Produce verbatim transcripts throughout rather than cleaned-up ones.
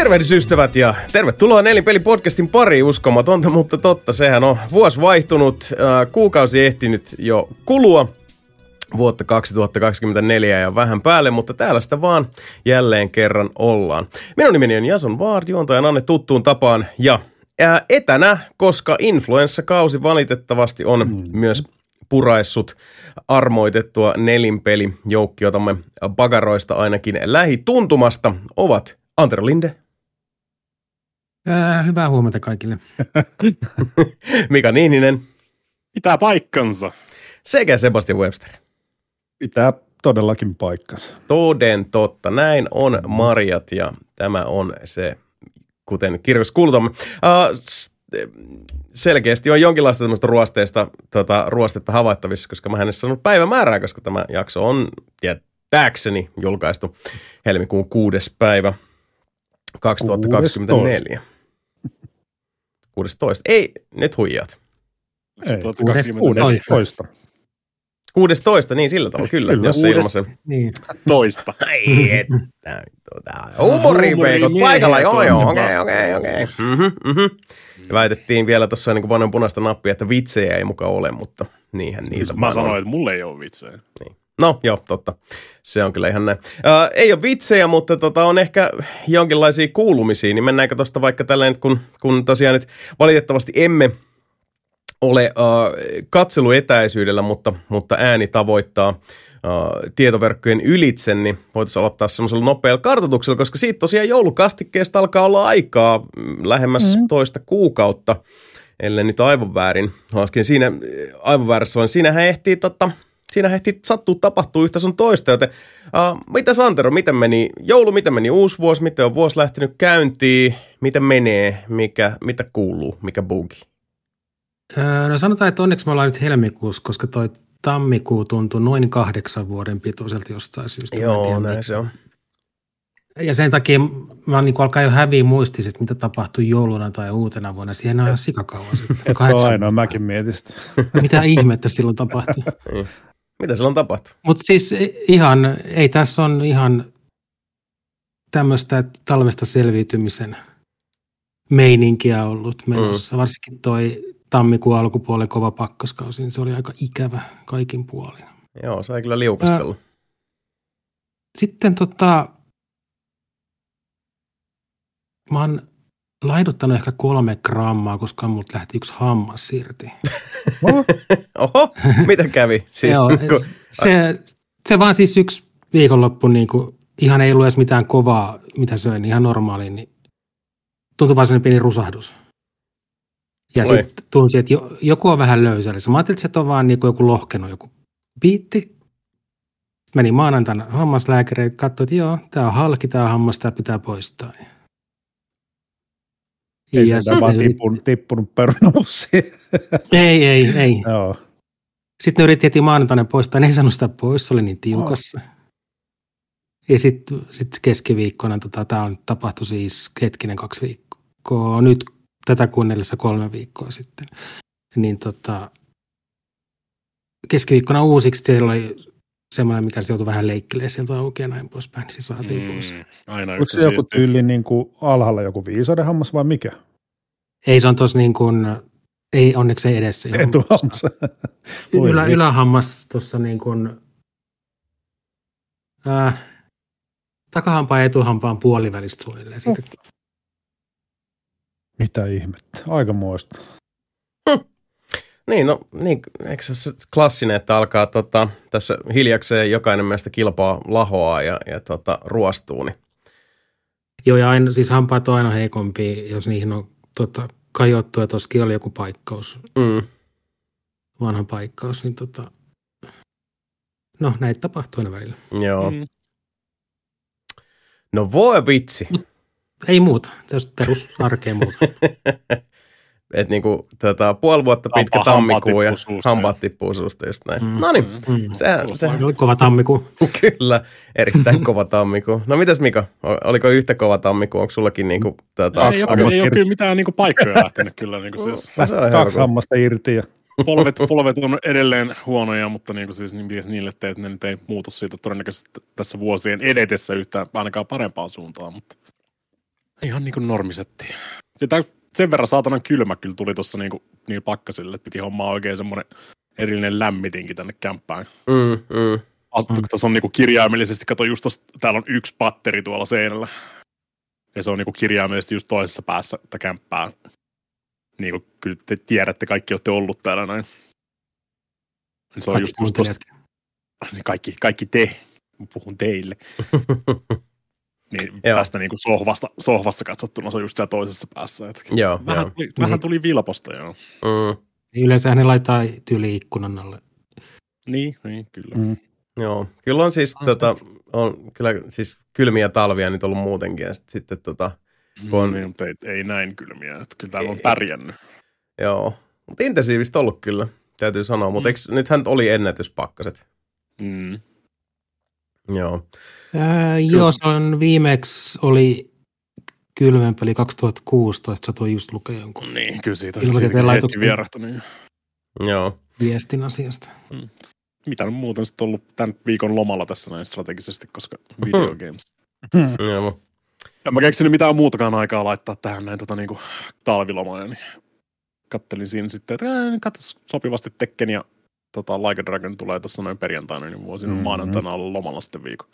Tervehdys ystävät ja tervetuloa Nelinpeli podcastin pariin. Uskomatonta, mutta totta. Sehän on vuosi vaihtunut, kuukausi ehtinyt jo kulua vuotta kaksituhattakaksikymmentäneljä ja vähän päälle, mutta täällä sitä vaan jälleen kerran ollaan. Minun nimeni on Jason Waard, juontaja Nanne tuttuun tapaan ja etänä, koska influenssakausi valitettavasti on mm. myös puraissut armoitettua nelinpeli-joukkiotamme bagaroista ainakin lähituntumasta ovat Antero Linde. Ää, hyvää huomenta kaikille. Mika Niininen. Pitää paikkansa. Sekä Sebastian Webster. Pitää todellakin paikkansa. Toden totta. Näin on marjat ja tämä on se, kuten kirjassa kuulutamme. Uh, Selkeästi on jonkinlaista tämmöistä ruosteista, tota, ruostetta havaittavissa, koska mä en edes sanonut päivämäärää, koska tämä jakso on tietääkseni julkaistu helmikuun kuudes päivä kaksituhattakaksikymmentäneljä. kuudestoista. Ei, nyt huijaat. kuudestoista. kuudestoista, niin sillä tavalla, kyllä, kyllä jos se ilmaisen. Niin. Toista. Ei, että. Humoripeikot paikalla, joo, joo, okei, okei, okei. Väitettiin vielä tuossa niin paljon punaista nappia, että vitsejä ei mukaan ole, mutta niinhän niitä siis mä sanoin, on. Että mulla ei ole vitsejä. Niin. No joo, totta. Se on kyllä ihan näin. Äh, ei ole vitsejä, mutta tota, on ehkä jonkinlaisia kuulumisia, niin mennäänkö tuosta vaikka tällainen, kun, kun tosiaan nyt valitettavasti emme ole äh, katseluetäisyydellä, mutta, mutta ääni tavoittaa äh, tietoverkkojen ylitse, niin voitaisiin aloittaa semmoisella nopealla kartoituksella, koska siitä tosiaan joulukastikkeesta alkaa olla aikaa lähemmäs mm. toista kuukautta, ellei nyt aivan väärin. Haaskin siinä aivan väärässä on. Siinähän ehtii, totta, siinähän ehtii sattuu tapahtuu yhtä sun toista, joten äh, mitäs Antero, miten meni joulu, miten meni uusi vuosi, miten on vuosi lähtenyt käyntiin, miten menee, mikä, mitä kuuluu, mikä buuki? No sanotaan, että onneksi me ollaan nyt helmikuussa, koska toi tammikuu tuntui noin kahdeksan vuoden pituiselta jostain syystä. Joo, näin se on. Ja sen takia mä niin alkaa jo häviä muistis, että mitä tapahtui jouluna tai uutena vuonna. Siihen on ihan sikakauan sitten. Kahdeksan... ainoa, mäkin mietin sitä. Mitä ihmettä silloin tapahtui? Mitä silloin tapahtui? Mutta siis ihan, ei tässä on ihan tämmöistä talvesta selviytymisen meininkiä ollut menossa. Mm. Varsinkin toi tammikuun alkupuolen kova pakkaskausi, niin se oli aika ikävä kaikin puolin. Joo, sai kyllä liukastella. Ää, sitten tota, mä oon laiduttanut ehkä kolme grammaa, koska multa lähti yksi hammas irti. Oho, Oho mitä kävi? Siis, Joo, kun... se, se vaan siis yksi viikonloppu, niin kuin, ihan ei ollut edes mitään kovaa, mitä söin, ihan normaaliin, niin tuntui vaan sellainen pieni rusahdus. Ja sitten tunsin, että joku on vähän löysällistä. Mä ajattelin, että on vaan niin joku lohkenut joku biitti. Menin maanantaina hammaslääkäreitä, katsoin, että joo, tää on halki, tää on hammas, tää pitää poistaa. Ei ja se vaan tippunut, tippunut perunamussiin. Ei, ei, ei. Joo. Sitten ne yritti heti maanantaina poistaa, ne ei saanut sitä pois, se oli niin tiukassa. Oh. Ja sitten sit keskiviikkona, tota, tää on tapahtunut siis hetkinen kaksi viikkoa, nyt tätä kuunnellessa kolme viikkoa sitten, niin tota, keskiviikkona uusiksi siellä oli semmoinen, mikä se joutui vähän leikkelemään sieltä auki ja näin poispäin, niin se saatiin mm, pois. Aina yksi se joku tyyli niin kuin alhaalla joku viisauden hammas vai mikä? Ei, se on tuossa niin kuin, ei onneksi ei edessä. Etuhammas. Ylä, ylähammas tuossa niin kuin, äh, takahampaan ja etuhampaan puolivälistä suunnilleen. Siitä. Oh. Mitä ihmettä? Aikamoista. Hm. Niin, no niin, eikö se klassinen, että alkaa tota, tässä hiljakseen jokainen meistä kilpaa lahoaa ja, ja tota, ruostuu. Niin. Joo, ja aina, siis hampaat on aina heikompia, jos niihin on tota, kajottu, ja tuossakin oli joku paikkaus, mm. vanha paikkaus, niin tota, no näitä tapahtuu aina välillä. Joo. Mm. No voi vitsi. Ei muuta, tästä perus arkea muuta. Et niinku tota puoli vuotta pitkä Tampa, tammikuu ja hampaat tippuu suusta just näin. Mm. No niin, mm. sehän, mm. sehän oli kova tammikuu. Kyllä, erittäin kova tammikuu. No mitäs Mika, oliko yhtä kova tammikuu? Onko sullakin niinku tätä Ei, ei, ei ole kyllä mitään niinku paikkoja lähtenyt kyllä niinku siis. Kaksi hammasta irti ja polvet, polvet on edelleen huonoja, mutta niinku siis niille teet, ne nyt ei muutu siitä todennäköisesti tässä vuosien edetessä yhtään ainakaan parempaan suuntaan, mutta Ihan niinku normisetti. Ja tää sen verran saatanan kylmä kyllä tuli tossa niinku niillä pakkasille, että piti hommaa oikein semmonen erillinen lämmitinki tänne kämppään. Mm, mm. Astu, tässä on niinku kirjaimellisesti, kato just tossa, täällä on yksi patteri tuolla seinällä. Ja se on niinku kirjaimellisesti just toisessa päässä tätä kämppää. Niinku kyllä te tiedätte, kaikki olette ollut täällä näin. Se on kaikki just tossa. Kaikki, kaikki te. Mä puhun teille. Niin tästä niinku sohvasta, sohvassa katsottuna se on just siellä toisessa päässä. Joo, vähän, joo. Tuli, mm. vähän tuli vilposta, joo. Mm. Yleensä ne laittaa tyyli ikkunan alle. Niin, niin kyllä. Mm. Joo, kyllä on siis, tota, on, kyllä, siis kylmiä talvia nyt ollut muutenkin. Ja sit, sitten tota, kun on... Niin, mutta ei, ei näin kylmiä. Että kyllä täällä ei, on pärjännyt. Joo, mutta intensiivistä ollut kyllä, täytyy sanoa. Mutta mm. nythän oli ennätyspakkaset. Mm. Joo. Äh, joo, se on viimeksi oli kylmempi, eli kaksituhattakuusitoista, satoin just lukea jonkun. Niin, kyllä siitä on hetki vierahtunut. Joo. Viestin asiasta. Mm. Mitä on muuten sitten ollut tämän viikon lomalla tässä näin strategisesti, koska video games. Joo. Ja mä keksinyt mitään muutakaan aikaa laittaa tähän näin tota niinku talvilomaan, niin kattelin siinä sitten, että äh, katsos sopivasti Tekken ja tota, Like a Dragon tulee tuossa noin perjantaina, niin vuosina mm-hmm. maanantaina olla lomalla sitten viikon.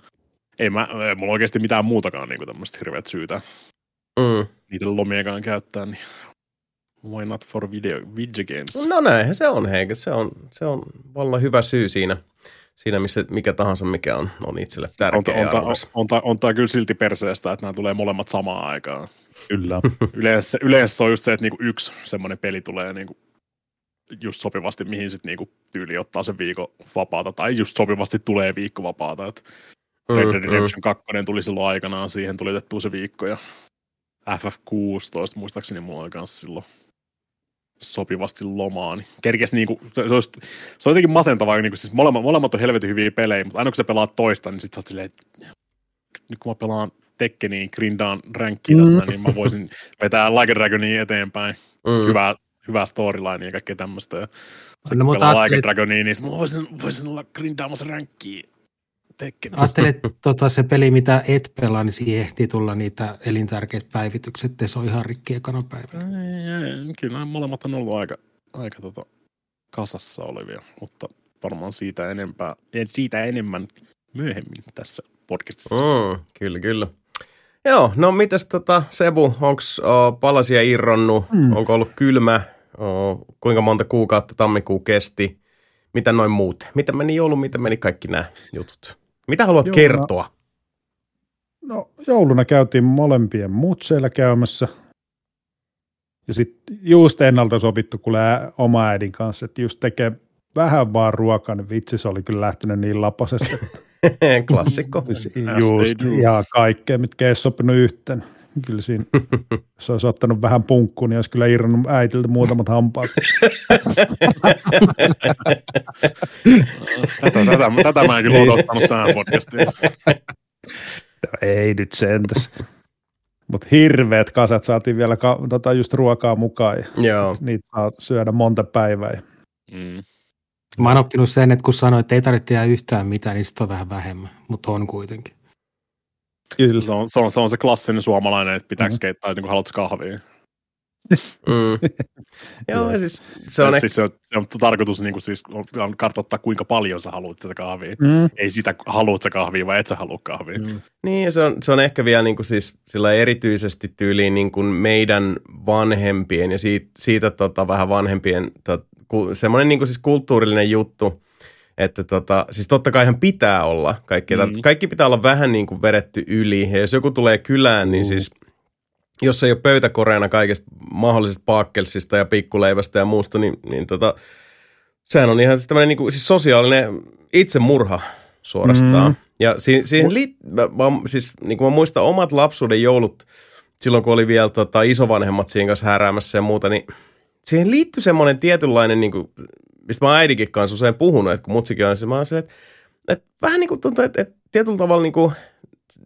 Ei, mä, ei mulla oikeasti mitään muutakaan niin tämmöistä hirveät syytä mm. niitä lomiakaan käyttää, niin why not for video, video games? No näinhän se on, Heikki. Se on, se on vallan hyvä syy siinä, siinä missä mikä tahansa mikä on, on itselle tärkeä arvossa. On, on, on, on, on tää kyllä silti perseestä, että nämä tulee molemmat samaan aikaan. Kyllä. Yleensä, yleensä on just se, että niinku yksi semmoinen peli tulee niinku just sopivasti, mihin sitten niinku tyyli ottaa sen viikon vapaata, tai just sopivasti tulee viikko vapaata. Et mm, Red Dead Redemption mm. kaksi tuli silloin aikanaan, siihen tuli tettua se viikko, ja F F kuusitoista muistaakseni mulla oli kanssa silloin sopivasti lomaa. Niin kerkes niinku, se, se, olisi, se on jotenkin masentavaa, niinku, siis molemmat, molemmat on helvetin hyviä pelejä, mutta aina kun sä pelaat toista, niin sit sä oot silleen, että nyt kun mä pelaan Tekkeniin, grindaan rankkiin tästä, mm. niin mä voisin vetää Like a Dragonia eteenpäin. Mm. Hyvää hyvää storyline ja kaikkea tämmöistä. Ja sitten kun pelaa Like a Dragonia, niin mä voisin, voisin olla grindaamassa rankkiä Tekkenissä. Ajattelet, tota, se peli, mitä et pelaa, niin siihen ehtii tulla niitä elintärkeitä päivitykset, ja se on ihan rikki ekana päivänä. Kyllä molemmat on ollut aika, aika tota, kasassa olevia, mutta varmaan siitä, enempää, siitä enemmän myöhemmin tässä podcastissa. Mm, kyllä, kyllä. Joo, no mitäs tota, Sebu, onks oh, palasia irronnut, mm. onko ollut kylmä, oh, kuinka monta kuukautta tammikuu kesti, mitä noin muuten, mitä meni joulu, mitä meni kaikki nämä jutut, mitä haluat jouluna kertoa? No jouluna käytiin molempien mutseilla käymässä ja sitten just ennalta sovittu, kun lää oma äidin kanssa, että just tekee vähän vaan ruokaa, niin vitsi se oli kyllä lähtenyt niin lapasesta. Klassikko. Juuri, ihan kaikkea, mitkä ei sopinut yhteen. Kyllä siinä, jos olisi ottanut vähän punkkuun, niin olisi kyllä irronnut äitiltä muutamat hampaat. tätä, tätä, tätä mä en kyllä odottanut tänään podcastiin. Ei nyt sentäs. Mutta hirveät kasat saatiin vielä ka- tota just ruokaa mukaan. Joo. Niitä saa syödä monta päivää. Mm. Mä oon oppinut sen, että kun sanoit, että ei tarvitse tehdä yhtään mitään, niin sit on vähän vähemmän, mutta on kuitenkin. Kyllä. Se on se, on, se, on se klassinen suomalainen, että pitääkö mm-hmm. keittää, niin kuin haluatko kahvia. Mm. Joo, siis se on, se, siis, se on, se on tarkoitus niin kuin, siis, on kartoittaa, kuinka paljon sä haluat sitä kahvia. Mm. Ei sitä, haluat sä kahvia vai et sä halua kahvia. Mm. Niin, se on, se on ehkä vielä niin kuin, siis, sillä erityisesti tyyliin niin kuin meidän vanhempien ja siitä, siitä tota, vähän vanhempien... Tota, semmoinen niin kuin siis kulttuurillinen juttu, että tota, siis totta kai ihan pitää olla kaikki. Mm. Kaikki pitää olla vähän niin kuin vedetty yli. Ja jos joku tulee kylään, mm. niin siis, jos ei ole pöytäkoreana kaikista mahdollisista paakkelsista ja pikkuleivästä ja muusta, niin, niin tota, sehän on ihan tämmöinen niin kuin siis sosiaalinen itsemurha suorastaan. Mm. Ja si- siihen liittyy, siis niin kuin mä muistan omat lapsuuden joulut, silloin kun oli vielä tota, isovanhemmat siinä kanssa häräämässä ja muuta, niin siihen liittyy semmoinen tietynlainen, niin kuin, mistä mä äidinkin kanssa usein puhunut, että kun mutsikin on se, mä oon se, että, että vähän niin kuin tuntuu, että, että tietyllä tavalla niin kuin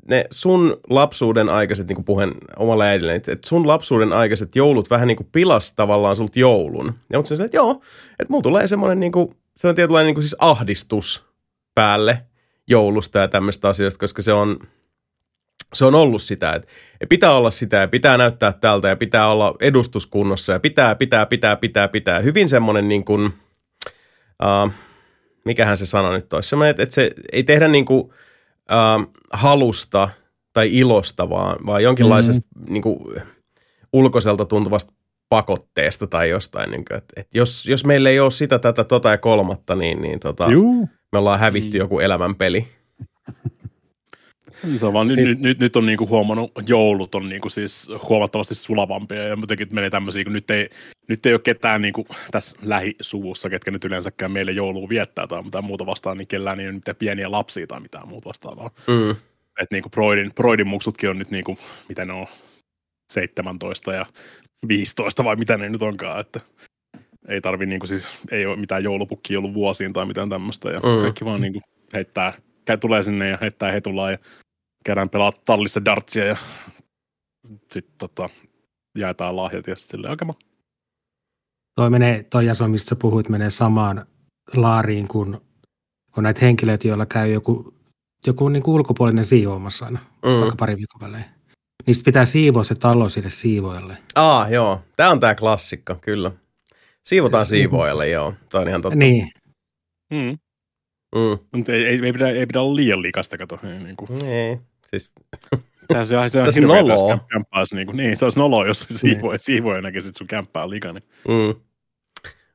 ne sun lapsuuden aikaiset, niin kuin puheen omalle äidille, että sun lapsuuden aikaiset joulut vähän niin kuin pilas tavallaan sulta joulun. Ja mut se, että joo, että mulla tulee semmoinen, niin kuin, semmoinen tietynlainen niin kuin siis ahdistus päälle joulusta ja tämmöistä asioista, koska se on, se on ollut sitä, että pitää olla sitä ja pitää näyttää tältä ja pitää olla edustuskunnossa ja pitää, pitää, pitää, pitää, pitää. Hyvin semmoinen niin kuin, äh, mikähän se sana nyt olisi, semmoinen, että, että se ei tehdä niin kuin äh, halusta tai ilosta, vaan, vaan jonkinlaisesta mm-hmm. niin kuin ulkoiselta tuntuvasta pakotteesta tai jostain. Niin kuin, että, että jos, jos meillä ei ole sitä, tätä, tota ja kolmatta, niin, niin tota, me ollaan hävitty mm. joku elämänpeli. Se vaan, nyt, nyt, nyt on niinku huomannut, joulut on niinku siis huomattavasti sulavampia ja jotenkin menee tämmöisiä, kun nyt ei, nyt ei ole ketään niinku tässä lähisuvussa, ketkä nyt yleensäkään meille joulua viettää tai mitään muuta vastaan, niin kellään ei ole mitään pieniä lapsia tai mitään muuta vastaavaa. Mm. Että niinku Broidin, Broidin muksutkin on nyt niinku, mitä ne on, seitsemäntoista ja viisitoista vai mitä ne nyt onkaan, että ei tarvi niinku siis, ei ole mitään joulupukkia ollut vuosiin tai mitään tämmöistä ja mm. kaikki vaan niinku heittää, tulee sinne ja heittää hetulaan ja käydään pelaa tallissa dartsia ja sitten tota, jaetaan lahjat ja sitten silleen alkema. Toi menee, toi Jaso, mistä sä puhuit, menee samaan laariin, kun on näitä henkilöitä, joilla käy joku, joku niin kuin ulkopuolinen siivoamassa aina, mm. vaikka pari viikon välein. Niistä pitää siivoa se talo sille siivoajalle. Aa, joo. Tää on tää klassikko, kyllä. Siivotaan si- siivoajalle, joo. Toi on ihan totta. Niin. Mm. Mm. Mutta ei, ei, ei, pidä, ei pidä olla liian liikasta, kato. Ei, niin kuin. Ei, siis... Sehän se on, se on hirveä, jos kämppäisi. Niin, niin, se olisi noloa, jos siivoi, siivoi näkisit sun kämppää likainen. Mm.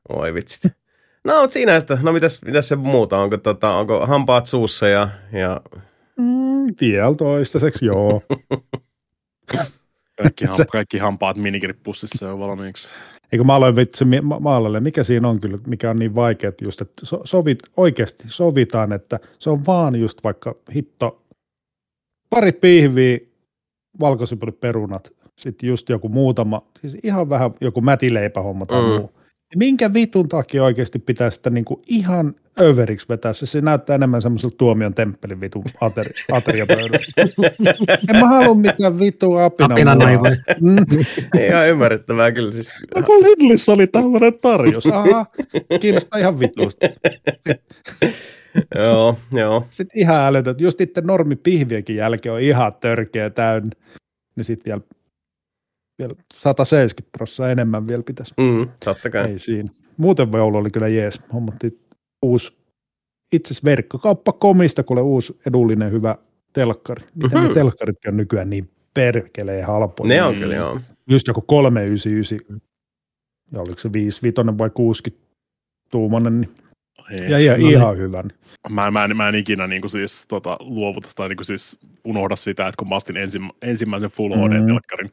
Oi vitsit. No, mutta siinä sitä. No, mitäs, mitäs se muuta? Onko, tota, onko hampaat suussa ja... ja... Mm, vielä toistaiseksi, joo. kaikki, hampa, kaikki hampaat minikirippussissa on valmiiksi. Eikö mä aloin vitsi maalalle, mikä siinä on kyllä, mikä on niin vaikea, että just, että so, sovit, oikeasti sovitaan, että se on vaan just vaikka hitto, pari pihviä, valkosipuli perunat, sitten just joku muutama, siis ihan vähän joku mätileipähomma tai mm. muu. Minkä vitun takia oikeasti pitää sitä niinku ihan överiksi vetää? Se, se näyttää enemmän semmoiselta tuomion temppelin vitun ateri, ateriapöydä. En mä halua mitään vitun apina. Apina näin vai? Ihan ymmärrettävää kyllä siis. No kun Lidlissä oli tämmöinen tarjous. Aha, kiinnostaa ihan vitusti. Joo, joo. Sitten ihan älytöntä. Just itse normipihvienkin jälkeen on ihan törkeä täynnä. Niin sitten vielä... Vielä sata seitsemänkymmentä prosenttia enemmän vielä pitäisi. Mm, totta kai. Ei siinä. Muuten joulu oli kyllä jees. Hommattiin uusi, itse asiassa verkkokauppa piste comista, kun oli uusi edullinen hyvä telkkari. Miten mm-hmm. ne telkkarit on nykyään niin perkeleen halpoja? Ne on kyllä, mm. joo. Just joku kolme yhdeksänkymmentäyhdeksän, ja oliko se viisi pilkku viisi vai kuusikymmentä tuumainen, niin... Ei, ja ihan, no ihan niin. hyvän. Mä, mä, en, mä en ikinä niin kuin siis, tota, luovuta tai niin kuin siis unohda sitä, että kun mä astin ensi, ensimmäisen Full mm. H D-telkkarin,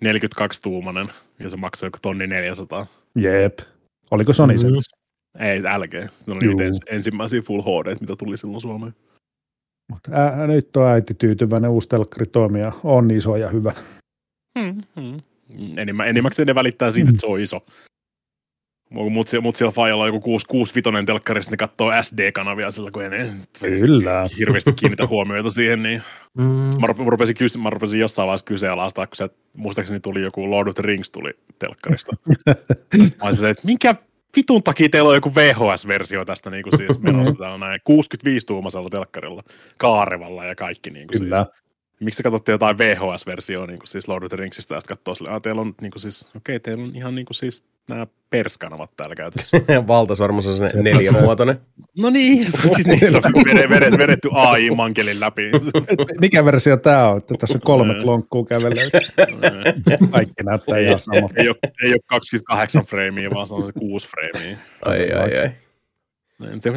neljäkymmentäkaksi tuumainen, ja se maksoi joku tonni neljäsataa. Jep. Oliko Sony mm. Ei, älkeen. Se oli niitä ens, ensimmäisiä Full H D, mitä tuli silloin Suomeen. Ä, nyt on äiti tyytyväinen, uusi telkkari toimii ja on iso ja hyvä. Mm, mm. Enimmä, enimmäkseen ne välittää siitä, että se on iso. Mut siellä, siellä faijalla on joku kuusi pilkku viisi telkkarissa, niin katsoo S D-kanavia sillä, kun ei ne hirveästi kiinnitä huomioita siihen. Niin. Mm. Mä, rupesin, mä rupesin jossain vaiheessa kyseenalaistaa, kun se, muistaakseni tuli joku Lord of the Rings tuli telkkarista. Mä olisin, että minkä vitun takia teillä on joku V H S-versio tästä niin kuin siis menossa täällä näin kuusikymmentäviisi tuumaisella telkkarilla, kaarevalla ja kaikki. Niin kuin siis. Miksi katsotte jotain V H S-versioa niin kuin siis Lord of the Ringsista ja sitten katsoo silleen, että teillä on niin kuin siis, okei, okay, teillä on ihan niin kuin siis... Nämä perskanavat täällä käytössä. Valtasormus on se neljämuotoinen. No niin, se on siis niin, se on vedetty A I-mankelin läpi. Mikä versio tämä on? Että tässä on kolme lonkkuu kävellä. Kaikki näyttää ihan samalta. Ei, ei ole kaksikymmentäkahdeksan freimiä, vaan se on se kuusi freimiä. Ai, ai, ai.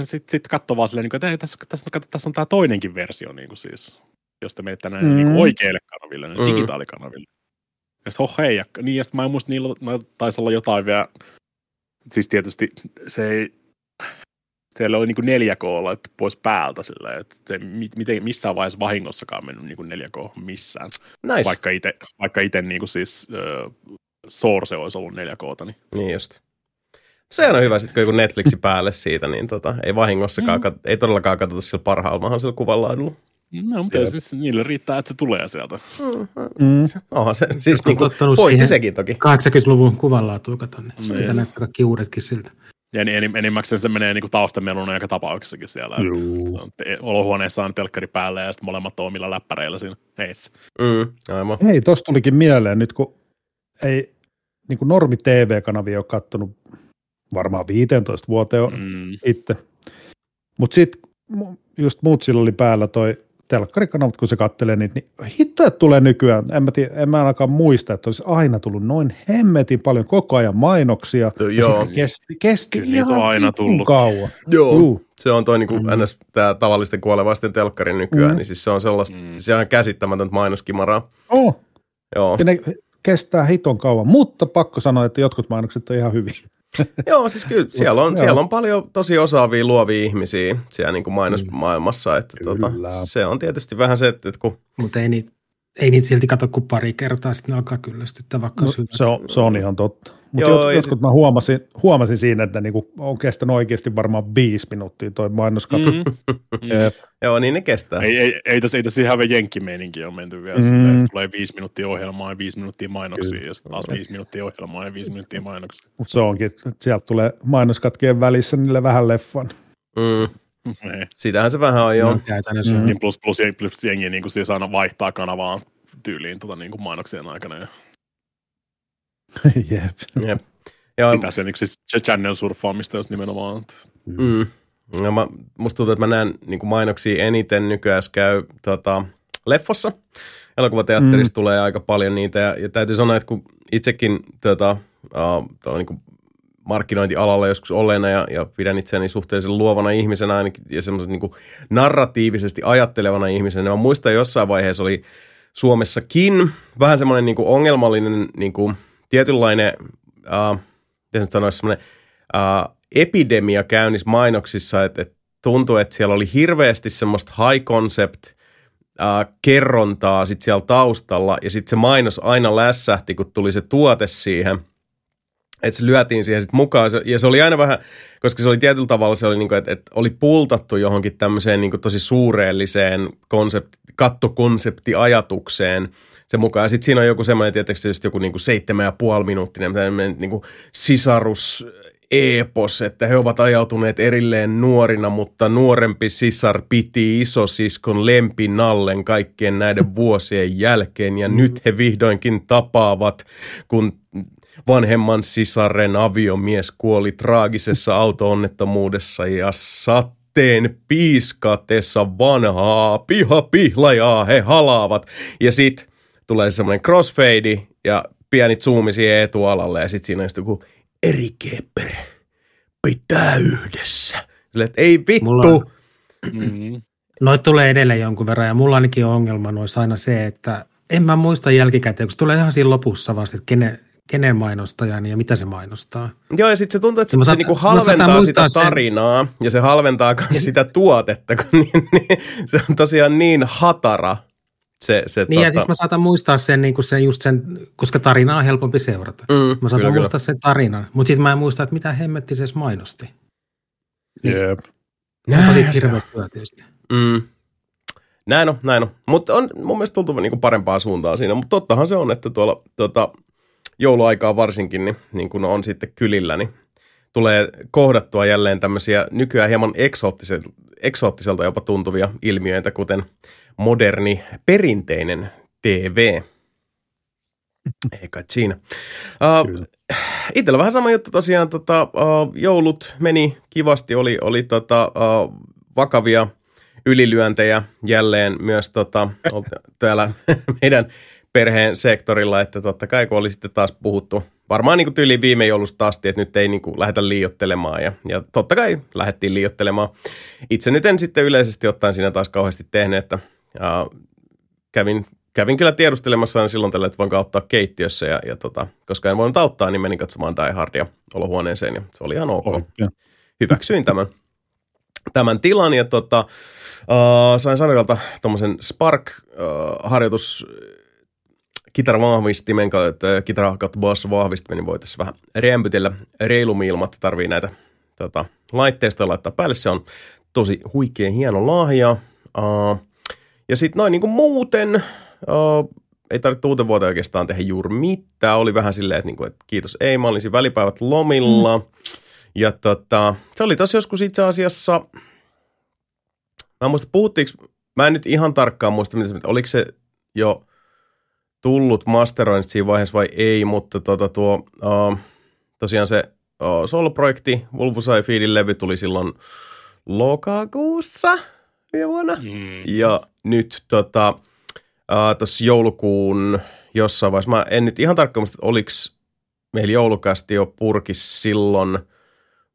Sitten sit katsoo vaan silleen, että tässä, tässä, tässä on tämä toinenkin versio, niin kuin siis, jos te menette näin mm. niin oikeille kanaville, niin mm. digitaalikanaville. Ja sitten oh hei, ja, niin, ja sitten mä en muista, niillä taisi olla jotain vielä, siis tietysti se ei, siellä oli niin kuin neljä K laittu pois päältä silleen, että se ei missään vaiheessa vahingossakaan mennyt niin kuin neljä K missään. Nice. Vaikka ite, vaikka ite niin kuin siis äh, Source olisi ollut neljä K:ta. Niin, niin just. Sehän on hyvä sitten, kun joku Netflixi päälle siitä, niin tota, ei vahingossakaan, mm. ei todellakaan katsota sillä parhaalmahan sillä kuvanlaadulla. No, mutta siis niille riittää, että se tulee sieltä. Mm. Oha, se siis niin kuin pointti sekin toki. kahdeksankymmentäluvun kuvanlaatuun katon, niin sitten näyttää kaikki uudetkin siltä. Ja enimmäkseen se menee niinku taustameluna joka tapauksessakin siellä. Te- Olohuoneessa on telkkari päällä ja sitten molemmat on omilla läppäreillä siinä heissä. Mm, aivan. Hei, tossa tulikin mieleen nyt, kun ei niinku normi T V-kanavia ole kattonut varmaan viisitoista vuoteen mm. itse. Mutta sitten just muut sillä oli päällä toi telkkarikanavat, kun se kattelee niitä, niin hitto, että tulee nykyään. En mä, tiedä, en mä ainakaan muista, että olisi aina tullut noin hemmetin paljon koko ajan mainoksia. Joo. Ja sitten kesti, kesti ihan vitun kauan. Joo. Juu. Se on toi niinku mm-hmm. ns. Tää tavallisten kuolevaisten telkkari nykyään, mm-hmm. niin siis se on sellaista, mm-hmm. siis ihan käsittämätöntä mainoskimaraa. Oh. Joo. Ja ne kestää hiton kauan, mutta pakko sanoa, että jotkut mainokset on ihan hyviä. Joo, siis kyllä siellä on, siellä on paljon tosi osaavia luovia ihmisiä siellä niin kuin mainosmaailmassa, että tuota, se on tietysti vähän se, että kun... Mutta ei niitä niit silti kato kuin pari kertaa, sitten alkaa kyllästyttää vaikka no, se, on, se on ihan totta. Mutta jot, joskus sit... mä huomasin, huomasin siinä, että niinku on kestänyt oikeasti varmaan viisi minuuttia toi mainoskatu. Mm-hmm. yep. Joo, niin ne kestää. Ei, ei, ei tässä ei täs ihan vielä jenkkimeininkiä on menty vielä mm. silleen, tulee viisi minuuttia ohjelmaa ja viisi minuuttia mainoksia, kyllä. Ja sitten taas viisi minuuttia ohjelmaa ja viisi minuuttia mainoksia. Mutta se onkin, että sieltä tulee mainoskatkien välissä niille vähän leffan. Mm. Mm. Sitähän se vähän on, joo. Mm. Niin plus, plus, plus jengi niin siis aina vaihtaa kanavaan tyyliin tota, niin mainoksien aikana ja... Jep. Jep. Ja pitää sen yksi siis channel-surffaamista, jos nimenomaan. Mm. Ja mä, musta tuntuu, että mä näen niin mainoksia eniten nykyään, jos käy tota, leffossa. Elokuvateatterissa mm. tulee aika paljon niitä. Ja, ja täytyy sanoa, että kun itsekin tota, uh, niin markkinointialalla joskus olleena ja, ja pidän itseäni suhteellisen luovana ihmisenä ainakin, ja semmoisen niin narratiivisesti ajattelevana ihmisenä, mä muistan jossain vaiheessa oli Suomessakin vähän semmoinen niin ongelmallinen... Niin kuin, tietynlainen, äh, miten sanoisi, semmoinen äh, epidemia käynnissä mainoksissa, että et tuntui, että siellä oli hirveästi semmoista high concept äh, kerrontaa sit siellä taustalla, ja sitten se mainos aina lässähti, kun tuli se tuote siihen, että se lyötiin siihen sitten mukaan, se, ja se oli aina vähän, koska se oli tietyllä tavalla, se oli niinku, että et oli pultattu johonkin tämmöiseen niinku tosi suureelliseen konsepti, kattokonseptiajatukseen, se mukaan. Ja sitten siinä on joku semmoinen, tietysti joku niinku seitsemän ja puoli minuuttinen niinku sisarus-eepos, että he ovat ajautuneet erilleen nuorina, mutta nuorempi sisar piti isosiskon lempinallen kaikkien näiden vuosien jälkeen, ja nyt he vihdoinkin tapaavat, kun vanhemman sisaren aviomies kuoli traagisessa auto-onnettomuudessa ja sattuu. Teen piiskatessa vanhaa pihapihlajaa he halaavat. Ja sit tulee semmoinen crossfade ja pieni zoomi siihen etualalle. Ja sit siinä on just joku eri keppere pitää yhdessä. Silleen, että ei vittu. Mulla... Mm-hmm. Noit tulee edelleen jonkun verran ja mulla ainakin on ongelma noissa aina se, että en mä muista jälkikäteen, kun se tulee ihan siinä lopussa vasta, että kenen... kenen mainostajan ja mitä se mainostaa. Joo, ja sitten se tuntuu, että se, mä se sata, niinku halventaa sitä tarinaa, sen. Ja se halventaa myös sitä tuotetta, kun niin, niin, se on tosiaan niin hatara. Se, se, niin, tota... ja siis mä saatan muistaa sen, niinku sen, just sen, koska tarinaa on helpompi seurata. Mm, mä saatan kyllä, muistaa kyllä. sen tarinan, mutta sitten mä en muista, että mitä hemmetti se mainosti. Niin. Jep. Tosi hirveästi tietysti. Mm. Näin on, näin on. Mutta on mun mielestä tultu niinku parempaa suuntaa siinä, mutta tottahan se on, että tuolla... Tota, jouluaikaa varsinkin, niin, niin kun on sitten kylillä, niin tulee kohdattua jälleen tämmöisiä nykyään hieman eksoottiselta, eksoottiselta jopa tuntuvia ilmiöitä, kuten moderni perinteinen T V. Eikä siinä. Uh, itsellä vähän sama juttu tosiaan, tota, uh, joulut meni kivasti, oli, oli tota, uh, vakavia ylilyöntejä jälleen myös tota, täällä meidän... perheen sektorilla, että totta kai kun oli sitten taas puhuttu, varmaan niin kuin tyyliin viime joulusta asti, että nyt ei niin kuin lähdetä liioittelemaan ja, ja totta kai lähdettiin liioittelemaan. Itse nyt en sitten yleisesti ottaen siinä taas kauheasti tehnyt, että ää, kävin, kävin kyllä tiedustelemassa aina silloin tällä, että voinko auttaa keittiössä ja, ja tota, koska en voinut auttaa, niin menin katsomaan Die Hardia olohuoneeseen ja se oli ihan ok. Oikea. Hyväksyin tämän. Tämän tilan ja tota, äh, sain Samiralta tuommoisen Spark-harjoitus äh, kitaravahvistimen kautta, kitara kautta bassvahvistimen, niin voi tässä vähän rämpytellä reilummin ilman, että tarvii näitä tota, laitteista laittaa päälle. Se on tosi huikea hieno lahja. Uh, ja sitten noin niin kuin muuten, uh, ei tarvitse uuteen vuoteen oikeastaan tehdä juuri mitään. Oli vähän silleen, että, niin kuin, että kiitos ei, mä olisin välipäivät lomilla. Mm. Ja tota, se oli taas joskus itse asiassa, mä en muista puhuttiinko, mä en nyt ihan tarkkaan muista, mitä se, oliko se jo tullut masteroinnista siinä vaiheessa vai ei, mutta tota tuo, uh, tosiaan se uh, soloprojekti, Wolfusai Feedin levy tuli silloin lokakuussa viime vuonna. Mm. Ja nyt tota, uh, tossa joulukuun jossain vaiheessa, mä en nyt ihan tarkkaan muista, että oliko meillä joulukästi jo purkis silloin,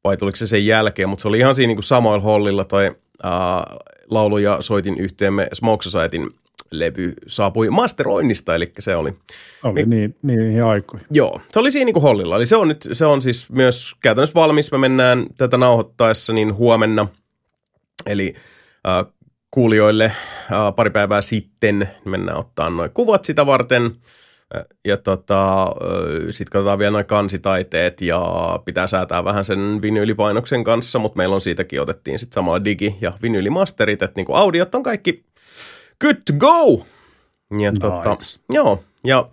vai tuliko se sen jälkeen, mutta se oli ihan siinä niin kuin samoilla hollilla toi ää, laulu ja soitin yhteemme Smoke Societyn levy saapui masteroinnista, eli se oli. Oli Me, niin, niihin aikoihin. Joo, se oli siinä niin kuin hollilla, eli se on nyt, se on siis myös käytännössä valmis, me mennään tätä nauhoittaessa niin huomenna, eli ää, kuulijoille ää, pari päivää sitten mennään ottaa noin kuvat sitä varten. Ja tota, sitten katsotaan vielä noin kansitaiteet ja pitää säätää vähän sen vinyylipainoksen kanssa, mutta meillä on siitäkin otettiin sitten samalla digi- ja vinyylimasterit, että niinku audiot on kaikki good to go! Ja nice. Tota, joo, ja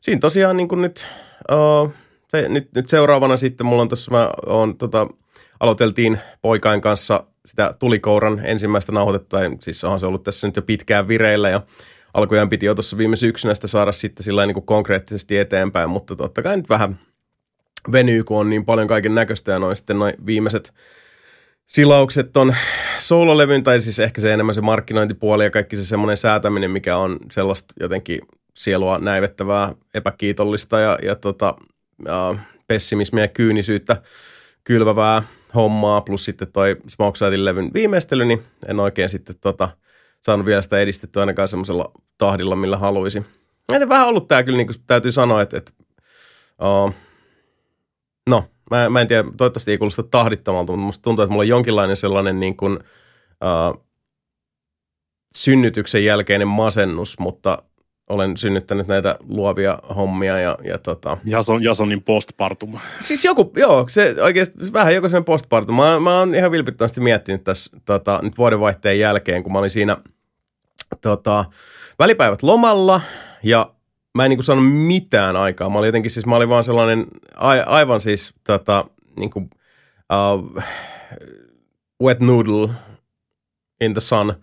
siinä tosiaan niinku nyt, uh, se, nyt, nyt seuraavana sitten mulla on tossa, mä oon tota, aloiteltiin poikain kanssa sitä tulikouran ensimmäistä nauhoitetta, tai siis onhan se ollut tässä nyt jo pitkään vireillä ja alkujaan piti jo tuossa viime syksynä sitä saada sitten sillä niin kuin konkreettisesti eteenpäin, mutta totta kai nyt vähän venyy, kun on niin paljon kaiken näköistä ja noin sitten noin viimeiset silaukset on soololevyn, tai siis ehkä se enemmän se markkinointipuoli ja kaikki se semmoinen säätäminen, mikä on sellaista jotenkin sielua näivettävää, epäkiitollista ja, ja tota, äh, pessimismiä ja kyynisyyttä kylvävää hommaa, plus sitten toi Smoke Sightin levyn viimeistely, niin en oikein sitten tota saanut vielä sitä edistettyä ainakaan semmoisella tahdilla, millä haluaisin. Joten vähän ollut tää kyllä, niin kuin täytyy sanoa, että, että uh, no, mä, mä en tiedä, toivottavasti ei kuulosta tahdittamalta, mutta musta tuntuu, että mulla on jonkinlainen sellainen niin kuin, uh, synnytyksen jälkeinen masennus, mutta olen synnyttänyt näitä luovia hommia ja, ja tota. Jason, Jasonin postpartum. Siis joku, joo, se oikeasti vähän joku sen postpartum. Mä, mä oon ihan vilpittömästi miettinyt tässä tota, nyt vuodenvaihteen jälkeen, kun mä olin siinä tota, välipäivät lomalla ja mä en niinku saanut mitään aikaa. Mä olin jotenkin siis, mä olin vaan sellainen aivan siis tota, niinku uh, wet noodle in the sun.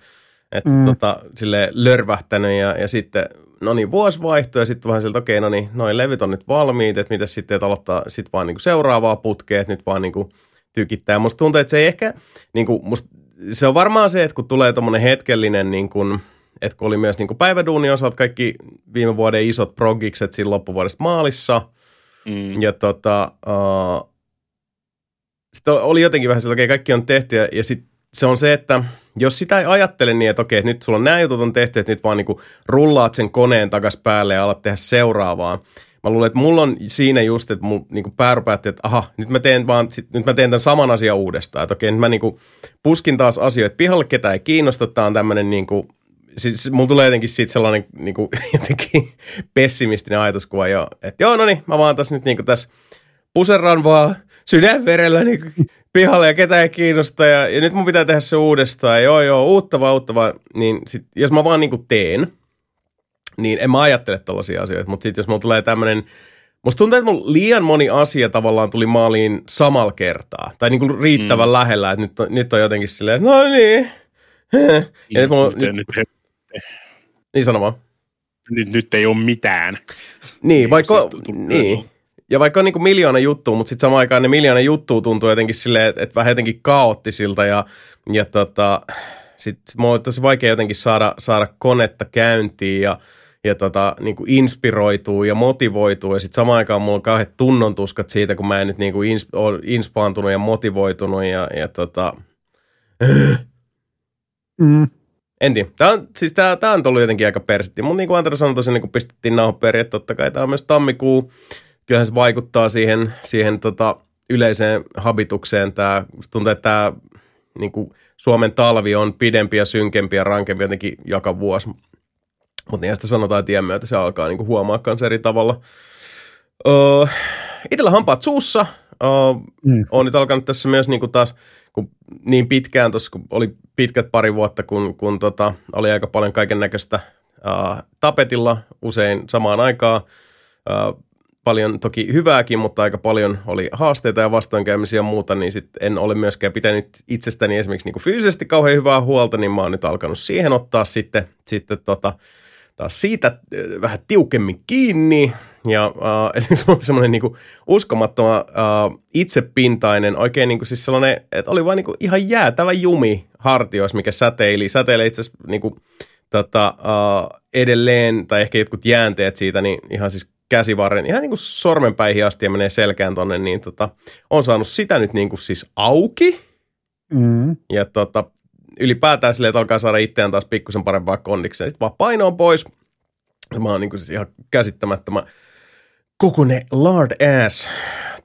Että mm. tota, silleen lörvähtänyt ja, ja sitten no niin, vuosi vaihtui ja sitten vähän sieltä, okei, okay, no niin, noin levyt on nyt valmiit, että mitäs sitten, että aloittaa sitten vaan niinku seuraavaa putkea, että nyt vaan niinku tykittää. Musta tuntuu, että se ei ehkä, niinku, musta, se on varmaan se, että kun tulee tommonen hetkellinen, niinku, että kun oli myös niinku päiväduunin osalta kaikki viime vuoden isot progikset siinä loppuvuodesta maalissa, mm. ja tota, uh, sitten oli jotenkin vähän se, että okei, okay, kaikki on tehty ja, ja sitten se on se, että jos sitä ei ajattele niin, että okei, että nyt sulla on nämä jutut on tehty, että nyt vaan niinku rullaat sen koneen takas päälle ja alat tehdä seuraavaa. Mä luulen, että mulla on siinä just, että mun niinku pää päätti, että aha, nyt mä teen vaan, sit, nyt mä teen tämän saman asian uudestaan. Että okei, nyt mä niinku puskin taas asioita pihalle, ketä ei kiinnosta, tää on tämmönen niinku, siis mulla tulee jotenkin siitä sellainen niinku jotenkin pessimistinen ajatuskuva jo, että joo, no niin, mä vaan tässä nyt niinku tässä puserran vaan sydänverellä niinku pihalle ja ketään ei kiinnosta ja, ja nyt mun pitää tehdä se uudestaan. Joo, joo, uutta vaan, uutta vaan. Niin sit, jos mä vaan niinku teen, niin en mä ajattele tällaisia asioita. Mutta sit jos mulla tulee tämmönen, musta tuntuu, että mun liian moni asia tavallaan tuli maaliin samalla kertaa. Tai niinku riittävän mm. lähellä, että nyt, nyt on jotenkin silleen, no niin. Ja nyt mulla, nyt, nyt, nyt, niin sanomaan. Nyt, nyt ei oo mitään. Niin, vaikka, niin. Ja vaikka on niin kuin miljoona juttua, mutta sitten samaan aikaan ne miljoona juttua tuntuu jotenkin silleen, että vähän jotenkin kaoottisilta ja, ja tota, sitten sit mulla on tosi vaikea jotenkin saada, saada konetta käyntiin ja, ja tota, niin kuin inspiroituu ja motivoituu. Ja sitten samaan aikaan mulla on kauheat tunnontuskat siitä, kun mä en nyt niin kuin ins, ole inspaantunut ja motivoitunut ja, ja tota. Mm. En tiedä. Tämä on, siis tää, tää on tullut jotenkin aika persitti, mutta niin kuin Antero sanoi tosiaan, niin kun pistettiin nauhoittoperiä, että totta kai tämä on myös tammikuu. Kyllähän se vaikuttaa siihen, siihen tota, yleiseen habitukseen. Tää, tuntuu, että tämä niinku, Suomen talvi on pidempi ja synkempi ja rankempi jotenkin joka vuosi. Mutta niinhän sitä sanotaan, että iän myötä se alkaa niinku, huomaa myös eri tavalla. Öö, itsellä hampaat suussa. Öö, mm. Olen nyt alkanut tässä myös niinku, taas kun, niin pitkään, tossa, kun oli pitkät pari vuotta, kun, kun tota, oli aika paljon kaiken näköistä öö, tapetilla usein samaan aikaan. Öö, paljon toki hyvääkin, mutta aika paljon oli haasteita ja vastoinkäymisiä ja muuta, niin sitten en ole myöskään pitänyt itsestäni esimerkiksi niin kuin fyysisesti kauhean hyvää huolta, niin mä oon nyt alkanut siihen ottaa sitten, sitten tota, taas siitä vähän tiukemmin kiinni. Ja äh, esimerkiksi mulla oli semmoinen niin kuin uskomattoman äh, itsepintainen, oikein niin kuin siis sellainen, että oli vaan niin kuin ihan jäätävä jumi hartioissa, mikä säteili. Säteilee itse asiassa niin kuin, tota, äh, edelleen, tai ehkä jotkut jäänteet siitä, niin ihan siis käsivarren, ihan niin kuin sormenpäihin asti ja menee selkään tonne, niin tota, on saanut sitä nyt niin kuin siis auki. Mm. Ja tota, ylipäätään silleen, että alkaa saada itseään taas pikkusen parempaa kondikseen. Sitten vaan paino on pois. Mä oon niin kuin siis ihan käsittämättömän kokoinen lard ass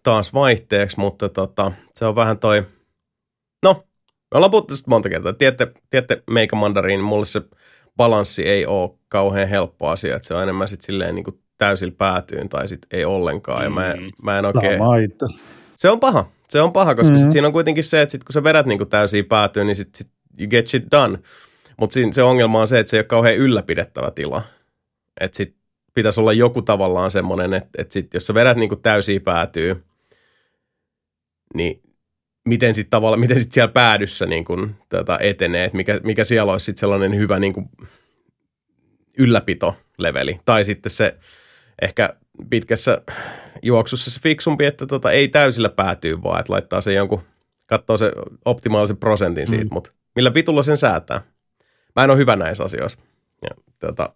taas vaihteeksi, mutta tota, se on vähän toi, no, me ollaan puhuttu sitten monta kertaa. Tiedätte, tiedätte meikä mandariini, mulle se balanssi ei ole kauhean helppo asia, että se on enemmän sitten silleen niin kuin täysillä päätyyn tai sitten ei ollenkaan. Ja mä en, mä en oikein... Se on paha. Se on paha, koska mm-hmm. sit siinä on kuitenkin se, että sit kun sä vedät niinku täysiä päätyyn, niin sit, sit you get shit done. Mutta se ongelma on se, että se ei ole kauhean ylläpidettävä tila. Että sit pitäisi olla joku tavallaan semmoinen, että et sit jos sä vedät niinku täysiä päätyyn, niin miten sit tavallaan, miten sit siellä päädyssä niinku tota etenee, että mikä, mikä siellä olisi sit sellainen hyvä niinku ylläpitoleveli. Tai sitten se... Ehkä pitkässä juoksussa se fiksumpi, että tota, ei täysillä päätyy vaan, että laittaa se jonkun, katsoo se optimaalisen prosentin siitä, mm. mutta millä vitulla sen säätää. Mä en ole hyvä näissä asioissa. Ja, tota,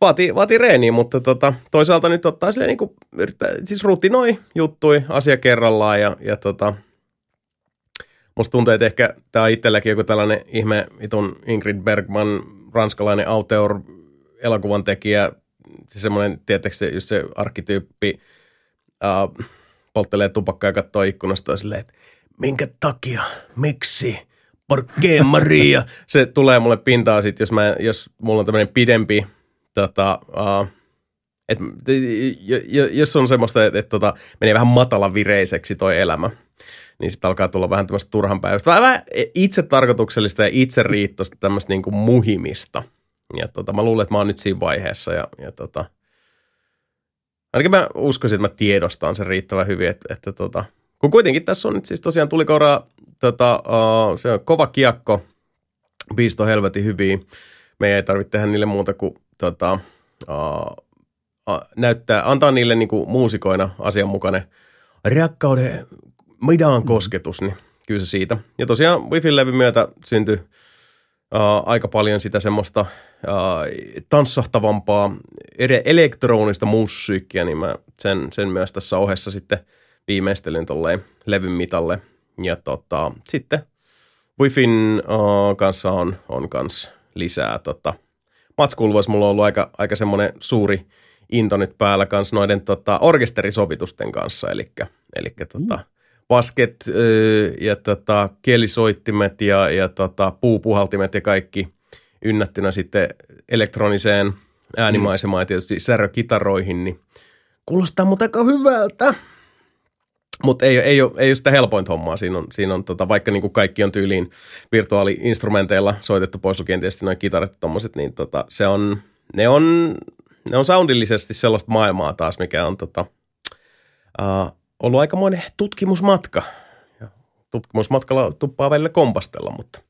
vaatii, vaatii reeniä, mutta tota, toisaalta nyt ottaa silleen niin kuin, siis rutinoi juttui asia kerrallaan ja, ja tota, musta tuntuu, että ehkä tää on itselläkin joku tällainen ihme vitun Ingrid Bergman, ranskalainen auteur-elokuvan tekijä, se semmoinen, tietysti just se arkkityyppi äh, polttelee tupakkaa ja katsoo ikkunasta silleen, että minkä takia, miksi, porqué Maria. Se tulee mulle pintaan sitten, jos, jos mulla on tämmöinen pidempi, tota, äh, et, jos on semmoista, että et, tota, menee vähän matalavireiseksi toi elämä, niin sitten alkaa tulla vähän tämmöistä turhanpäiväistä, vähän, vähän itsetarkoituksellista ja itseriittoista tämmöistä niin kuin muhimista. Ja tota, mä luulen, että mä oon nyt siinä vaiheessa ja, ja tota, ainakin mä uskoisin, että mä tiedostan sen riittävän hyvin, että, että tota, kun kuitenkin tässä on nyt siis tosiaan tulikouraa, tota, uh, se on kova kiekko, biisto helvetin hyviä, meidän ei tarvitse tehdä niille muuta kuin tota, uh, uh, näyttää, antaa niille niinku muusikoina asianmukainen rakkauden midaan kosketus, niin kyllä se siitä. Ja tosiaan Wifin levy myötä syntyi Uh, aika paljon sitä semmoista uh, tanssahtavampaa elektronista musiikkia, niin mä sen, sen myös tässä ohessa sitten viimeistelin tolleen levyn mitalle. Ja tota, sitten Wifin uh, kanssa on, on kans lisää. Tota. Matskulvoissa mulla on ollut aika, aika semmoinen suuri into nyt päällä kans noiden tota, orkesterisovitusten kanssa, elikkä, elikkä tota... Mm. Basket ja tota, kielisoittimet ja, ja tota, puupuhaltimet ja kaikki ynnättynä sitten elektroniseen äänimaisemaan ja tietysti särökitaroihin, niin kuulostaa mut aika hyvältä. Mutta ei, ei, ei, ei ole sitä helpointa hommaa. Siinä on, siinä on tota, vaikka niinku kaikki on tyyliin virtuaali-instrumenteilla soitettu pois lukien tietysti noin kitarat ja tommoset, niin tota, se on, ne, on, ne on soundillisesti sellaista maailmaa taas, mikä on... Tota, uh, ollut aikamoinen tutkimusmatka. Ja tutkimusmatkalla tuppaa välillä kompastella, mutta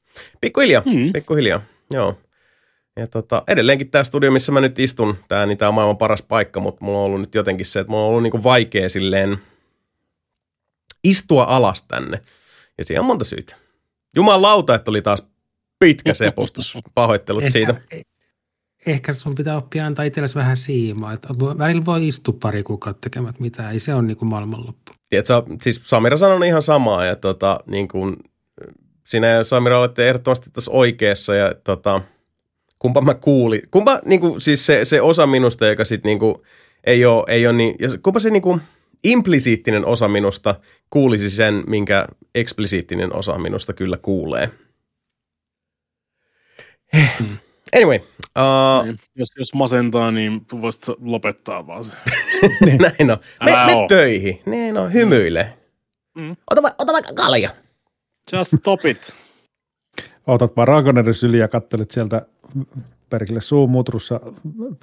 pikkuhiljaa, hmm. pikkuhiljaa, joo. Ja tota, edelleenkin tämä studio, missä mä nyt istun, tämä niin tää on maailman paras paikka, mutta mulla on ollut nyt jotenkin se, että mulla on ollut niinku vaikea silleen istua alas tänne. Ja siinä on monta syytä. Jumalauta, että oli taas pitkä sepustus. Pahoittelut ehkä, siitä. Ehkä sun pitää oppia antaa itsellesi vähän siimaa, että välillä voi istua pari kuukautta tekemät mitään, ei se ole niin kuin maailmanloppu. Tiedätkö, siis Samira sanoi ihan samaa ja tota, niin kuin sinä ja Samira olette ehdottomasti tässä oikeassa ja tota, kumpa mä kuulin, kumpa niin kuin, siis se, se osa minusta, joka sitten niin kuin ei ole, ei ole niin, ja kumpa se niin kuin implisiittinen osa minusta kuulisi sen, minkä eksplisiittinen osa minusta kyllä kuulee. Hmm. Anyway. Uh, niin, jos, jos masentaa, niin voisit lopettaa vaan se. Näin on. Me, me töihin. Niin on, hymyile. Mm. Ota, ota vaikka kalja. Just stop it. Otat vaan Ragoneris yli ja kattelet sieltä perkille suun mutrussa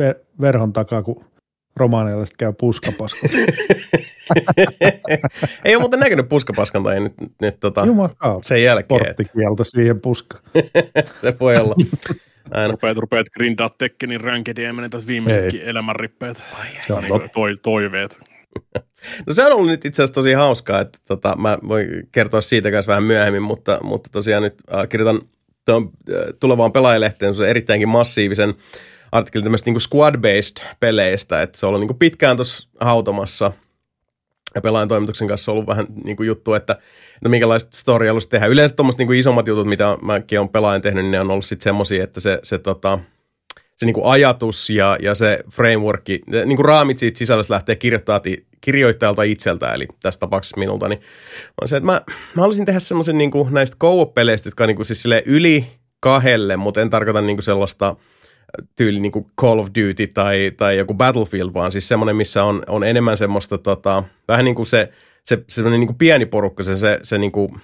ver- verhon takaa, kun romaanialaiset käy puskapaskalta. Ei ole muuten näkynyt puskapaskalta nyt, nyt tota, sen jälkeen. Porttikielto siihen puskaan. Se voi olla. Rupeat, rupeat grindaa Tekkenin rankedia ja menee tässä viimeisetkin elämänrippeet. Toi, toiveet. No se on ollut nyt itse asiassa tosi hauskaa, että tota, mä voin kertoa siitä kanssa vähän myöhemmin, mutta, mutta tosiaan nyt äh, kirjoitan tuon, äh, tulevaan pelaajalehteen erittäinkin massiivisen artikkelin tämmöistä niinku squad-based peleistä, että se on ollut niinku pitkään tuossa hautomassa ja pelaajan toimituksen kanssa on ollut vähän niinku juttu, että, että minkälaista storia haluaisi tehdä. Yleensä tuommoiset niinku isommat jutut, mitä mäkin olen pelaajan tehnyt, niin ne on ollut sitten semmoisia, että se, se tota... se niinku ajatus ja, ja se frameworkki, niinku raamit siitä sisällöstä lähtee kirjoittajalta itseltä, eli tässä tapauksessa minulta, niin on se, että mä, mä haluaisin tehdä semmoisen niinku näistä co-op-peleistä, jotka on niinku siis silleen yli kahdelle, mutta en tarkoita niinku sellaista tyyli niinku Call of Duty tai, tai joku Battlefield, vaan siis semmoinen, missä on, on enemmän semmoista, tota, vähän niinku se, se semmoinen niinku pieni porukka, se, se, se niinku...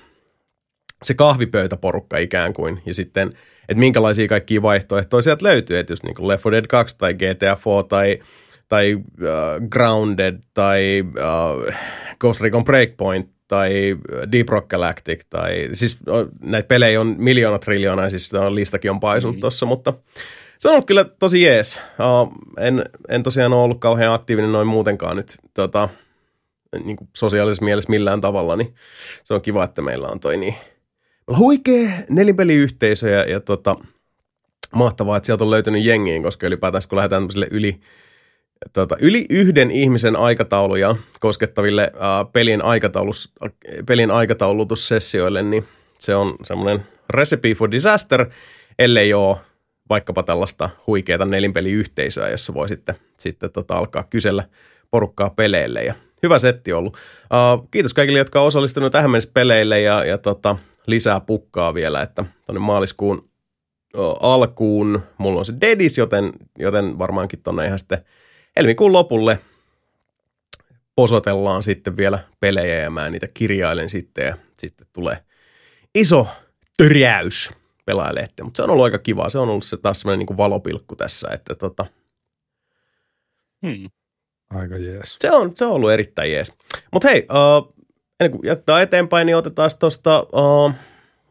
se kahvipöytäporukka ikään kuin, ja sitten, että minkälaisia kaikkia vaihtoehtoja sieltä löytyy, että jos niin kuin Left four Dead kaksi tai G T A four tai, tai uh, Grounded tai uh, Ghost Recon Breakpoint tai Deep Rock Galactic tai, siis näitä pelejä on miljoona triljoonaa, siis listakin on paisunut mm-hmm. tossa, mutta se on ollut kyllä tosi jees. Uh, en, en tosiaan ole ollut kauhean aktiivinen noin muutenkaan nyt, tota, niin kuin sosiaalisessa mielessä millään tavalla, niin se on kiva, että meillä on toi niin huikea nelinpeliyhteisö ja, ja tota, mahtavaa, että sieltä on löytynyt jengiin, koska ylipäätään kun lähdetään yli, tota, yli yhden ihmisen aikatauluja koskettaville ää, pelien, aikataulus, pelien aikataulutussessioille, niin se on semmoinen recipe for disaster, ellei ole vaikkapa tällaista huikeata nelinpeliyhteisöä, jossa voi sitten, sitten tota, alkaa kysellä porukkaa peleille. Ja hyvä setti ollut. Ää, kiitos kaikille, jotka on osallistunut tähän mennessä peleille ja, ja tota, lisää pukkaa vielä, että tuonne maaliskuun o, alkuun mulla on se dedis, joten, joten varmaankin tuonne ihan sitten helmikuun lopulle posotellaan sitten vielä pelejä ja mä niitä kirjailen sitten ja sitten tulee iso törjäys pelaajalehteen, mutta se on ollut aika kiva, se on ollut se taas semmoinen niin kuin valopilkku tässä, että tota. Hmm. Aika jees. Se on, se on ollut erittäin jees. Mutta hei, uh, ennen kuin jätetään eteenpäin, niin otetaan tuosta, uh,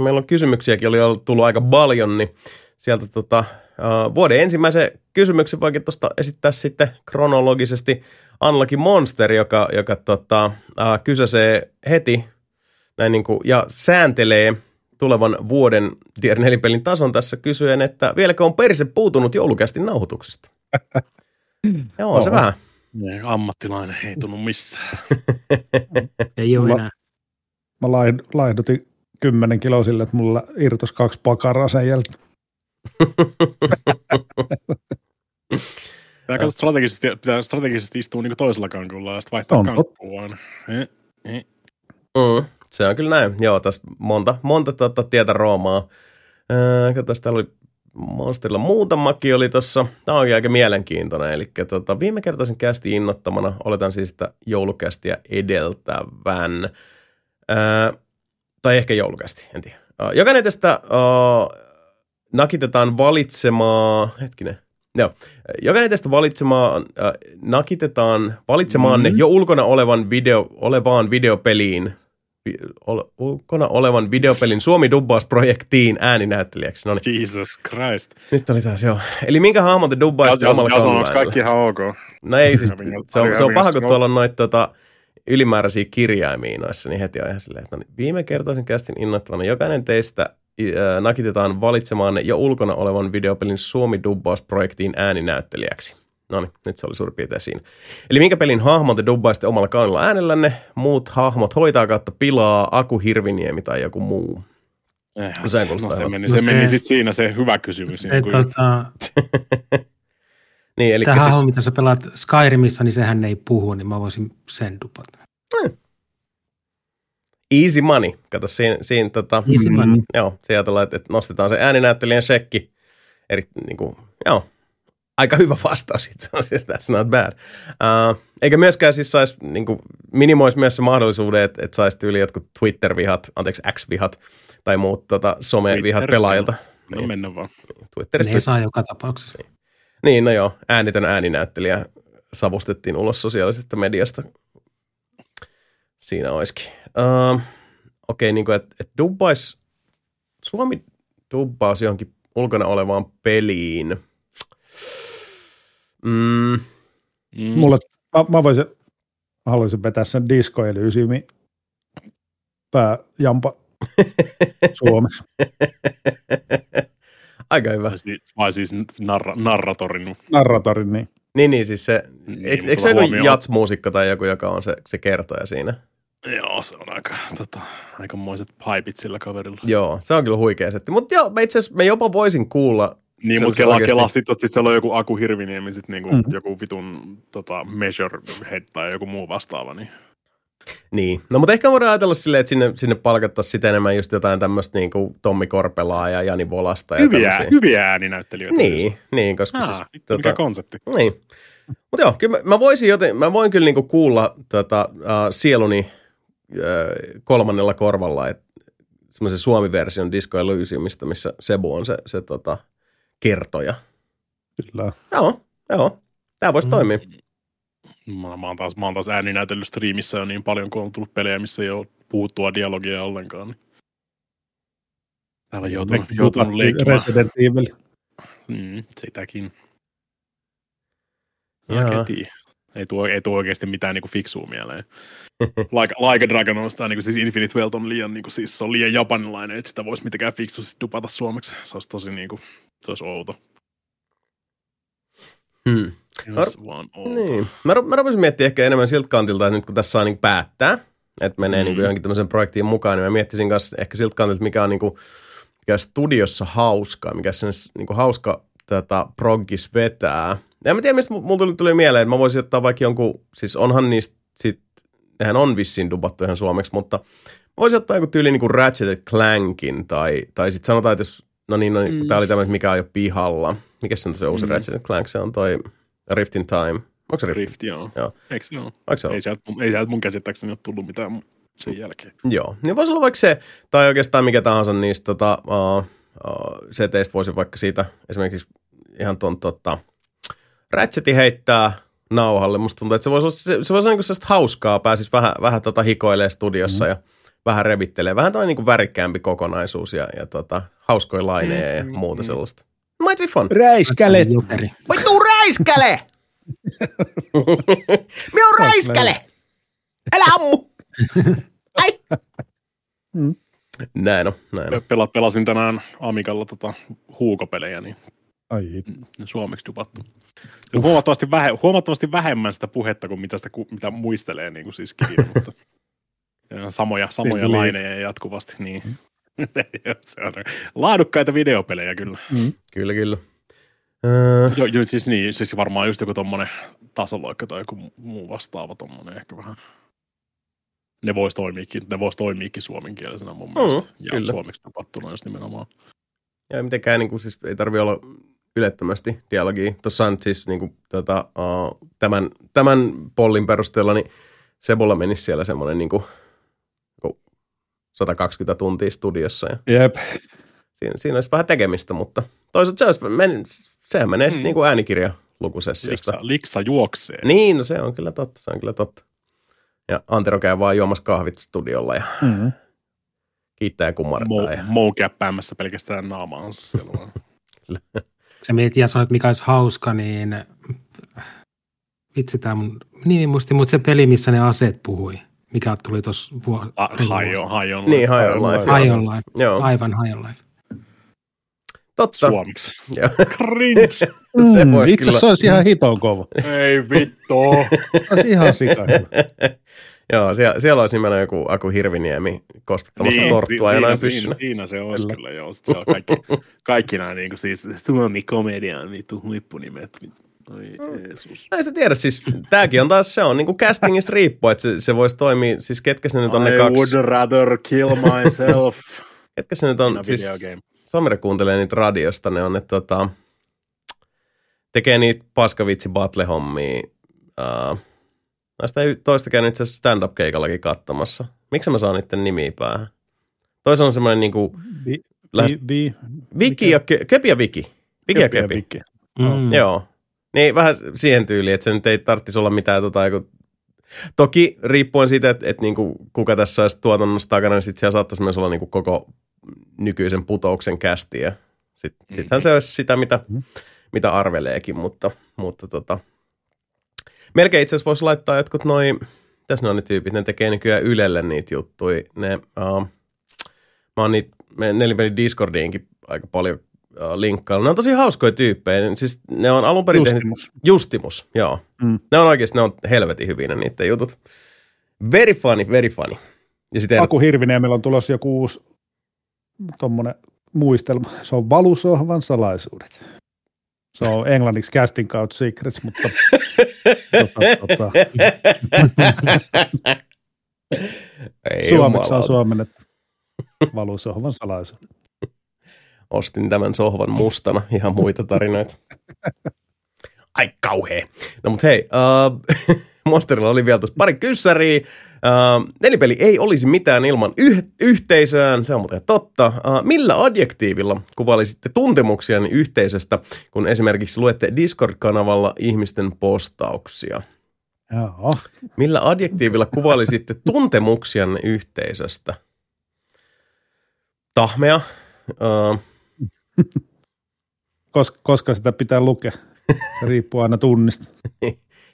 meillä on kysymyksiäkin, oli tullut aika paljon, niin sieltä tota, uh, vuoden ensimmäisen kysymyksen voikin tuosta esittää sitten kronologisesti Unlucky Monster, joka, joka tota, uh, kysäsee heti näin niin kuin, ja sääntelee tulevan vuoden Dier nelipelin tason tässä kysyen, että vieläkö on perse puutunut joulukästin nauhoituksesta? Joo, on se vähän. Ne, ammattilainen ei tunnu missään. Ei ole enää. Mä, mä laihdutin kymmenen kiloa sille, että mulla irtos kaksi pakaraa sen jälkeen. Pitää katsoa strategisesti, pitää strategisesti istua niinku toisella kankulla ja sitten vaihtaa kankkua aina. Mm, se on kyllä näin. Joo, tässä monta, monta tuota tietä Roomaa. Äh, katsotaan, täällä oli Monsterilla muutamakin oli tossa. Tämä onkin aika mielenkiintoinen. Eli tota, viime kertaisen kästi innottamana oletan siis sitä joulukästiä edeltävän. Ää, tai ehkä joulukästi, en tiedä. Ää, jokainen tästä ää, nakitetaan valitsemaan... Hetkinen. Joo. Jokainen tästä valitsemaan, ää, nakitetaan valitsemaan mm-hmm. ne jo ulkona olevan video, olevaan videopeliin. Ulkona olevan videopelin Suomi-dubbausprojektiin ääninäyttelijäksi. Noniin. Jesus Christ. Nyt oli taas, joo. Eli minkä hahmon te dubbaisitte omalla kanavalla? Onko kaikki ihan ok? No ei siis, se on, se on paha, kun tuolla on noita tota, ylimääräisiä kirjaimia noissa, niin heti on ihan silleen, että noniin. Viime kertaisen kästin innoittavana jokainen teistä äh, nakitetaan valitsemaan jo ulkona olevan videopelin Suomi-dubbausprojektiin ääninäyttelijäksi. No niin, nyt se oli suurin piirtein siinä. Eli minkä pelin hahmon te dubbaisitte omalla kaunilla äänellänne? Muut hahmot hoitaa kautta pilaa, Aku Hirviniemi tai joku muu. Eh, no se, no se meni, se meni sitten siinä se hyvä kysymys. Ei, kuin... tota... niin, eli tämä hahmo, siis... mitä sä pelaat Skyrimissa, niin sehän ei puhu, niin mä voisin sen dubata. Hmm. Easy money. Kato, siinä, siinä tota... Easy money. Mm-hmm. Joo, se ajatellaan, että nostetaan se ääninäyttelijän sekki. Eri, niin kuin, joo. Aika hyvä vastaus itse asiassa, that's not bad. Uh, eikä myöskään siis saisi, niin kuin minimoisi myös se mahdollisuuden, että, että saisi tyyli jotkut Twitter-vihat, anteeksi X-vihat tai muut tota, some-vihat pelaajilta. No niin. Mennä vaan. Twitteristä. Ne saa joka tapauksessa. Niin, no joo, äänitön ääninäyttelijä savustettiin ulos sosiaalisesta mediasta. Siinä olisikin. Uh, Okei, okay, niin että et dubbais, Suomi dubbaisi johonkin ulkona olevaan peliin. Mm. Mm. Mulle, mä, mä voisin, mä haluaisin vetää sen Disco eli Ysimi pääjampa Suomessa. Aika hyvä. Vai siis narra, narratorin. Narratorin, niin. Niin, niin siis se, niin, eikö, eikö se joku jatsmuusikko tai joku, joka on se, se kertoja siinä? Joo, se on aika, tota, aikamoiset haipit sillä kaverilla. Joo, se on kyllä huikea setti. Mutta joo, mä itse asiassa, mä jopa voisin kuulla. Niin, mutta kelaa, kelaa, sit, sit siellä on joku Aku Hirviniemi, sit niinku mm. joku vitun tota, measure head tai joku muu vastaava, niin. Niin, no mutta ehkä voidaan ajatella silleen, että sinne, sinne palkattaisiin sitten enemmän just jotain tämmöistä niin kuin Tommi Korpelaa ja Jani Volasta. Ja hyviä, hyviä ääninäyttelijöitä. Niin, niin koska Aa, siis. Mikä tota, konsepti. Niin, mutta joo, kyllä mä, mä voisin joten, mä voin kyllä niinku kuulla tota, äh, sieluni äh, kolmannella korvalla, että semmoisen suomi-version Disco Elysiumista, missä Sebu on se, se tota, kertoja. Kyllä. Joo, joo, tää voisi mm. toimia. Mä, mä oon taas, taas ääninäytellyt striimissä jo niin paljon, kun on tullut pelejä, missä ei ole puhuttua dialogia ollenkaan. Niin. Täällä on joutunut, joutunut leikkimään. Resident Evil. Mm, sitäkin. Ei tuo, ei tuo oikeasti mitään niinku fiksua mieleen. Like, like a Dragon on sitä, niinku, siis Infinite Wealth on liian, niinku, siis se on liian japanilainen, että sitä voisi mitenkään fiksusti dupata suomeksi. Se olisi tosi niinku, se olisi outo. Hmm. Niin. Mä, mä rupesin miettimään ehkä enemmän siltä kantilta, että nyt kun tässä saa niin päättää, että menee mm. niin kuin johonkin tämmöiseen projektiin mukaan, niin mä miettisin kanssa ehkä siltä kantilta, mikä on niin kuin, mikä studiossa hauskaa, mikä sen niin kuin hauska tätä proggis vetää. Ja mä tiedän, mistä mulla tuli, tuli mieleen, että mä voisin ottaa vaikka jonkun, siis onhan niistä, sit, nehän on vissiin dubattu ihan suomeksi, mutta mä voisin ottaa joku tyyli niin kuin Ratchet Clankin, tai, tai sitten sanotaan, että jos, no niin, no, mm. tää oli tämmöinen, mikä on jo pihalla. Mikäs se on se uusi mm. Ratchet Clank, se on toi Rift in Time. Onko se Rift? Rift, joo. joo. Eikö se ole? Eikö se ole? Ei sieltä mun, mun käsittääkseni ole tullut mitään sen jälkeen. Joo, niin voisi olla vaikka se, tai oikeastaan mikä tahansa niistä tota, uh, uh, seteistä voisi vaikka siitä esimerkiksi ihan ton tota, Ratchetin heittää nauhalle. Musta tuntuu, että se voisi olla, se, se voisi olla niin sellaista hauskaa, pääsisi vähän, vähän tota hikoilee studiossa mm. ja vähän revittelee. Vähän tämmöinen niin värikkäämpi kokonaisuus ja, ja tota, hauskoja laineja ja mm. muuta mm. sellaista. Might be fun. Räiskäle. Vai tuu räiskäle! Minä on räiskäle! Älä ammu! Ai! Näin on, näin on. Pela, pelasin tänään Amikalla tota huukopelejä, niin ai. Suomeksi dupattu. Uh. Huomattavasti, vähe, huomattavasti vähemmän sitä puhetta kuin mitä, sitä, mitä muistelee niin kuin siis kiinni, mutta samoja, samoja laineja jatkuvasti, niin laadukkaita videopelejä kyllä. Mm. Kyllä, kyllä. Öö... Joo, jo, siis niin, siis varmaan just joku tommonen tasoloikka tai joku muu vastaava tommonen ehkä vähän. Ne vois toimiikin, ne vois toimiikin suomenkielisenä mun mm-hmm, mielestä. Ja kyllä. Suomeksi tapattuna jos nimenomaan. Ja mitenkään niin kuin siis ei tarvi olla ylettömästi dialogia. Tossa on siis niin kuin tota, uh, tämän, tämän pollin perusteella niin Sebolla menisi siellä semmonen niin kuin sata kaksikymmentä tuntia studiossa. Ja jep. Siinä, siinä olisi vähän tekemistä, mutta toisaalta se olisi, men, sehän menee sitten mm. niin kuin äänikirjalukusessiosta. Liksa, liksa juoksee. Niin, no se on kyllä totta, se on kyllä totta. Ja Antero käy vaan juomassa kahvit studiolla ja mm-hmm. kiittää ja kumartaa. Mo, moukäppäämässä pelkästään naamaansa siellä vaan. Kyllä. Se mietin ja sanoit, mikä olisi hauska, niin vitsi tämä mun nimi musti, mutta se peli, missä ne aseet puhui. Mikä tuli tuossa vuosi. High on Life. Niin, High on Life. High on Life. Joo. Aivan High on Life. Totta. Suomeksi. Cringe. Mm, itse asiassa se olisi ihan hiton kova. Ei vittu. Olisi ihan sika hyvä. Joo, siellä, siellä olisi nimellä joku Aku Hirviniemi kostattamassa niin, torttua si- ja näin pyssynä. Siinä se olisi kyllä, kyllä joo. Se on kaikki, kaikki nämä niin kuin siis suomi-komediaan vittu huippunimet. Jeesus. No ei sitä tiedä, siis tääkin on taas, se on niinku castingista riippuen, että se, se voisi toimia, siis ketkä se nyt on I ne kaksi. I would rather kill myself. Ketkä se nyt on, no, siis Samira kuuntelee niitä radiosta, ne on ne tota, tekee niitä paskavitsi battle-hommia. Uh, sitä ei toista käynyt itse asiassa stand-up-keikallakin kattomassa. Miksi mä saan niiden nimiä päähän? Toisaalta on semmoinen niinku Vi, vi, vi, lähes, vi, Viki ja Ke, Kepi ja Viki. Viki ja Kepi. Viki. Mm. Joo. Niin, vähän siihen tyyliin, että se nyt ei tarvitsisi olla mitään tota, toki riippuen siitä, että, että niin kuin, kuka tässä olisi tuotannossa takana, niin sitten siellä saattaisi myös olla niin kuin koko nykyisen putouksen kästiä. Sit, mm-hmm. Sittenhän se olisi sitä, mitä, mitä arveleekin, mutta, mutta tota. Melkein itse asiassa voisi laittaa jotkut noi, tässä ne on ne tyypit, ne tekee nykyään Ylelle niitä juttuja. Ne, uh, mä oon niitä, Nelinpelin Discordiinkin aika paljon linkkailla. Ne on tosi hauskoja tyyppejä. Siis ne on alun perin Justimus. Tehnyt... Justimus. Joo. Mm. Ne on oikeasti, ne on helvetin hyviä ne niiden jutut. Very funny, very funny. Ja sitten Aku Hirviniemellä on tulossa joku uusi tommonen muistelma. Se on Valusohvan salaisuudet. Se on englanniksi Casting Couch Secrets, mutta... tota, tota. Ei suomeksi on suomennettu Valusohvan salaisuudet. Ostin tämän sohvan mustana, ihan muita tarinoita. Ai kauhea. No mut hei, äh, Monsterilla oli vielä tuossa pari kyssäriä. Äh, Nelinpeli ei olisi mitään ilman yh- yhteisöään, se on muuten totta. Äh, millä adjektiivilla kuvailisitte tuntemuksiani yhteisöstä, kun esimerkiksi luette Discord-kanavalla ihmisten postauksia? Joo. Millä adjektiivilla kuvailisitte tuntemuksianne yhteisöstä? Tahmea. Äh, Koska, koska sitä pitää lukea. Se riippuu aina tunnista.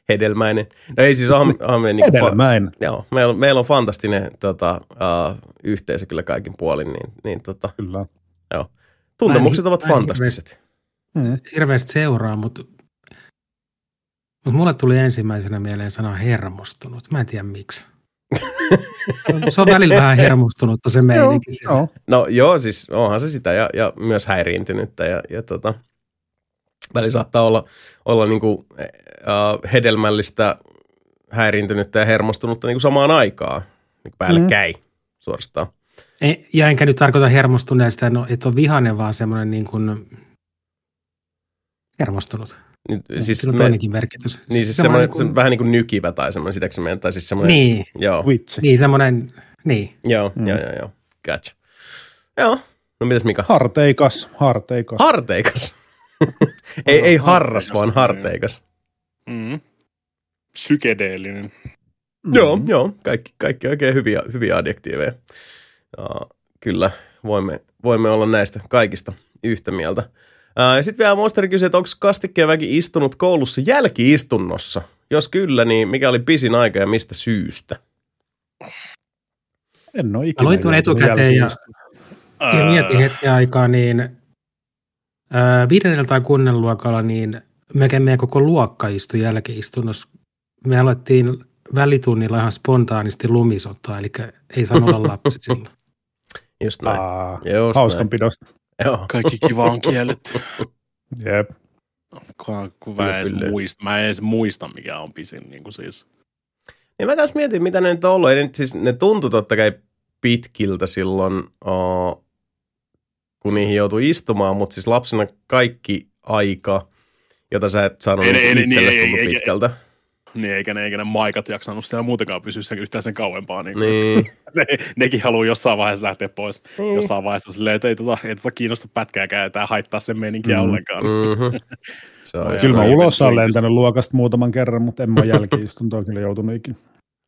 Hedelmäinen. No ei siis ahme, ahme niin Hedelmäinen. Fa- joo, meillä, meillä on fantastinen tota, uh, yhteisö kyllä kaikin puolin. Niin, niin, tota, kyllä. Joo. Tuntemukset mä en, ovat mä en fantastiset. Hirveästi, hirveästi seuraa, mutta, mutta mulle tuli ensimmäisenä mieleen sana hermostunut. Mä en tiedä miksi. Se on välillä vähän hermostunutta se meininki siellä. Joo. No joo, siis onhan se sitä ja, ja myös häiriintynyttä ja, ja tota, välillä saattaa olla, olla niinku, äh, hedelmällistä, häiriintynyttä ja hermostunutta niinku samaan aikaan, niinku päällekkäin mm. suorastaan. Ei, ja enkä nyt tarkoita hermostuneesta, no, että on vihainen, vaan semmoinen niin kuin hermostunut. Niin, siis sillä on toinenkin merkitys. Niin siis semmoinen, semmoinen kun... vähän niin kuin nykivä tai semmoinen, sitäkö meidän, tai siis semmoinen. Niin, joo. Niin semmoinen, niin. Joo, mm. joo, joo, joo, gotcha. Joo, no mitäs Mika? Harteikas, harteikas. Harteikas? ei, ei harras, vaan harteikas. Mm. Psykedeellinen. Mm. Joo, joo, kaikki, kaikki oikein hyviä, hyviä adjektiiveja. Ja, kyllä, voimme, voimme olla näistä kaikista yhtä mieltä. Ja sitten vielä Monsteri kysyi, että onko kastikkeväki istunut koulussa jälkiistunnossa? Jos kyllä, niin mikä oli pisin aika ja mistä syystä? En ole ikinä. Mä luin etukäteen ja, ja mietin hetken aikaa, niin viidennellä tai kunnen luokalla, niin melkein meidän koko luokka istui jälkiistunnossa. Me alettiin välitunnilla ihan spontaanisti lumisottaa, eli ei saanut olla lapset silloin. Just näin. Aa, Just hauskanpidosta. Joo. Kaikki kiva on kielletty. Jep. Kun mä, edes muista, mä en edes muista, mikä on pisin niin kuin siis. Niin mä taas mietin, mitä ne nyt on ollut. Ne, siis, ne tuntui totta kai pitkiltä silloin, uh, kun niihin joutui istumaan, mutta siis lapsena kaikki aika, jota sä et saanut itsellesi tuntuu pitkältä. Niin, eikä ne, eikä ne maikat jaksanut siellä muutenkaan pysyä sen yhtään sen kauempaa. Niin niin. Ne, nekin haluaa jossain vaiheessa lähteä pois. Niin. Jossain vaiheessa silleen, että ei tota, ei tota kiinnosta pätkääkään, että haittaa sen meininkiä mm. ollenkaan. Mm-hmm. Se on kyllä mä ulos olen lentänyt luokasta muutaman kerran, mutta en mä jälki-istuntoon kyllä joutunut ikinä.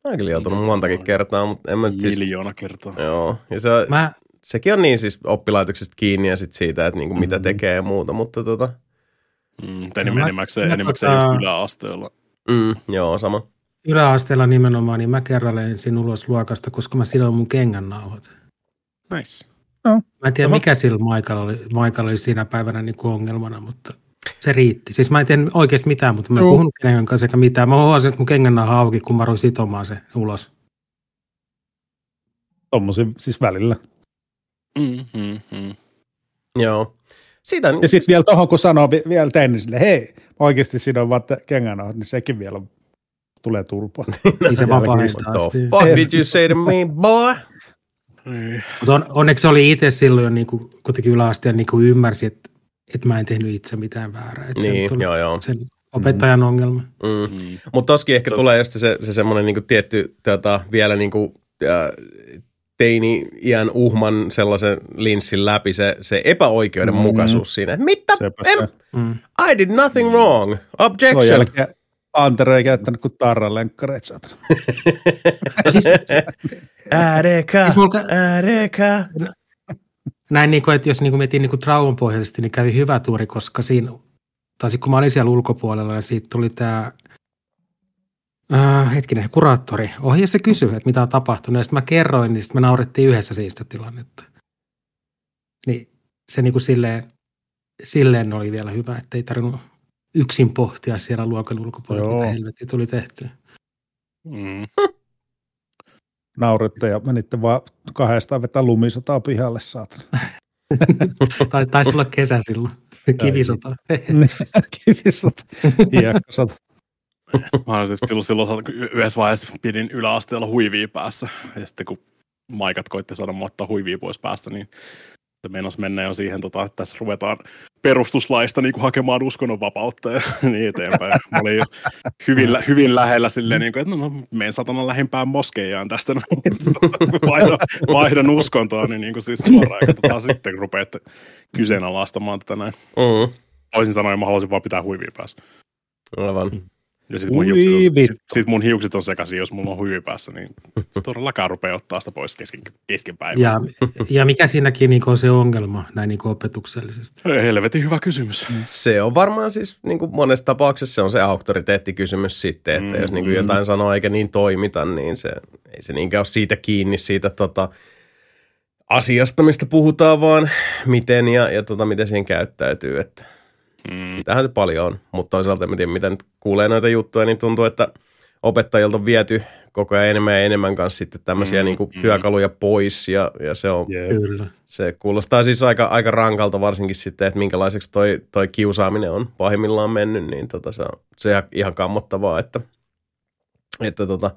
Mä kyllä joutunut montakin kertaa, mutta en mä siis... Miljoona kertaa. Joo, ja se, mä... sekin on niin siis oppilaitoksesta kiinni ja sit siitä, että niinku mm. mitä tekee ja muuta, mutta tota... Mm, tai mä... enimmäkseen, enimmäkseen mä... just yläasteella. Mm, joo, sama. Yläasteella nimenomaan, niin mä kerralla ensin ulos luokasta, koska mä sidoin mun kengännauhat. Nice. No. Mä en tiedä, Aha. mikä sillä Maikalla oli, Maikalla oli siinä päivänä niin kuin ongelmana, mutta se riitti. Siis mä en tiedä oikeasti mitään, mutta mä en no. puhunut kenen kanssa eikä mitään. Mä huomasin, että mun kengännauha auki, kun mä ruin sitomaan se ulos. Tommosin siis välillä. Mm-hmm. Joo. Siitä... Ja sitten vielä tuohon, kun sanoo vielä tein, niin silleen, hei, oikeasti sidoin vaan kengänauhat, niin sekin vielä tulee turpaa. Niin se vaan pahistaa asti. What did you say to me, boy? Mutta on, onneksi oli itse silloin jo niinku, kuitenkin yläasteen niinku ymmärsi, että et mä en tehnyt itse mitään väärää. Et niin, tuli, joo joo. Sen opettajan mm. ongelma. Mm. Mm. Mutta toskin ehkä so, tulee just se, se semmoinen niinku tietty tota, vielä niinku... Äh, teini-iän uhman sellaisen linssin läpi se, se epäoikeudenmukaisuus mm-hmm. siinä. Mitä? Em, mm. I did nothing wrong. Objection. No jälkeen Antero ei käyttänyt kuin tarralenkkareet, saatana. Ääreka, ääreka. Näin, niin kuin, että jos niin kuin mietin niin kuin trauman pohjaisesti, niin kävi hyvä tuuri, koska siinä, tai kun mä olin siellä ulkopuolella, niin siitä tuli tämä äh, hetkinen, kuraattori ohje, se kysyi, että mitä on tapahtunut, ja sitten mä kerroin, niin sitten me naurettiin yhdessä siitä tilannetta. Niin se niin kuin silleen, silleen oli vielä hyvä, että ei tarvinnut yksin pohtia siellä luokan ulkopuolella, mitä helvettiä tuli tehtyä. Mm. Naurette ja menitte vaan kahdestaan vetää lumisotaa pihalle, saatana. tai taisi olla kesä silloin. Kivisota. Kivisota. Hiekkasota. Mahdollisesti silloin, silloin yhdessä vaiheessa pidin yläasteella huivia päässä. Ja sitten kun maikat koitte saada mua ottaa huivia pois päästä, niin meinasi mennä jo siihen, tota, että tässä ruvetaan perustuslaista niin kuin hakemaan uskonnonvapautta ja niin eteenpäin. Mä olin jo hyvin, lä- hyvin lähellä silleen, niin kuin, että no, no menen satana lähimpään moskeijaan tästä, vaihdan, vaihdan uskontoa, niin, niin kuin siis suoraan katsotaan sitten, kun rupeat kyseenalaistamaan tätä näin. Uh-huh. Toisin sanoen, mä haluaisin vaan pitää huivia päässä. Aivan. Ja sit mun, on, sit, sit mun hiukset on sekaisin, jos mulla on huivi päässä, niin todellakaan rupeaa ottaa sitä pois kesken, kesken päivän. Ja, ja mikä siinäkin niin on se ongelma näin niin opetuksellisesti? Helvetin hyvä kysymys. Se on varmaan siis niin kuin monessa tapauksessa se on se auktoriteettikysymys sitten, että mm-hmm. jos niin kuin jotain sanoo eikä niin toimita, niin se, ei se niinkään ole siitä kiinni siitä tota, asiasta, mistä puhutaan, vaan miten ja, ja tota, miten siihen käyttäytyy, että... Mm. Sitähän se paljon on, mutta toisaalta en tiedä, mitä nyt kuulee noita juttuja, niin tuntuu, että opettajilta on viety koko ajan enemmän ja enemmän kanssa sitten tämmöisiä mm, niin kuin mm. työkaluja pois ja, ja se on, yeah. se kuulostaa siis aika, aika rankalta varsinkin sitten, että minkälaiseksi toi, toi kiusaaminen on pahimmillaan mennyt, niin tota, se on se ihan kammottavaa, että, että tota,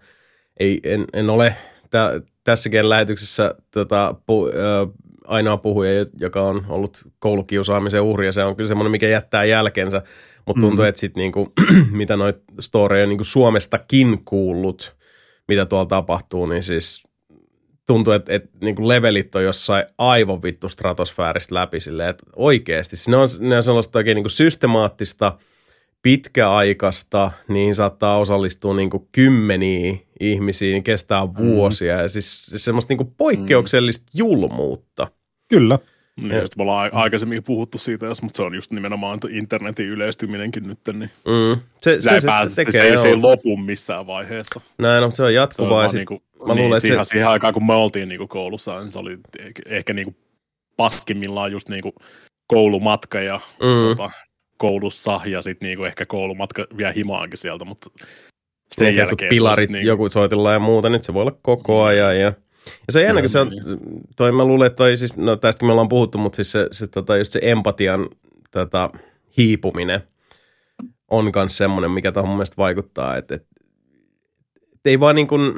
ei, en, en ole tä, tässäkin lähetyksessä tota, pu, ö, ainoa puhuja, joka on ollut koulukiusaamisen uhri, ja se on kyllä semmoinen, mikä jättää jälkensä, mutta tuntuu, mm-hmm. että sitten niinku, mitä noita storeja on niinku Suomestakin kuullut, mitä tuolla tapahtuu, niin siis tuntuu, että et, niinku levelit on jossain aivan vittu stratosfääristä läpi silleen, että oikeasti. Ne on, ne on sellaista oikein niinku systemaattista, pitkäaikaista, niin saattaa osallistua niinku kymmeniä ihmisiä, niin kestää vuosia mm. ja siis, siis semmoista niinku poikkeuksellista mm. julmuutta. Kyllä. Ja just me ollaan aikaisemmin puhuttu siitä, mutta se on just nimenomaan internetin yleistyminenkin nyt, niin mm. se, sitä se, ei se pääse, tekee, se, ei, se ei lopu missään vaiheessa. Näin, no se on jatkuvaa. Se on niinku, mä niin, luulen, siihen, se... siihen aikaan, kun me oltiin niinku koulussa, niin se oli ehkä niinku paskimmillaan just niinku koulumatka ja mm. tota, koulussa ja sitten niinku ehkä koulumatka vielä himaankin sieltä, mutta sen jälkeen pilarit, niin... joku soitellaan ja muuta, nyt se voi olla koko ajan. Ja, ja se jännä, kun se on, toi mä luulen, että toi siis, no tästäkin me ollaan puhuttu, mutta siis se, se, tota, just se empatian tota, hiipuminen on myös semmoinen, mikä tuohon mun mielestä vaikuttaa, että et, et ei vaan niin kuin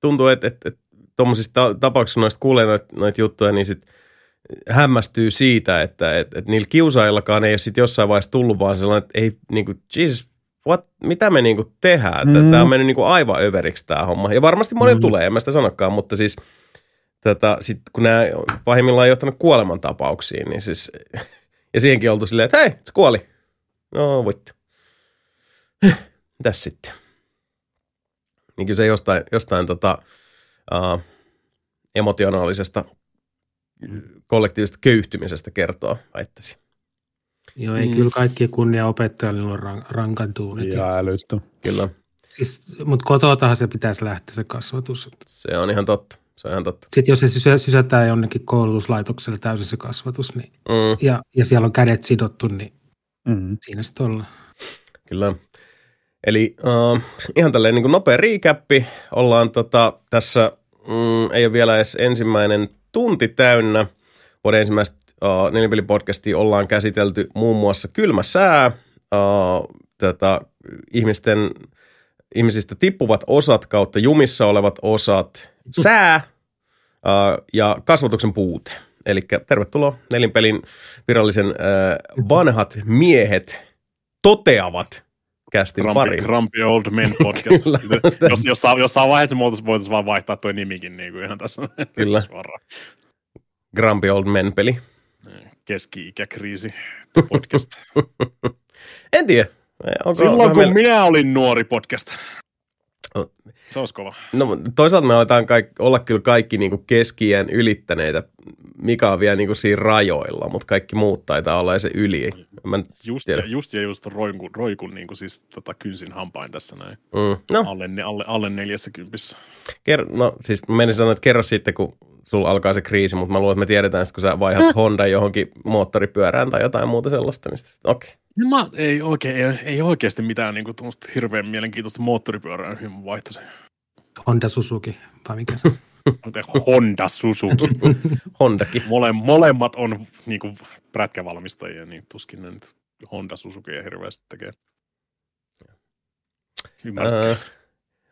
tuntuu, että et, et, tuommoisissa tapauksissa noista kuulee noita noit juttuja, niin sitten hämmästyy siitä, että et, et niillä kiusaillakaan ei ole sitten jossain vaiheessa tullut vaan sellainen, että ei niin kuin, Jesus, What? Mitä me niinku tehdään? Mm. Tämä on mennyt niinku aivan överiksi tämä homma. Ja varmasti monilla mm. tulee, en mä sitä sanokaan, mutta siis tätä, sit, kun nämä pahimmillaan on johtanut kuolemantapauksiin, niin siis, ja siihenkin oltu silleen, että hei, se kuoli. No vittu. Mitäs sitten? Niin kyllä se jostain, jostain tota, uh, emotionaalisesta kollektiivisesta köyhtymisestä kertoo, väittäisin. Joo, ei mm. kyllä kaikki kunnia opettajille on rank- rankan duunit. Jaa, älyttö. Kyllä. Siis, mutta kototahan se pitäisi lähteä se kasvatus. Se on ihan totta. Se on ihan totta. Sitten jos se sysä, sysätään jonnekin koulutuslaitokselle täysin se kasvatus, niin, mm. ja, ja siellä on kädet sidottu, niin mm. siinä sitten ollaan. Kyllä. Eli uh, ihan tälleen niin kuin nopea riikäppi. Ollaan tota, tässä, mm, ei ole vielä edes ensimmäinen tunti täynnä, vuoden ensimmäistä Uh, Nelinpeli-podcastia ollaan käsitelty muun muassa kylmä sää, uh, tätä ihmisten, ihmisistä tippuvat osat kautta jumissa olevat osat, sää uh, ja kasvatuksen puute. Elikkä tervetuloa Nelinpelin virallisen uh, vanhat miehet toteavat kästin Grumpy, pariin. Grumpy Old Men podcast. jos, jossain, jossain vaiheessa voitaisiin vaan vaihtaa tuo nimikin niin kuin ihan tässä. Kyllä. Suoraan. Grumpy Old Men -peli. Keski-ikäkriisi podcast. En tiedä. Onko, Silloin kun meillä... minä olin nuori podcast. Se olisi kova. No, toisaalta me aletaan kaikki, olla kyllä kaikki niinku keski-iän ylittäneitä. Mika on vielä niinku siinä rajoilla, mutta kaikki muut taitaa olla se yli. Just ja, just ja just roikun, roikun niinku siis tota kynsin hampain tässä näin. Mm. No. Alle, alle, alle neljässäkympissä. Ker- no siis mä menin sanoa, että kerro sitten, kun sulla alkaa se kriisi, mutta mä luulen, että me tiedetään, että kun sä vaihdat Honda johonkin moottoripyörään tai jotain muuta sellaista, niin sitten okei. Okay. No mä, ei, oikein, ei, ei oikeasti mitään niinku tuommoista hirveän mielenkiintoista moottoripyörää, niin mä vaihtasin. Honda Suzuki, vai mikä se on? Honda Suzuki. Hondakin. Mole, molemmat on niinku prätkävalmistajia, niin tuskin ne nyt Honda Suzukia hirveästi tekee. Ymmärrätkö? Äh,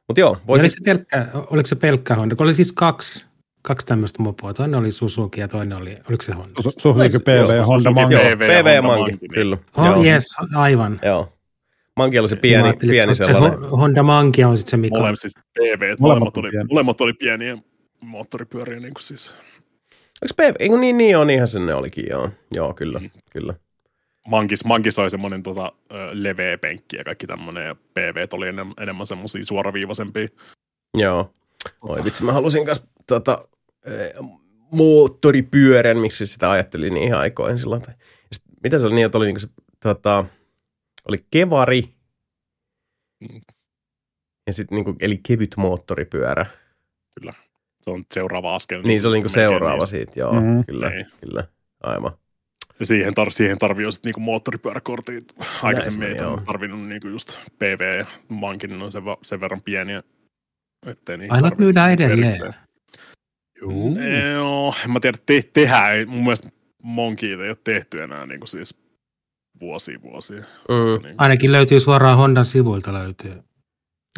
mut joo. Voisin... Oliko se pelkkä, oliko se pelkkä Honda? Oli siis kaksi. Kaksi tämmöistä mopoa. Toinen oli Suzuki ja toinen oli, oliko se Honda? Suzuki P V ja Honda Manki. Joo, P V ja Manki, kyllä. Oh yes, aivan. Joo. Manki oli se pieni, pieni sellainen. Honda Manki on sitten se Mika. Molemmat siis P V, molemmat oli pieniä moottoripyöriä niin kuin siis. Oliko P V? Ei kun niin, niin on, niinhän sen ne olikin, joo. Joo, kyllä, kyllä. Mankis, Mankis oli semmoinen tota, leveä penkki ja kaikki tämmöinen, ja P V oli enemmän semmoisia suoraviivaisempia. Joo. Oi vitsi, mä halusin kanssa tota, moottoripyörän, miksi sitä ajattelin niin ihan aikoin silloin. Sitten, mitä se oli niin, että oli, niinku se, tota, oli kevari, ja sit, niinku, eli kevyt moottoripyörä. Kyllä, se on seuraava askel. Niin, se oli niinku seuraava siitä, joo, mm-hmm. kyllä, niin. kyllä, aivan. Ja siihen, tar- siihen tarvii jo sitten niinku moottoripyöräkortin. Aikaisemmin ei tarvinnut niinku just P V ja Mankin, ne on sen, sen verran pieniä. Aina myydään edelleen. Juu. Joo, en mä tiedä, te, tehdään. Mun mielestä Monkiita ei ole tehty enää niin kuin siis vuosia vuosia. Mm. Niin ainakin siis... löytyy suoraan Hondan sivuilta löytyy.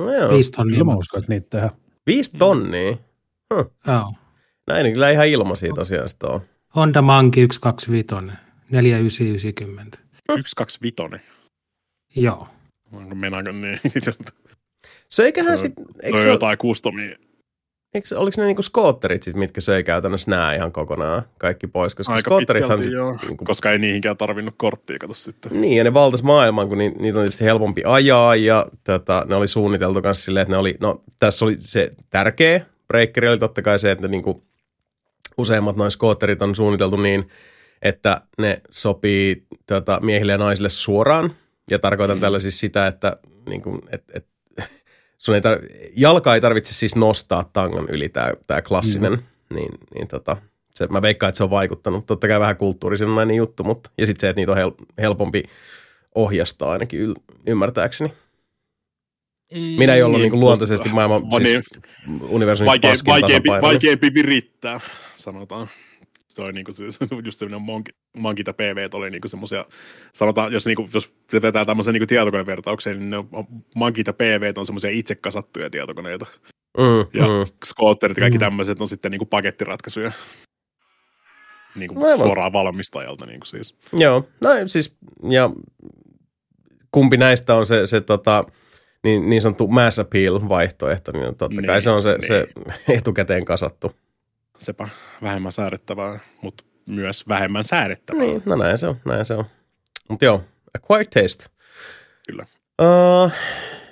No joo. Viisi tonnia. Ilma uskon, että niitä tehdään. Viisi tonnia? Huh. Joo. Näin kyllä ihan ilmaisia tosiaan sitä on. Honda Manki yksi kaksi viisi, neljä yhdeksän yhdeksänkymmentä. yksi kaksi viisi? Joo. Onko mennäänkö niin? Söiköhän sitten... Se on jotain kustomia. Oliko ne niinku skootterit sit, mitkä söi käytännössä nää ihan kokonaan kaikki pois? Koska aika pitkälti sit, joo, niinku, koska ei niihinkään tarvinnut korttia, kato sitten. Niin, ja ne valtas maailman, kun ni, niitä on tietysti helpompi ajaa, ja tota, ne oli suunniteltu kanssa silleen, että ne oli, no tässä oli se tärkeä breikkeri, oli totta kai se, että niinku, useimmat noin skootterit on suunniteltu niin, että ne sopii tota, miehille ja naisille suoraan, ja tarkoitan mm. tällä siis sitä, että niinku, et, et, sun ei tar- jalka ei tarvitse siis nostaa tangan yli, tää, tää klassinen, mm. niin, niin tota, se, mä veikkaan, että se on vaikuttanut. Totta kai vähän kulttuurisenlainen juttu, mutta, ja sitten se, että niitä on hel- helpompi ohjastaa ainakin yl- ymmärtääkseni. Mm, Minä, jolla niin, on niin luontaisesti maailman, on siis niin, universumin vaikein, paskin vaikeampi, vaikeampi virittää, sanotaan. Se oli niinku siis just semmoinen monkita monki P V:t oli niinku semmoisia, sanotaan, jos niinku jos vetää tämmöisen niinku tietokonevertaukseen, niin ne monkita P V:t on semmoisia itse kasattuja tietokoneita. Mm, ja mm. skootterit ja kaikki tämmöiset on sitten niinku pakettiratkaisuja. Niinku no, suoraan valmistajalta niinku siis. Joo, no siis ja kumpi näistä on se se tota niin niin sanottu mass appeal vaihtoehto, niin totta niin, kai se on se niin. se etukäteen kasattu. Sepä vähemmän säädettävää, mutta myös vähemmän säädettävää. Niin, no näin se on, näin se on. Mutta joo, acquired taste. Kyllä. Uh,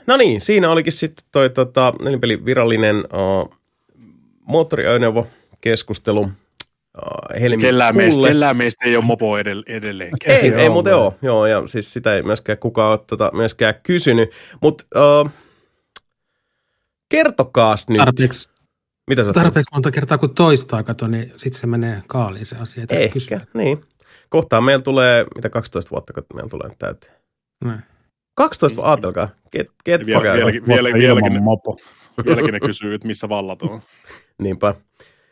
no niin, siinä olikin sitten toi tota, nelinpeli virallinen uh, moottoriajoneuvokeskustelu. Uh, Helmi kellään, meistä, kellään meistä ei ole mopo edelleen. Ei, ei muuten ole. Joo, ja siis sitä ei myöskään kukaan ole tota, myöskään kysynyt. Mutta uh, kertokaas nyt. Tarpeeksi. Tarpeeksi monta kertaa, kun toistaa kato, niin sitten se menee kaaliin se asia. Ehkä, kysyä. Niin. Kohtaan meillä tulee, mitä kaksitoista vuotta, kun meillä tulee täyteen. Näin. kaksitoista vuotta, ajatelkaa. Vieläkin ne kysyy, että missä vallato on. Niinpä.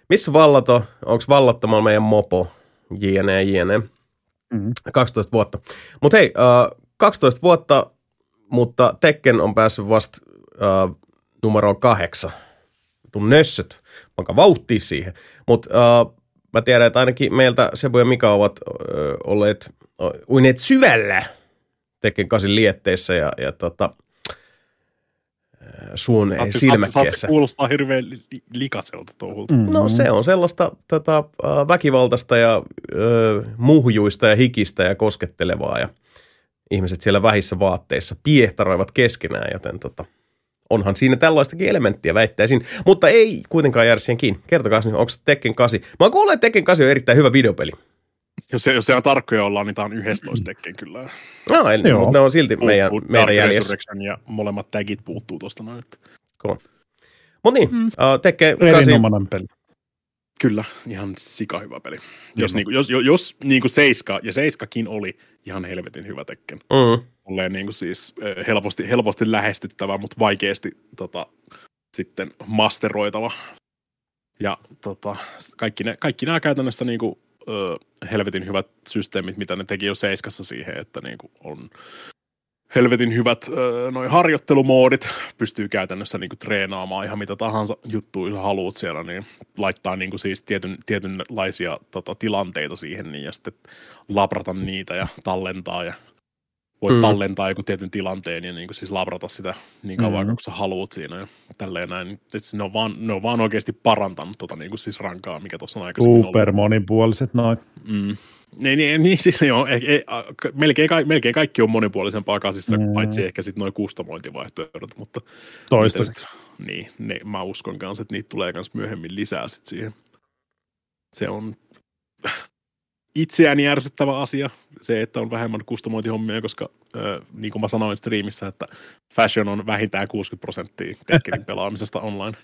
Missä vallato? Onko vallattomalla meidän mopo? Jne, jne. Mm-hmm. kaksitoista vuotta. Mutta hei, uh, kaksitoista vuotta, mutta Tekken on päässyt vasta uh, numero kahdeksan. Tuun nössöt, vaikka vauhtii siihen. Mutta uh, mä tiedän, että ainakin meiltä Sebu ja Mika ovat uh, olleet uh, uineet syvällä Tekken kahdeksan lietteissä ja, ja tota, suun silmäkkeessä. Se kuulostaa hirveän likaselta touhulta. Mm-hmm. No se on sellaista tätä, väkivaltaista ja ö, muhjuista ja hikistä ja koskettelevaa ja ihmiset siellä vähissä vaatteissa piehtaroivat keskenään, joten tota, onhan siinä tällaistakin elementtiä väittäisin, mutta ei kuitenkaan jäädä siihen kiinni. Kertokaa, onko se Tekken kahdeksan? Mä kuulen, että Tekken kahdeksan on erittäin hyvä videopeli. Jos se, jos se on tarkkoja ollaan, niin tämä on yksitoista Tekken kyllä. No, eli, mutta ne on silti puuttuu, meidän, meidän jäljessä. Ja molemmat tagit puuttuu tuosta noin. Cool. Mutta niin, mm. Tekken kahdeksan. Erinomainen peli. Kyllä, ihan sika hyvä peli. Jos, niin kuin, jos, jos niin kuin Seiska, ja Seiskakin oli ihan helvetin hyvä Tekken. Mm. Olleen niin kuin siis helposti, helposti lähestyttävä, mutta vaikeasti tota, sitten masteroitava. Ja tota, kaikki, ne, kaikki nämä käytännössä niin kuin, ö, helvetin hyvät systeemit, mitä ne teki jo Seiskassa siihen, että niin kuin on helvetin hyvät ö, noi harjoittelumoodit, pystyy käytännössä niin kuin treenaamaan ihan mitä tahansa juttuja, jos haluat siellä, niin laittaa niin kuin siis tietyn, tietynlaisia tota, tilanteita siihen niin, ja sitten labrata niitä ja tallentaa ja voit mm. tallentaa joku tietyn tilanteen ja niin kuin siis labrata sitä niin kauan, mm. kun sä haluat siinä ja tälleen näin. Ne on vaan, ne on vaan oikeasti parantanut tota niin kuin siis rankaa, mikä tuossa on aikaisemmin ollut. Super monipuoliset noin. Mm. Niin, niin, niin, siis joo, ei, ei, melkein, ka, melkein kaikki on monipuolisempaa kasissa, mm. paitsi ehkä sitten nuo kustomointivaihtoehdot, mutta toistaiseksi. Niin, ne, mä uskon kanssa, että niitä tulee myös myöhemmin lisää sitten siihen. Se on itseään järsyttävä asia, se, että on vähemmän kustomointihommia, koska ö, niin kuin mä sanoin striimissä, että fashion on vähintään kuusikymmentä prosenttia Tekkenin pelaamisesta online.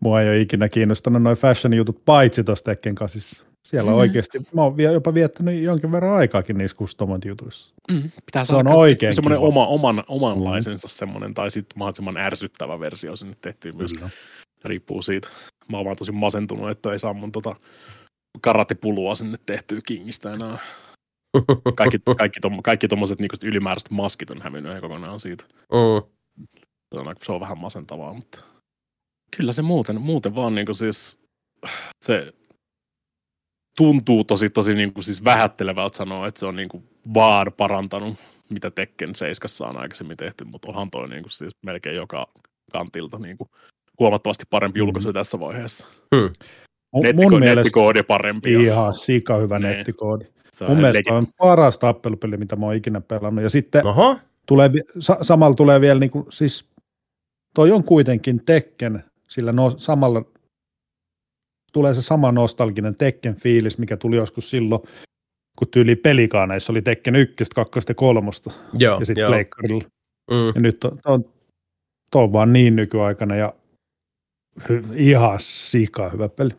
Mua ei ole ikinä kiinnostanut noin fashion-jutut, paitsi tuossa Tekken kasissa. Siellä oikeasti, mä oon jopa viettänyt jonkin verran aikaakin niissä kustomointijutuissa. Mm, pitää se on oikein semmoinen oma, oman, omanlaisensa mm. semmoinen, tai sitten mahdollisimman ärsyttävä versio sinne tehtiin myös. Mm. Riippuu siitä. Mä oon vaan tosi masentunut, että ei saa mun tota karatepulua sinne tehtyä Kingistä enää. Kaikki, kaikki, tom, kaikki tommoset niinku ylimääräiset maskit on hävinnyt kokonaan siitä. Mm. Se on vähän masentavaa, mutta kyllä se muuten, muuten vaan niinku siis se tuntuu tosi tosi niinku siis vähättelevältä sanoa, että se on niinku vaan parantanut, mitä Tekken Seiskassa on aikaisemmin tehty, mutta onhan toi niinku siis melkein joka kantilta niinku huomattavasti parempi julkaisu tässä vaiheessa. Mm. Nettiko- mun nettikoodi parempi. Ihan sika hyvä ne. Nettikoodi. Mun mielestä on paras tappelupeli, mitä mä oon ikinä pelannut. Ja sitten tulee, sa- samalla tulee vielä, niinku, siis toi on kuitenkin Tekken, sillä no, samalla tulee se sama nostalginen Tekken fiilis, mikä tuli joskus silloin, kun tyyli pelikaaneissa oli Tekken ykköstä, kakkosta ja kolmosta. Joo, ja sitten pleikkarilla. Mm. Ja nyt on, on, on vaan niin nykyaikana ja hy- ihan sika hyvä peli.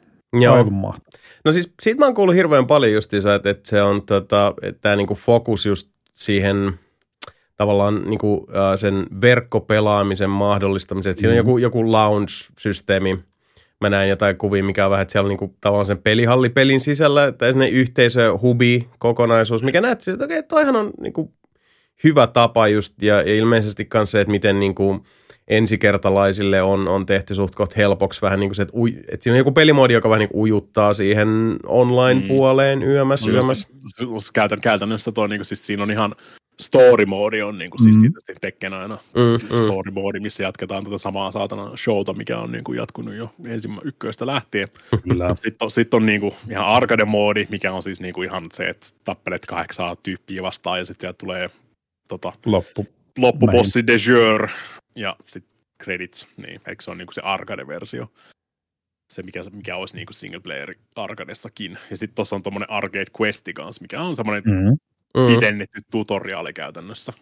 Joo. No siis siitä mä oon kuullut hirveän paljon justiinsa, että, että se on tota, tää niinku fokus just siihen tavallaan niinku sen verkkopelaamisen mahdollistamiseen. Mm. Siinä on joku, joku lounge-systeemi. Mä näen jotain kuvia, mikä on vähän, että siellä on niinku tavallaan sen pelihallipelin sisällä, että esimerkiksi yhteisö-hubi-kokonaisuus, mikä näyttää, että okei, toihan on niinku hyvä tapa just, ja, ja ilmeisesti myös se, että miten niinku ensikertalaisille on, on tehty suht kohta helpoksi vähän niin kuin se, että, uj, että siinä on joku pelimoodi, joka vähän niin kuin ujuttaa siihen online-puoleen mm. yömässä, no, yömässä. Siis, käytän, käytännössä toi, niin kuin, siis siinä on ihan story-moodi on niin kuin, siis tietysti Tekken aina mm, story-moodi, missä jatketaan tätä samaa saatana showta, mikä on niin kuin, jatkunut jo ensimmäinen ykköistä lähtien. Sitten on, sit on niin kuin, ihan arcade-moodi, mikä on siis niin kuin, ihan se, että tappelet kahdeksaa tyyppiä vastaan ja sitten sieltä tulee tota, Loppu. loppubossi de jour. Ja sitten credits, niin eikö se on niinku se arcade-versio, se mikä, mikä olisi niinku single-player arcadessakin. Ja sitten tuossa on tommonen arcade questi kanssa, mikä on semmoinen mm. pidennetty tutoriaali käytännössä.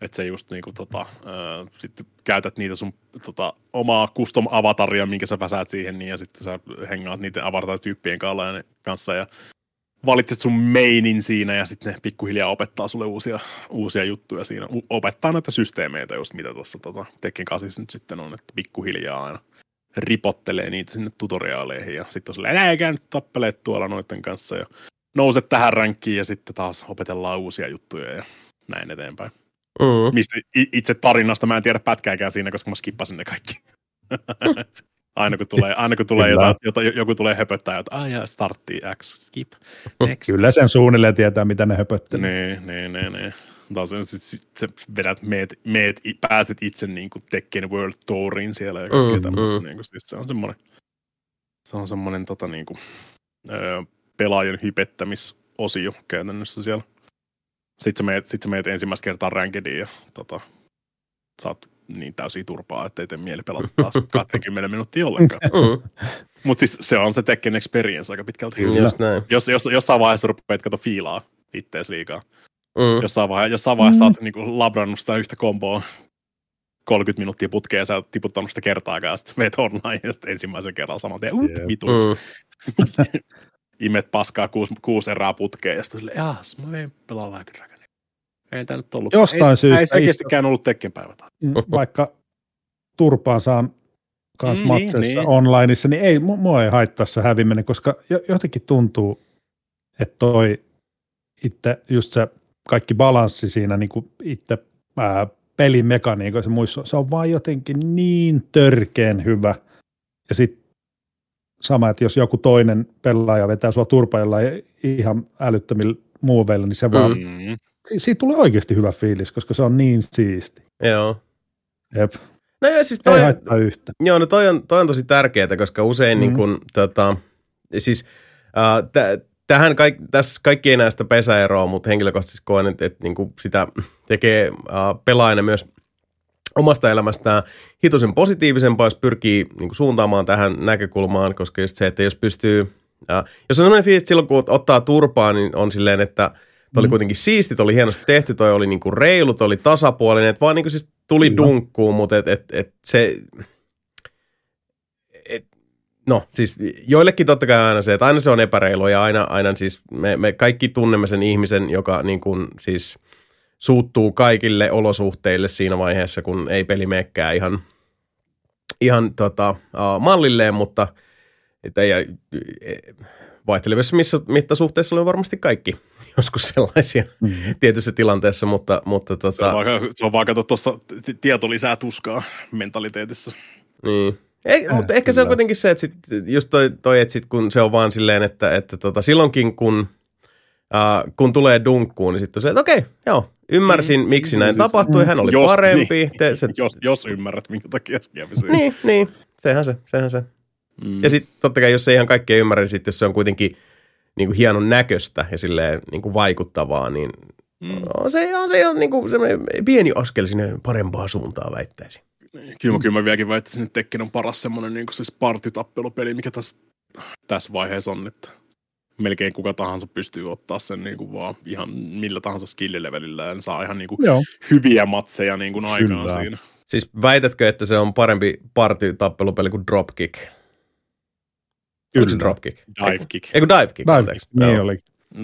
Että se just niinku tota, äh, sitten käytät niitä sun tota, omaa custom-avataria, minkä sä väsäät siihen, niin, ja sitten sä hengaat niiden avatar-tyyppien kanssa ja valitset sun mainin siinä ja sitten ne pikkuhiljaa opettaa sulle uusia, uusia juttuja siinä. Opettaa näitä systeemeitä just mitä tuossa tota, Tekken kahdeksan nyt sitten on, että pikkuhiljaa aina ripottelee niitä sinne tutoriaaleihin ja sitten on silleen, ei käy nyt tappeleet tuolla noiden kanssa ja nouset tähän rankkiin ja sitten taas opetellaan uusia juttuja ja näin eteenpäin. Mm. Mistä itse tarinasta mä en tiedä pätkääkään siinä, koska mä skippasin ne kaikki. Aina kun tulee, aina kun tulee jotain, jotain, joku tulee höpöttää, että ah, ja startti, X, skip, next. Kyllä sen suunnilleen tietää, mitä ne höpöttelee. Niin, niin, niin, niin. Taas sä vedät, meet, meet, pääset itse niin kuin Tekken World Tourin siellä ja kaikkea mm, tämmöistä. Mm. Niin siis se on semmoinen, se on semmoinen tota, niin kuin, öö, pelaajan hypettämisosio käytännössä siellä. Sitten sä meet, sit sä meet ensimmäistä kertaa rankediin ja tota, saat niin täysiä turpaa, ettei tee mieli pelata taas kaksikymmentä minuuttia ollenkaan. Mutta siis se on se Tekken experience aika pitkälti. Just näin. Jos, jos, jossain vaiheessa rupeat kato fiilaa ittees liikaa. Mm. Jossain vaiheessa, jossain vaiheessa mm. olet niinku labrannut sitä yhtä komboa kolmekymmentä minuuttia putkeen ja sä oot tiputtanut sitä kertaakaan ja sitten meet online ja sitten ensimmäisen kerran saman tien uup, yep. vituiksi. Mm. Imet paskaa kuusi, kuusi erää putkeen ja sitten silleen, jaas, mä en pelaa lääkärä. Ei tämä nyt ollut. Jostain ei, syystä. Ei se oikeastikään ollut tekkenpäivä. Vaikka turpaan saan kanssa mm, matseissa niin, onlineissa, niin ei, mua ei haittaa se häviminen, koska jotenkin tuntuu, että toi itse, just se kaikki balanssi siinä niin kuin itse ää, pelimekaniikoissa muissa, se on vaan jotenkin niin törkeen hyvä. Ja sitten sama, että jos joku toinen pelaaja vetää sua turpailla ja ihan älyttömillä muuveilla, niin se vaan... Mm. Siitä tulee oikeasti hyvä fiilis, koska se on niin siisti. Joo. Jep. No joo, siis toi, ei haittaa yhtä. Joo, no toi on, toi on tosi tärkeää, koska usein mm. niin kun, tota, siis äh, tä, tähän kaik, tässä kaikki ei näe sitä pesäeroa, mutta henkilökohtaisesti koen, että et, niin kun sitä tekee äh, pelaajana myös omasta elämästään hitusen positiivisempaa, jos pyrkii niin kun suuntaamaan tähän näkökulmaan, koska just se, että jos pystyy, äh, jos on sellainen fiilis, että silloin kun ottaa turpaa, niin on silleen, että toi oli kuitenkin siisti, toi oli hienosti tehty, toi oli niinku reilu, toi oli tasapuolinen, että vaan niinku siis tuli no. dunkkuun, mutta et, et, et se, et, no siis joillekin totta kai aina se, että aina se on epäreilu ja aina, aina siis me, me kaikki tunnemme sen ihmisen, joka niinku siis suuttuu kaikille olosuhteille siinä vaiheessa, kun ei peli meekään ihan, ihan tota, uh, mallilleen, mutta et ei... E, vaihtelevissa mittasuhteissa oli varmasti kaikki joskus sellaisia mm. tietyissä tilanteessa, mutta... mutta tota... Se on vaan, se on vaan kato tuossa tieto lisää tuskaa mentaliteetissä. Niin, eh, mutta ehkä se on kuitenkin se, että sit, just toi, toi että sit kun se on vaan silleen, että, että tota, silloinkin kun, äh, kun tulee dunkkuun, niin sitten on se, että okei, joo, ymmärsin, mm. miksi näin siis, tapahtui, mm. hän oli jos, parempi. Niin. Te, se... jos, jos ymmärrät, minkä takia se Niin, niin, sehän se, sehän se. Mm. Ja sitten totta kai, jos ei ihan kaikkea ymmärrä, niin sitten jos se on kuitenkin niin kuin hienon näköistä ja silleen niin kuin vaikuttavaa, niin mm. on se, on se on niin kuin semmoinen pieni askel sinne parempaa suuntaan, väittäisin. Kyllä, kyllä mä vieläkin väittäisin, että Tekken on paras semmoinen niin kuin siis partitappelupeli, mikä tässä, tässä vaiheessa on, että melkein kuka tahansa pystyy ottaa sen niin kuin vaan ihan millä tahansa skillilevelillä ja saa ihan niin kuin hyviä matseja niin kuin aikaan siinä. Siis väitätkö, että se on parempi partitappelupeli kuin Dropkick? Yksi dropkick. Divekick. Eiku divekick. Divekick, niin oli.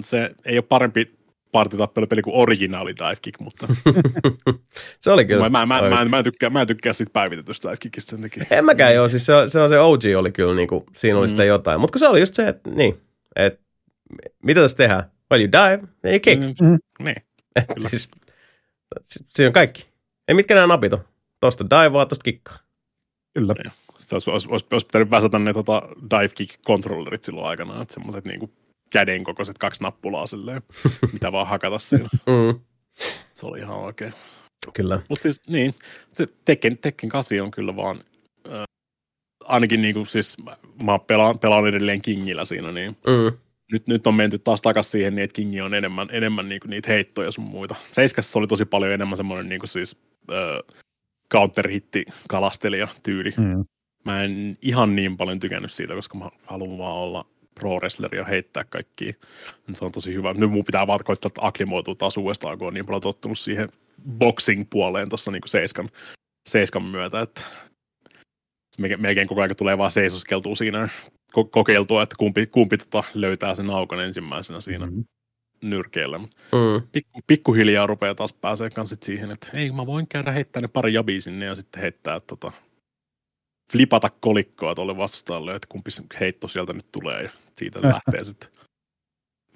Se ei ole parempi partitappelupeli kuin originaali divekick, mutta... se oli kyllä. Mä, mä, mä, mä, en tykkää, mä en tykkää siitä päivitetystä divekickistä sen takia. En mäkään joo, siis se, se, on se O G oli kyllä, niinku, siinä oli mm. sitä jotain. Mutta kun se oli just se, että niin, et, mitä tässä tehdään? Well, you dive, then you kick. Mm. Mm. Niin. siis, siinä on kaikki. Ei mitkä nämä napit on. Tosta divea, tosta kikkaa. Kyllä. Sitä olisi, olisi, olisi, olisi pitänyt väsätä ne tota, divekick-kontrollerit silloin aikanaan, että semmoiset niinku kädenkokoiset kaksi nappulaa silleen, mitä vaan hakata siinä. Mm. Se oli ihan oikein. Kyllä. Mutta siis niin, se Tekken, Tekken kahdeksan on kyllä vaan, äh, ainakin niinku siis mä pelaan, pelaan edelleen Kingillä siinä, niin mm. nyt, nyt on menty taas takas siihen niin, että Kingi on enemmän, enemmän niinku niitä heittoja sun muita. Seiskässä oli tosi paljon enemmän semmoinen niinku siis äh, counter-hitti-kalastelija tyyli. Mm. Mä en ihan niin paljon tykännyt siitä, koska mä haluan vaan olla pro-wrestleri ja heittää kaikkia. Se on tosi hyvä. Nyt mun pitää vaan koittaa aklimatua taas uudestaan, kun on niin paljon tottunut siihen boxing-puoleen tuossa niin seiskan, seiskan myötä. Että melkein koko ajan tulee vaan seisoskeltua siinä ko- kokeiltua, että kumpi, kumpi tota löytää sen aukon ensimmäisenä siinä mm-hmm. nyrkeillä. Mm. Pikku, pikkuhiljaa rupeaa taas pääsee kanssa siihen, että hei, mä voin käydä heittää ne pari jabia sinne ja sitten heittää tota... flipata kolikkoa tuolle vastustajalle, että kumpi heitto sieltä nyt tulee ja siitä lähtee sitten.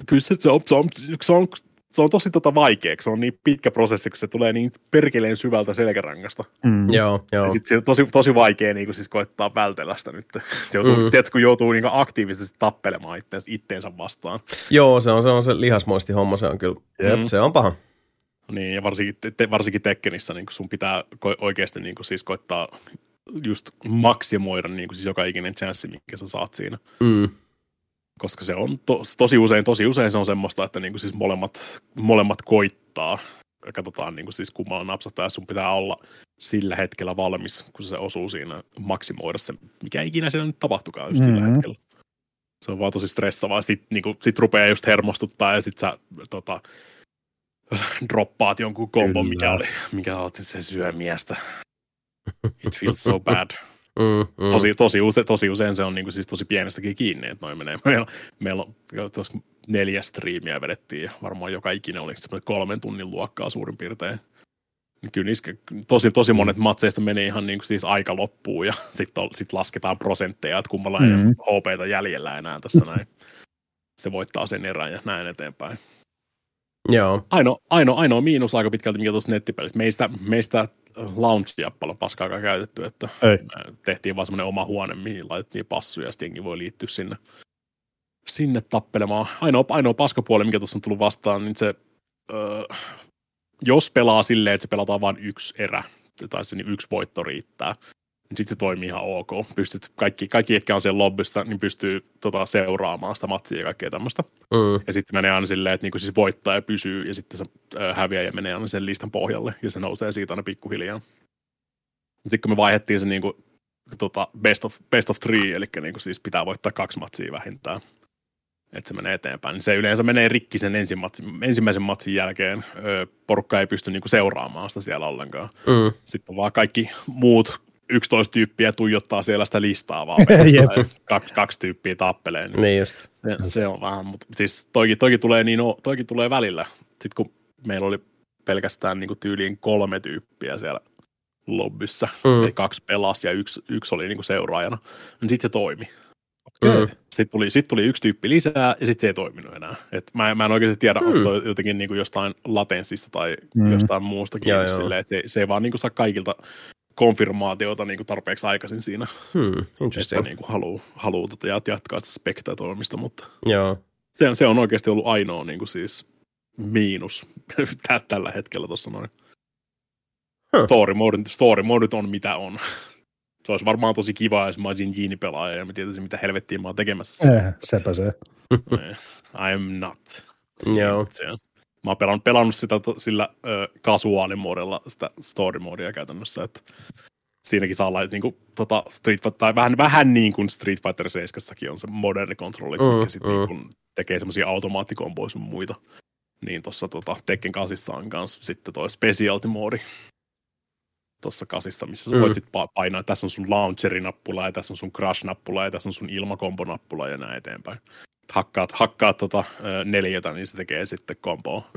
Kyllä se on, se on, se on se on tosi tota vaikeaksi, se on niin pitkä prosessi, kun se tulee niin perkeleen syvältä selkärangasta. Mm. Joo, joo. Ja sit se on tosi, tosi vaikea niin kun siis koettaa vältellä sitä nyt. Joutuu, mm. Tiedätkö, kun joutuu niin aktiivisesti tappelemaan itteensä, itteensä vastaan. Joo, se on se, on se lihasmoisti homma, se on kyllä, mm. se on paha. Niin, ja varsinkin, te, varsinkin Tekkenissä niin sun pitää ko- oikeasti niin siis koettaa just maksimoida niin siis joka ikinen chanssi, minkä sä saat siinä. Mm. Koska se on to, tosi usein, tosi usein se on semmoista, että niinku siis molemmat, molemmat koittaa. Katsotaan niinku siis kummalla napsahtaa, ja sun pitää olla sillä hetkellä valmis, kun se osuu siinä, maksimoida se, mikä ikinä siellä nyt tapahtukaan just mm-hmm. sillä hetkellä. Se on vaan tosi stressavaa. Sitten niinku, sit rupeaa just hermostuttaa, ja sit sä tota, droppaat jonkun kombon, mikä oli, mikä oot sit se syö miestä. It feels so bad. Mm, mm. Tosi, tosi, use, tosi usein se on niin kuin siis tosi pienestäkin kiinni, että noin menee. Meillä, meillä on tuossa neljä striimiä vedettiin ja varmaan joka ikinen oli semmoinen kolmen tunnin luokkaa suurin piirtein. Kyllä niissä, tosi, tosi monet matseista meni ihan niin kuin siis aika loppuun ja sitten sit lasketaan prosentteja, että kummalla ei mm. H P:tä jäljellä enää tässä näin. Se voittaa sen erään ja näin eteenpäin. Joo. Ainoa, ainoa, ainoa miinus aika pitkälti, mikä tuossa nettipelissä. Meistä, meistä launchia paljon paskaakaan käytetty, että ei. Tehtiin vaan semmoinen oma huone, mihin laitettiin passuja, ja sitten jengi voi liittyä sinne, sinne tappelemaan. Ainoa, ainoa paskapuoli, mikä tuossa on tullut vastaan, niin se, öö, jos pelaa silleen, että se pelataan vain yksi erä, tai se niin yksi voitto riittää, niin sitten se toimii ihan ok. Pystyt, kaikki, kaikki, jotka on siellä lobbyssa, niin pystyy tota, seuraamaan sitä matsia ja kaikkea tämmöistä. Mm. Ja sitten menee aina silleen, että niinku siis voittaa ja pysyy, ja sitten se ää, häviää ja menee aina sen listan pohjalle, ja se nousee siitä aina pikkuhiljaa. Sitten kun me vaihdettiin se niinku, tota, best, of, best of three, eli niinku siis pitää voittaa kaksi matsia vähintään, että se menee eteenpäin. Niin se yleensä menee rikki sen ensi matsi, ensimmäisen matsin jälkeen. Ö, porukka ei pysty niinku seuraamaan sitä siellä ollenkaan. Mm. Sitten vaan kaikki muut yksitoista tyyppiä tuijottaa siellä sitä listaa vaan. kaksi, kaksi tyyppiä tappelee. Niin, niin just. Se, se on vähän, mutta siis toikin, toikin, tulee, niin, toikin tulee välillä. Sitten kun meillä oli pelkästään niin kuin tyyliin kolme tyyppiä siellä lobbyssä, mm. eli kaksi pelasi ja yksi, yksi oli niin kuin seuraajana, niin sitten se toimi. Okay. Mm. Sitten tuli, sit tuli yksi tyyppi lisää ja sitten se ei toiminut enää. Et mä, mä en oikeasti tiedä, mm. onko toi jotenkin niin kuin jostain latenssista tai mm. jostain muustakin. Ja, silleen, se, se ei vaan niin kuin saa kaikilta konfirmaatiota niin kuin tarpeeksi aikaisin siinä, hmm, että niin kuin haluu, haluu tätä jatkaa sitä spektaatoimista, mutta joo. Se, se on oikeasti ollut ainoa niin kuin siis miinus tällä hetkellä tuossa noin. Huh. Story mode, story mode on mitä on. Se olisi varmaan tosi kiva, jos mä olisin Gini-pelaaja ja mä tietäisin, mitä helvettiä mä oon tekemässä. Eh, sepä se. I'm not. Joo. Yeah. Mä oon pelannut, pelannut sitä sillä kasuaalimodella, sitä story-modia käytännössä, että siinäkin saa laittaa niinku tota Street Fighter, tai vähän, vähän niin kuin Street Fighter seitsemänkin on se moderni kontrolli, mm, mikä sitten mm. niinku tekee semmosia automaattikomboja sun muita. Niin tossa tota Tekken kahdeksan on kans sitten toi specialty-modi tossa kasissa, missä sä voit mm. sit painaa, tässä on sun launcherinappula, ja tässä on sun crash-nappula, ja tässä on sun ilmakombonappula, ja näin eteenpäin. Hakkaat, hakkaat tota, neljötä, niin se tekee sitten komboa.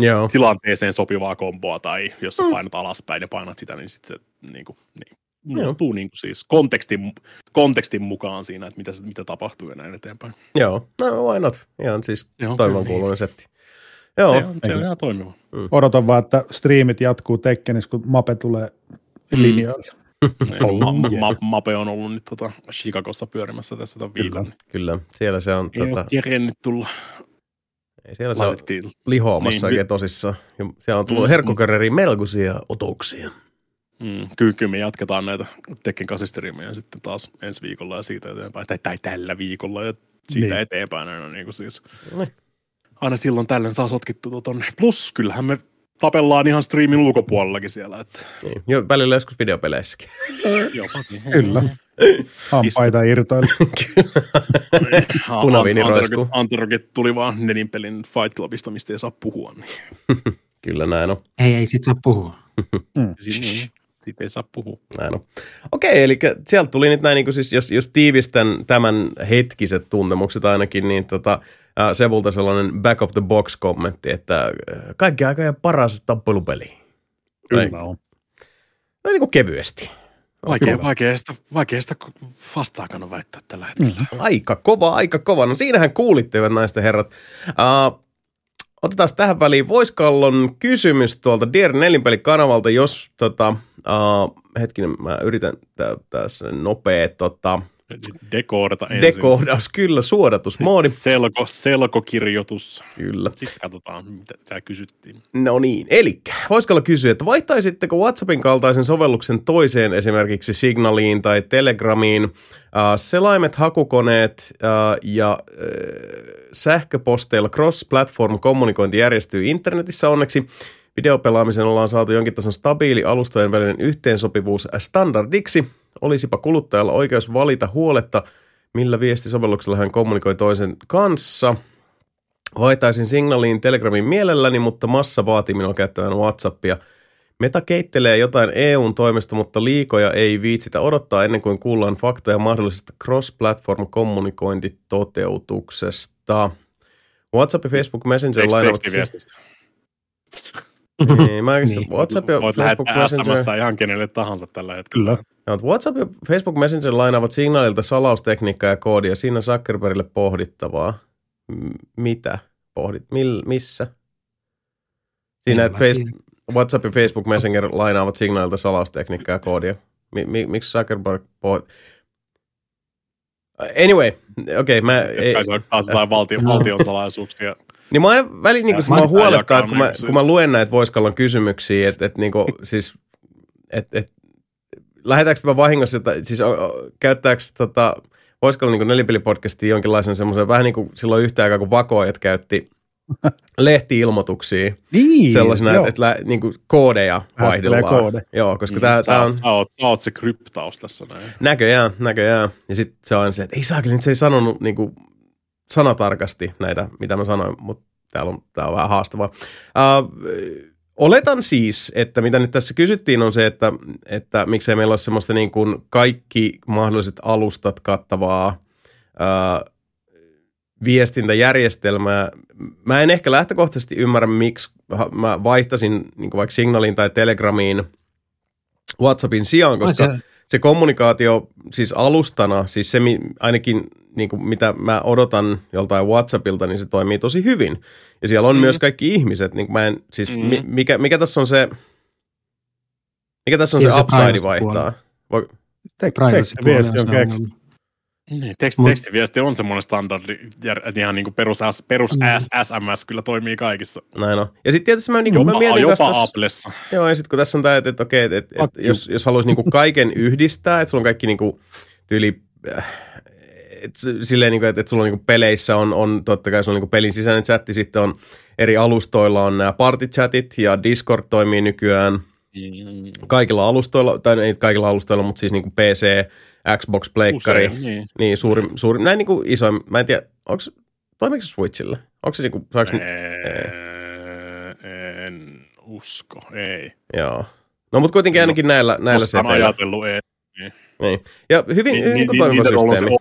Joo. Tilanteeseen sopivaa komboa, tai jos sä painat mm. alaspäin ja painat sitä, niin sitten se niin kuin, niin, muuttuu niin kuin siis kontekstin, kontekstin mukaan siinä, että mitä, mitä tapahtuu ja näin eteenpäin. Joo, no why not? Ihan siis toivon kuuluinen setti. Joo. Se on, se on ihan toimiva. Mm. Odotan vaan, että striimit jatkuu Tekkenissä, kun Mape tulee mm. linjoille. Oh, ma- ma- Mape on ollut nyt tota Chicagossa pyörimässä tässä tämän viikon. Kyllä, kyllä. Siellä se on... Ei tota... ole kerennyt tulla. Ei, siellä Laitettiin. se on lihoamassa niin, oikein tosissaan. Siellä on tullut mm, herkkukörerin mm. melkoisia otoksia. Mm, kyllä, kyllä me jatketaan näitä Tekken kahdeksan-striimejä sitten taas ensi viikolla ja siitä eteenpäin. Tai, tai tällä viikolla ja siitä niin. eteenpäin aina niin kuin siis. Ne. Aina silloin tällöin saa sotkittua tonne. Plus, kyllähän me... Tapellaan ihan striimin ulkopuolellakin siellä. Että. Niin. Jo, välillä joskus videopeleissäkin. Jopa. Kyllä. Hampaita irtoilla. Punaviiniroisku. Anteroket tuli vaan Nelinpelin Fight Clubista, mistä ei saa puhua. Niin. Kyllä näin on. Ei, ei sit saa puhua. mm. Siitä niin, sit ei saa puhua. Näin on. Okei, eli sieltä tuli nyt näin, niin siis, jos, jos tiivistän tämän hetkiset tuntemukset ainakin, niin tota... Sevulta sellainen back of the box kommentti, että kaikki aikojen paras tappelupeli. Kyllä on. No niin kuin kevyesti. Vaikea, vaikeasta, vaikeasta vastaakaan on väittää tällä hetkellä. Aika kova, aika kova. No siinähän kuulitte, hyvät naiset ja herrat. Uh, Otetaan tähän väliin Voiskallon kysymys tuolta Dear Nelinpeli-kanavalta, jos tota, uh, hetkinen, mä yritän tässä nopea, tota... Dekoodata ensin. Dekoodaus, kyllä, suodatusmoodi. Selko, selkokirjoitus. Kyllä. Sitten katsotaan, mitä tää kysyttiin. No niin, elikkä Voiskalla kysyä, että vaihtaisitteko WhatsAppin kaltaisen sovelluksen toiseen, esimerkiksi Signaliin tai Telegramiin, äh, selaimet, hakukoneet äh, ja äh, sähköposteilla cross-platform-kommunikointi järjestyy internetissä onneksi. Videopelaamisen ollaan saatu jonkin tason stabiili alustojen välinen yhteensopivuus standardiksi. Olisipa kuluttajalla oikeus valita huoletta, millä viestisovelluksella hän kommunikoi toisen kanssa. Vaihtaisin Signaliin, Telegramiin mielelläni, mutta massa vaatii minua käyttämään WhatsAppia. Meta keittelee jotain E U:n toimesta, mutta liikoja ei viitsitä odottaa ennen kuin kuullaan faktoja mahdollisesta cross-platform-kommunikointitoteutuksesta. WhatsApp ja Facebook Messenger lainaavat... Niin, mä oikeastaan niin. WhatsApp ja Voit Facebook Messenger... Voit ihan kenelle tahansa tällä hetkellä. No, WhatsApp ja Facebook Messenger lainaavat Signaalilta salaustekniikkaa ja koodia. Siinä Zuckerbergille pohdittavaa. M- mitä? Pohdit? Mil- missä? Siinä face- WhatsApp ja Facebook Messenger lainaavat Signaalilta salaustekniikkaa ja koodia. M- mi- miksi Zuckerberg pohdittavaa? Anyway, okei, okay, mä... Ei, kai se on taas jotain valtion, valtion salaisuuksia. Niin mä oon väliin niin mä huolettaa, että kun mä, kun mä luen näitä Voiskallan kysymyksiä, että et, niin siis, että et, lähetäänkö mä vahingossa, että siis käyttääkö tota, Voiskallan niin nelipelipodcastia jonkinlaisen semmoisen, vähän niin kuin silloin yhtä aikaa, kun vakoajat käytti lehti-ilmoituksia. Niin, sellaisena, että et, lä, niin kuin koodeja vaihdellaan. Koode. Joo, koska mm, tää, tää on... Sä oot, sä oot se kryptaus tässä näin. Näköjään, näköjään. Ja sit se on se, että ei saa, nyt se ei sanonut niin kuin sanatarkasti näitä, mitä mä sanoin, mutta täällä on, tää on vähän haastavaa. Äh, oletan siis, että mitä nyt tässä kysyttiin on se, että, että miksei meillä ole semmoista niin kuin kaikki mahdolliset alustat kattavaa äh, viestintäjärjestelmää. Mä en ehkä lähtökohtaisesti ymmärrä, miksi mä vaihtasin niin kuin vaikka Signaliin tai Telegramiin WhatsAppin sijaan, koska okay. Se kommunikaatio siis alustana, siis se ainakin niin kuin mitä mä odotan joltain WhatsAppilta, niin se toimii tosi hyvin. Ja siellä on mm. myös kaikki ihmiset. Niin mä en, siis mm. mi, mikä, mikä tässä on se, mikä tässä on se, se upside vaihtaa? Voi, tekstiviesti on teksti. Niin, teksti, tekstiviesti on semmoinen standardi, ihan niin kuin perus, perus S M S kyllä toimii kaikissa. Näin on. Ja sitten tietysti mä, niin jopa, mä mietin... Jopa täs, Applessa. Joo, ja sitten kun tässä on tämä, että okei, okay, että et, et, jos, jos haluaisi niinku kaiken yhdistää, että sulla on kaikki niinku tyyli... Äh, et, silleen, niinku, että et sulla on niinku peleissä on, on, totta kai sulla on niinku pelin sisäinen chatti, sitten on eri alustoilla on nämä party-chatit ja Discord toimii nykyään. Kaikilla alustoilla, tai ei kaikilla alustoilla, mutta siis niinku P C... Xbox, pleikkari, niin, niin suuri, suuri, näin niin kuin isoin, mä en tiedä, onko, toimiko se Switchillä? Onko se niin kuin, saanko... Ee, en usko, ei. Joo. No, mutta kuitenkin ainakin no, näillä, näillä se... Koskaan ajatellut, ei. Niin. Ja hyvin, ni, hyvin ni, niin toimiva systeemi.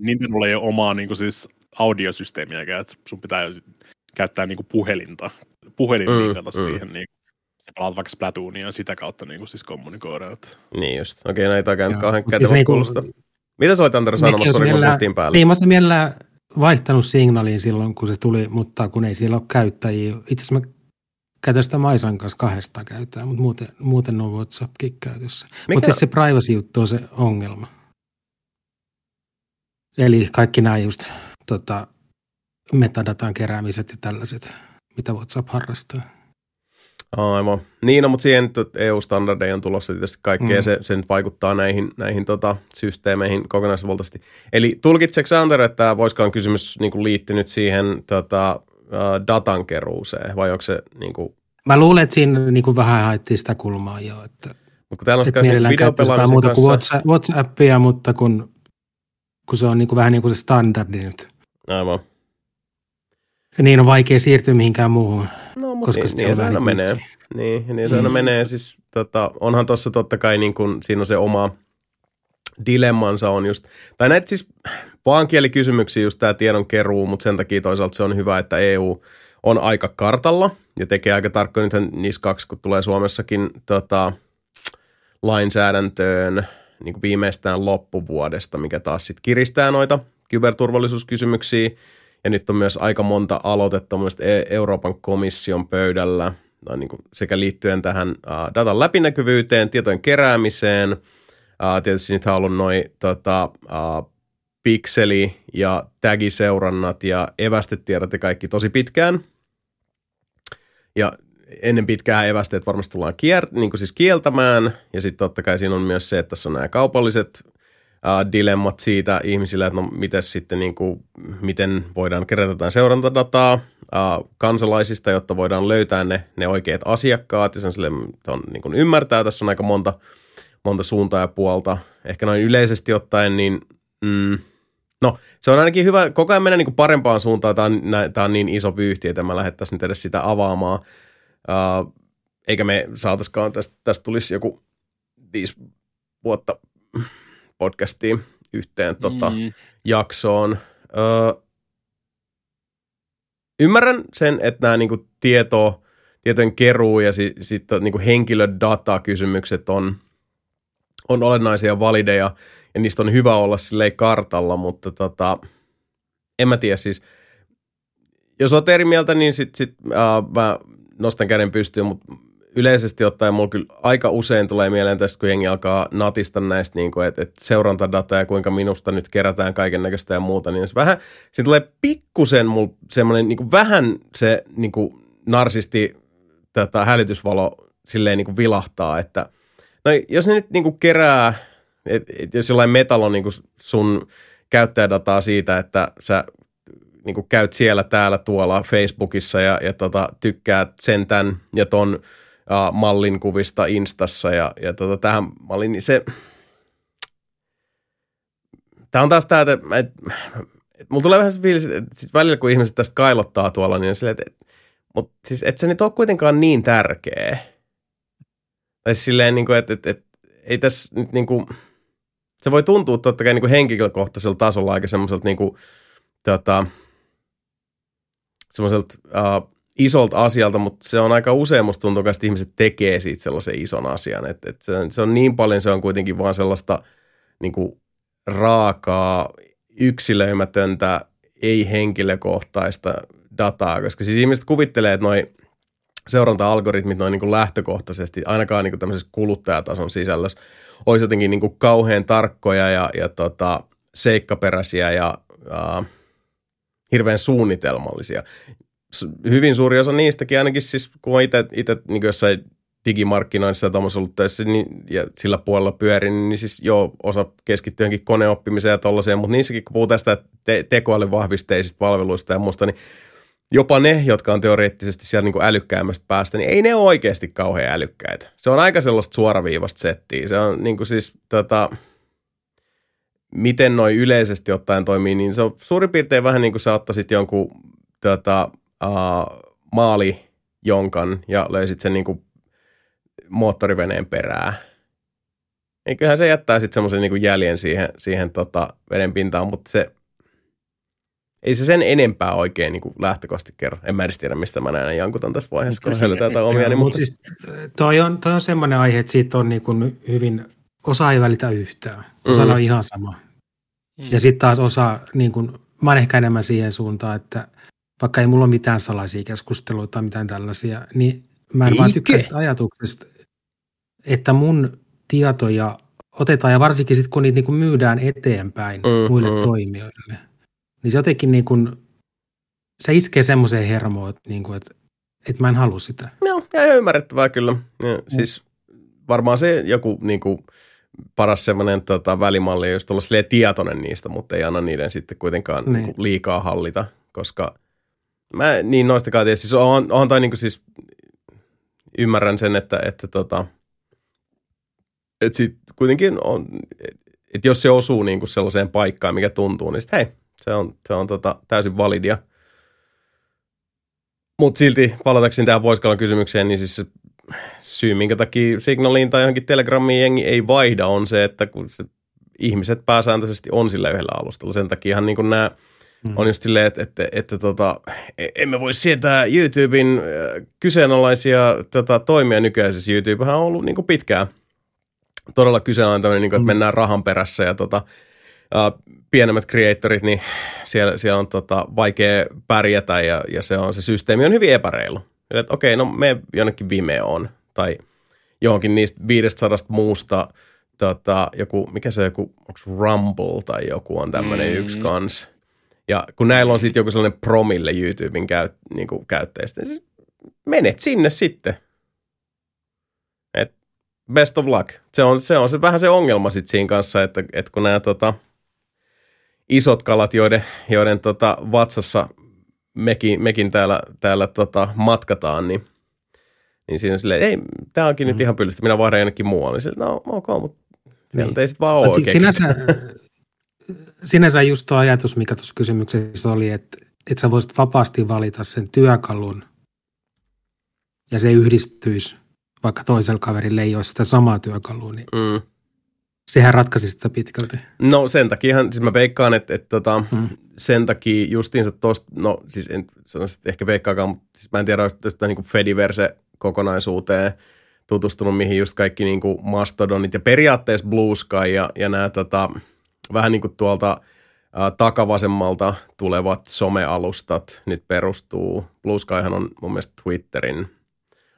Nintendolla ei ole omaa niin kuin siis audiosysteemiäkään, että sun pitää käyttää niin kuin puhelinta, puhelinliikata mm, siihen mm. niin kuin. Se palaat vaikka Splatoonia ja sitä kautta niin siis kommunikoidaan. Niin just. Okei, näitä on käynyt kauhean kätevät niin kuulosta. Mitä sä olet Antero sanomassa, kun puhuttiin päälle? Niin, mä olisin mielellään vaihtanut Signaliin silloin, kun se tuli, mutta kun ei siellä ole käyttäjiä. Itse asiassa mä käytän sitä Maisan kanssa kahdestaan käytään, mutta muuten, muuten on WhatsAppkin käytössä. Mikä? Mutta siis se privacy-juttu on se ongelma. Eli kaikki nämä just tota, metadatan keräämiset ja tällaiset, mitä WhatsApp harrastaa. Aivan. Niin, no, mutta siihen E U-standardeja on tulossa tietysti kaikkea, mm. se, se nyt vaikuttaa näihin, näihin tota, systeemeihin kokonaisvaltaisesti. Eli tulkitseeko Antero, että Voiskallan kysymys niin liittynyt siihen tota, datankeruuseen, vai onko se... Niin kuin... Mä luulen, että siinä niin vähän haettiin sitä kulmaa jo, että... Mutta täällä on sitä videopelaamisen muuta kuin kanssa... WhatsAppia, mutta kun, kun se on niin vähän niin kuin se standardi nyt. Aivan. Niin on vaikea siirtyä mihinkään muuhun. No, mutta koska niin, niin se aina menee. Niin, niin se aina mm. menee. Siis, tota, onhan tuossa totta kai, niin kun, siinä on se oma dilemmansa on just, tai näitä siis vaankielikysymyksiä just tämä tiedonkeruu, mutta sen takia toisaalta se on hyvä, että E U on aika kartalla ja tekee aika tarkkoja. Nythän niissä kaksi, kun tulee Suomessakin tota, lainsäädäntöön niin viimeistään loppuvuodesta, mikä taas sitten kiristää noita kyberturvallisuuskysymyksiä. Ja nyt on myös aika monta aloitetta mun mielestä Euroopan komission pöydällä, niin kuin sekä liittyen tähän datan läpinäkyvyyteen, tietojen keräämiseen. Tietysti nyt on ollut noin tota, pikseli- ja tagiseurannat ja evästetiedot ja kaikki tosi pitkään. Ja ennen pitkään evästeet varmasti tullaan kiert- niin kuin siis kieltämään. Ja sitten totta kai siinä on myös se, että tässä on nämä kaupalliset Uh, dilemmat siitä ihmisillä, että no mites sitten niin kuin, miten voidaan kerätä tämän seurantadataa uh, kansalaisista, jotta voidaan löytää ne, ne oikeat asiakkaat, ja sen sille, on, niin kuin ymmärtää, tässä on aika monta, monta suuntaa ja puolta. Ehkä noin yleisesti ottaen, niin mm, no se on ainakin hyvä, koko ajan mennä niin kuin parempaan suuntaan, tämä on, tämä on niin iso vyyhti, että mä lähdettäisiin nyt edes sitä avaamaan, uh, eikä me saataisikaan, tästä, tästä tulisi joku viisi vuotta podcastiin yhteen tota, mm. jaksoon. Öö, ymmärrän sen, että nämä niinku tieto, tietojen keruu ja si, sit, niinku henkilödatakysymykset on, on olennaisia valideja, ja niistä on hyvä olla silleen kartalla, mutta tota, en mä tiedä siis. Jos olet eri mieltä, niin sit, sit, äh, mä nostan käden pystyyn, mutta yleisesti ottaen mulla kyllä aika usein tulee mieleen tästä, kun jengi alkaa natista näistä, niin kuin, että, että seurantadataa ja kuinka minusta nyt kerätään kaiken näköistä ja muuta, niin se vähän, siinä tulee pikkusen mulla semmoinen niin kuin vähän se niin kuin narsisti tätä hälytysvalo silleen niin kuin vilahtaa, että no jos ne nyt niin kuin kerää, että et, jos jollain Metal on niin kuin sun käyttäjädataa siitä, että sä niin kuin käyt siellä täällä tuolla Facebookissa ja, ja tota, tykkäät sen tän ja ton Uh, mallin kuvista Instassa ja, ja tota, tähän mallin, niin se... Tämä on taas tämä, että mulla tulee vähän se fiilis, että sit välillä kun ihmiset tästä kailottaa tuolla, niin on silleen, että mut, siis, et se nyt ole kuitenkaan niin tärkeä. Tai siis silleen, niin kuin, että et, et, ei tässä nyt niin kuin... Se voi tuntua totta kai niin kuin henkilökohtaisella tasolla aika semmoiselta niin kuin... Tota, semmoiselta... Uh, isolta asialta, mutta se on aika usein musta tuntuu, että ihmiset tekee siitä sellaisen ison asian. Et, et se, on, se on niin paljon, se on kuitenkin vaan sellaista niin kuin raakaa, yksilöimätöntä, ei-henkilökohtaista dataa, koska siis ihmiset kuvittelee, että noi seuranta-algoritmit noin niin kuin lähtökohtaisesti, ainakaan niin kuin tämmöisessä kuluttajatason sisällössä, olisi jotenkin niin kuin kauhean tarkkoja ja, ja tota, seikkaperäisiä ja äh, hirveän suunnitelmallisia. Hyvin suuri osa niistäkin, ainakin siis kun olen itse niin jossain digimarkkinoissa ja tuollaisessa ollut töissä niin, ja sillä puolella pyörin, niin siis joo, osa keskittyy johonkin koneoppimiseen ja tuollaiseen, mutta niissäkin kun puhutaan sitä te- tekoälyvahvisteisista palveluista ja muusta, niin jopa ne, jotka on teoreettisesti siellä niin kuin älykkäämmästä päästä, niin ei ne ole oikeasti kauhean älykkäitä. Se on aika sellaista suoraviivasta settiä. Se on niin kuin siis tota... Miten noi yleisesti ottaen toimii, niin se on suurin piirtein vähän niin kuin sä ottaisit jonkun tota... Uh, maali jonkan ja löysit sen niinku moottoriveneen perää. Niin kyllähän se jättää sitten semmoisen niinku jäljen siihen, siihen tota veden pintaan, mutta se ei se sen enempää oikein niinku lähtökohtaisesti kerro. En mä edes tiedä, mistä mä näen jankutan tässä vaiheessa, kun selitään jotain omiani. Mutta siis toi on, toi on semmoinen aihe, että siitä on niinku hyvin, osa ei välitä yhtään. Osa mm. on ihan sama. Mm. Ja sitten taas osa, niinku, mä oon ehkä enemmän siihen suuntaan, että vaikka ei mulla ole mitään salaisia keskusteluita tai mitään tällaisia, niin mä en Eike. vaan tykkää sitä ajatuksesta, että mun tietoja otetaan, ja varsinkin sitten kun niitä niin kuin myydään eteenpäin mm, muille mm. toimijoille, niin se jotenkin niin kuin, se iskee semmoiseen hermoon, että, niin kuin, että, että mä en halua sitä. No, ja ymmärrettävää kyllä. Ja, mm. Siis varmaan se joku niin kuin paras semmoinen tota, välimalli, jos tuolla tietoinen niistä, mutta ei anna niiden sitten kuitenkaan niin. Niin kuin liikaa hallita, koska... Mä niin noistakaan tietysti, siis on, on tai niinku siis ymmärrän sen, että, että tota, et sit kuitenkin on, että et jos se osuu niinku sellaiseen paikkaan, mikä tuntuu, niin sit hei, se on, se on tota, täysin validia. Mutta silti palatakseni tähän Voiskalan kysymykseen, niin siis syy, minkä takia Signaliin tai johonkin Telegrammiin jengi ei vaihda, on se, että kun se, ihmiset pääsääntöisesti on sillä yhdellä alustalla. Sen takiahan niinku nämä... Mm. On just silleen, että, että, että tota, emme voi sietää YouTuben kyseenalaisia tota, toimia nykyään. Siis YouTubehän on ollut niin kuin pitkään todella kyseenalainen, niin kuin, että mennään rahan perässä ja tota, uh, pienemmät creatorit, niin siellä, siellä on tota, vaikea pärjätä ja, ja se, on, se systeemi on hyvin epäreilu. Eli okei, no me jonnekin Vimeoon tai johonkin niistä viisisataa muusta, tota, joku, mikä se joku, onko Rumble tai joku on tämmöinen mm. yksi kans. Ja kun näillä on sitten joku sellainen promille YouTuben käyt, niin kuin käyttäjistä, niin siis menet sinne sitten. Et best of luck. Se on se, on se vähän se ongelma sitten siinä kanssa, että, että kun nämä tota, isot kalat, joiden, joiden tota, vatsassa mekin, mekin täällä, täällä tota, matkataan, niin, niin siinä on silleen, ei, tämä onkin mm. nyt ihan pyllystä, minä vaihdan jonnekin muualle. Niin silleen, no ok, mutta niin. Ei sitten vaan ole oikein. Sinänsä, sinänsä just tuo ajatus, mikä tuossa kysymyksessä oli, että, että sä voisit vapaasti valita sen työkalun ja se yhdistyisi, vaikka toisella kaverilla ei ole sitä samaa työkalua, niin mm. sehän ratkaisi sitä pitkälti. No sen takiahan, siis mä veikkaan, että, että tota, mm. sen takia justiinsa tosta, no siis en sanoisi, että ehkä veikkaakaan, mutta siis mä en tiedä, että tästä niin Fediverse-kokonaisuuteen tutustunut, mihin just kaikki niin kuin Mastodonit ja periaatteessa Blue Sky ja, ja nämä tota, vähän niin kuin tuolta ä, takavasemmalta tulevat somealustat nyt perustuu. Blue Skyhan on mun mielestä Twitterin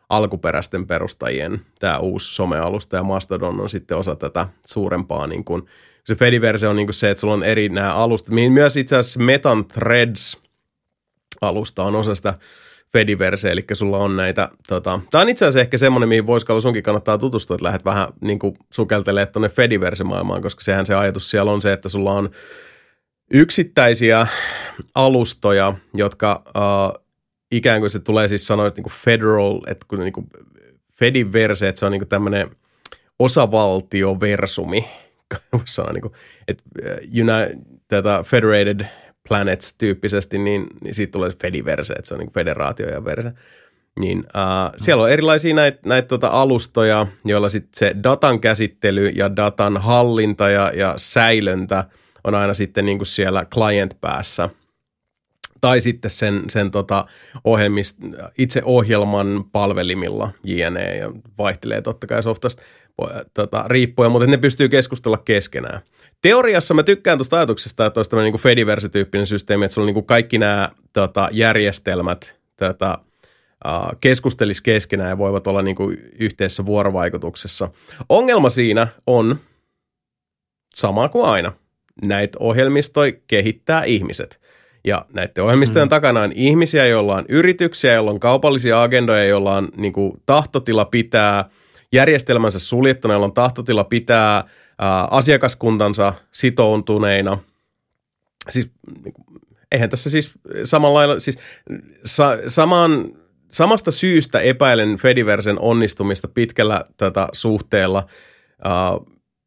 alkuperäisten perustajien tämä uusi somealusta, ja Mastodon on sitten osa tätä suurempaa. Niin kuin, se Fediverse on niin kuin se, että sulla on eri nämä alustat, mihin myös itse asiassa Metan Threads-alusta on osa sitä Fediverse, eli sulla on näitä, tota, tämä on itse asiassa ehkä semmoinen, mihin voiskalla sunkin kannattaa tutustua, että lähdet vähän niin kuin sukeltelemaan tuonne Fediverse-maailmaan, koska sehän se ajatus siellä on se, että sulla on yksittäisiä alustoja, jotka äh, ikään kuin se tulee siis sanoa, että niin kuin federal, että kun niin kuin Fediverse, että se on niin kuin tämmöinen osavaltioversumi, voisi sanoa niin kuin, että tätä Federated Planets tyyppisesti, niin, niin siitä tulee se Fediverse, että se on niin kuin federaatio ja verse. Niin, ää, siellä on erilaisia näitä näit, tota, alustoja, joilla sitten se datan käsittely ja datan hallinta ja, ja säilöntä on aina sitten niin kuin siellä client-päässä. Tai sitten sen, sen tota ohjelmist, itse ohjelman palvelimilla jne. Ja vaihtelee totta kai softasta tota, riippuen, mutta ne pystyy keskustella keskenään. Teoriassa mä tykkään tuosta ajatuksesta, että olisi tämmöinen niin Fediverse-tyyppinen systeemi, että sulla niin kuin kaikki nämä tota, järjestelmät tota, uh, keskustelisi keskenään ja voivat olla niin kuin yhteisessä vuorovaikutuksessa. Ongelma siinä on sama kuin aina. Näitä ohjelmistoja kehittää ihmiset. Ja näiden ohjelmistojen mm. takana on ihmisiä, joilla on yrityksiä, joilla on kaupallisia agendoja, joilla on niin kuin, tahtotila pitää järjestelmänsä suljettuna, joilla on tahtotila pitää ää, asiakaskuntansa sitoutuneina. Siis niin kuin, eihän tässä siis samalla lailla, siis sa, saman, samasta syystä epäilen Fediversen onnistumista pitkällä tätä suhteella. Ää,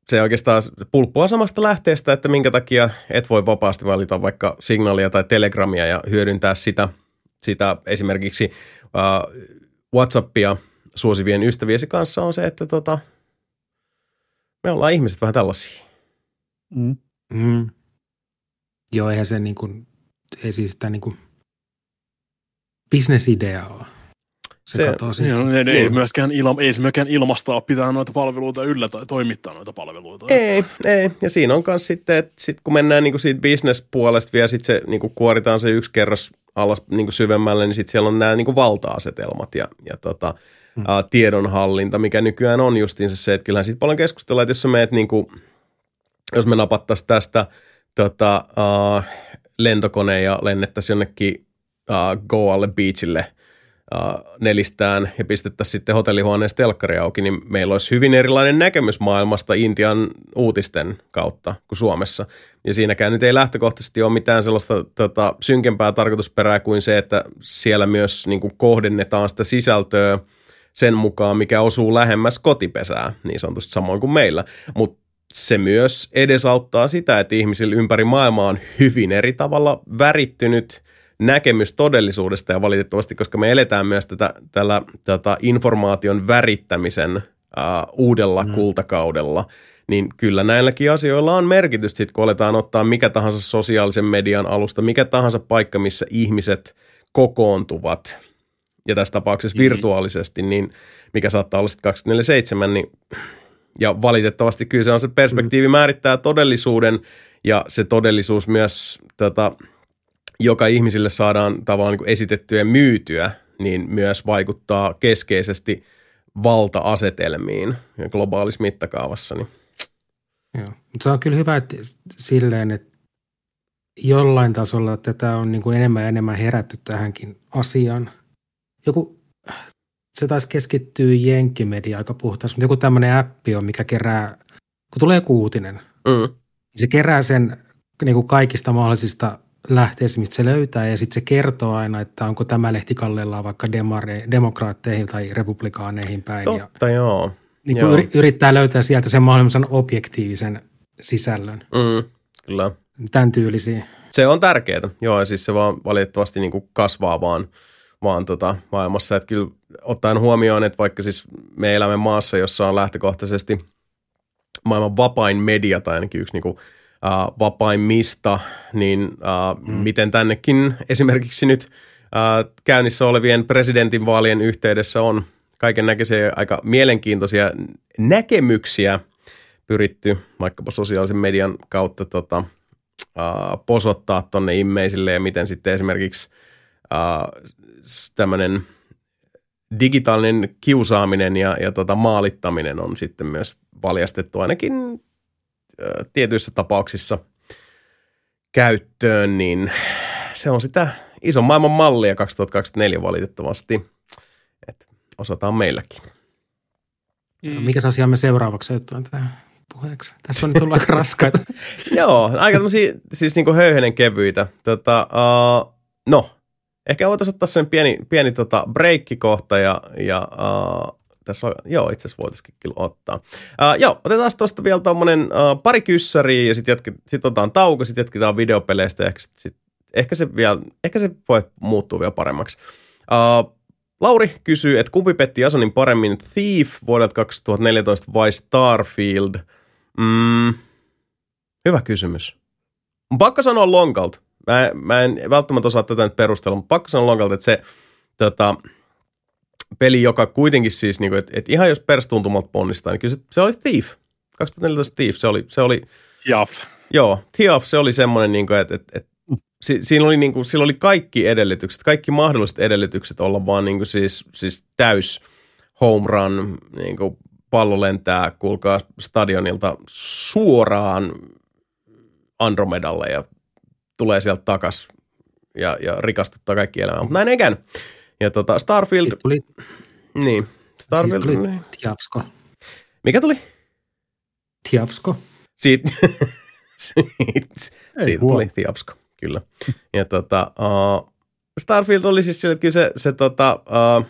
Se oikeastaan pulppua samasta lähteestä, että minkä takia et voi vapaasti valita vaikka signaalia tai telegramia ja hyödyntää sitä, sitä esimerkiksi äh, WhatsAppia suosivien ystäviesi kanssa on se, että tota, me ollaan ihmiset vähän tällaisia. Mm. Mm. Joo, eihän se niin kuin, ei siis sitä niin kuin bisnesidea ole. Se, se niin, ei, ei, myöskään ilma, ei myöskään ilmastaa pitää noita palveluita yllä tai toimittaa noita palveluita. Ei, ei. Ja siinä on myös sitten, että sit kun mennään niinku siitä bisnespuolesta vielä, sitten se niinku kuoritaan se yksi kerros alas niinku syvemmälle, niin sitten siellä on nämä niinku valta-asetelmat ja, ja tota, hmm. ä, tiedonhallinta, mikä nykyään on justiinsa se, että kyllähän siitä paljon keskustellaan, että jos sä meet, niinku, jos me napattaisiin tästä tota, ä, lentokoneen ja lennettäisiin jonnekin ä, Goalle Beachille, nelistään ja pistettäisiin sitten hotellihuoneen telkkari auki, niin meillä olisi hyvin erilainen näkemys maailmasta Intian uutisten kautta kuin Suomessa. Ja siinäkään nyt ei lähtökohtaisesti ole mitään sellaista tota, synkempää tarkoitusperää kuin se, että siellä myös niin kuin kohdennetaan sitä sisältöä sen mukaan, mikä osuu lähemmäs kotipesää, niin sanotusti samoin kuin meillä. Mutta se myös edesauttaa sitä, että ihmisillä ympäri maailmaa on hyvin eri tavalla värittynyt näkemys todellisuudesta ja valitettavasti, koska me eletään myös tätä, tällä, tätä informaation värittämisen ää, uudella mm. kultakaudella, niin kyllä näilläkin asioilla on merkitystä sit, kun aletaan ottaa mikä tahansa sosiaalisen median alusta, mikä tahansa paikka, missä ihmiset kokoontuvat ja tässä tapauksessa mm-hmm. virtuaalisesti, niin mikä saattaa olla sitten kaksikymmentäneljä seitsemän, niin Ja valitettavasti kyllä se on se perspektiivi määrittää todellisuuden ja se todellisuus myös, tota, joka ihmisille saadaan tavallaan niin kuin esitettyä ja myytyä, niin myös vaikuttaa keskeisesti valta-asetelmiin ja globaalissa mittakaavassa. Niin. Joo, mutta se on kyllä hyvä, että silleen, että jollain tasolla tätä on niin kuin enemmän ja enemmän herätty tähänkin asiaan. Joku, se taisi keskittyä jenkkimediaan aika puhtaasti, mutta joku tämmöinen appi on, mikä kerää, kun tulee joku uutinen, mm. se kerää sen niin kuin kaikista mahdollisista lähteistä, mistä se löytää, ja sitten se kertoo aina, että onko tämä lehti kallellaan vaikka demare, demokraatteihin tai republikaaneihin päin. Totta, ja, joo. Niin joo. Yrittää löytää sieltä sen mahdollisimman objektiivisen sisällön. Mm, kyllä. Tämän tyylisiä. Se on tärkeää. Joo, ja siis se vaan valitettavasti niin kuin kasvaa vaan, vaan tota maailmassa. Että kyllä ottaen huomioon, että vaikka siis me elämme maassa, jossa on lähtökohtaisesti maailman vapain media, tai ainakin yksi niin kuin, äh, vapaimmista, niin äh, mm. miten tännekin esimerkiksi nyt äh, käynnissä olevien presidentinvaalien yhteydessä on kaiken näköisiä aika mielenkiintoisia näkemyksiä pyritty vaikkapa sosiaalisen median kautta tota, posottaa tonne immeisille ja miten sitten esimerkiksi äh, tämmöinen digitaalinen kiusaaminen ja, ja tota maalittaminen on sitten myös valjastettu ainakin äh, tietyissä tapauksissa käyttöön, niin se on sitä ison maailman mallia kaksituhattakaksikymmentäneljä valitettavasti, että osataan meilläkin. Mm. Mikäs asia me seuraavaksi otetaan tähän? Puheeksi. Tässä on nyt ollut aika raskaita. Joo, aika tämmöisiä siis niinku höyhenen kevyitä. Tota, uh, no, ehkä voitaisiin ottaa sen pieni, pieni tota breikki-kohta ja, ja uh, tässä on, joo, itse asiassa voitaisiin kyllä ottaa. Uh, joo, otetaan tuosta vielä tommonen uh, pari kyssäriä ja sitten jatke, sit otetaan tauko, sitten jatketaan videopeleistä ja ehkä, sit, sit, ehkä, se vielä, ehkä se voi muuttua vielä paremmaksi. Uh, Lauri kysyy, että kumpi petti Jasonin paremmin, Thief vuodelta kaksituhattaneljätoista vai Starfield? Mm, hyvä kysymys. Pakko sanoa lonkalta. Mä, mä en välttämättä osaa tätä nyt perustella, mutta pakko sanoa lonkalta, että se tota, peli, joka kuitenkin siis, niinku, että et ihan jos perstuntumalta ponnistaa, niin kyllä se, se oli Thief. kaksituhattaneljätoista Thief, se oli... Se oli Thief. Joo, Thief, se oli semmoinen, niinku, että... Et, et, Si- siinä oli niinku, sillä oli kaikki edellytykset, kaikki mahdolliset edellytykset olla vaan niinku siis, siis täys home run, niinku pallo lentää, kuulkaa stadionilta suoraan Andromedalle ja tulee sieltä takas ja, ja rikastuttaa kaikki elämää, mutta näin ei käy. Ja tota Starfield... Tuli. Niin, Starfield... Siitä tuli Tiafsko. Mikä tuli? Tiafsko. Siitä, siitä, siitä tuli Tiafsko. Kyllä. Ja tota, uh, Starfield oli siis sille, että kyllä se, se tota, uh,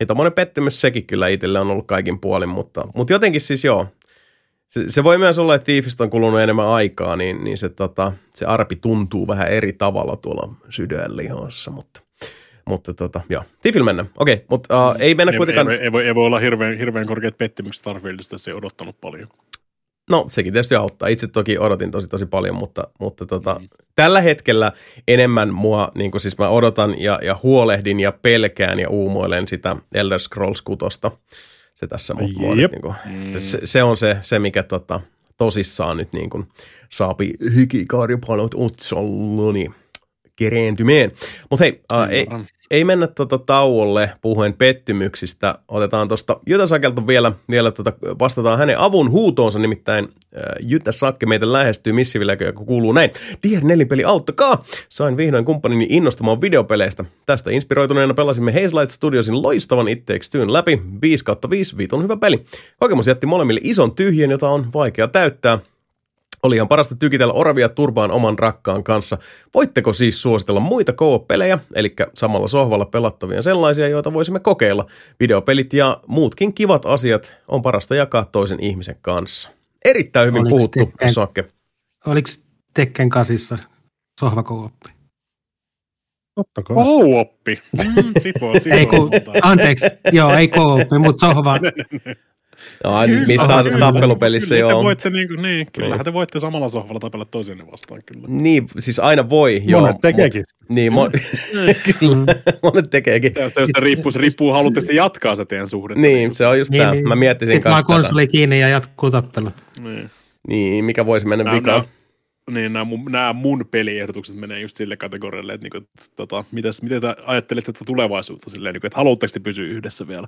ja tommoinen pettymys sekin kyllä itselle on ollut kaikin puolin, mutta, mutta jotenkin siis joo, se, se voi myös olla, että Thiefistä on kulunut enemmän aikaa, niin, niin se, tota, se arpi tuntuu vähän eri tavalla tuolla sydänlihossa, mutta, mutta tota, joo, Thiefillä mennään. Okei, mutta uh, ei mennä ei, kuitenkaan. Ei, ei, voi, ei voi olla hirveän, hirveän korkeat pettymykset Starfieldista, se ei odottanut paljon. No, sekin tietysti auttaa. Itse toki odotin tosi tosi paljon, mutta, mutta tota, mm. tällä hetkellä enemmän mua, niin kuin siis mä odotan ja, ja huolehdin ja pelkään ja uumoilen sitä Elder Scrolls kuutosta. Se tässä mut yep. niin kuin, mm. se, se on se, se mikä tota, tosissaan nyt niin kuin saapi hikikarjapanot otsalloni kerentymeen. Mutta hei, ää, ei, ei mennä tota tauolle puhuen pettymyksistä. Otetaan tuosta Jytä Sakelta vielä, vielä tota, vastataan hänen avun huutoonsa, nimittäin äh, Jytä Sakke meitä lähestyy missivilläkö, joka kuuluu näin. Dear Nelinpeli, auttakaa! Sain vihdoin kumppanini innostumaan videopeleistä. Tästä inspiroituneena pelasimme Haze Light Studiosin loistavan It Takes Twon läpi. viisi kautta viisi viitun hyvä peli. Kokemus jätti molemmille ison tyhjön, jota on vaikea täyttää. Oli ihan parasta tykitellä oravia turvaan oman rakkaan kanssa. Voitteko siis suositella muita co-op-pelejä, eli samalla sohvalla pelattavia sellaisia, joita voisimme kokeilla? Videopelit ja muutkin kivat asiat on parasta jakaa toisen ihmisen kanssa. Erittäin hyvin oliko puhuttu, Tekken, Sakke. Oliko Tekken kahdeksan sohva co-oppi? Totta kai. Co-oppi? Mm, sipo, sipo, ei, ku, anteeksi, joo, ei co-oppi, mutta sohva. No, nyt mistä taas tappelupelissä jo on. Voitte, niin kuin, niin, kyllähän te voitte samalla sohvalla tapella toisianne vastaan, kyllä. Niin, siis aina voi, joo. Monet tekeekin. Mut, niin, mon... kyllä, monet tekeekin. Se, jos se riippuu, se riippuu, haluatte se jatkaa se teidän suhdetta. Niin, se on just niin, tämä. Niin. Mä miettisin sitten kanssa tätä. Sitten vaan konsoli kiinni ja jatkuu tappelu. Niin. Niin, mikä voisi mennä vikaan. Niin, nämä mun, nämä mun peliehdotukset menee just sille kategorialle, että niinku, tota, mitäs, miten te ajattelette tätä tulevaisuutta silleen, niinku, että haluatteko te pysyä yhdessä vielä?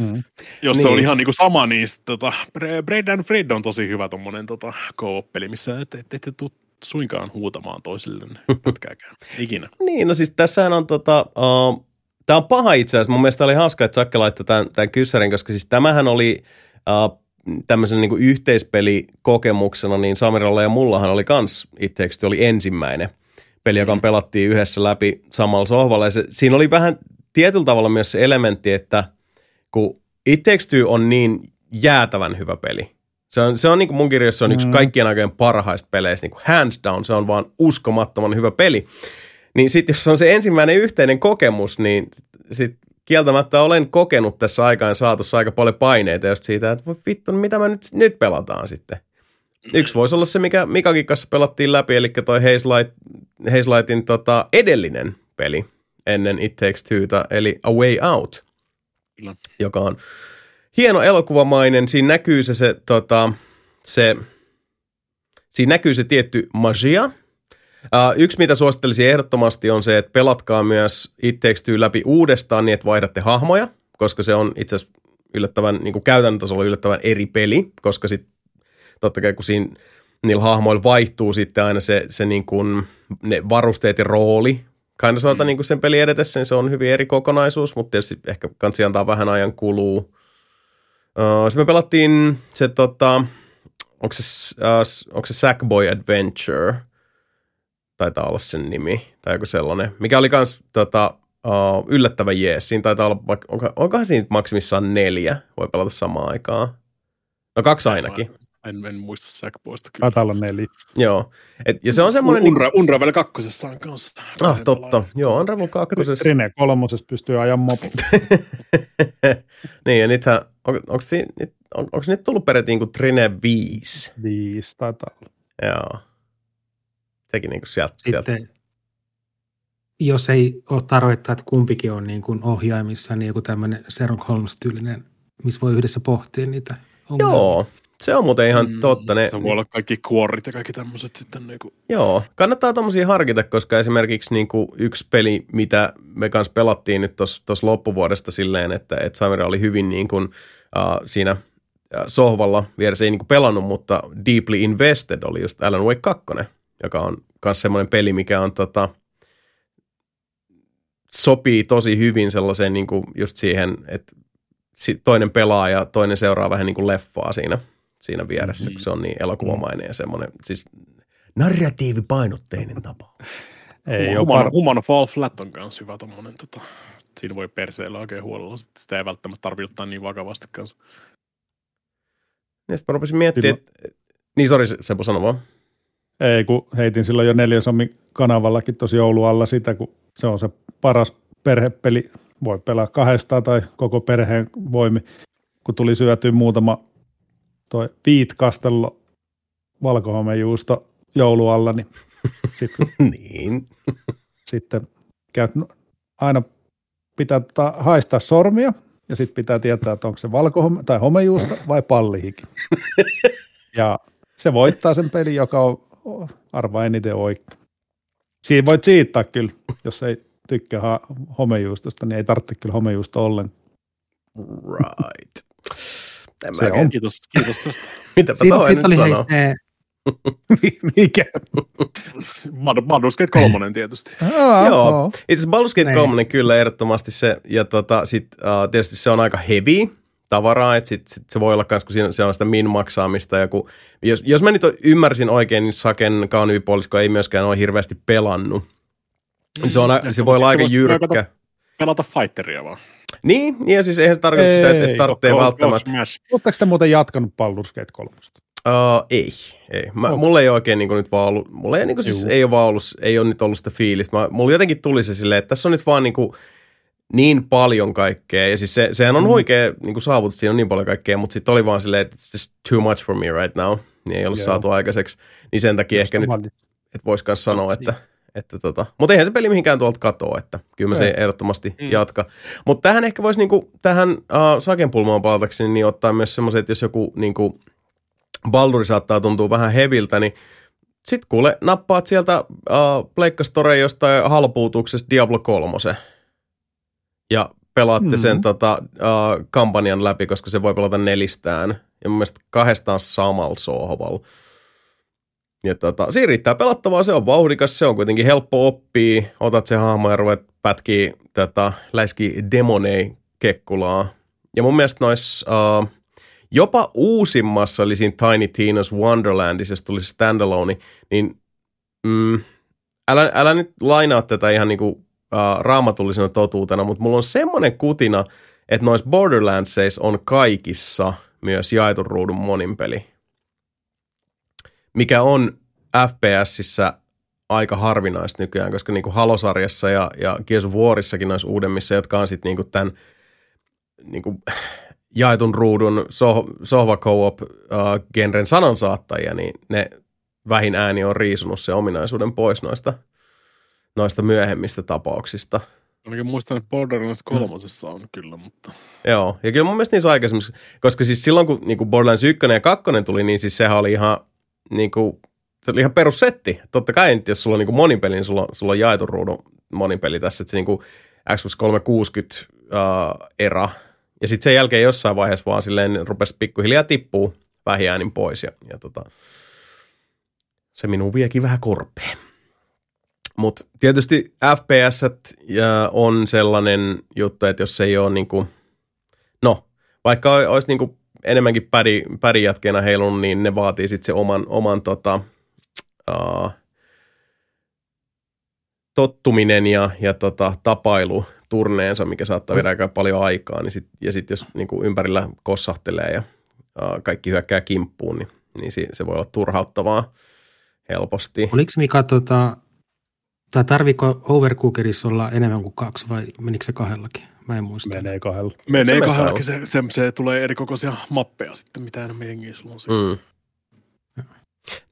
Mm. Jos niin. Se on ihan niinku sama, niin tota, Bread and Fred on tosi hyvä tommonen tota, co-op-peli, missä ette et, et tule suinkaan huutamaan toisilleen pätkääkään ikinä. Niin, no siis tässähän on tota, uh, tää on paha itse asiassa. Mun mielestä oli hauska, että Sakke laittoi tämän, tämän kyssärin, koska siis tämähän oli... Uh, tämmöisen niin kuin yhteispelikokemuksena, niin Samiralla ja mullahan oli kans itseeksi oli ensimmäinen peli, joka mm. pelattiin yhdessä läpi samalla sohvalla. Ja se, siinä oli vähän tietyllä tavalla myös se elementti, että kun itseeksi on niin jäätävän hyvä peli. Se on, se on niin kuin mun kirjassa on yksi mm. kaikkien aikojen parhaista peleistä, niin kuin hands down, se on vaan uskomattoman hyvä peli. Niin sitten jos on se ensimmäinen yhteinen kokemus, niin sitten kieltämättä olen kokenut tässä aikaan saatossa aika paljon paineita just siitä, että voi vittu, mitä me nyt, nyt pelataan sitten. Yksi voisi olla se, mikä Mikakin kanssa pelattiin läpi, eli toi Haze Light, Haze Lightin tota edellinen peli ennen It Takes Two:ta, eli A Way Out, no. Joka on hieno elokuvamainen. Siinä näkyy se, se, tota, se, siinä näkyy se tietty magia. Uh, yksi, mitä suosittelisin ehdottomasti, on se, että pelatkaa myös It Takes Two läpi uudestaan niin, että vaihdatte hahmoja, koska se on itse asiassa yllättävän, niin kuin käytännön tasolla yllättävän eri peli, koska sitten totta kai, kun siinä, niillä hahmoilla vaihtuu sitten aina se, se niin kuin, ne varusteet ja rooli. Kaina sanotaan niin kuin sen pelin edetessä, niin se on hyvin eri kokonaisuus, mutta tietysti ehkä kansi antaa vähän ajan kuluu. Uh, sitten me pelattiin se, tota, onko se, uh, onko se Sackboy Adventure? Taitaa olla sen nimi, tai joku sellainen, mikä oli kans tota, uh, yllättävä jees. Siinä taitaa olla, vaikka, onko, onkohan siinä maksimissaan neljä, voi pelata samaan aikaan. No kaksi ainakin. En, en muista Sackboysta kyllä. Taitaa olla neljä. Joo, et, ja se on semmoinen... Unra, niin... Unravel kakkosessa on kanssa. Ah, totta. Joo, Unravel kakkosessa. Trine kolmosessa pystyy ajan mopun. Niin, ja nythän, on, onko, nyt, on, onko nyt tullut perätiin kuin Trine viisi? Viisi taitaa olla. Joo. Sekin niin kuin sieltä. Sitten, jos ei ole tarvetta, että kumpikin on niin kuin ohjaimissa, niin joku tämmöinen Sherlock Holmes-tyylinen, missä voi yhdessä pohtia niitä. Ongelmia. Joo, se on muuten ihan mm, totta. Ne, se voi olla kaikki kuorit ja kaikki tämmöiset sitten. Niin kuin. Joo, kannattaa tommosia harkita, koska esimerkiksi niin kuin yksi peli, mitä me kanssa pelattiin nyt tuossa loppuvuodesta silleen, että, että Samira oli hyvin niin kuin, uh, siinä sohvalla vieressä, ei niin kuin pelannut, mutta Deeply Invested oli just Alan Wake kaksi. Joka on myös semmoinen peli, mikä on, tota, sopii tosi hyvin sellaiseen niin kuin just siihen, että toinen pelaa ja toinen seuraa vähän niin kuin leffaa siinä, siinä vieressä, mm-hmm. kun se on niin elokuvamainen ja semmoinen, siis narratiivipainotteinen tapa. Ei human, human Fall Flat on myös hyvä tommoinen, tota, siinä voi perseillä oikein huolella, sitä ei välttämättä tarvitse ottaa niin vakavasti kanssa. Ja sitten mä rupesin miettimään, että, niin sori Seppo, sano vaan. Ei, kun heitin silloin jo Neljäsommin kanavallakin tosi joulualla sitä, kun se on se paras perhepeli. Voi pelaa kahdestaan tai koko perheen voimi. Kun tuli syötyä muutama toi viitkastello valkohomejuusto joulualla, niin, sit, niin. sitten käy, no, aina pitää ta, haistaa sormia ja sitten pitää tietää, että onko se valkohome tai homejuusto vai pallihiki. Ja se voittaa sen pelin, joka on arvaa eniten oikein. Siinä voit siittää kyllä, jos ei tykkää homejuustosta, niin ei tarvitse kyllä homejuusta ollenkaan. Right. Se on. Kiitos, kiitos tästä. Mitäpä toi sit nyt oli sanoo? Heistä... Mikä? Baldur's Gate kolme tietysti. Ah, joo, oh. Itse asiassa Baldur's Gate kolme kyllä ehdottomasti se, ja tota, sit, uh, tietysti se on aika heavy tavaraa, että sit, sit se voi olla myös, kun siinä, se on sitä min-maksaamista. Ja kun, jos, jos mä nyt ymmärsin oikein, niin Saken kauniivipuolisko ei myöskään ole hirveästi pelannut. Mm, se, on, se, se voi olla aika jyrkkä. Pelata fighteria vaan. Niin, ja siis eihän se tarkoita ei, sitä, että et tarvitsee välttämättä. Oletteko te muuten jatkanut Baldur's Gate kolme? Uh, ei, ei. Mä, okay. Mulla ei oikein niin nyt vaan ollut, mulla ei, niin siis, ei, ole vaan ollut, ei ole nyt ollut sitä fiilistä. Mä, mulla jotenkin tuli se silleen, että tässä on nyt vaan niin kuin, niin paljon kaikkea, ja siis se, sehän on mm. oikea niin saavutus, siinä on niin paljon kaikkea, mutta sitten oli vaan silleen, että it's just too much for me right now, niin ei ole Joo. saatu aikaiseksi, niin sen takia just ehkä nyt, että vois kanssa sanoa, että, että tota, mutta eihän se peli mihinkään tuolta katoa, että kyllä mä se ehdottomasti mm. jatka. Mutta tähän ehkä voisi niinku, tähän uh, sakenpulmaan palatakseni, niin ottaa myös semmoiset, että jos joku niinku balduri saattaa tuntua vähän heviltä, niin sit kuule, nappaat sieltä uh, Pleikkastoreen jostain halpuutuksesta Diablo kolmosen. Ja pelaatte sen mm-hmm. tota, uh, kampanjan läpi, koska se voi pelata nelistään. Ja mun mielestä kahdestaan samalla sohvalla. Ja tota, siinä riittää pelattavaa, se on vauhdikas, se on kuitenkin helppo oppia. Otat sen hahmo ja ruvet pätkii tätä läiski demonei kekkulaa. Ja mun mielestä nois, uh, jopa uusimmassa, eli siinä Tiny Tina's Wonderlandissa, jos tuli standalone, niin mm, älä, älä nyt lainaa tätä ihan niinku Uh, raamatullisena totuutena, mutta mulla on semmoinen kutina, että noissa Borderlandseissa on kaikissa myös jaetun ruudun moninpeli, mikä on F P S:issä aika harvinaista nykyään, koska niinku Halosarjassa ja, ja Kiesu Vuorissakin noissa uudemmissa, jotka on sitten niinku tämän niinku, jaetun ruudun soh, sohva-co-op-genren uh, sanansaattajia, niin ne vähin ääni on riisunut sen ominaisuuden pois noista noista myöhemmistä tapauksista. Ainakin muistan, että Borderlands kolmosessa on kyllä, mutta... Joo, ja kyllä mun mielestä niissä aikaisemmin, koska siis silloin, kun niinku Borderlands yksi ja kaksi tuli, niin siis sehän oli ihan, niinku, se oli ihan perussetti. Totta kai, jos sulla on niinku monipeli, niin sulla, sulla on jaetun ruudun monipeli tässä, että se niinku Xbox kolmesataakuusikymmentä-era. Uh, ja sitten sen jälkeen jossain vaiheessa vaan silleen rupesi pikkuhiljaa tippuu vähiäänin pois, ja, ja tota, se minun viekin vähän korpeen. Mutta tietysti F P S:t on sellainen juttu, että jos se ei ole niinku, no, vaikka olisi niinku enemmänkin pädi, pädi jatkeena heilun, niin ne vaatii sitten se oman, oman tota, uh, tottuminen ja, ja tota, tapailu turneensa, mikä saattaa viedä aika paljon aikaa, niin sit, ja sitten jos niinku ympärillä kossahtelee ja uh, kaikki hyökkää kimppuun, niin, niin se, se voi olla turhauttavaa helposti. Oliko Mika tota... Tai tarviiko Overcookerissa olla enemmän kuin kaksi vai menikö se kahdellakin? Mä en muista. Menee kahdella. Menee kahdellakin. Se, se, se tulee eri kokoisia mappeja sitten, mitä enemmän jengiä sulla on siinä. Mm.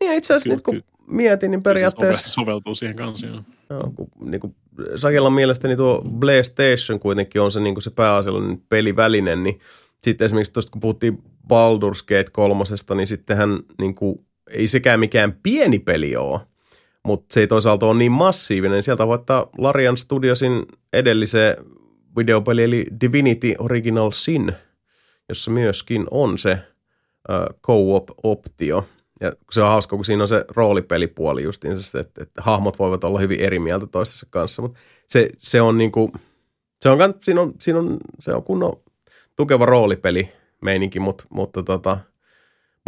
Niin itse asiassa nyt kun mietin, niin periaatteessa... Se soveltuu siihen kanssa. Joo, kun, niin kuin Sakelan mielestä niin tuo PlayStation kuitenkin on se, niin kuin se pääasiallinen pelivälinen, niin sitten esimerkiksi tuosta kun puhuttiin Baldur's Gate kolmosesta, niin sittenhän niin kuin, ei sekään mikään pieni peli ole. Mutta se ei toisaalta ole niin massiivinen. Sieltä voi ottaa Larian Studiosin edelliseen videopeli, eli Divinity Original Sin, jossa myöskin on se uh, co-op-optio. Ja se on hauska, kun siinä on se roolipelipuoli justiinsa, että, että hahmot voivat olla hyvin eri mieltä toistensa kanssa. Mutta se, se on niinku, se on, siinä on, siinä on, se on kunnon tukeva roolipeli meininki, mut, mutta tota,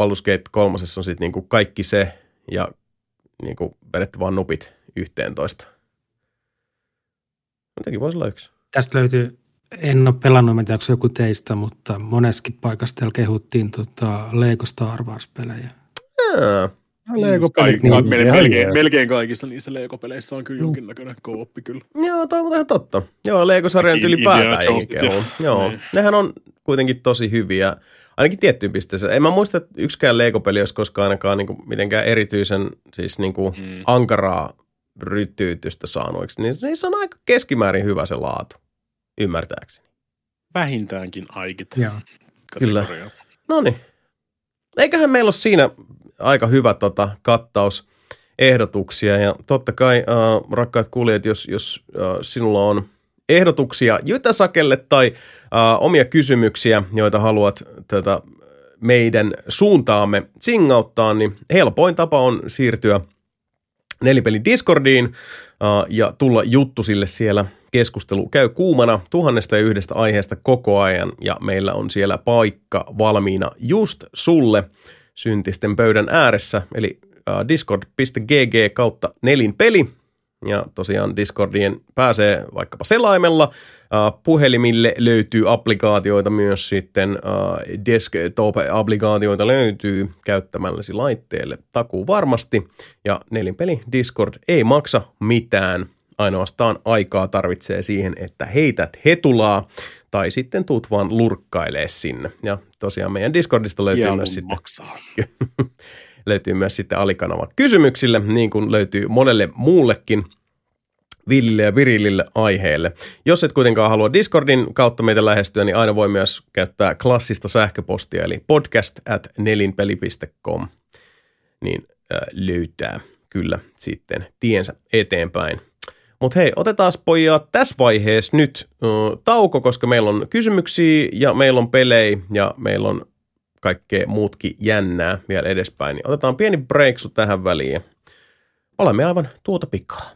Baldur's Gate kolmosessa on sitten niinku kaikki se ja niin kuin vedetty vaan nupit yhteen toista. Jotenkin voisi olla yksi. Tästä löytyy, en ole pelannut, mä en tiedä, onko joku teistä, mutta moneskin paikassa täällä kehuttiin tota Lego Star Wars-pelejä. Jaa. Lego-pelit. Niin, melkein, niin, melkein, melkein kaikissa niissä Lego-peleissä on kyllä jonkinnäköinen co-oppi kyllä. Joo, toi on ihan totta. Joo, Lego-sarjan ylipäätään ei Joo, ne. nehän on kuitenkin tosi hyviä. Ainakin tiettyyn pisteeseen. En mä muista, että yksikään Lego-peli olisi koskaan ainakaan niin kuin mitenkään erityisen siis niin kuin mm. ankaraa rytyytystä saanut. Niin se on aika keskimäärin hyvä se laatu, ymmärtääkseni. Vähintäänkin aikit. Joo. Kyllä. Noniin. Eiköhän meillä ole siinä aika hyvä tota, kattausehdotuksia. Ja totta kai, äh, rakkaat kuulijat, jos, jos äh, sinulla on... ehdotuksia Jytäsakelle tai äh, omia kysymyksiä, joita haluat tätä meidän suuntaamme singauttaa, niin helpoin tapa on siirtyä Nelinpelin Discordiin äh, ja tulla juttusille siellä. Keskustelu käy kuumana tuhannesta ja yhdestä aiheesta koko ajan ja meillä on siellä paikka valmiina just sulle syntisten pöydän ääressä, eli äh, discord piste g g kautta nelinpeli. Ja tosiaan Discordien pääsee vaikkapa selaimella. Puhelimille löytyy applikaatioita myös sitten, desktop-applikaatioita löytyy käyttämälläsi laitteelle takuu varmasti. Ja Nelinpeli Discord ei maksa mitään. Ainoastaan aikaa tarvitsee siihen, että heität hetulaa tai sitten tuut vaan lurkkailee sinne. Ja tosiaan meidän Discordista löytyy myös sitten, löytyy myös sitten alikanava kysymyksille, niin kuin löytyy monelle muullekin villille ja virilille aiheelle. Jos et kuitenkaan halua Discordin kautta meitä lähestyä, niin aina voi myös käyttää klassista sähköpostia, eli podcast at nelinpeli dot com, niin löytää kyllä sitten tiensä eteenpäin. Mutta hei, otetaan pojat tässä vaiheessa nyt ö, tauko, koska meillä on kysymyksiä ja meillä on pelejä ja meillä on kaikkea muutkin jännää vielä edespäin. Niin otetaan pieni breaksu tähän väliin. Olemme aivan tuota pikaa.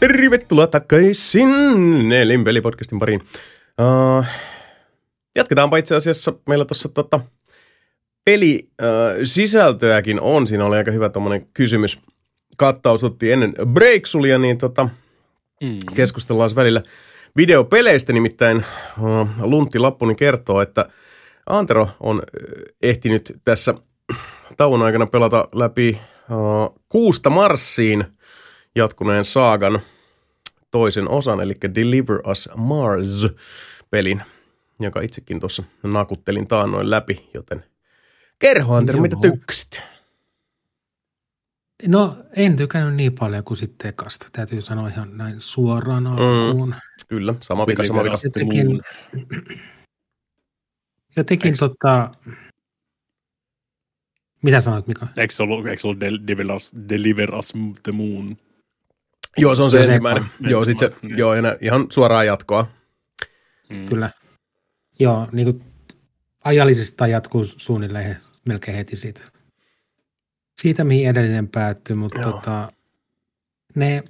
Tervetuloa takaisin Nelinpeli-podcastin pariin. Uh, jatketaanpa itse asiassa. Meillä tuossa tota, pelisisältöäkin uh, on. Siinä oli aika hyvä tommonen kysymys. Kattaus otti ennen breaksulia, niin tota, mm. keskustellaan välillä videopeleistä. Nimittäin uh, Luntti Lappuni kertoo, että Antero on ehtinyt tässä tauon aikana pelata läpi uh, kuusta Marsiin jatkuneen saagan toisen osan, eli Deliver Us Mars-pelin, joka itsekin tuossa nakuttelin taannoin läpi, joten kerho, Antero, mitä tykkäsit? No, en tykännyt niin paljon kuin sitten ekasta. Täytyy sanoa ihan näin suoraan alkuun. Mm, kyllä, sama vika, sama vika. Jotenkin, jotenkin tota... Mitä sanoit, Mika? Eikö se ollut, eikö se ollut Deliver Us, Deliver Us the Moon? Joo, se on se, se ensimmäinen. ensimmäinen. Joo, sit se, mm. joo, ihan suoraan jatkoa. Mm. Kyllä. Joo, niin kuin ajallisesta jatkuu suunnilleen melkein heti siitä. Siitä, mihin edellinen päättyi, mutta tota, ne,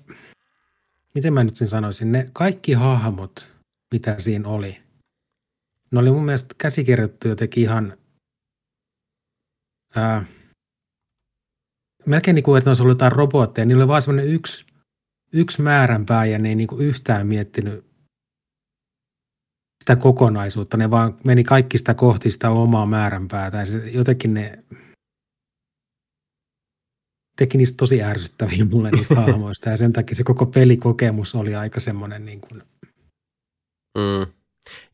miten mä nyt sen sanoisin, ne kaikki hahmot, mitä siinä oli, ne oli mun mielestä käsikirjoittu jotenkin ihan, ää, melkein niin kuin, että ne olisi ollut jotain robotteja, niillä oli vaan semmoinen yksi, Yksi määränpää ja ne ei niinku yhtään miettinyt sitä kokonaisuutta. Ne vaan meni kaikki sitä kohti sitä omaa määränpäätä. Jotenkin ne teki niistä tosi ärsyttäviä mulle niistä hahmoista. Ja sen takia se koko pelikokemus oli aika semmoinen niin kuin mm.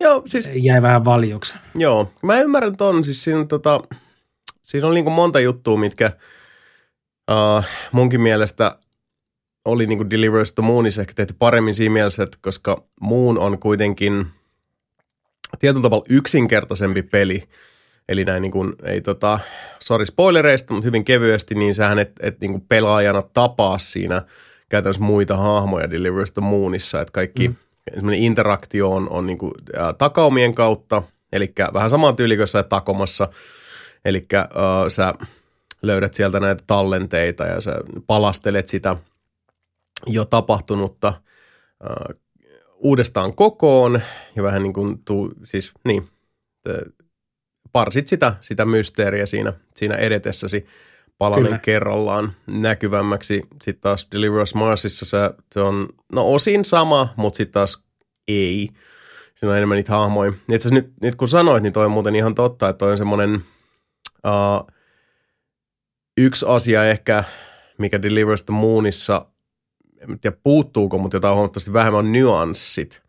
joo, siis, jäi vähän valjuksi. Joo, mä ymmärrän ton. Siis siinä, tota, siinä oli niinku monta juttua, mitkä uh, munkin mielestä oli niin kuin Deliver Us the Moonissa ehkä tehty paremmin siinä mielessä, että koska Moon on kuitenkin tietyllä tavalla yksinkertaisempi peli. Eli näin niin kuin, ei tota, sori spoilereista, mutta hyvin kevyesti, niin sähän et, et niin kuin pelaajana tapaa siinä käytännössä muita hahmoja Deliver Us the Moonissa. Että kaikki mm. semmoinen interaktio on, on niin kuin, ä, takaumien kautta, eli vähän samaan tyyliin kuin sä takomassa, eli ä, sä löydät sieltä näitä tallenteita ja sä palastelet sitä jo tapahtunutta uh, uudestaan kokoon ja vähän niin kuin tuu, siis niin, te, parsit sitä, sitä mysteeriä siinä, siinä edetessäsi palanen Kyllä. kerrallaan näkyvämmäksi. Sitten taas Deliver Us Marsissa se, se on, no osin sama, mutta sitten taas ei. Siinä on enemmän niitä hahmoja. Itse asiassa nyt, nyt kun sanoit, niin toi on muuten ihan totta, että toi on semmoinen uh, yksi asia ehkä, mikä Delivers the Moonissa, en tiedä puuttuuko, mutta jotain huomattavasti vähemmän nyanssit.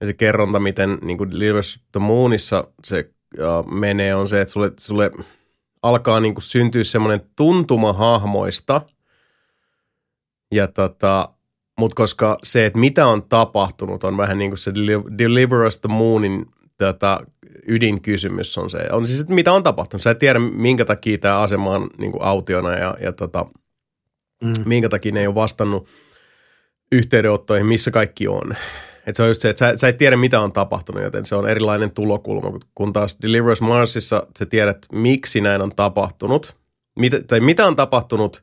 Ja se kerronta, miten niin kuin Delivers the Moonissa se uh, menee, on se, että sulle, sulle alkaa niin kuin syntyä semmoinen tuntuma hahmoista. Ja tota... Mutta koska se, että mitä on tapahtunut, on vähän niin kuin se Deliver Us the Moonin tota, ydinkysymys on se. On siis, että mitä on tapahtunut. Sä et tiedä, minkä takia tämä asema on niin kuin autiona ja, ja tota, mm. minkä takia ne ei ole vastannut yhteydenottoihin, missä kaikki on. Et se on just se, että sä, sä et tiedä, mitä on tapahtunut, joten se on erilainen tulokulma. Kun taas Deliver Us Marsissa sä tiedät, miksi näin on tapahtunut, mitä, tai mitä on tapahtunut,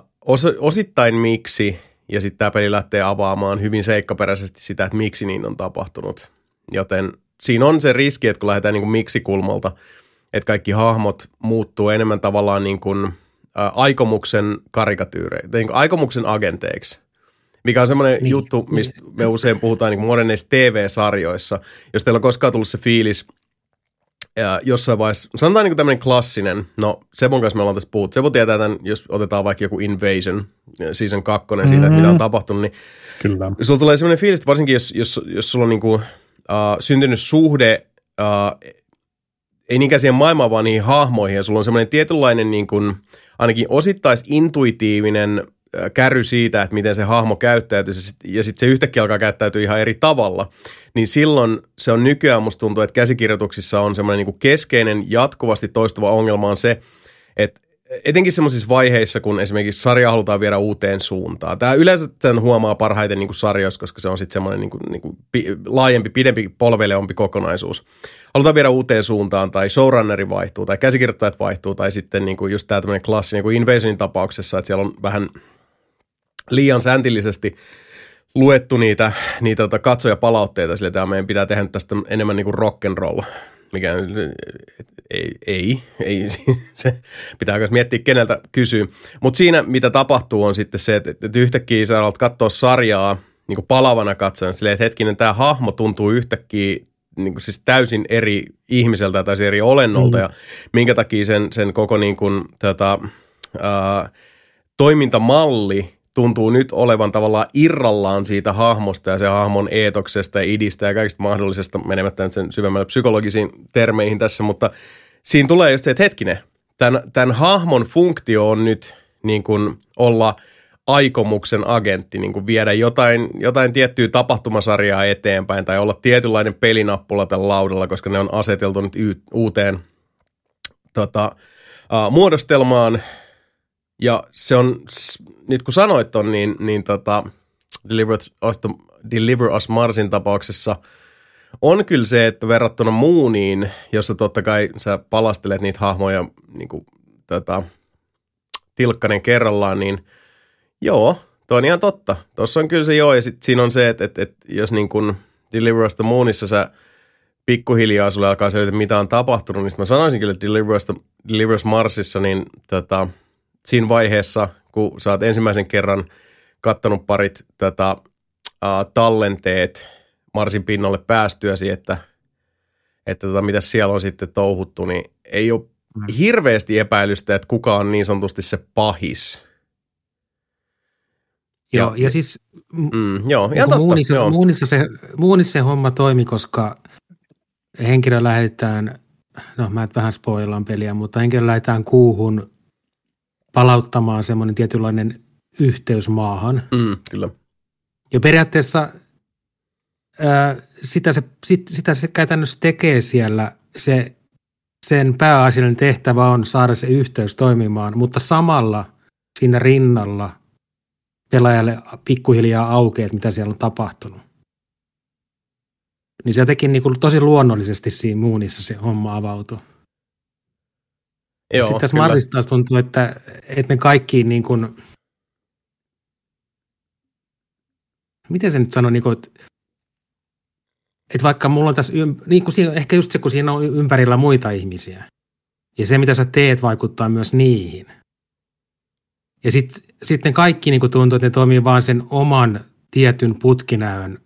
uh, os, osittain miksi. Ja sitten tämä peli lähtee avaamaan hyvin seikkaperäisesti sitä, että miksi niin on tapahtunut. Joten siinä on se riski, että kun lähdetään niin kuin miksi-kulmalta, että kaikki hahmot muuttuu enemmän tavallaan niin kuin, ä, aikomuksen karikatyyreiksi, niin kuin aikomuksen agenteiksi. Mikä on semmoinen niin. juttu, mistä me usein puhutaan niin kuin moderneissa T V-sarjoissa. Jos teillä on koskaan tullut se fiilis ä, jossain vaiheessa, sanotaan niin kuin tämmöinen klassinen, no Sebon kanssa me ollaan tässä puhuttu. Sebo tietää tämän, jos otetaan vaikka joku Invasion, season kakkonen mm-hmm. siitä, että mitä on tapahtunut, niin kyllä. Sulla tulee sellainen fiilis, että varsinkin jos, jos, jos sulla on niin kuin, äh, syntynyt suhde, äh, ei niinkään siihen maailmaan, vaan niihin hahmoihin, ja sulla on semmoinen tietynlainen niin kuin, ainakin osittaisintuitiivinen äh, käry siitä, että miten se hahmo käyttäytyy, ja sitten se yhtäkkiä alkaa käyttäytyä ihan eri tavalla, niin silloin se on nykyään, musta tuntuu, että käsikirjoituksissa on semmoinen niin kuin keskeinen, jatkuvasti toistuva ongelma on se, että etenkin semmoisissa vaiheissa, kun esimerkiksi sarja halutaan viedä uuteen suuntaan. Tämä yleensä sen huomaa parhaiten niin kuin sarjoissa, koska se on sitten semmoinen niin kuin, niin kuin pi, laajempi, pidempi, polveleompi kokonaisuus. Halutaan viedä uuteen suuntaan, tai showrunneri vaihtuu, tai käsikirjoittajat vaihtuu, tai sitten niin kuin just tämä tämmöinen klassi, niin kuin Invasionin tapauksessa, että siellä on vähän liian säntillisesti luettu niitä, niitä tota katsojapalautteita, sillä tämä meidän pitää tehdä tästä enemmän niin kuin rock'n'roll. Mikä ei, ei, ei, se pitää myös miettiä, keneltä kysyy. Mutta siinä, mitä tapahtuu, on sitten se, että, että yhtäkkiä sä alat katsoa sarjaa niin kuin palavana katsoen, silleen, että hetkinen, tämä hahmo tuntuu yhtäkkiä niin kuin siis täysin eri ihmiseltä tai täysin eri olennolta, mm. ja minkä takia sen, sen koko niin kuin, tätä, ää, toimintamalli tuntuu nyt olevan tavallaan irrallaan siitä hahmosta ja sen hahmon eetoksesta ja idistä ja kaikista mahdollisesta, menemättä sen syvemmälle psykologisiin termeihin tässä, mutta siinä tulee just se, että hetkinen, tämän, tämän hahmon funktio on nyt niin kuin olla aikomuksen agentti, niin kuin viedä jotain, jotain tiettyä tapahtumasarjaa eteenpäin tai olla tietynlainen pelinappula tällä laudalla, koska ne on aseteltu nyt uuteen tota, uh, muodostelmaan. Ja se on, nyt kun sanoit ton, niin, niin tota, Deliver Us, Deliver Us Marsin tapauksessa on kyllä se, että verrattuna Mooniin, jossa totta kai sä palastelet niitä hahmoja niin kuin, tota, tilkkanen kerrallaan, niin joo, toi on ihan totta. Tuossa on kyllä se joo, ja sit siinä on se, että, että, että jos niin kuin Deliver Us the Moonissa sä pikkuhiljaa sulle alkaa selvitä, mitä on tapahtunut, niin mä sanoisin kyllä, että Deliver Us, Deliver Us Marsissa, niin tota... Siinä vaiheessa, kun sä oot ensimmäisen kerran kattanut parit tätä, ää, tallenteet Marsin pinnalle päästyäsi, että, että tota, mitä siellä on sitten touhuttu, niin ei ole hirveästi epäilystä, että kuka on niin sanotusti se pahis. Joo, ja, ja siis mm, joo, ja totta, muunissa, joo. Muunissa, se, muunissa se homma toimi, koska henkilö lähdetään, no mä et vähän spoilaan peliä, mutta henkilö lähdetään kuuhun palauttamaan semmoinen tietynlainen yhteys maahan. Mm, kyllä. Ja periaatteessa ää, sitä, se, sit, sitä se käytännössä tekee siellä. Se, sen pääasiallinen tehtävä on saada se yhteys toimimaan, mutta samalla siinä rinnalla pelaajalle pikkuhiljaa aukeaa, mitä siellä on tapahtunut. Niin se jotenkin niin kuin tosi luonnollisesti siinä muunissa se homma avautui. Joo, sitten tässä Marsissa taas tuntuu, että, että ne kaikki niin kuin, miten se nyt sanoo, niin kuin, että, että vaikka mulla on tässä, ymp... niin kuin siinä, ehkä just se, kun siinä on ympärillä muita ihmisiä, ja se, mitä sä teet, vaikuttaa myös niihin. Ja sitten sit ne kaikki niin kuin tuntuu, että ne toimii vaan sen oman tietyn putkinäön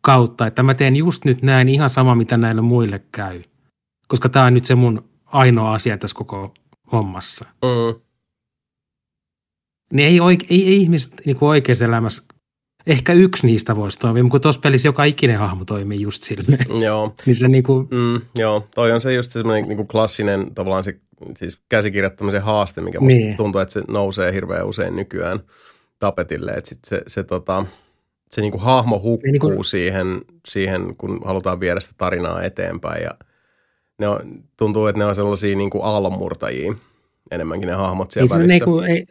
kautta, että mä teen just nyt näin ihan sama, mitä näille muille käy. Koska tää on nyt se mun ainoa asia tässä koko hommassa. Mm. Niin ei, oike- ei, ei ihmiset niin oikeassa elämässä, ehkä yksi niistä voisi toimia, mutta kun tuossa pelissä joka ikinen hahmo toimii just silleen. Mm, joo. Niin se niin kuin... mm, joo, toi on se just semmoinen niin kuin klassinen tavallaan se siis käsikirjoittamisen haaste, mikä musta niin. tuntuu, että se nousee hirveän usein nykyään tapetille, että sit se, se tota... Se niinku hahmo hukkuu niin kuin... siihen, siihen, kun halutaan viedä sitä tarinaa eteenpäin. Ja ne on, tuntuu, että ne on sellaisia niinku aallonmurtajia enemmänkin ne hahmot siellä ei, välissä. Se, niinku, ei,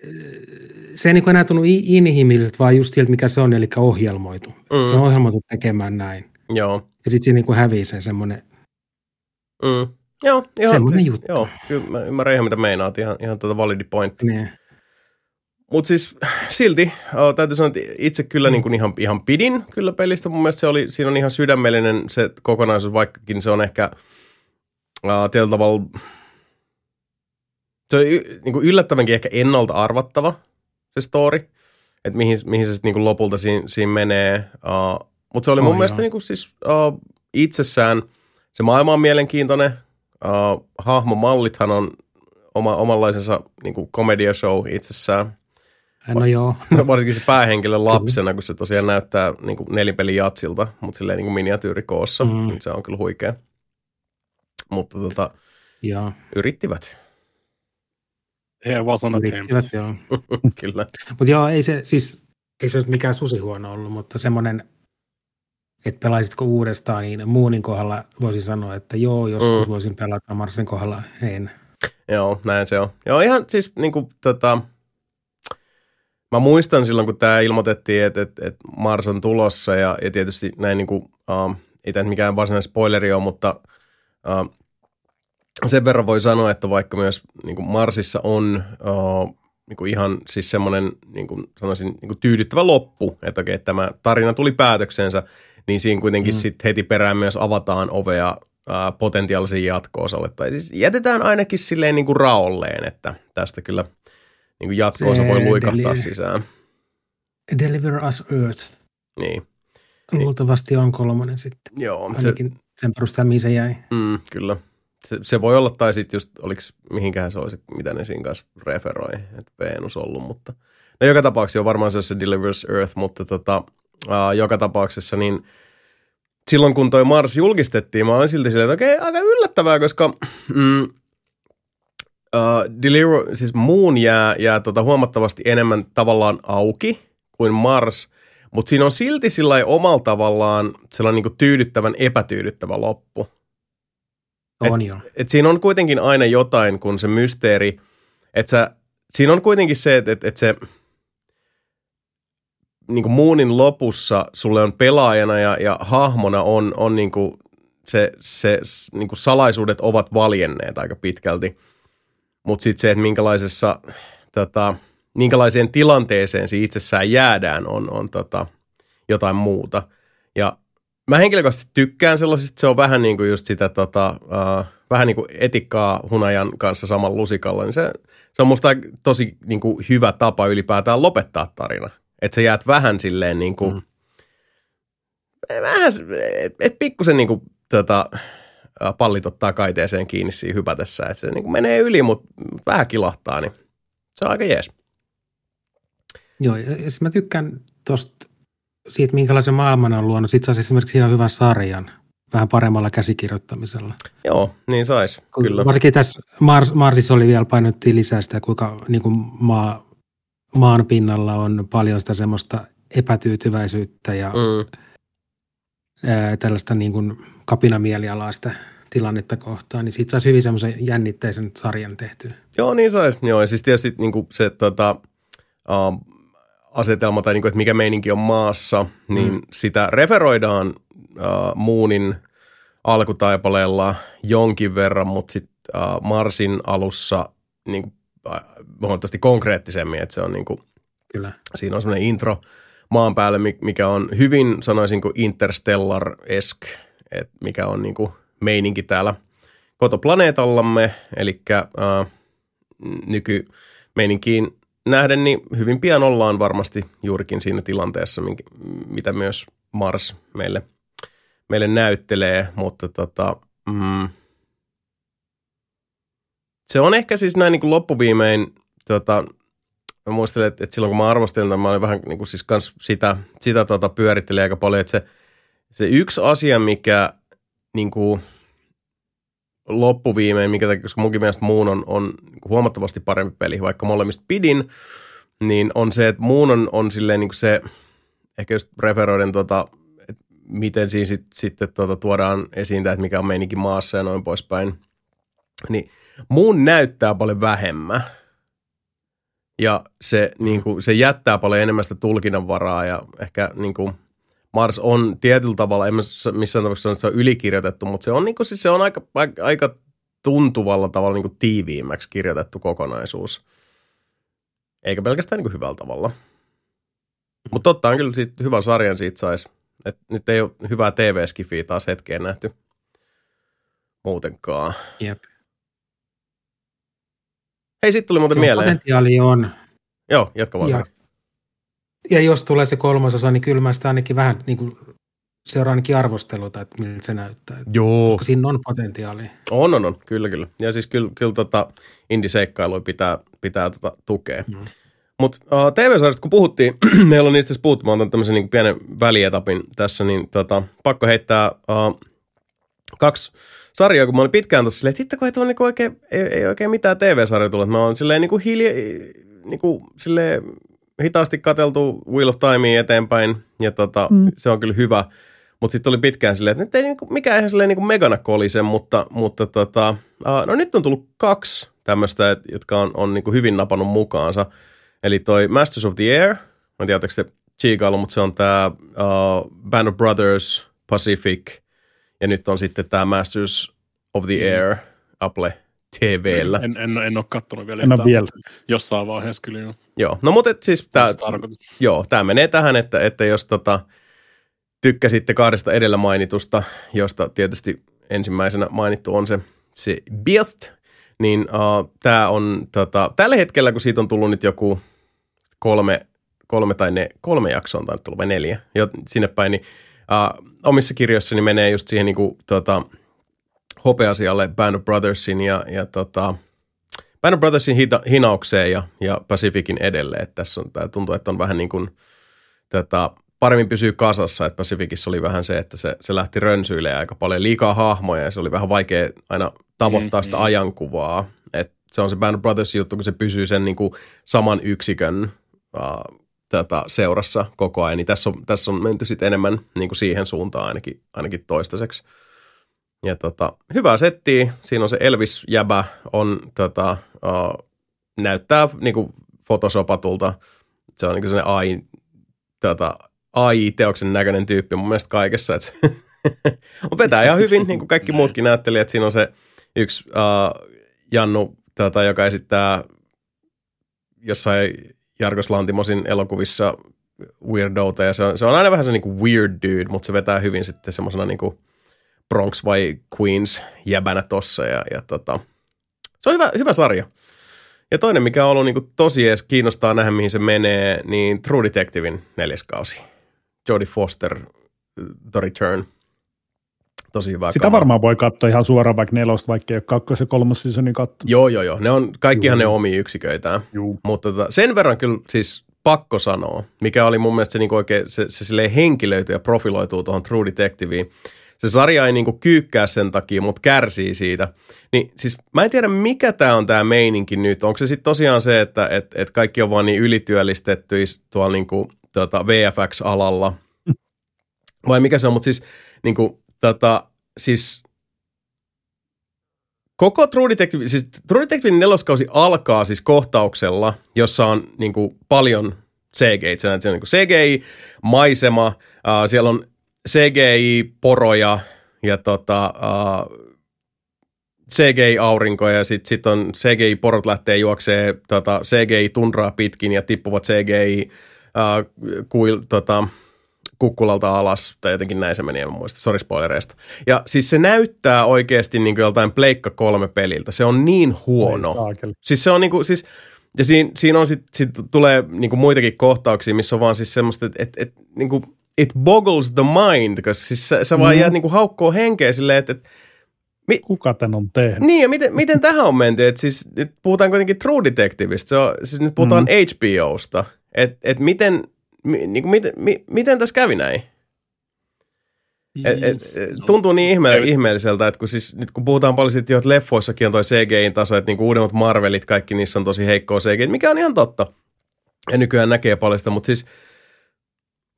se ei niinku enää tunnu inhimilliset, vaan just sieltä, mikä se on, eli ohjelmoitu. Mm. Se on ohjelmoitu tekemään näin. Joo. Ja sitten se niinku hävii se semmoinen mm. joo, joo, semmoinen siis, juttu. Joo, kyllä mä ymmärrän ihan, mitä meinaat. Ihan, ihan tuota validi pointti. Ne. Mutta siis silti, oh, täytyy sanoa, että itse kyllä niin kuin ihan, ihan pidin kyllä pelistä. Mun mielestä se oli, siinä on ihan sydämellinen se kokonaisuus, vaikkakin se on ehkä uh, tietyllä tavalla, se on y, niin kuin yllättävänkin ehkä ennalta arvattava se story, että mihin, mihin se sitten niin kuin lopulta siinä, siinä menee. Uh, Mutta se oli mun oh, mielestä niin kuin siis uh, itsessään, se maailma on mielenkiintoinen, uh, hahmomallithan on oma, omanlaisensa niin kuin komediashow itsessään. No joo. Varsinkin se päähenkilö lapsena, kun se tosiaan näyttää niin kuin nelinpelin jatsilta, mutta silleen niin kuin miniatyyrikoossa. Mm. Niin se on kyllä huikea. Mutta tota, ja. yrittivät. He was on attempt. Kyllä. Mutta joo, ei se siis, ei se ole mikään susihuono ollut, mutta semmoinen, että pelaisitko uudestaan, niin muunin kohdalla voisin sanoa, että joo, joskus mm. voisin pelata Marsin kohdalla, en. Joo, näin se on. Joo, ihan siis niin kuin tota... Mä muistan silloin, kun tää ilmoitettiin, että et, et Mars on tulossa ja, ja tietysti näin niin kuin, uh, ei tämä mikään varsinainen spoileri ole, mutta uh, sen verran voi sanoa, että vaikka myös niin kuin Marsissa on uh, niin kuin ihan siis semmoinen, niin kuin sanoisin, niin kuin tyydyttävä loppu, että okei, tämä tarina tuli päätöksensä, niin siinä kuitenkin mm. sitten heti perään myös avataan ovea uh, potentiaalisiin jatko-osalle. Tai siis jätetään ainakin silleen niin kuin raolleen, että tästä kyllä... Niin kuin jatko-osa voi luikahtaa deli- sisään. Deliver us Earth. Niin. Luultavasti on kolmonen sitten. Joo. Ainakin se, sen perusteella, mihin se jäi. Mm, kyllä. Se, se voi olla, tai sitten just, oliks, mihinkään se olisi, mitä ne siinä kanssa referoi, että Venus ollut, mutta. No joka tapauksessa on varmaan se, jos se Deliver us Earth, mutta tota, uh, joka tapauksessa niin silloin, kun toi Mars julkistettiin, mä olin silti silleen, että okei, okay, aika yllättävää, koska... Mm, Uh, Deliver, siis Moon jää, jää tota huomattavasti enemmän tavallaan auki kuin Mars, mutta siinä on silti sillai omalla tavallaan sellainen niinku tyydyttävän epätyydyttävä loppu. On et, jo. Et siinä on kuitenkin aina jotain, kun se mysteeri, että siinä on kuitenkin se, että et, et se niinku Moonin lopussa sulle on pelaajana ja, ja hahmona on, on niinku se, se niinku salaisuudet ovat valjenneet aika pitkälti. Mutta sitten se, että minkälaisessa, tota, minkälaiseen tilanteeseen se itsessään jäädään, on, on tota, jotain muuta. Ja mä henkilökohtaisesti tykkään sellaisista, se on vähän niin kuin just sitä, tota, uh, vähän niin kuin etikkaa hunajan kanssa saman lusikalla. Niin se, se on musta tosi niin kuin hyvä tapa ylipäätään lopettaa tarina. Että sä jäät vähän silleen niin kuin, mm. vähän, et, et pikkusen niin kuin tota... pallit ottaa kaiteeseen kiinni siinä hypätessä, että se niin kuin menee yli, mutta vähän kilahtaa, niin se on aika jees. Joo, ja siis mä tykkään tosta siitä, minkälaisen maailman on luonut. Sitten saisi esimerkiksi ihan hyvän sarjan, vähän paremmalla käsikirjoittamisella. Joo, niin saisi, kyllä. Varsinkin tässä Mars, Marsissa oli vielä painottiin lisää sitä, kuinka niin kuin maa, maan pinnalla on paljon sitä semmoista epätyytyväisyyttä ja mm. ää, tällaista niin kuin kapinamielialaa sitä tilannetta kohtaan, niin siitä saisi hyvin semmoisen jännitteisen sarjan tehtyä. Joo, niin saisi. Joo, ja siis tietysti niin kuin se tota, um, asetelma tai niin kuin, että mikä meininki on maassa, niin mm. sitä referoidaan uh, Moonin alkutaipaleella jonkin verran, mutta sitten uh, Marsin alussa niin kuin, huomattavasti konkreettisemmin, että se on niin kuin, kyllä. Siinä on semmoinen intro maan päälle, mikä on hyvin, sanoisin kuin interstellar-esk, että mikä on niin kuin meininki täällä kotoplaneetallamme, eli äh, nykymeininkiin nähden, niin hyvin pian ollaan varmasti juurikin siinä tilanteessa, minkä, mitä myös Mars meille meille näyttelee, mutta tota, mm, se on ehkä siis näin niin kuin loppuviimein, tota, mä muistelen, että, että silloin kun mä arvostelin, mä olin vähän niin kuin siis kans sitä, sitä tota, pyörittelin aika paljon, että se, se yksi asia, mikä niin kuin loppuviimein, mikä, koska munkin mielestä Muun on, on huomattavasti parempi peli, vaikka molemmista pidin, niin on se, että Muun on, on silleen niin kuin se, ehkä just referoiden tota, että miten siinä sitten sit, tota, tuodaan esiin, että mikä on meininkin maassa ja noin poispäin, niin Muun näyttää paljon vähemmän. Ja se, niin kuin, se jättää paljon enemmän sitä tulkinnanvaraa ja ehkä niin kuin Mars on tietyllä tavalla, en missään tapauksessa se on ylikirjoitettu, mutta se on, niin kuin, siis se on aika, aika, aika tuntuvalla tavalla niin kuin tiiviimmäksi kirjoitettu kokonaisuus. Eikä pelkästään niin kuin hyvällä tavalla. Mutta totta on kyllä siitä, hyvän sarjan siitä saisi. Et nyt ei ole hyvää T V-skifiä taas hetkeen nähty muutenkaan. Jep. Hei, sit tuli muuten Tuo mieleen. Potentiaali on. Joo, jatka vaan. Ja, ja jos tulee se kolmasosa, niin kyllä mä sitä ainakin vähän niin kuin seuraa ainakin arvosteluta, että miltä se näyttää. Joo. Koska siinä on potentiaalia. On, on, on. Kyllä, kyllä. Ja siis kyllä, kyllä tota indie-seikkailua pitää, pitää tota tukea. Mm. Mutta uh, T V-sarjasta kun puhuttiin, meillä on niistä puhuttu, mä otan tämmöisen niin pienen välietapin tässä, niin tota, pakko heittää uh, kaksi sarjaa, kun mä olin pitkään tuossa silleen, että hittä kun ei, niinku oikein, ei, ei oikein mitään T V-sarja tullut. Mä oon silleen niinku hiljaa, niinku silleen hitaasti katseltu Wheel of Timea eteenpäin, ja tota, mm. se on kyllä hyvä. Mutta sitten oli pitkään silleen, että nyt ei niinku, mikään eihän silleen niinku megana kolisen, mutta, mutta tota, uh, no nyt on tullut kaksi tämmöistä, jotka on, on niinku hyvin napannut mukaansa. Eli toi Masters of the Air, mä en tiedä, ooteko se chiikailu, mutta se on tää uh, Band of Brothers, Pacific, ja nyt on sitten tämä Masters of the Air Apple T V:llä. En, en, en ole kattonut vielä. En ole vielä. Jossain vaiheessa kyllä. Jo. Joo, no mutta siis tämä menee tähän, että, että jos tota, tykkäsitte kahdesta edellä mainitusta, josta tietysti ensimmäisenä mainittu on se, se Beast, niin uh, tämä on tota, tällä hetkellä, kun siitä on tullut nyt joku kolme, kolme tai ne, kolme jaksoa, tai nyt tullut vai neljä, jo sinne päin, niin Uh, omissa kirjoissani menee just siihen niinku tota, hopeasialle Band of Brothersin ja, ja tota, Band of Brothersin hita, hinaukseen ja, ja Pacificin edelleen. Et tässä on, tää tuntuu, että on vähän niin kuin tota, paremmin pysyy kasassa. Et Pacificissa oli vähän se, että se, se lähti rönsyilemään aika paljon liikaa hahmoja ja se oli vähän vaikea aina tavoittaa mm-hmm. sitä ajankuvaa. Et se on se Band of Brothersin juttu, kun se pysyy sen niinku saman yksikön uh, Tätä seurassa koko ajan, niin tässä on, tässä on menty sitten enemmän niin kuin siihen suuntaan ainakin, ainakin toistaiseksi. Ja tota, hyvää settiä. Siinä on se Elvis-jäbä, on, tota, uh, näyttää niin kuin fotosopatulta. Se on niin kuin sellainen A I, tota, A I-teoksen näköinen tyyppi mun mielestä kaikessa. Että mutta vetää ihan hyvin, niin kuin kaikki muutkin näyttelijät. Siinä on se yksi uh, Jannu, tota, joka esittää jossain Jarkos Lantimosin elokuvissa weirdouta, ja se on, se on aina vähän se niinku weird dude, mutta se vetää hyvin sitten semmosena niinku Bronx vai Queens jäbänä tossa, ja, ja tota, se on hyvä, hyvä sarja. Ja toinen, mikä on ollut niinku tosi ees, kiinnostaa nähdä, mihin se menee, niin True Detectivein neljäs kausi. Jodie Foster, The Return. Tosi hyvä. Sitä kamaa. Varmaan voi katsoa ihan suoraan vaikka nelosta, vaikka ei ole kakkos- ja kolmas seasonin katto. Joo, joo, joo. Ne on kaikkihan Juu. ne omia yksiköitään. Juu. Mutta tota, sen verran kyllä siis pakko sanoa, mikä oli mun mielestä se niinku oikein, se, se silleen henkilöity ja profiloituu tuohon True Detectiveen. Se sarja ei niinku kyykkää sen takia, mutta kärsii siitä. Niin siis mä en tiedä, mikä tää on tää meininki nyt. Onko se sitten tosiaan se, että et, et kaikki on vaan niin ylityöllistetty tuolla niinku tota V F X-alalla? Vai mikä se on? Mutta siis niinku Tota, siis koko True Detective, siis True Detectivein neloskausi alkaa siis kohtauksella, jossa on niin kuin paljon C G I. Siellä on niin kuin C G I-maisema, äh, siellä on C G I-poroja ja tota, äh, C G I-aurinkoja ja sitten sit on C G I-porot lähtee juoksee tota, C G I-tundraa pitkin ja tippuvat C G I-kuil... Äh, tota, kukkulalta alas, tai jotenkin näin se meni, en muista, sori spoilereista. Ja siis se näyttää oikeasti niin kuin joltain Pleikka kolme peliltä, se on niin huono. Siis se on niin kuin, siis, ja siinä, siinä on sitten, sit tulee niin kuin muitakin kohtauksia, missä on vaan siis semmoista, että et, et, niin kuin it boggles the mind, koska siis sä, sä vaan mm. jäät niinku haukkoon henkeä silleen, että... että mi- Kuka tän on tehnyt? Niin, ja miten, miten tähän on menty? Että siis nyt puhutaan kuitenkin True Detectiveista, siis nyt puhutaan mm. H B O:sta. Että et miten, mi, niinku, miten, mi, miten tässä kävi näin? Et, et, et, tuntuu niin ihme- ihmeelliseltä, että kun siis, nyt kun puhutaan paljon siitä, että leffoissakin on toi C G I-taso, että niinku uudemmat Marvelit, kaikki niissä on tosi heikkoa C G I, mikä on ihan totta. Ja nykyään näkee paljon sitä, mutta siis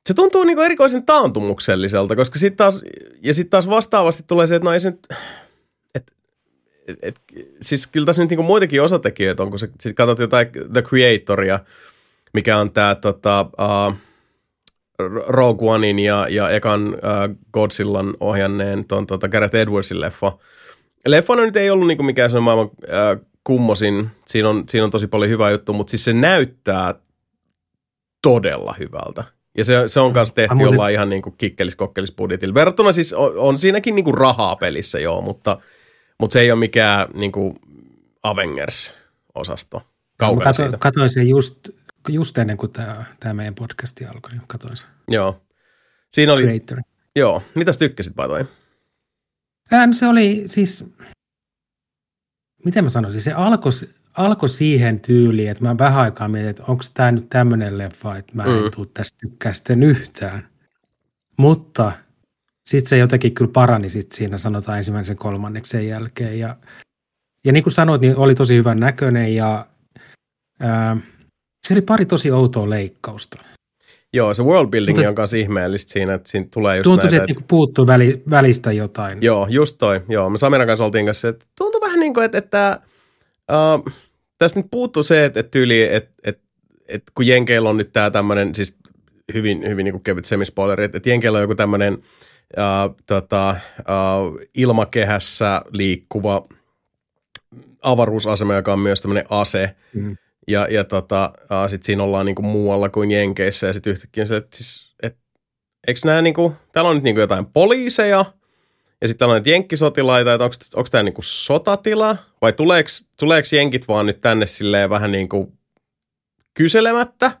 se tuntuu niinku erikoisen taantumukselliselta, koska sitten taas, ja sitten taas vastaavasti tulee se, että no ei se nyt, et, et, et, siis kyllä tässä nyt niinku muitakin osatekijöitä on, kun sä sit katsot jotain The Creatoria, mikä on tää tota... Uh, Rogue Onein ja, ja ekan äh, Godzillan ohjanneen ton, tota, Gareth Edwardsin leffa. Leffana nyt ei ollut niinku mikään sellainen maailman äh, kummosin. Siinä on, siinä on tosi paljon hyvää juttu, mutta siis se näyttää todella hyvältä. Ja se, se on myös tehty jollain olen... ihan niinku kikkeliskokkelispudjetilla. Verrattuna siis on, on siinäkin niinku rahaa pelissä, joo, mutta, mutta se ei ole mikään niinku Avengers-osasto. Kaukana kato, siitä. Katoin sen just... Just ennen kuin tämä, tämä meidän podcasti alkoi, niin katsoin sen. Joo. Siinä oli... Creator. Joo. Mitäs tykkäsit, Paitoi? Äh, no se oli siis... Miten mä sanoisin? Se alkoi alko siihen tyyliin, että mä vähän aikaa mietin, että onko tämä nyt tämmöinen leffa, että mä en mm. tule tästä tykkää sitten yhtään. Mutta sitten se jotenkin kyllä parani sit siinä, sanotaan ensimmäisen kolmanneksen jälkeen. Ja, ja niin kuin sanoit, niin oli tosi hyvän näköinen ja... Äh, Se oli pari tosi outoa leikkausta. Joo, se worldbuilding on myös ihmeellistä siinä, että siinä tulee just tuntuisi, näitä. Tuntuisi, että et... puuttuu väli, välistä jotain. Joo, just toi. Joo, me Samiran kanssa oltiin kanssa, että tuntui vähän niin kuin, että, että äh, tästä nyt puuttuu se, että, että tyyli, että, että, että kun Jenkeillä on nyt tämä tämmöinen, siis hyvin, hyvin niin kuin kevyt semispoileri, että, että Jenkeillä on joku tämmöinen äh, tota, äh, ilmakehässä liikkuva avaruusasema, joka on myös tämmöinen ase. Mm. Ja, ja tota, sitten siinä ollaan niinku muualla kuin Jenkeissä, ja sitten yhtäkkiä se, että siis, et, eikö nämä niinku, täällä on nyt niinku jotain poliiseja, ja sitten täällä on nyt jenkkisotilaita, että onko tämä niinku sotatila, vai tuleeko jenkit vaan nyt tänne silleen vähän niinku kyselemättä?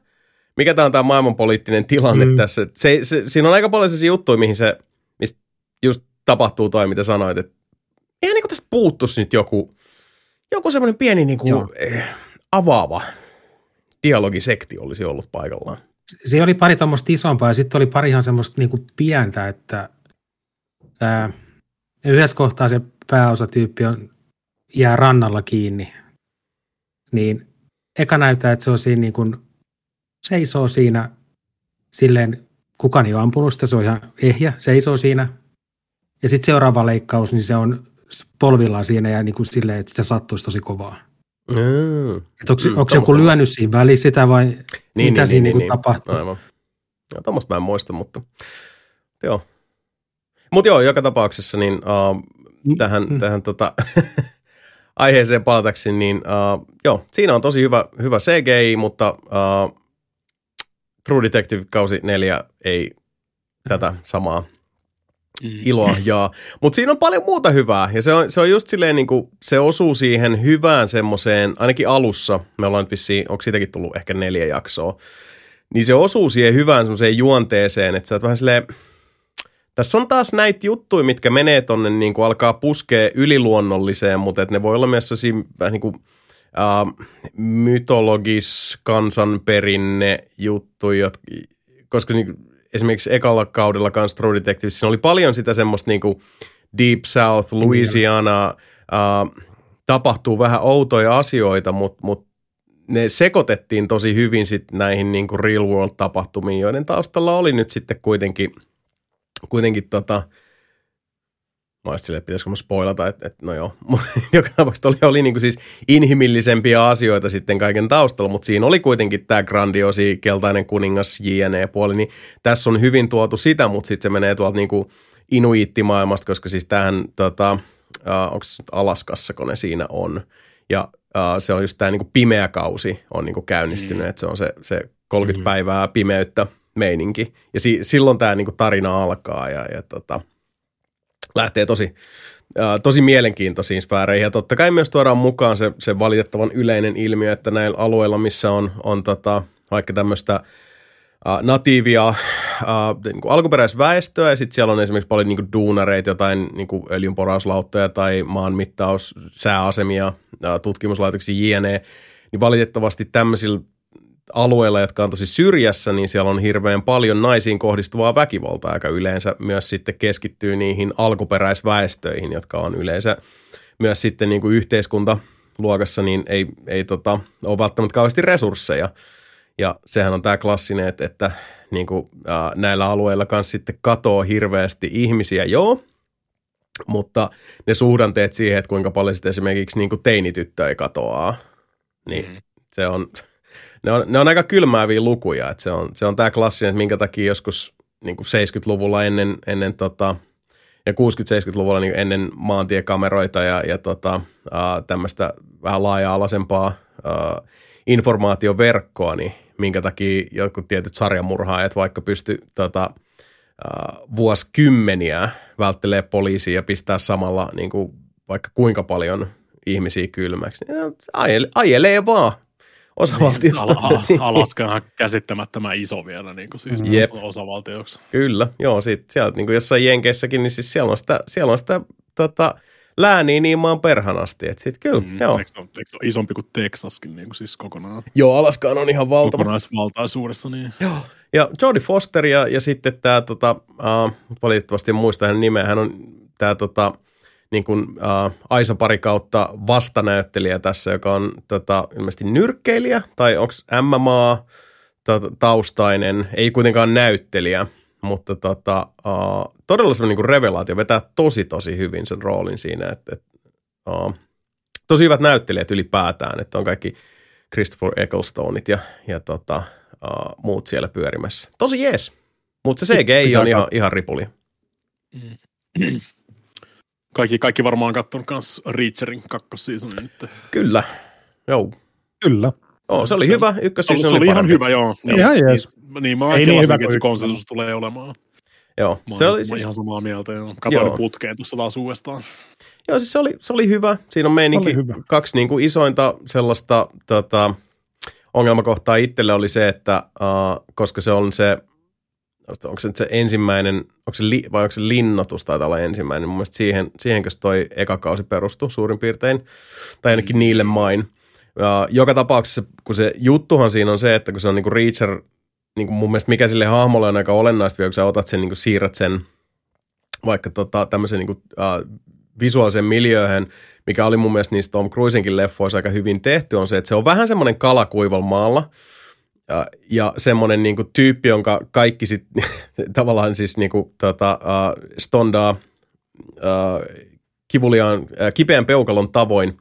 Mikä tämä on tämä maailmanpoliittinen tilanne mm. tässä? Se, se, siinä on aika paljon sellaisia juttuja, mihin se, mistä just tapahtuu toi, mitä sanoit, että eihän niinku tästä puuttuisi nyt joku, joku semmoinen pieni niinku... avaava dialogisekti olisi ollut paikallaan. Se oli pari tuommoista isompaa ja sitten oli pari ihan semmoista niinku pientä, että ää, yhdessä kohtaa se pääosatyyppi on, jää rannalla kiinni. Niin eka näyttää, että se on siinä niin kuin, seisoo siinä silleen, kukaan ei ole ampunut sitä, se on ihan ehjä, seisoo siinä. Ja sitten seuraava leikkaus, niin se on polvillaan siinä ja niin kuin silleen, että sitä sattuisi tosi kovaa. Mm. Että onko, mm, onko joku lyönyt siinä väliin sitä vai niin, mitä niin, siinä niin, niin, tapahtuu? Aivan. Ja tommoista mä en muista, mutta joo. Mutta joo, joka tapauksessa niin uh, mm. tähän, mm. tähän tota, aiheeseen palatakseni, niin uh, joo, siinä on tosi hyvä, hyvä C G I, mutta uh, True Detective kausi neljä ei tätä samaa iloa jaa. Mutta siinä on paljon muuta hyvää ja se on, se on just silleen niin kuin, se osuu siihen hyvään semmoiseen, ainakin alussa, me ollaan nyt vissiin, onko siitäkin tullut ehkä neljä jaksoa, niin se osuu siihen hyvään semmoiseen juonteeseen, että sä oot vähän silleen, tässä on taas näitä juttuja, mitkä menee tonne niin kuin alkaa puskea yliluonnolliseen, mutta että ne voi olla myös sellaisia vähän niin kuin äh, mytologis kansanperinne juttuja, koska niin kuin esimerkiksi ekalla kaudella kanssa True Detectives, siinä oli paljon sitä semmoista niinku Deep South, Louisiana, äh, tapahtuu vähän outoja asioita, mutta mut ne sekoitettiin tosi hyvin sitten näihin niinku real world tapahtumiin, joiden taustalla oli nyt sitten kuitenkin, kuitenkin tota, mä olisin silleen, että pitäisikö mä spoilata, että et, no joo, joka tapauksessa oli, oli niinku siis inhimillisempiä asioita sitten kaiken taustalla, mutta siinä oli kuitenkin tämä grandiosi keltainen kuningas J N E-puoli, niin tässä on hyvin tuotu sitä, mutta sitten se menee tuolta niinku inuiittimaailmasta, koska siis tämähän, tota, äh, onko se Alaskassa, kun ne siinä on, ja äh, se on just tämä niinku pimeä kausi on niinku käynnistynyt, mm. että se on se, se kolmekymmentä mm. päivää pimeyttä meininki, ja si, silloin tämä niinku tarina alkaa, ja, ja tota... Lähtee tosi, äh, tosi mielenkiintoisiin sfääreihin ja totta kai myös tuodaan mukaan se, se valitettavan yleinen ilmiö, että näillä alueilla, missä on, on tota, vaikka tämmöistä natiivia niin kuin alkuperäisväestöä, ja sitten siellä on esimerkiksi paljon niin kuin duunareita, jotain niin kuin öljynporauslauttoja tai maanmittaus, sääasemia, tutkimuslaitoksia, jne. Niin valitettavasti tämmöisillä alueilla, jotka on tosi syrjässä, niin siellä on hirveän paljon naisiin kohdistuvaa väkivaltaa, joka yleensä myös sitten keskittyy niihin alkuperäisväestöihin, jotka on yleensä myös sitten niin kuin yhteiskuntaluokassa, niin ei, ei tota, ole välttämättä kauheasti resursseja. Ja sehän on tämä klassinen, että, että niin kuin, ää, näillä alueilla kanssa sitten katoo hirveästi ihmisiä, joo, mutta ne suhdanteet siihen, että kuinka paljon sitten esimerkiksi niin kuin teinityttöjä katoaa, niin mm. se on, ne, on, ne on aika kylmääviä lukuja. Että se on, se on tämä klassinen, että minkä takia joskus niin kuin seitsemänkymmentäluvulla ennen, ennen tota, ja kuusikymmentä-seitsemänkymmentäluvulla niin ennen maantiekameroita ja, ja tota, ää, tämmöistä vähän laaja-alaisempaa ää, informaatioverkkoa, niin minkä takia jotkut tietyt sarjamurhaajat vaikka pysty tota, uh, vuosikymmeniä välttelee poliisia ja pistää samalla niin kuin, vaikka kuinka paljon ihmisiä kylmäksi. Ajele, ajelee vaan osavaltiosta. Niin, ala, Alaskahan käsittämättömän iso vielä niin kuin siis osavaltioksi. Kyllä, joo. Sit, sieltä, niin kuin jossain Jenkeissäkin, niin siis siellä on sitä... Siellä on sitä tota, lääniä niin maan perhän asti, että sitten kyllä, mm, joo. Eikö se ole isompi kuin Teksaskin, niin kuin siis kokonaan? Joo, Alaskaan on ihan valtava. Kokonaisvaltaisuudessa, niin. Joo, ja Jodie Foster ja, ja sitten tämä, tota, äh, valitettavasti en muista hänen nimeä, hän on tämä tota, niin kuin äh, Aisa pari kautta vastanäyttelijä tässä, joka on tota, ilmeisesti nyrkkeilijä, tai onko M M A-taustainen, ei kuitenkaan näyttelijä. Mutta tota, uh, todella semmoinen niin revelaatio vetää tosi, tosi hyvin sen roolin siinä, että et, uh, tosi hyvät näyttelijät ylipäätään, että on kaikki Christopher Ecclestonit ja, ja tota, uh, muut siellä pyörimässä. Tosi jees, mutta se C G ei ole ihan, ihan ripuli. Mm. Kaikki, kaikki varmaan on kattonut myös Reacherin kakkossiisonin nyt. Kyllä, joo. Kyllä. Oh, se oli se, hyvä, ykkössiisoni oli, oli ihan hyvä, joo. Ihan jees. Niin, mä ajattelin, niin että se konsensus tulee olemaan. Joo. Mä se oli siis... ihan samaa mieltä, joo. Katoin putkeen tuossa taas uudestaan. Joo, siis se oli, se oli hyvä. Siinä on meininki kaksi niin kuin isointa sellaista tota, ongelmakohtaa itselle oli se, että uh, koska se on se, onko se nyt se ensimmäinen, onko se li, vai onko se linnoitus taitaa olla ensimmäinen. Mun mielestä siihen, siihenkö se toi eka kausi perustui suurin piirtein, tai ainakin mm. niille main. Uh, joka tapauksessa, kun se juttuhan siinä on se, että kun se on niinku Reacher, niinku mun mielestä mikä sille hahmolle on aika olennaista vielä, kun sä otat sen, niinku siirrät sen vaikka tota, tämmöisen niinku, uh, visuaaliseen miljööhön, mikä oli mun mielestä niistä Tom Cruisenkin leffoissa aika hyvin tehty, on se, että se on vähän semmoinen kala kuivalla maalla uh, ja semmoinen niinku tyyppi, jonka kaikki sit tavallaan siis niinku tota, uh, stondaa uh, kivuliaan, uh, kipeän peukalon tavoin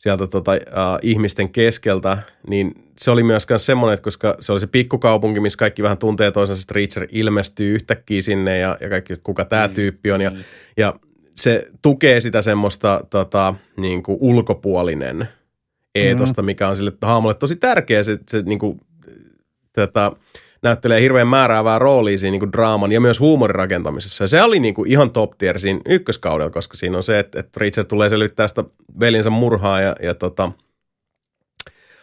sieltä tota, äh, ihmisten keskeltä, niin se oli myöskään semmoinen, että koska se oli se pikkukaupunki, missä kaikki vähän tuntee toisensa, että Reacher ilmestyy yhtäkkiä sinne ja, ja kaikki, kuka tämä mm. tyyppi on. Ja, mm. ja se tukee sitä semmoista tota, niin kuin ulkopuolinen eetosta, mm. mikä on sille haamolle tosi tärkeä. Se, se niin kuin, tätä, näyttelee hirveän määräävää roolia siinä niin kuin draaman ja myös huumorin rakentamisessa. Ja se oli niin kuin ihan top tier siinä ykköskaudella, koska siinä on se, että, että Richard tulee selvittää sitä veljensä murhaa ja, ja tota,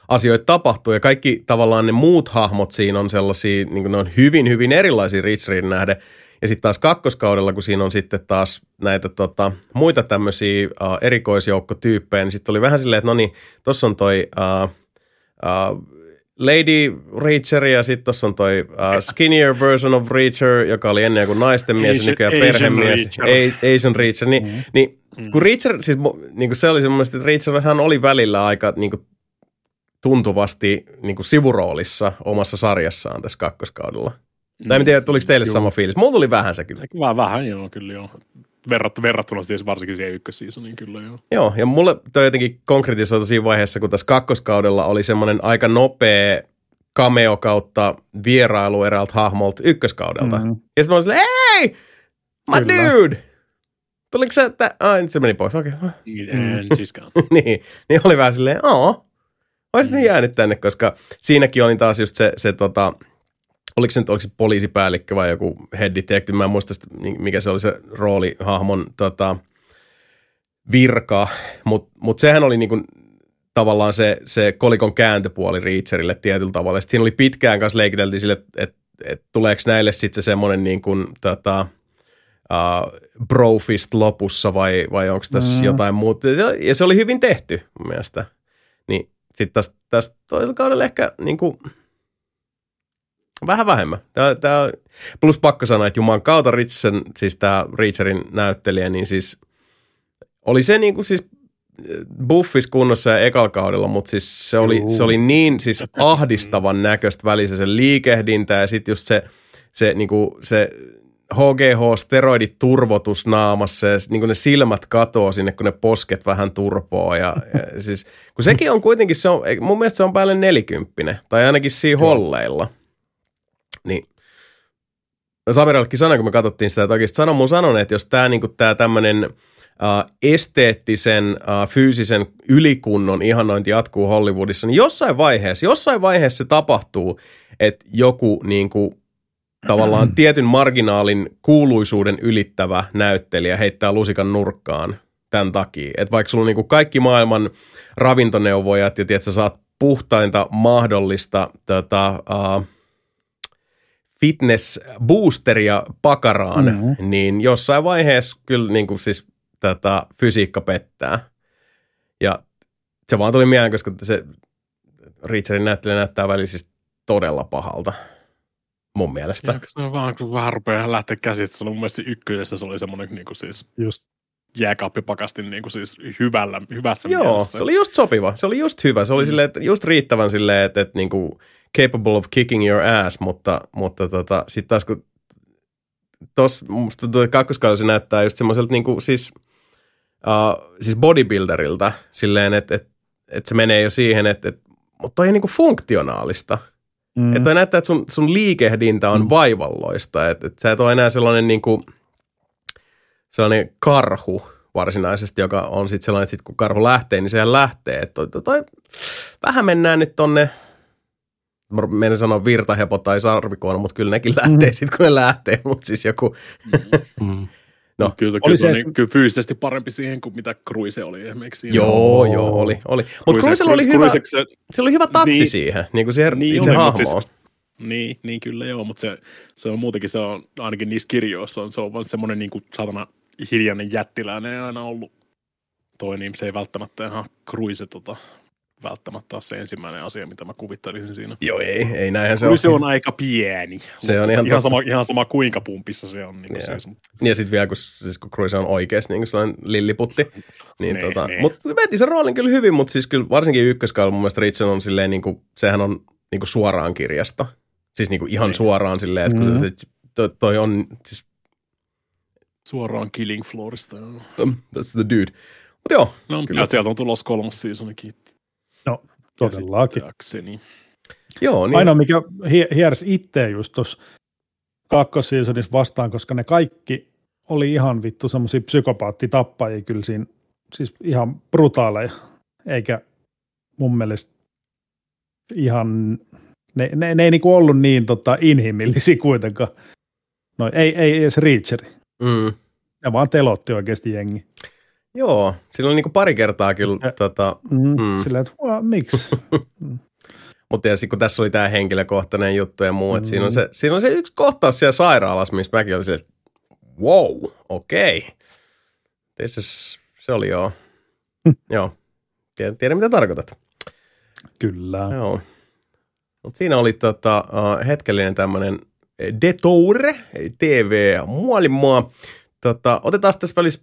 asioita tapahtuu. Ja kaikki tavallaan ne muut hahmot siinä on sellaisia, niin kuin ne on hyvin, hyvin erilaisia Richardin nähden. Ja sitten taas kakkoskaudella, kun siinä on sitten taas näitä tota, muita tämmöisiä äh, erikoisjoukkotyyppejä, niin sitten oli vähän silleen, että no niin, tossa on toi... Äh, äh, Lady Reacher ja sitten tuossa on toi uh, skinnier version of Reacher, joka oli ennen kuin naisten mies ja nykyään perhemies. Reacher. Asian Reacher. Ni, mm. Niin kun Reacher, siis niin kuin se oli semmoista, että Reacher hän oli välillä aika niin kuin, tuntuvasti niin kuin sivuroolissa omassa sarjassaan tässä kakkoskaudella. Mm. Tai en tiedä, tuliko teille joo. sama fiilis? Mulla tuli vähän se kyllä. Vähän, vähän joo, kyllä joo. Verrat, verrattuna siis varsinkin siihen ykkössiisoniin, kyllä joo. Joo, ja mulle toi jotenkin konkretisoitu siinä vaiheessa, kun tässä kakkoskaudella oli semmoinen aika nopea cameo kautta vierailu eräältä hahmolta ykköskaudelta. Mm-hmm. Ja sitten mä olin silleen, hei, my kyllä. dude! Tuliko sä, että... Ai, nyt se meni pois, okei. Okay. En siskaan. niin, niin oli vähän silleen, oo, olisit mm. jäänyt tänne, koska siinäkin oli taas just se, se tota... Oliko se nyt oliko se poliisipäällikkö vai joku head detective? Mä en muista, mikä se oli se rooli, hahmon tota, virka. Mutta mut sehän oli niinku, tavallaan se, se kolikon kääntöpuoli Reacherille tietyllä tavalla. Sitten siinä oli pitkään kanssa leikiteltiin sille, että et tuleeko näille sitten se semmoinen niin kuin tota, uh, brofist lopussa vai, vai onko tässä mm. jotain muuta. Ja se oli hyvin tehty mun mielestä. Niin sitten tässä toisella kaudella ehkä niin kuin vähän vähemmän. Tää, tää, plus pakko sanoa, että juman kautta Richardson, siis tämä Reacherin näyttelijä, niin siis oli se niin kuin siis buffis kunnossa ja ekalla kaudella, mutta siis se oli, se oli niin siis ahdistavan näköistä välissä se liikehdintä ja sitten just se, se, niin kuin se H G H-steroiditurvotus naamassa ja niin kuin ne silmät katoo sinne, kun ne posket vähän turpoa ja, ja siis, kun sekin on kuitenkin, se on, mun mielestä se on päälle nelikymppinen, tai ainakin siinä holleilla. Niin. Samirallekin sanoi, kun me katsottiin sitä, että oikeasti sanon mun sanon, että jos tämä niinku, tämmöinen äh, esteettisen, äh, fyysisen ylikunnon ihanointi jatkuu Hollywoodissa, niin jossain vaiheessa, jossain vaiheessa se tapahtuu, että joku niinku, tavallaan tietyn marginaalin kuuluisuuden ylittävä näyttelijä heittää lusikan nurkkaan tämän takia. Että vaikka sulla on niinku, kaikki maailman ravintoneuvojat ja tiedät, sä saat puhtainta mahdollista tätä... Äh, fitness-boosteria pakaraan, mm-hmm. niin jossain vaiheessa kyllä niin kuin siis tätä fysiikka pettää. Ja se vaan tuli mieleen, koska se Reacherin näyttelijä näyttää välisistä todella pahalta, mun mielestä. Ja se on vaan, kun vähän rupeaa lähteä käsit, se oli mun mielestä ykköisessä, se oli semmoinen niin kuin siis just jääkaappipakasti niin kuin siis hyvällä, hyvässä Joo, mielessä. Se oli just sopiva, se oli just hyvä, se oli mm. silleen, että just riittävän silleen, että, että niin kuin capable of kicking your ass, mutta, mutta tota, sitten taas kun tuossa musta kakkoskaudella se näyttää just semmoiselta niinku siis, uh, siis bodybuilderilta silleen, että et, et se menee jo siihen, että et, mutta toi ei niinku funktionaalista. Mm. Että toi näyttää, että sun, sun liikehdintä on mm. vaivalloista, että et sä et ole enää sellainen niinku sellainen karhu varsinaisesti, joka on sitten sellainen, että sit kun karhu lähtee, niin sehän lähtee. Että toi, toi, vähän mennään nyt tonne menen sanoa virtahepo tai sarvikoona, mutta kyllä nekin lähtee mm. sitten, kun ne lähtee, mutta siis joku... Mm. No, kyllä, kyllä, se, niin, kyllä fyysisesti parempi siihen kuin mitä Cruise oli esimerkiksi. Joo, no. joo, oli. oli. Mutta Cruisella oli, Cruise, oli hyvä tatsi niin, siihen, niin kuin siihen niin itse hahmoon. Siis, niin, niin, kyllä joo, mutta se, se on muutenkin, se on ainakin niissä kirjoissa, on, se on vaan semmoinen niin kuin satana hiljainen jättiläinen aina ollut. Toi niin, se ei välttämättä ihan Cruise tota... välttämättä taas se ensimmäinen asia, mitä mä kuvittelisin siinä. Joo, ei, ei näinhän se on. Kyllä se on aika pieni. Se on ihan, ihan, sama, ihan sama, kuinka pumpissa se on. Niin, yeah. siis, mutta... niin ja sitten vielä, kun, siis, kun Cruise on oikeasti niin sellainen lilliputti. Niin, tota, mutta veti sen roolin kyllä hyvin, mutta siis kyllä varsinkin ykköskaudella mun mielestä Richard on silleen, niin kuin, sehän on niin kuin suoraan kirjasta. Siis niin kuin ihan ne. suoraan silleen, että kun mm-hmm. se, toi, toi on siis... Suoraan Killing Floorista. Um, that's the dude. Mutta joo. No, kyllä. Sieltä on tulossa kolmas seasonikin. No, todellakin. Joo, niin. Ainoa, mikä hiersi itseä just tuossa kakkosseasonissa vastaan, koska ne kaikki oli ihan vittu semmoisia psykopaattitappajia kyllä siinä, siis ihan brutaaleja, eikä mun mielestä ihan, ne, ne, ne ei niinku ollut niin tota, inhimillisiä kuitenkaan. No ei, ei edes Reacheri. Mm. Ne vaan telotti oikeasti jengi. Joo, sillä oli niinku pari kertaa kyllä. Ä, tota, mm, mm. Sillä, että miksi? Mutta tietysti kun tässä oli tämä henkilökohtainen juttu ja muu, että mm. siinä, on se, siinä on se yksi kohtaus siellä sairaalassa, missä mäkin olin silleen, että wow, okei. Okay. Se oli joo. joo, tiedän, tiedän mitä tarkoitat. Kyllä. Joo. Mutta siinä oli tota, hetkellinen tämmöinen detour, T V-muolimaa. Tota, otetaan tässä välissä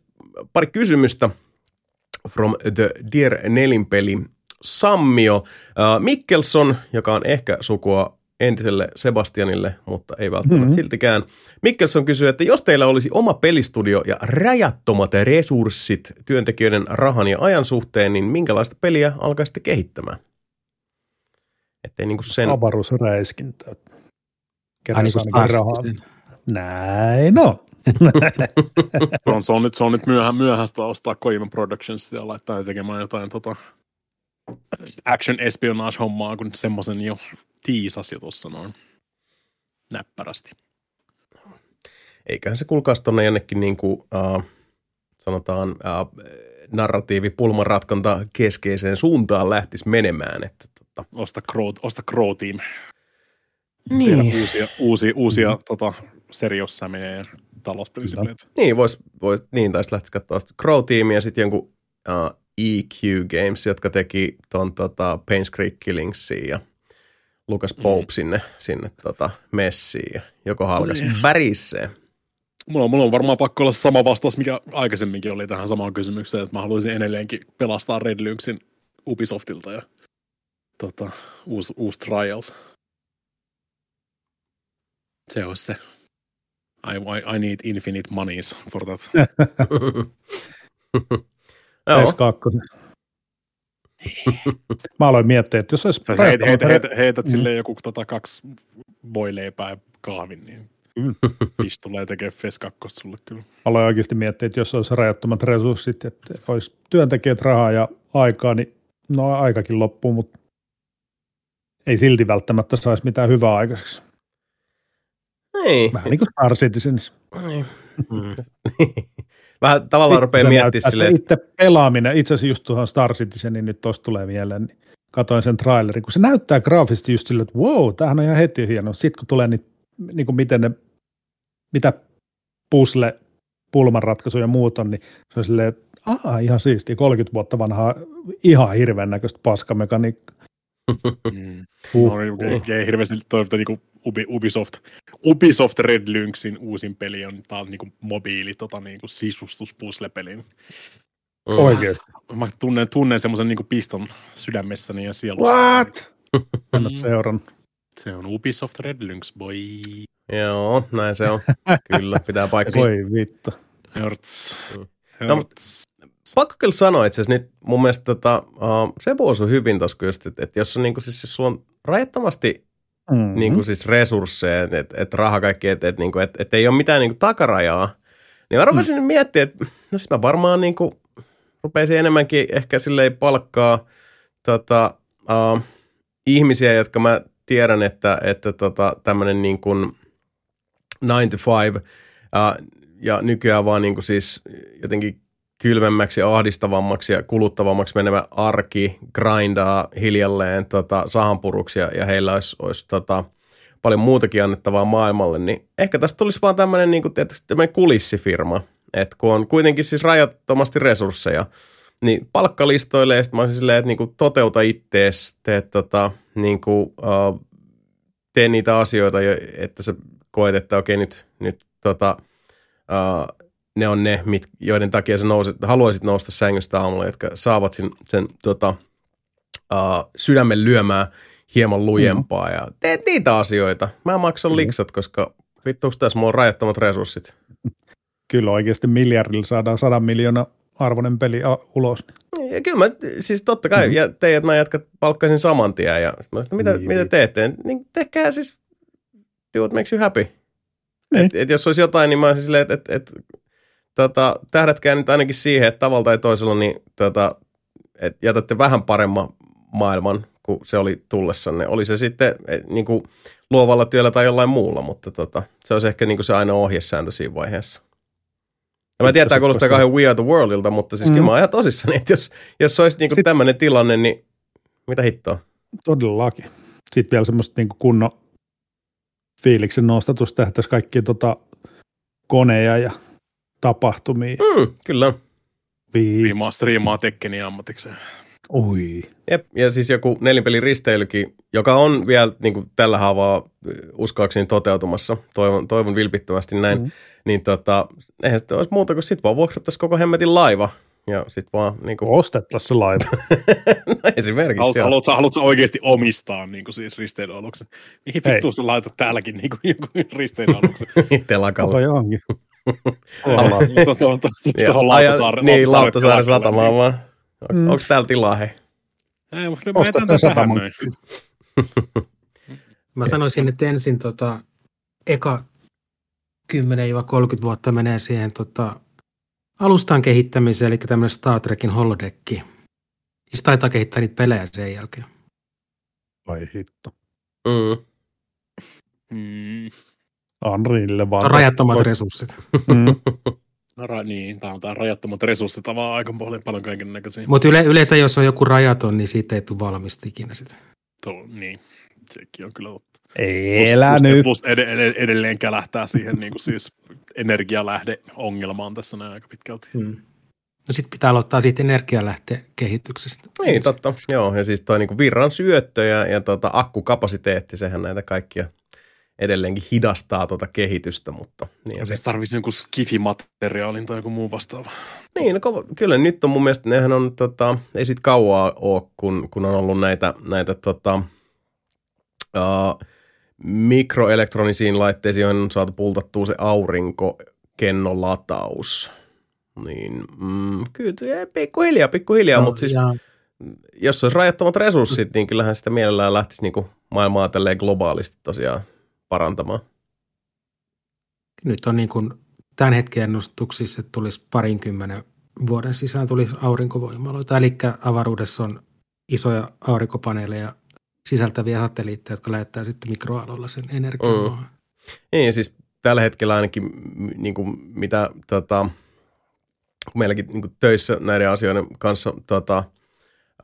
pari kysymystä from the Dear Nelinpeli. Sammio Mikkelson, joka on ehkä sukua entiselle Sebastianille, mutta ei välttämättä mm-hmm. siltikään. Mikkelson kysyy, että jos teillä olisi oma pelistudio ja rajattomat resurssit työntekijöiden rahan ja ajan suhteen, niin minkälaista peliä alkaisitte kehittämään? Ettei niinku sen... Avaruusräiskintää. Keräisi ainakin rahaa. Näin on. No, se on nyt, se on nyt myöhä, myöhäistä ostaa Kojima Productions ja laittaa tekemään jotain tota, action espionage-hommaa, kun semmoisen jo tiisasi tuossa noin näppärästi. Eiköhän se kulkaisi tuonne jonnekin niin kuin, äh, sanotaan äh, narratiivipulmanratkonta keskeiseen suuntaan lähtisi menemään. Että, tota. Osta Crow Team. niin. uusia, uusia, uusia mm-hmm. tota, seriossämiä ja talouspelisimuleita. Niin, vois, vois, niin taisi lähteä katsoa Crow-tiimiä ja sitten jonkun uh, E Q Games, jotka teki ton tota, Pain's Creek Killingsia ja Lucas Pope mm-hmm. sinne, sinne tota, messiin ja joko halkas mm-hmm. värisseen. Mulla on, mulla on varmaan pakko olla sama vastaus, mikä aikaisemminkin oli tähän samaan kysymykseen, että mä haluaisin edelleenkin pelastaa Red Lynxin Ubisoftilta ja tota, uusi, uusi Trials. Se olisi se. I, I, I need infinite monies for that. S kaksi. Mä aloin miettiä, että jos olisi... Heitä, heitä, heitä, heität silleen joku tota, kaksi voileipää ja kahvin, niin... Pist tulee tekee F E S kakkosta sulle kyllä. Aloin oikeasti miettiä, että jos olisi rajattomat resurssit, että olisi työntekijät, rahaa ja aikaa, niin no aikakin loppuu, mutta ei silti välttämättä saisi mitään hyvää aikaiseksi. Ei. Vähän niin kuin Star Citizens. Mm. Vähän tavallaan rupeaa miettimään silleen. Itse pelaaminen, itse asiassa just tuohon Star Citizenin, niin nyt tuossa tulee mieleen, niin katoin sen trailerin, kun se näyttää graafisesti just silleen, että wow, tämähän on ihan heti hieno. Sitten kun tulee niitä niin kuin miten ne, mitä puzzle, pulmanratkaisu ja muut on, niin se on silleen, että aah, ihan siistiä, kolmekymmentä vuotta vanhaa, ihan hirveän näköistä paskamekaniikkaa. Mm. Uh, no, ei, uh. ei hirveästi toivota, niin kuin Ubisoft, Ubisoft Red Lynxin uusin peli on, tää on niin kuin mobiili, tota niin kuin sisustuspuzzle-pelin. Uh. Oikeesti. Mä tunnen, tunnen semmoisen niin kuin piston sydämessäni ja sielussa. What? Anna seuran. Se on Ubisoft Red Lynx, boy. Joo, näin se on. Kyllä, pitää paikkaa. Voi vittu. Hörts. No, mutta pakko kyllä sanoa itse asiassa nyt mun mielestä tota, uh, se osui hyvin tuossa kyllä, että et jos, niinku, siis, jos sulla on rajattomasti mm-hmm. niinku, siis resursseja, että et raha kaikki, että et, niinku, et, et ei ole mitään niinku, takarajaa, niin mä rupesin mm. miettimään, että no siis mä varmaan niinku, rupeisin enemmänkin ehkä silleen palkkaa tota, uh, ihmisiä, jotka mä tiedän, että, että tota, tämmöinen niin kuin nine to five ää, ja nykyään vaan niin kuin siis jotenkin kylmemmäksi, ahdistavammaksi ja kuluttavammaksi menevä arki grindaa hiljalleen tota, sahanpuruksi ja, ja heillä olisi, olisi tota, paljon muutakin annettavaa maailmalle, niin ehkä tästä tulisi vaan tämmöinen niin kuin tietysti tämmöinen kulissifirma, että kun on kuitenkin siis rajattomasti resursseja, niin palkkalistoille ja sitten mä olisin silleen, että niinku toteuta ittees, tee, tota, niinku, uh, tee niitä asioita, että sä koet, että okei nyt, nyt tota, uh, ne on ne, mit, joiden takia sä nouset, haluaisit nousta sängystä aamulla, jotka saavat sen, sen tota, uh, sydämen lyömään hieman lujempaa mm. ja tee niitä asioita. Mä maksan mm. liksat, koska vittuuko tässä mulla on rajattomat resurssit? Kyllä oikeasti miljardilla saadaan sadan miljoonaa arvoinen peli ulos. Ja kyllä mä, siis totta kai, mm-hmm. ja teidät mä jatkat palkkaisin saman tien, ja mä sanoin, mitä, niin. mitä teette? Niin tehkää siis, do what makes you happy. Niin. Et, et jos olisi jotain, niin mä olisin silleen, että et, et, tota, tähdätkää nyt ainakin siihen, että tavalla tai toisella, niin tota, et jätätte vähän paremman maailman, kuin se oli tullessanne. Oli se sitten et, niin kuin luovalla työllä tai jollain muulla, mutta tota, se olisi ehkä niin kuin se ainoa ohjesääntö siinä vaiheessa. Ja mä tiedän, tämä kuulostaa kauhean We Are The Worldilta, mutta siis mm. kyllä mä oon ihan tosissani, että jos, jos olisi niinku tämmöinen tilanne, niin mitä hittoa? Todellakin. Sitten vielä semmoista niinku kunnon fiiliksen nostatusta, että tässä kaikkia tota koneja ja tapahtumia. Mm, kyllä. Viimaa striimaa Tekkeniä ammatikseen. Oi. Jep, ja siis joku nelinpelin risteilykin, joka on vielä niin kuin tällä haavaa uskoakseni toteutumassa, toivon, toivon vilpittömästi näin, mm-hmm. niin tota, eihän sitä olisi muuta kuin sit vaan vuokrattaisiin koko hemmetin laiva. Ja sit vaan niin kuin... Ostettaisiin se laiva. No esimerkiksi. Haluatko, haluatko, haluatko oikeasti omistaa niin kuin siis risteilyaluksen? Mihin vittuun sä laitat täälläkin niin kuin joku risteilyaluksen? Telakalla. Oto johonkin. Tuohon Lauttasaaren. Niin, Lauttasaaren satamaan vaan. Onko mm. täällä tilaa, hei? Ei, mutta mä jätän tämän. Mä sanoisin, että ensin tota, eka kymmenen kolmekymmentä vuotta menee siihen tota, alustan kehittämiseen, eli tämmöinen Star Trekin holodecki. Ja taitaa kehittää niitä pelejä sen jälkeen. Ai hitto. Mm. Mm. Unrealille vaan. Rajattomat resurssit. Mm. No ra- niin, tämä on tämä rajattomat resurssit, avaa aika paljon, paljon kaiken näköisiä. Mutta yle- yleensä jos on joku rajaton, niin siitä ei tule valmista ikinä sitten. Niin, sekin on kyllä totta. Ei elänyt. Plus, plus ed- ed- edelleen kälähtää siihen niin kuin siis energialähdeongelmaan tässä näin aika pitkälti. Hmm. No sit pitää aloittaa siitä energialähteen kehityksestä. Niin, totta. Joo, ja siis toi niinku virran syöttö ja, ja tota, akkukapasiteetti, sehän näitä kaikkia edelleenkin hidastaa tuota kehitystä, mutta... Niin siis tarvitsisi jonkun skifimateriaalin tai joku muu vastaava. Niin, no kyllä nyt on mun mielestä, nehän on, tota, ei sit kauaa ole, kun, kun on ollut näitä, näitä tota, uh, mikroelektronisiin laitteisiin, joihin on saatu pultattua se aurinkokennolataus. Niin, mm, kyllä, pikkuhiljaa, pikkuhiljaa, no, mutta siis... Ja... Jos olisi rajattomat resurssit, niin kyllähän sitä mielellään lähtisi niinku maailmaa tälleen globaalisti tosiaan parantamaan. Nyt on niin kuin tämän hetken ennustuksissa, että tulisi parinkymmenen vuoden sisään tulisi aurinkovoimaloita. Eli avaruudessa on isoja aurinkopaneeleja sisältäviä satelliitteja, jotka lähettää sitten mikroaalalla sen energiaa. Mm. Niin, siis tällä hetkellä ainakin niin kuin mitä tota, meilläkin niin kuin töissä näiden asioiden kanssa tota,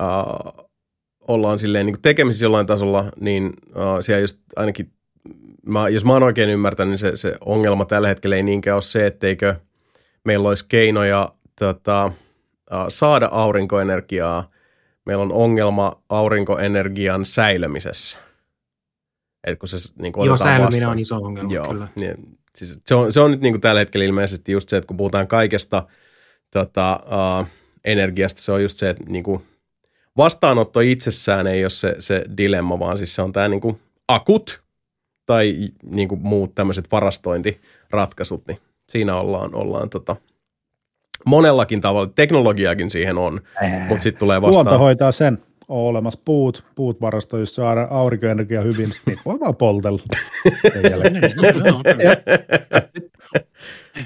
Uh, ollaan silleen niin kuin tekemisissä jollain tasolla, niin uh, siellä just ainakin, mä, jos mä oon oikein ymmärtänyt, niin se, se ongelma tällä hetkellä ei niinkään ole se, etteikö meillä olisi keinoja tota, uh, saada aurinkoenergiaa. Meillä on ongelma aurinkoenergian säilymisessä. Et kun se, niin kuin Joo, säilyminen vastaan. On iso ongelma, Joo, kyllä. Niin, siis se, on, se on nyt niin kuin tällä hetkellä ilmeisesti just se, että kun puhutaan kaikesta tota, uh, energiasta, se on just se, että niin kuin vastaanotto itsessään ei ole se, se dilemma, vaan siis se on tämä niinku akut tai niinku muut tämmöiset varastointiratkaisut, niin siinä ollaan, ollaan tota, monellakin tavalla, teknologiakin siihen on, äh. mutta sitten tulee vastaan. Luonto hoitaa sen, on olemassa puut, puut varastoi, jos se aurinkoenergia hyvin, niin voi vaan poltella.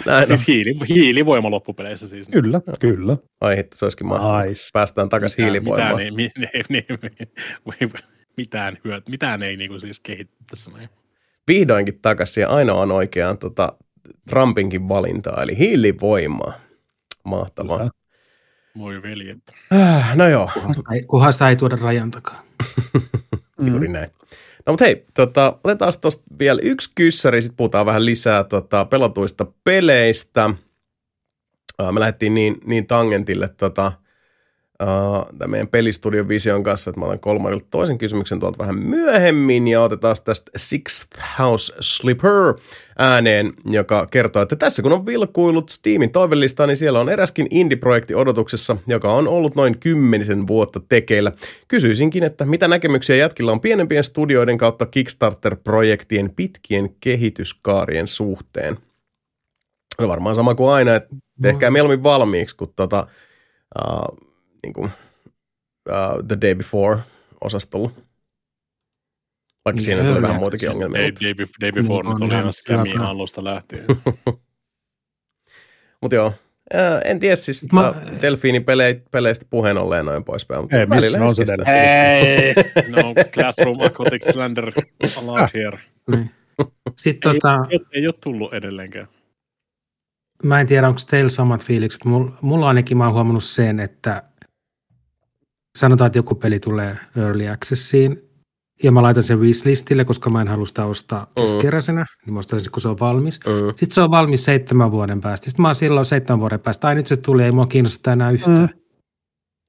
Näin, siis hiili, hiilivoima loppupeleissä siis. Kyllä, kyllä. Ai hitto, se olisikin mahtavaa. Päästään takaisin hiilivoimaan. Mitään, mi, ne, ne, ne, mitään, hyöt, mitään ei niinku siis kehitty tässä näin. Vihdoinkin takaisin ja ainoaan oikeaan tota, Trumpinkin valintaa, eli hiilivoimaa. Mahtavaa. Kyllä. Moi veljet. Äh, no joo. Kunhan sitä ei tuoda rajan takaa. Juuri näin. No mutta hei, tota, otetaan tuosta vielä yksi kyssäri, sitten puhutaan vähän lisää tota, pelatuista peleistä. Ää, me lähdettiin niin, niin tangentille tota, ää, meidän Pelistudion Vision kanssa, että mä otan kolmannelta toisen kysymyksen tuolta vähän myöhemmin, ja otetaan tästä Sixth House Slipper ääneen, joka kertoo, että tässä kun on vilkuillut Steamin toivelistaa, niin siellä on eräskin indie-projekti odotuksessa, joka on ollut noin kymmenisen vuotta tekeillä. Kysyisinkin, että mitä näkemyksiä jätkillä on pienempien studioiden kautta Kickstarter-projektien pitkien kehityskaarien suhteen? No varmaan sama kuin aina, että tehkää mieluummin valmiiksi, kun tota, uh, niin kuin, uh, The Day Before-osastolla. Vaikka niin, siinä tuli vähän muitakin ongelmia. Day, day, day before nyt oli ihan skämiä alusta lähtien. Mutta joo, äh, en tiedä siis mä... Delfiini-peleistä puheen olleen noin poispäin. Ei, missä on se Delfiini? Hei! No, Classroom Aquatic Slander allowed here. Niin. Sitten, ei, tota... ei, ei ole tullut edelleenkään. Mä en tiedä, onko teillä samat fiilikset. Mulla, mulla ainakin mä oon huomannut sen, että sanotaan, että joku peli tulee Early Accessiin, ja mä laitan sen wishlistille, koska mä en halua sitä ostaa keskeräisenä, uh-huh. niin mä ostan sen, kun se on valmis. Uh-huh. Sitten se on valmis seitsemän vuoden päästä. Sitten mä oon silloin seitsemän vuoden päästä. Ai nyt se tuli, ei mua kiinnosta enää yhtään.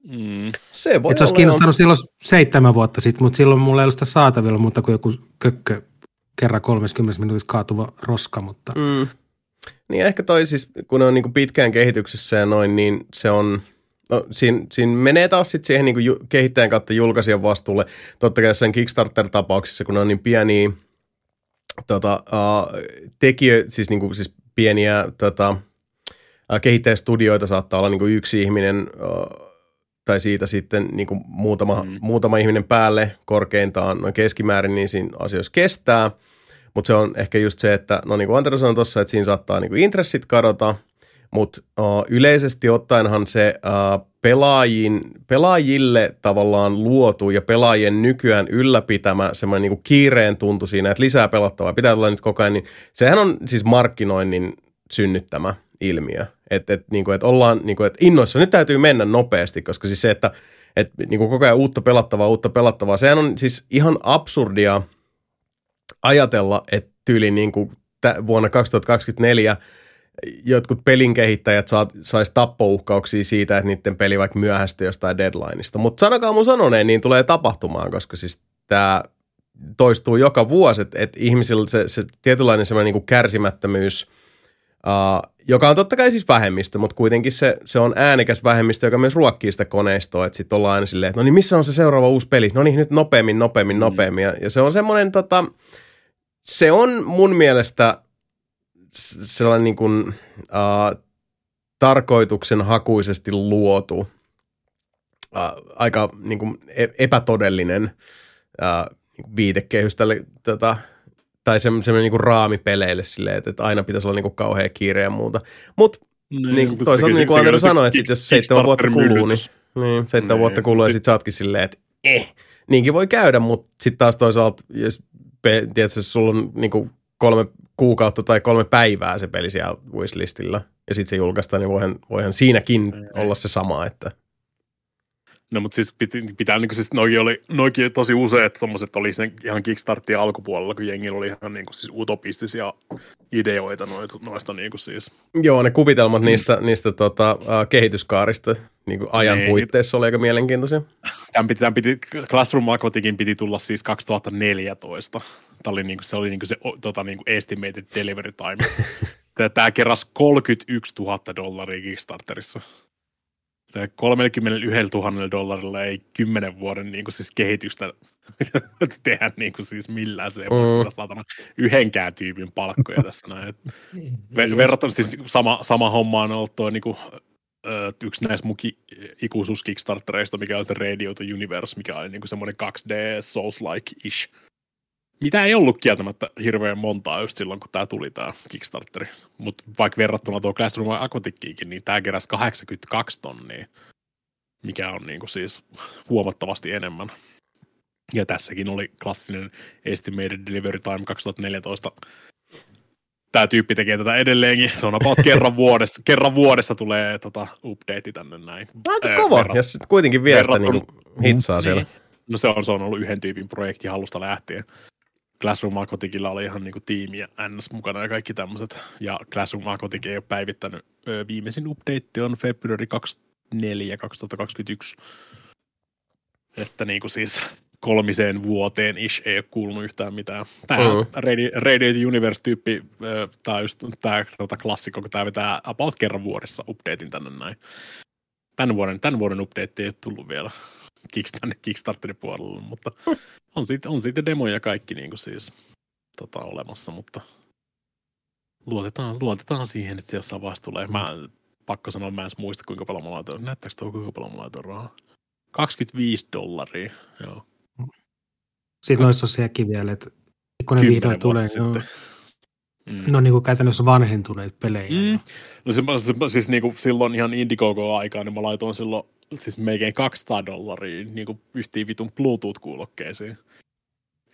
Mm. Se voi Et se olisi olla... kiinnostanut silloin seitsemän vuotta sitten, mutta silloin mulla ei ollut sitä saatavilla muuta kuin joku kökkö kerran kolmekymmentä minuutin kaatuva roska. Mutta... Mm. Niin ehkä toi siis, kun on niinku pitkään kehityksessä ja noin, niin se on... No, siinä, siinä menee taas sitten siihen niin ju- kehittäjän kautta julkaisijan vastuulle. Totta kai jossain Kickstarter-tapauksissa, kun ne on niin pieniä tota, uh, tekijöitä, siis, niin siis pieniä tota, uh, kehittäjästudioita saattaa olla niin yksi ihminen uh, tai siitä sitten niin muutama, mm. muutama ihminen päälle korkeintaan noin keskimäärin, niin siinä asioissa kestää. Mutta se on ehkä just se, että no niin kuin Antero sanoi tuossa, että siinä saattaa niin intressit kadota. Mutta uh, yleisesti ottaenhan se uh, pelaajiin, pelaajille tavallaan luotu ja pelaajien nykyään ylläpitämä semmoinen niinku kiireen tuntu siinä, että lisää pelattavaa pitää tulla nyt koko ajan, niin sehän on siis markkinoinnin synnyttämä ilmiö. Että et, niinku, et ollaan niinku, et innoissa, nyt täytyy mennä nopeasti, koska siis se, että Että niin kuin koko ajan uutta pelattavaa, uutta pelattavaa. Sehän on siis ihan absurdia ajatella, että tyyli niin kuin vuonna kaksituhattakaksikymmentäneljä jotkut pelin kehittäjät sais tappouhkauksia siitä, että niiden peli vaikka myöhästyy jostain deadlineista. Mutta sanakaa mun sanoneen, niin tulee tapahtumaan, koska siis tämä toistuu joka vuosi, että et ihmisillä se, se tietynlainen semmoinen niin kuin kärsimättömyys, Uh, joka on totta kai siis vähemmistö, mutta kuitenkin se, se on äänekäs vähemmistö, joka myös ruokkii sitä koneistoa, että sitten ollaan aina silleen, että no niin, missä on se seuraava uusi peli? No niin, nyt nopeammin, nopeammin, nopeammin. Ja, ja se on semmoinen, tota, se on mun mielestä sellainen niin kuin uh, tarkoituksenhakuisesti luotu, uh, aika niin kuin epätodellinen uh, viitekehys tälle tätä, tai semmoinen niinku raami peleille silleen, että aina pitäisi olla niinku kauhea kiire ja muuta. Mutta no, niin, toisaalta niin kuin Antero sanoi, että jos seitsemän vuotta kuluu, niin, niin seitsemän vuotta kuluu ja sit sä ootkin silleen, että eh, niinkin voi käydä, mutta sit taas toisaalta, jos tiedätkö, sulla on niinku kolme kuukautta tai kolme päivää se peli siellä wishlistillä ja sit se julkaistaan, niin voihan, voihan siinäkin ei, olla se sama, että no, mutta siis pitää, pitää niin kuin siis noikin oli, noikin tosi useat tommoset oli siinä ihan Kickstartin alkupuolella, kun jengillä oli ihan niin kuin siis utopistisia ideoita noista, noista niin kuin siis. Joo, ne kuvitelmat niistä, niistä tota, kehityskaarista niin kuin ajan niin puitteissa oli aika mielenkiintoisia. Tämän piti, tämän piti, Classroom Aquatikin piti tulla siis kaksituhattaneljätoista. Tämä oli niin kuin, se oli niin kuin se tota, niin kuin estimated delivery time. Tämä keräsi kolmekymmentäyksituhatta dollaria Kickstarterissa. kolmekymmentäyksituhatta dollarilla ei kymmenen vuoden niin kuin siis kehitystä tehdä niin kuin siis millään semmoisella mm. saatana yhdenkään tyypin palkkoja tässä näin. Ver- verrattuna siis sama, sama homma on ollut tuo niin kuin, ö, yksi näistä mun ki- ikuisuus Kickstartereista, mikä on se Radio to Universe, mikä oli niin kuin semmoinen kaksi D Souls-like-ish. Mitä ei ollut kieltämättä hirveän montaa just silloin, kun tämä tuli tämä Kickstarteri. Mutta vaikka verrattuna tuo Classroom Aquatickiinkin, niin tämä keräsi kahdeksankymmentäkaksi tonnia, mikä on niinku siis huomattavasti enemmän. Ja tässäkin oli klassinen estimated delivery time kaksituhattaneljätoista. Tämä tyyppi tekee tätä edelleenkin. Se on about kerran vuodessa. Kerran vuodessa tulee tota update tänne näin. Aika äh, kova, verrat- jos kuitenkin viestä niin hitsaa siellä. Niin. No se on, se on ollut yhden tyypin projekti halusta lähtien. Classroom Aquaticilla oli ihan niinku tiimi ja N S mukana ja kaikki tämmöiset. Ja Classroom Aquatic ei ole päivittänyt. Viimeisin update on februari kaksikymmentäneljä kaksituhattakaksikymmentäyksi. Että niinku siis kolmiseen vuoteen ish ei ole kuulunut yhtään mitään. Tämähän uh-huh. Radio, Radio the Universe-tyyppi, tää on just tää klassikko, kun tää vetää about kerran vuodessa updatein tänne näin. Tän vuoden, tän vuoden update ei ole tullut vielä Kickstarterin puolella, mutta on siitä, on siitä demoja kaikki niin kuin siis tota, olemassa, mutta luotetaan, luotetaan siihen, että se jossain vaiheessa tulee. Mä pakko sanoa, mä en muista kuinka paljon mä laitoin. Näyttääkö tuo kuinka paljon mä laitoin rahaa? kaksikymmentäviisi dollaria, joo. Sitten noissa on sielläkin vielä, että kun ne vihdoin tulee, no, mm. ne on niin kuin käytännössä vanhentuneet pelejä. Mm. No se, se, siis niin kuin silloin ihan Indiegogo-aikaa, niin mä laitoin silloin siis melkein kaksisataa dollaria niinku yhtiin vitun Bluetooth-kuulokkeisiin.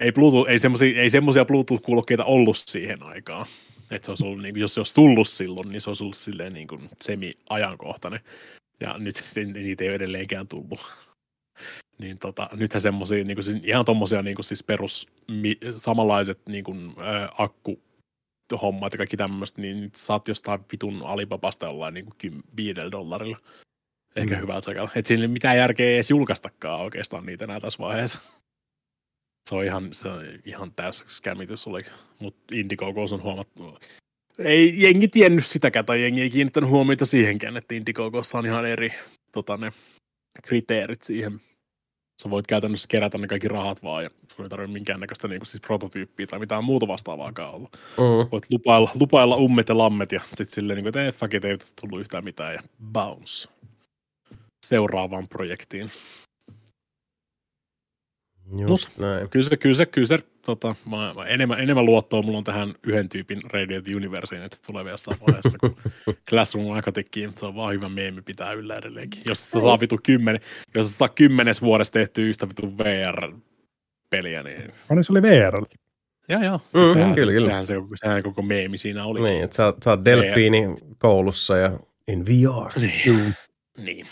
Ei, Bluetooth, ei, semmosia, ei semmosia Bluetooth-kuulokkeita ollut siihen aikaan. Et se olisi ollut, niinku, jos se olisi tullut silloin, niin se olisi ollut silleen niinku semi-ajankohtainen. Ja nyt se, niitä ei ole edelleenkään tullut. Niin tota, nythän semmosia, niinku, siis ihan tommosia niinku, siis perus mi, samanlaiset niinku, ä, akkuhommat ja kaikki tämmöistä, niin saat jostain vitun Alibabasta jollain niinku viidellä dollarilla. Ehkä mm. hyvä otsakalla. Että siinä ei mitään järkeä edes julkaistakaan oikeastaan niitä enää tässä vaiheessa. Se on ihan, se on ihan täys skämmitys oli, mutta Indiegogo on huomattu. Ei jengi tiennyt sitäkään tai jengi ei kiinnittänyt huomiota siihenkään, että Indiegogossa on ihan eri tota, ne kriteerit siihen. Sä voit käytännössä kerätä ne kaikki rahat vaan ja sun ei tarvitse minkäännäköistä niin siis prototyyppiä tai mitään muuta vastaavaakaan olla. Uh-huh. Voit lupailla, lupailla ummet ja lammet ja sit silleen, niin kuin, että ei fakit, ei tullut yhtään mitään ja bounce seuraavaan projektiin. Just no, näin. Kyllä se, kyllä se, kyllä se tota, mä, mä enemmän, enemmän luottoa mulla on tähän yhden tyypin Radio the Universeen, että tulee vielä jossain vaiheessa, kun Classroom Aquaticin, se on vaan hyvä meemi pitää yllä edelleenkin. Jos sä saa vitu kymmenen, jos sä saa kymmenes vuodessa tehtyä yhtä vitu V R-peliä, niin... No se oli V R. Joo, joo. Se, mm, sehän, kyllä, sehän, se, sehän koko meemi siinä oli. Niin, että sä, sä oot delfiini koulussa ja in V R. Niin. niin.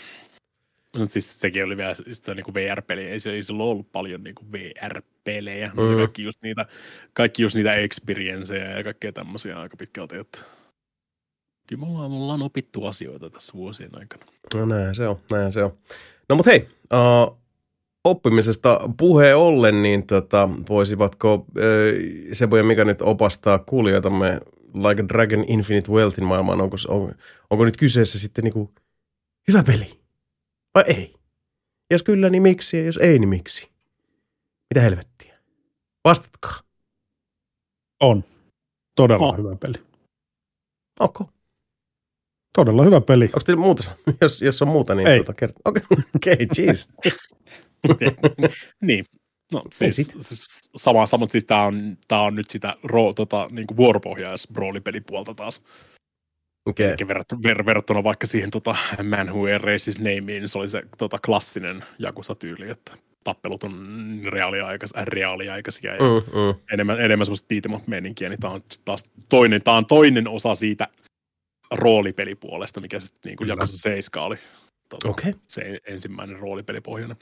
No siis sekin oli vielä se, niin kuin V R-peli, ei, ei silloin ollut paljon niin kuin V R-pelejä, mm. mutta kaikki just niitä, kaikki just niitä experienceja ja kaikkea tämmöisiä aika pitkälti, että kyllä me ollaan, me ollaan opittu asioita tässä vuosien aikana. No näin se on, näin se on. No mut hei, uh, oppimisesta puheen ollen, niin tota, voisivatko uh, Sebu ja Mika nyt opastaa kuulijoitamme Like a Dragon Infinite Wealthin maailmaan, onko, on, onko nyt kyseessä sitten niin kuin hyvä peli? Vai ei? Jos kyllä, niin miksi? Ja jos ei, niin miksi? Mitä helvettiä? Vastatkaa. On. Todella on. Hyvä peli. Onko? Okay. Todella hyvä peli. Onko teillä muuta? Jos, jos on muuta, niin tuota kertaa. Okei, okay, jeez. Niin. No siis, siis sama, sama, siis tää on, tää on nyt sitä ro, tota, niinku vuoropohjais roolipelipuolta taas. Okei. Okay. Verrattuna ver, ver, vaikka siihen tota, Man Who Erased His Nameen, niin se oli se tota, klassinen Yakuza-tyyli, että tappelut on reaaliaikaisia, reaaliaikaisia ja mm, mm. enemmän, enemmän semmoista beat'em up -meininkiä, niin tää on taas toinen, tää on toinen osa siitä roolipelipuolesta, mikä sitten niinku Yakuza seitsemän oli tota, okay. Se ensimmäinen roolipelipohjainen.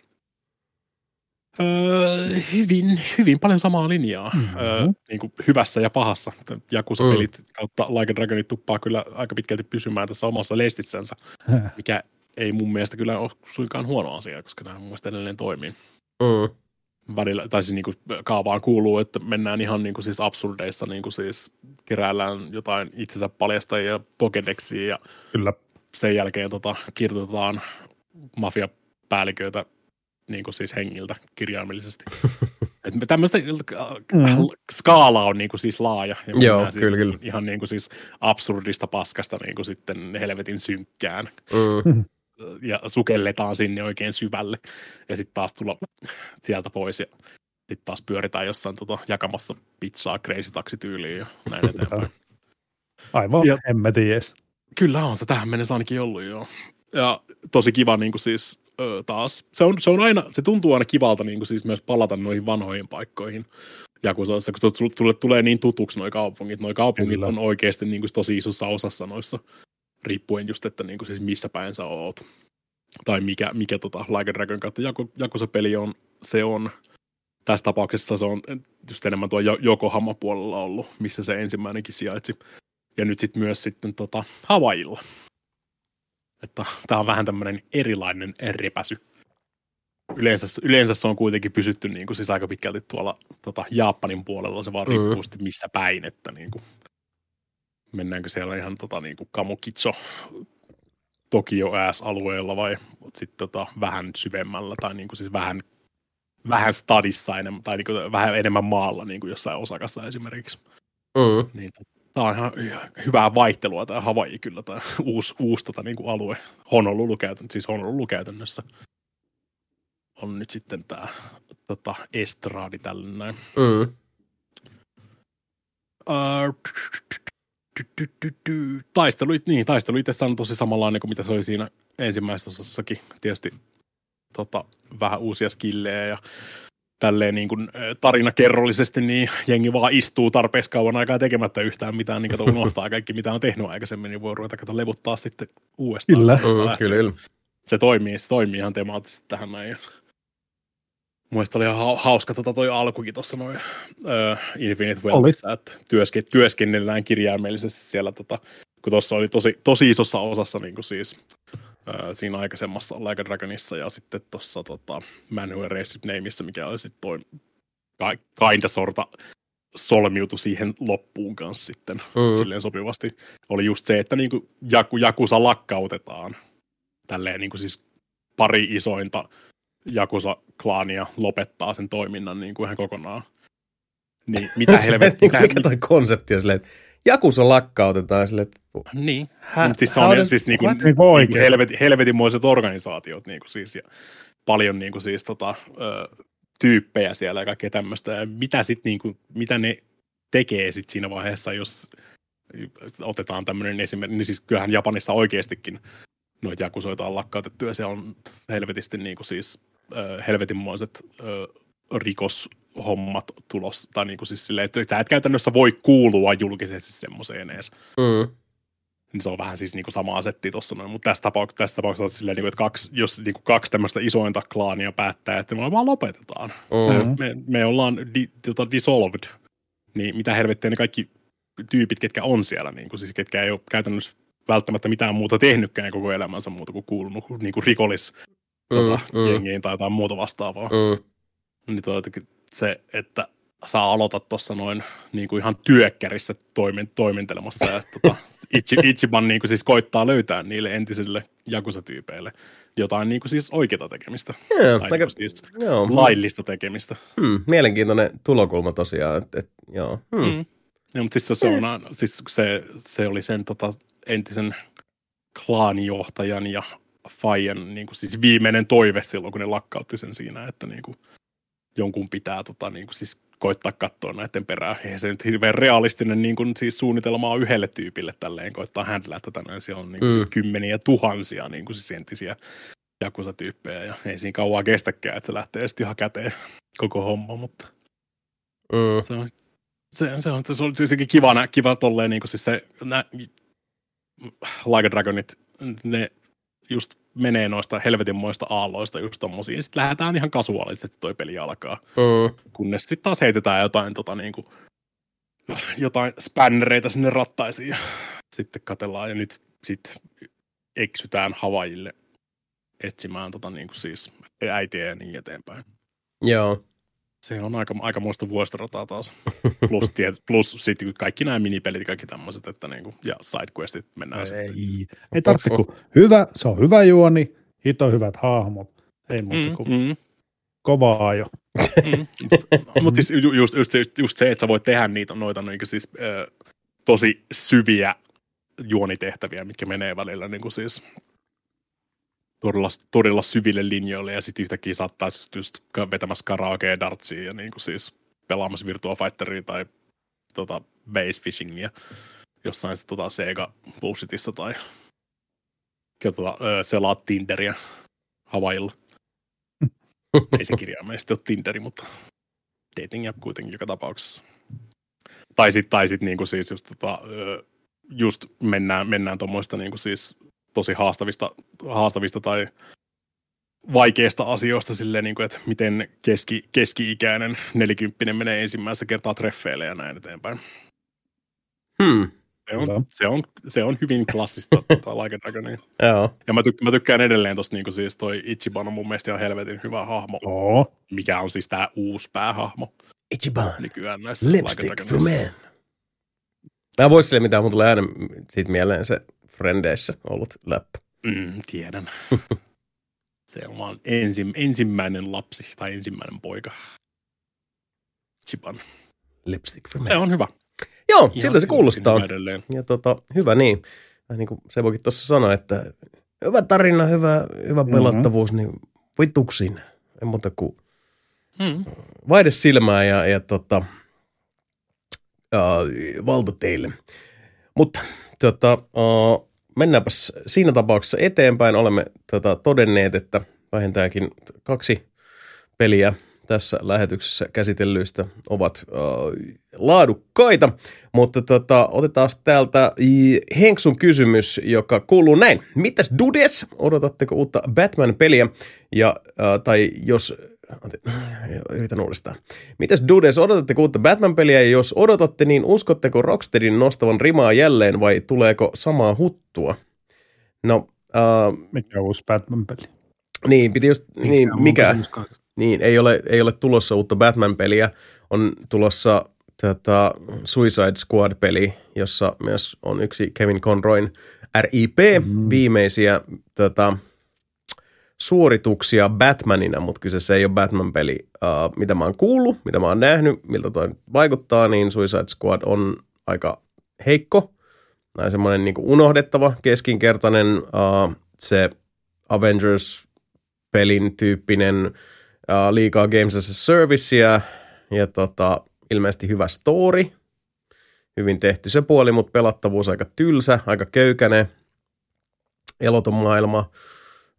Öö, hyvin, hyvin paljon samaa linjaa, mm-hmm. öö, niin kuin hyvässä ja pahassa. Yakuza-pelit mm. kautta Like a Dragonit tuppaa kyllä aika pitkälti pysymään tässä omassa leistissänsä, äh. mikä ei mun mielestä kyllä ole suinkaan huono asia, koska nämä mun mielestä edelleen toimii. Mm. Välillä, tai siis niin kuin kaavaan kuuluu, että mennään ihan niin kuin siis absurdeissa, niin kuin siis keräillään jotain itsensä paljastajia, pokedeksiä ja kyllä. Sen jälkeen tota, kirjoitetaan mafiapäälliköitä, niin kuin siis hengiltä kirjaimellisesti. Että tämmöistä mm. skaala on niin kuin siis laaja. Ja joo, siis kyllä, kyllä. Ihan niin kuin siis absurdista paskasta niin kuin sitten helvetin synkkään. Mm. Ja sukelletaan sinne oikein syvälle. Ja sitten taas tulla sieltä pois ja sitten taas pyöritään jossain tota, jakamassa pizzaa crazy taksityyliin ja näin eteenpäin. Aivan, ja, en mä tiedä. Kyllä on se tähän mennessä ainakin ollut, joo. Ja tosi kiva niin kuin siis Öö, taas. Se, on, se, on aina, se tuntuu aina kivalta niin kuin siis myös palata noihin vanhoihin paikkoihin. Ja kun, se, kun se tulee, tulee niin tutuksi noi kaupungit, noi kaupungit kyllä. On oikeasti niin kuin tosi isossa osassa noissa, riippuen just, että niin kuin siis missä päin sä oot. Tai mikä, mikä tota, Like a Dragon kautta Yakuza-peli on, se on, tässä tapauksessa se on just enemmän tuo Yokohama puolella ollut, missä se ensimmäinenkin sijaitsi. Ja nyt sitten myös sitten tota, Havaijilla. Että tämä on vähän tämmöinen erilainen ripäsy. Yleensä, yleensä se on kuitenkin pysytty niin kuin siis aika pitkälti tuolla tota, Japanin puolella, se vaan mm. riippuu sitten missä päin, että niin kuin, mennäänkö siellä ihan tota, niin kuin Kamukicho Tokio-ass-alueella vai sitten tota, vähän syvemmällä tai niin kuin siis vähän, vähän stadissa enemmän, tai niin kuin, vähän enemmän maalla niin kuin jossain Osakassa esimerkiksi. Mm. Niin, tämä on ihan hyvää vaihtelua, tämä Havaiji kyllä, tämä uusi, uusi tota, niin kuin alue. Honolulu käytännössä, siis Honolulu käytännössä on nyt sitten tämä tota, estraadi tällainen näin. Mm. Uh, taistelu, niin, taistelu itse on tosi samanlainen kuin mitä se oli siinä ensimmäisessä osassakin. Tietysti tota, vähän uusia skillejä ja tälleen niin kuin tarinakerrollisesti, niin jengi vaan istuu tarpeeksi kauan aikaa tekemättä yhtään mitään, niin kato unohtaa kaikki, mitä on tehnyt aikaisemmin, niin voi ruveta kato levuttaa sitten uudestaan. Kyllä, mm, kyllä. Se toimii, se toimii ihan temaattisesti tähän näin. Mielestäni oli ihan hauska tota toi alkukin tuossa noin uh, Infinite Wealthissa, että työske, työskennellään kirjaimellisesti siellä, tota, kun tuossa oli tosi, tosi isossa osassa niin kuin siis siinä aikaisemmassa Like a Dragonissa ja sitten tuossa tota, Man Who Erased His Namessa, mikä oli sitten toi kinda sorta solmiutu siihen loppuun kanssa sitten mm. silleen sopivasti. Oli just se, että niinku jaku, Yakuza lakkautetaan. Tälleen niinku siis pari isointa Yakuza-klaania lopettaa sen toiminnan niinku ihan kokonaan. Niin mitä helvettiä. Mikä niin, toi konsepti on silleen, että Yakuza lakkautetaan silleen, että niin, hä- siis se on does, siis niinku, niinku helvetin, helvetinmoiset organisaatiot niinku siis ja paljon niinku siis tota ö, tyyppejä siellä ja kaikkea tämmöistä ja mitä sit niinku mitä ne tekee sit siinä vaiheessa, jos otetaan tämmöinen esimerkki, niin siis kyllähän Japanissa oikeastikin noita jakusoita on lakkautettu ja se on helvetisti niinku siis ö, helvetinmoiset ö, rikoshommat tulossa tai niinku siis silleen, että sä et käytännössä voi kuulua julkisesti semmoiseen edes. Mm. niin se on vähän siis niinku sama asetti tuossa noin, mutta tässä tapauksessa, tässä tapauksessa silleen, niinku, että kaksi, jos niinku kaksi tämmöistä isointa klaania päättää, että me vaan lopetetaan, mm-hmm. me, me ollaan di, tota, dissolved, niin mitä helvettiä ne kaikki tyypit, ketkä on siellä, niinku, siis ketkä ei ole käytännössä välttämättä mitään muuta tehnytkään koko elämänsä muuta kuin kuulunut niinku rikollis tota, mm, mm. jengiin tai jotain muuta vastaavaa. Mm. Niin tota, se, että sä aloitat tuossa noin niinku ihan työkkärissä toimin, toimintelemassa ja tota, Ichi, Ichiban niinku siis koittaa löytää niille entisille Yakuza-tyypeille jotain niinku siis oikeata tekemistä. Joo, tai niinku siis joo, laillista tekemistä. Hmm, mielenkiintoinen tulokulma tosiaan. Et, et, joo. Hmm. Hmm. Ja, mutta siis se, se, on, siis se, se oli sen tota, entisen klaanijohtajan ja Fajan niinku siis viimeinen toive silloin, kun ne lakkautti sen siinä, että niinku jonkun pitää tota, niinku siis koittaa katsoa näiden perään. Eihän se nyt hirveän realistinen niin kuin, siis suunnitelma on yhdelle tyypille tälleen koittaa händlää tätä. Näin. Siellä on niin kuin, mm. siis kymmeniä tuhansia niin kuin, siis entisiä Yakuza-tyyppejä ja ei siinä kauaa kestäkään, että se lähtee sitten ihan käteen koko homma, mutta mm. se on se, se on se on tietenkin kiva nä kiva tolleen niin kuin, siis se nä, Like a Dragonit, ne just menee noista helvetinmoista aalloista just tommosiin, ja sitten lähdetään ihan kasuaalisesti toi peli alkaa. Mm. Kunnes sitten taas heitetään jotain, tota, niinku, jotain spännereitä sinne rattaisiin, ja sitten katsellaan, ja nyt sitten eksytään Havaijille etsimään tota, niinku, siis äitiä ja niin eteenpäin. Joo. Se on aika, aika muista vuosirataa taas. Plus, tiet, plus sitten kaikki nämä minipelit ja kaikki tämmöiset, että niinku, ja sidequestit mennään ei, sitten. Ei, ei tarvitse, kun hyvä, se on hyvä juoni, hito hyvät hahmot. Ei muuta kuin mm, mm. kovaa jo. Mm. Mutta siis ju, just, just, just se, että sä voit tehdä niitä noita niinku siis, äh, tosi syviä juonitehtäviä, mitkä menee välillä niinku siis Todella, todella syville linjoille ja sitten yhtäkkiä saattaa just vetämässä karaokea dartsia ja niinku siis pelaamassa Virtua Fighteria tai tota base fishingia jossain sitten tota Sega Bullshitissa tai tota, selaat Tinderia Havaijilla. Ei se kirjaimellisesti ole Tinderi, mutta dating app kuitenkin joka tapauksessa. Tai sitten tai sit, niinku siis just, tota, just mennään, mennään tuommoista niinku siis tosi haastavista, haastavista tai vaikeista asioista silleen, niin kuin, että miten keski, keski-ikäinen nelikymppinen menee ensimmäistä kertaa treffeille ja näin eteenpäin. Hmm. Se, on, no. se, on, se on hyvin klassista tota, Like a Dragonia. Joo. Ja mä, tyk- mä tykkään edelleen tosta, niin kuin siis toi Ichiban on mun mielestä ihan helvetin hyvä hahmo, oh. mikä on siis tää uusi päähahmo. Ichiban, nykyään näissä Lipstick Like a Dragonissa. For men. Mä vois silleen mitään, mun tulee aina siitä mieleen se Frendeissä ollut läppä. Mm, tiedän. Se on vaan ensi, ensimmäinen lapsi tai ensimmäinen poika. Chipan. Lipstick for me. Se on hyvä. Joo, ihan siltä se kuulostaa. Ja tota, hyvä niin. Niin kuin Sebokin tuossa sanoi, että hyvä tarina, hyvä, hyvä pelattavuus, mm-hmm. niin vituksiin. En muuta kuin mm. vaihde silmää ja, ja tota, äh, valta teille. Mutta tota, äh, mennäänpäs siinä tapauksessa eteenpäin. Olemme tota, todenneet, että vähintäänkin kaksi peliä tässä lähetyksessä käsitellyistä ovat äh, laadukkaita, mutta tota, otetaan täältä Henksun kysymys, joka kuuluu näin. Mitäs dudes? Odotatteko uutta Batman-peliä? Ja, äh, tai jos... Yritän uudestaan. Mitäs dudes, odotatteko uutta Batman-peliä ja jos odotatte, niin uskotteko Rocksteadin nostavan rimaa jälleen vai tuleeko samaa huttua? No, uh, mikä on uusi Batman-peli? Niin, piti just, niin, mikä? Niin, ei ole, ei ole tulossa uutta Batman-peliä, on tulossa tätä Suicide Squad-peli, jossa myös on yksi Kevin Conroyn R I P mm-hmm. viimeisiä tätä suorituksia Batmanina, mutta kyseessä ei ole Batman-peli. Uh, mitä mä oon kuullut, mitä mä oon nähnyt, miltä toi vaikuttaa, niin Suicide Squad on aika heikko. Tai semmoinen niin kuin unohdettava, keskinkertainen, uh, se Avengers-pelin tyyppinen uh, liikaa Games as a Service ja, ja tota, ilmeisesti hyvä story. Hyvin tehty se puoli, mutta pelattavuus aika tylsä, aika köykäinen, eloton maailma.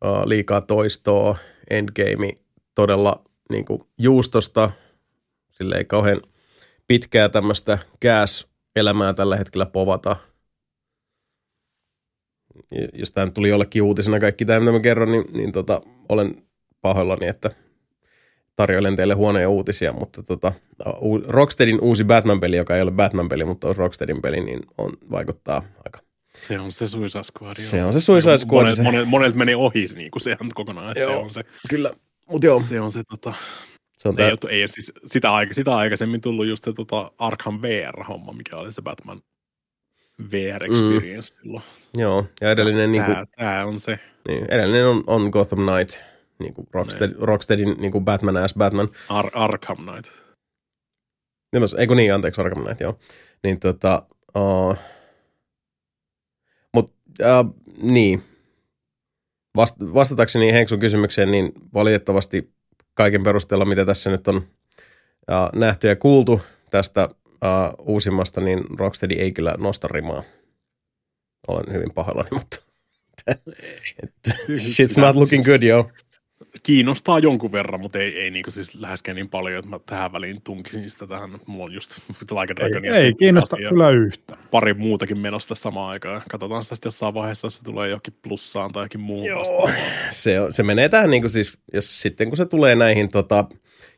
Uh, liikaa toistoa, endgame todella niin kuin juustosta, silleen kauhean pitkää tämmöistä gas-elämää tällä hetkellä povata. jos tämä tuli jollekin uutisena kaikki tämä, mitä mä kerron, niin, niin tota, olen pahoillani, että tarjoilen teille huonoja uutisia, mutta tota, Rocksteadin uusi Batman-peli, joka ei ole Batman-peli, mutta on Rocksteadin peli, niin on, vaikuttaa aika. Se on se Suicide Squad. Se on se Suicide Squad. Monet, monet, monet meni ohi, niin kuin se on kokonaan. Joo, se on se. Kyllä, mutta joo. Se on se tota... Se on ei, tää... ole, ei siis sitä, aika, sitä aikaisemmin tullut just se tota Arkham V R-homma, mikä oli se Batman V R-experience mm. silloin. Joo, ja edellinen niinku... Tää, tää on se. Niin, edellinen on, on Gotham Knight, niinku Rockstead, Rocksteadin niinku Batman as Batman. Ar- Arkham Knight. Eiku niin, anteeksi, Arkham Knight, joo. Niin tota... Uh... Mut, uh, niin. Vast, vastatakseni Henksun kysymykseen, niin valitettavasti... Kaiken perusteella, mitä tässä nyt on äh, nähty ja kuultu tästä äh, uusimmasta, niin Rocksteady ei kyllä nosta rimaa. Olen hyvin pahoillani, mutta shit's not looking good, yo. Kiinnostaa jonkun verran, mutta ei, ei niinku siis läheskään niin paljon, että mä tähän väliin tunkisin sitä tähän. Mulla on just Like a Dragon. Ei, ei kiinnosta kyllä yhtä. Pari muutakin menosta samaan aikaan. Katsotaan sitä jossain vaiheessa, jos se tulee johonkin plussaan tai johonkin muuhun vastaan. Se, se menee tähän niinku siis, jos sitten kun se tulee näihin tota,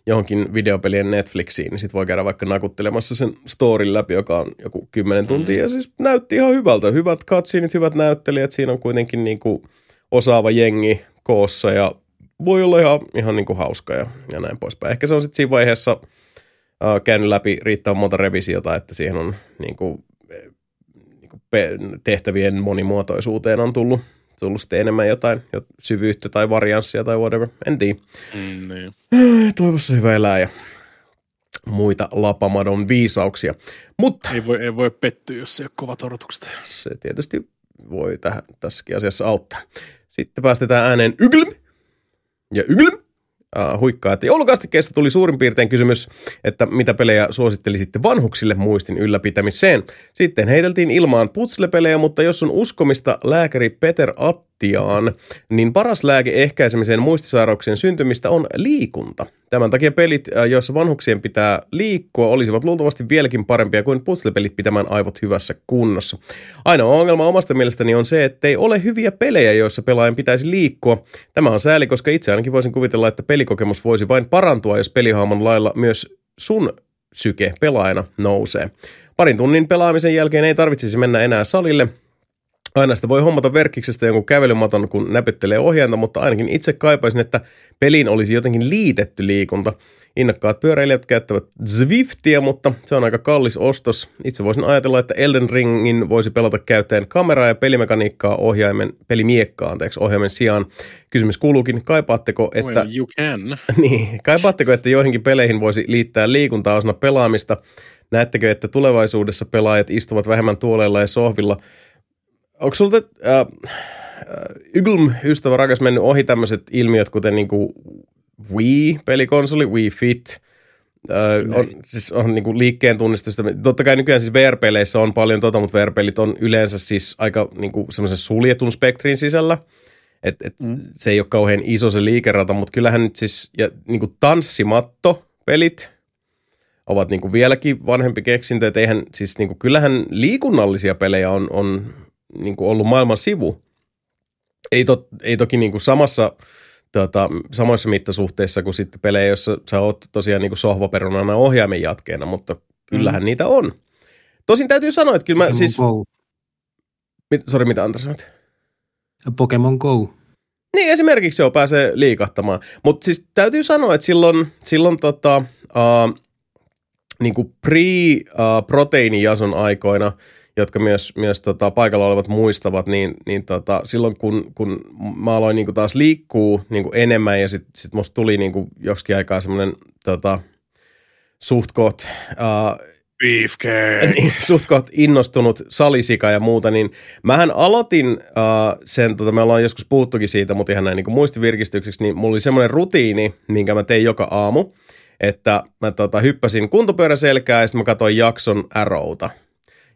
johonkin videopelien Netflixiin, niin sit voi käydä vaikka nakuttelemassa sen storin läpi, joka on joku kymmenen tuntia. Mm. Ja siis näytti ihan hyvältä. Hyvät katsiinit, hyvät näyttelijät. Siinä on kuitenkin niinku osaava jengi koossa ja voi olla ihan, ihan niin kuin hauska ja, ja näin poispäin. Ehkä se on sitten siinä vaiheessa ää, käynyt läpi riittävän monta revisiota, että siihen on niin kuin, niin kuin tehtävien monimuotoisuuteen on tullut, tullut sitten enemmän jotain jo syvyyttä tai varianssia tai whatever. En tiedä. Mm, niin. Toivossa hyvä elää ja muita Lapamadon viisauksia. Mutta ei voi, ei voi pettyä, jos ei ole kovat odotukset. Se tietysti voi tähän, tässäkin asiassa auttaa. Sitten päästetään ääneen Yglm. Ja Yglm äh, huikkaa, että joulukastikkeesta tuli suurin piirtein kysymys, että mitä pelejä suosittelisitte vanhuksille muistin ylläpitämiseen. Sitten heiteltiin ilmaan putslepelejä, mutta jos on uskomista lääkäri Peter Attiaan, niin paras lääke ehkäisemiseen muistisairauksien syntymistä on liikunta. Tämän takia pelit, joissa vanhuksien pitää liikkua, olisivat luultavasti vieläkin parempia kuin puzzle-pelit pitämään aivot hyvässä kunnossa. Ainoa ongelma omasta mielestäni on se, ettei ole hyviä pelejä, joissa pelaajan pitäisi liikkua. Tämä on sääli, koska itse ainakin voisin kuvitella, että pelikokemus voisi vain parantua, jos pelihaaman lailla myös sun syke pelaajana nousee. Parin tunnin pelaamisen jälkeen ei tarvitsisi mennä enää salille. Aina sitä voi hommata verkkiksestä jonkun kävelymaton, kun näpyttelee ohjainta, mutta ainakin itse kaipaisin, että peliin olisi jotenkin liitetty liikunta. Innokkaat pyöräilijät käyttävät Zwiftiä, mutta se on aika kallis ostos. Itse voisin ajatella, että Elden Ringin voisi pelata käyttäen kameraa ja pelimekaniikkaa ohjaimen, pelimiekkaa, anteeksi, ohjaimen sijaan. Kysymys kuuluukin, kaipaatteko, että... Well, you can. Niin, kaipaatteko, että joihinkin peleihin voisi liittää liikuntaa osana pelaamista? Näettekö, että tulevaisuudessa pelaajat istuvat vähemmän tuoleilla ja sohvilla? Onko sulta äh, Yglm-ystävä rakas mennyt ohi tämmöiset ilmiöt, kuten niinku Wii-pelikonsoli, Wii Fit, äh, on, siis on niinku liikkeen tunnistusta. Totta kai nykyään siis V R-peleissä on paljon tota, mutta V R-pelit on yleensä siis aika niinku semmoisen suljetun spektrin sisällä. Et, et mm. Se ei ole kauhean iso se liikerata, mutta kyllähän nyt siis ja, niinku tanssimatto-pelit ovat niinku vieläkin vanhempi keksintö. Et eihän, siis, niinku, kyllähän liikunnallisia pelejä on... on niin kuin ollut maailman sivu. Ei, tot, ei toki niin kuin samassa, tota, samoissa mittasuhteissa kuin sitten pelejä, joissa sä oot tosiaan niin kuin sohvaperunana ohjaimen jatkeena, mutta kyllähän mm. niitä on. Tosin täytyy sanoa, että kyllä mä Pokemon siis... Mit, sori, mitä Antero sanoit? Pokemon Go. Niin, esimerkiksi se on, pääsee liikahtamaan. Mutta siis täytyy sanoa, että silloin, silloin tota, äh, niin kuin pre-proteiinijason äh, aikoina... jotka myös, myös tota, paikalla olevat muistavat, niin, niin tota, silloin kun, kun mä aloin niin kuin taas liikkuu niin kuin enemmän ja sitten sit musta tuli niin kuin joksikin aikaa semmoinen tota, suht koht, uh, beefcake, niin, suht koht innostunut salisika ja muuta, niin mähän aloitin uh, sen, tota, me ollaan joskus puhuttukin siitä, mutta ihan näin niin kuin muistivirkistykseksi, niin mulla oli semmoinen rutiini, minkä mä tein joka aamu, että mä tota, hyppäsin kuntopyörän selkään ja sitten mä katsoin jakson Arrowta.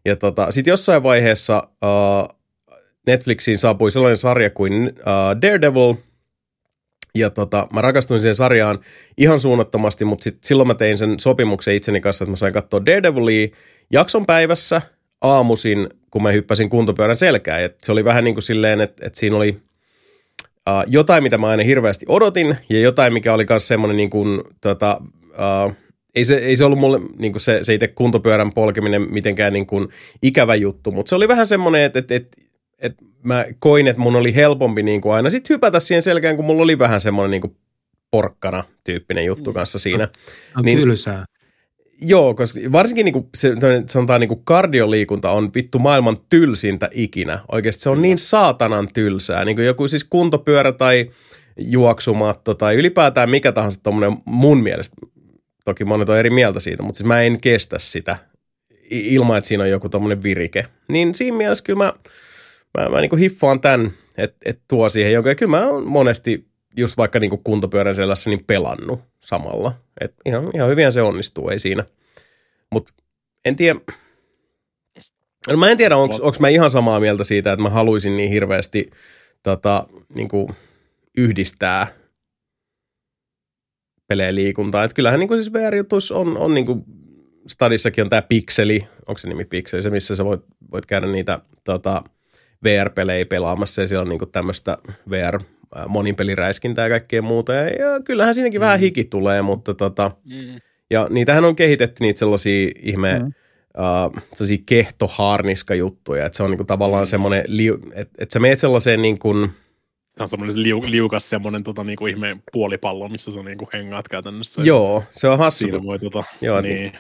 Ja tota, sitten jossain vaiheessa uh, Netflixiin saapui sellainen sarja kuin uh, Daredevil, ja tota, mä rakastuin siihen sarjaan ihan suunnattomasti, mutta sit silloin mä tein sen sopimuksen itseni kanssa, että mä sain katsoa Daredevilia jakson päivässä, aamuisin kun mä hyppäsin kuntopyörän selkään. Et se oli vähän niin kuin silleen, että et siinä oli uh, jotain, mitä mä aina hirveästi odotin, ja jotain, mikä oli myös semmoinen niin kuin, tota, uh, ei, se, ei se ollut mulle niin kuin se, se itse kuntopyörän polkeminen mitenkään niin kuin ikävä juttu, mutta se oli vähän semmoinen, että et, et, et mä koin, että mun oli helpompi niin kuin aina sitten hypätä siihen selkään, kun mulla oli vähän semmoinen niin kuin porkkana tyyppinen juttu kanssa siinä. On niin, tylsää. Joo, koska varsinkin niinku se, sanotaan niinku kardioliikunta on vittu maailman tylsintä ikinä. Oikeasti se on niin saatanan tylsää. Niinku joku siis kuntopyörä tai juoksumatto tai ylipäätään mikä tahansa tommonen mun mielestä. Toki monet on eri mieltä siitä, mutta siis mä en kestä sitä ilman, että siinä on joku tommonen virike. Niin siinä mielessä kyllä mä, mä, mä niinku hiffaan tän, että et tuo siihen jonkun. Ja kyllä mä oon monesti just vaikka niinku kuntopyörän selässä niin pelannut samalla. Et ihan, ihan hyvinhän se onnistuu, ei siinä. Mut en tiedä, no mä en tiedä, onko mä ihan samaa mieltä siitä, että mä haluaisin niin hirveästi tota, niinku, yhdistää pelejä liikuntaa. Et kyllähän niinku siis V R-jutus on, on niinku, Stadissakin on tää Pikseli, onko se nimi Pikseli, se missä sä voit, voit käydä niitä tota, V R-pelejä pelaamassa ja siellä on niinku tämmöistä V R moninpeliräiskintää ja kaikkea muuta. Ja, ja kyllähän siinäkin mm. vähän hiki tulee, mutta tota, mm. ja niitähän on kehitetty niitä sellaisia ihme, mm. uh, sellaisia kehtohaarniskajuttuja, että se on niinku tavallaan mm. semmoinen, että et sä meet sellaiseen niin kuin... Se on semmoinen liu, liukas semmoinen tota, niinku ihme puolipallo, missä sä niinku hengaat käytännössä. Joo, se on hassu. Siinä voi tota, Joo, niin, niin.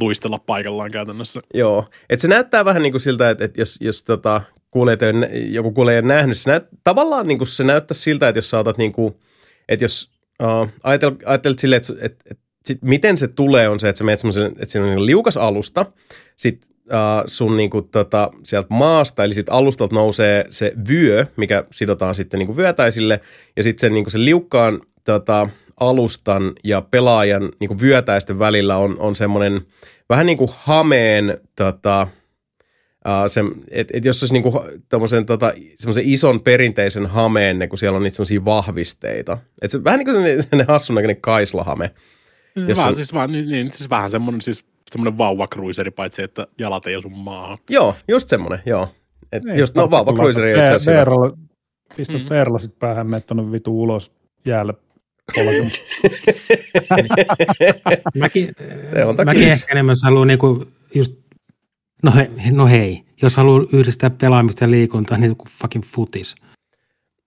luistella paikallaan käytännössä. Joo, että se näyttää vähän niinku siltä, että et jos, jos tota... Kuulee, joku kuulee ja nähnyt, se näyt, tavallaan niin kuin se näyttää siltä, että jos sä otat niin kuin, että jos uh, ajattelet, ajattelet silleen, että, että, että sit, miten se tulee on se, että sä menet semmoisen, että siinä on niin liukas alusta, sit uh, sun niin kuin tota, sieltä maasta, eli sit alustalta nousee se vyö, mikä sidotaan sitten niin kuin vyötäisille, ja sit sen niin kuin se liukkaan tota, alustan ja pelaajan niin kuin vyötäisten välillä on, on semmoinen vähän niin kuin hameen tota, Uh, että et jos se olisi niinku tommosen, tota, semmoisen ison perinteisen hameen, kun siellä on niitä semmoisia vahvisteita. Että se vähän niin kuin semmoinen hassun näköinen kaislahame. Siis vähän, on... siis, vaan, niin, niin, siis vähän semmoinen, siis, semmoinen vauvakruiseri, paitsi että jalat ei osu maahan. Joo, just semmoinen, joo. Et ei, just, no vauvakruiseri ei itse asiassa hyvä. Pistä perlasit päähän, menet tuonne vitu ulos jäälle. mäkin mäkin ehkä enemmän haluan niinku just No, he, no hei, jos haluaa yhdistää pelaamista ja liikuntaa, niin kuin fucking futis.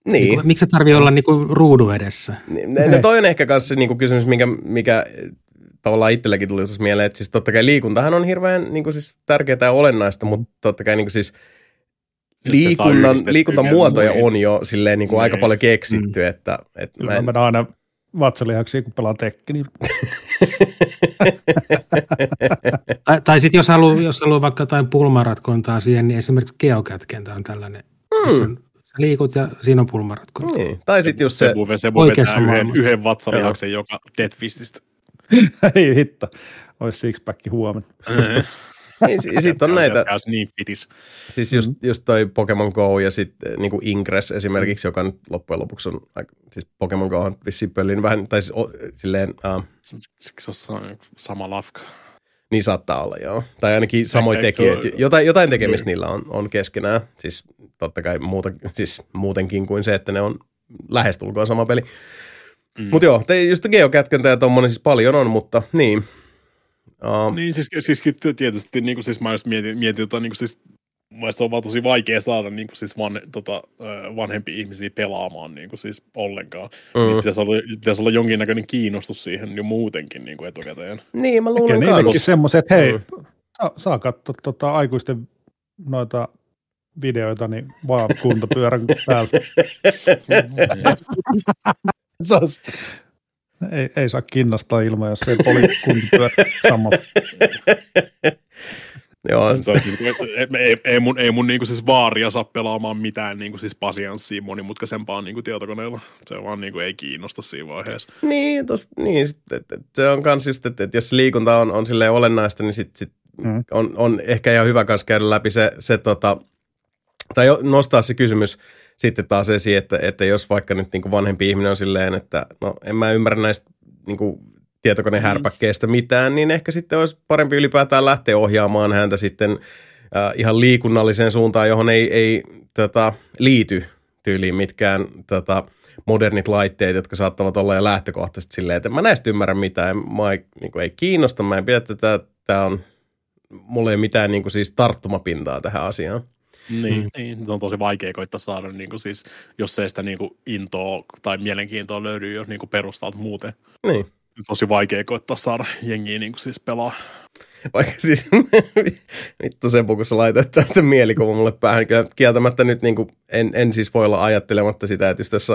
Niin. Niin miksi se tarvii olla niin kuin ruudun edessä? Niin, no toi on ehkä kanssa niin kuin kysymys, mikä, mikä tavallaan itselläkin tuli tuossa mieleen, että siis totta kai liikuntahan on hirveän niin kuin siis tärkeää ja olennaista, mutta totta kai niin kuin siis liikunnan, liikuntamuotoja on jo silleen niin kuin aika paljon keksitty. Mm. Että, että mä en... aina vatsalihaksia, kun pelaa Tekkeniä. tai tai sitten jos haluaa jos haluaa vaikka jotain pulmaratkontaa siihen, niin esimerkiksi geokätkentä on tällainen, mm. jos on, sä liikut ja siinä on pulmaratkonta. Mm. Tai sitten just se, se, se oikeassa maailmassa. Yhden vatsalihaksen, joka deadfististä. Ei hitto, olisi sixpacki huomenna. Ja sitten on näitä, siis just, just toi Pokemon Go ja sitten niinku Ingress esimerkiksi, joka nyt loppujen lopuksi on, siis Pokemon Go on vissiin pöllin vähän, tai siis o, silleen... Uh, se on sama lafka. Niin saattaa olla, joo. Tai ainakin samoin tekijöitä. Jotain, jotain tekemistä niillä on, on keskenään. Siis totta kai muuta, siis muutenkin kuin se, että ne on lähestulkoon sama peli. Mm. Mutta joo, te, just geokätköntä ja tommonen siis paljon on, mutta niin... Um. Niin, siis, siis tietysti niin kuin siis mä just mietin, mietin että niin kuin siis se on vaan tosi vaikea saada niin kuin siis van, tota, vanhempia ihmisiä pelaamaan niin kuin siis ollenkaan. Mm. Niin pitäisi olla, pitäisi olla jonkinnäköinen kiinnostus siihen jo muutenkin niin kuin etukäteen. Niin, mä luulen kanssa. Niillekin semmoiset, että hei, mm. saa, saa katsoa tota, aikuisten noita videoita, niin vaan kuntopyörän päällä. Se on... Ei, ei saa kinnastaa ilman, jos ei poli kuntyä samalla. Joo. Ei, ei mun, ei mun niinku siis vaaria saa pelaamaan mitään niinku siis pasianssia monimutkaisempaa niinku tietokoneella. Se vaan niinku ei kiinnosta siinä vaiheessa. Niin, tos, niin sit, et, et, se on kans just, että et jos liikunta on, on silleen olennaista, niin sit, sit mm. on, on ehkä ihan hyvä kans käydä läpi se, se tota, tai nostaa se kysymys sitten taas esiin, että, että jos vaikka nyt niin kuin vanhempi ihminen on silleen, että no en mä ymmärrä näistä niin kuin tietokonehärpäkkeistä mitään, niin ehkä sitten olisi parempi ylipäätään lähteä ohjaamaan häntä sitten äh, ihan liikunnalliseen suuntaan, johon ei, ei tätä, liity tyyliin mitkään tätä, modernit laitteet, jotka saattavat olla jo lähtökohtaisesti silleen, että en mä näistä ymmärrä mitään, mä ei, niin kuin, ei kiinnosta, mä en pidä tätä, tää on, mulla ei mitään niin kuin, siis tarttumapintaa tähän asiaan. Niin, mm. niin, on tosi vaikea koittaa saada, niin kuin siis, jos ei sitä niin kuin intoa tai mielenkiintoa löydy jo niin kuin perustalta muuten. Niin. Tosi vaikea koittaa saada jengiä niin kuin siis pelaa. Vaikka siis, vittu Sebu, kun sä laitat tästä mielikuva mulle päähän, kyllä kieltämättä nyt niin kuin, en, en siis voi olla ajattelematta sitä, että jos tässä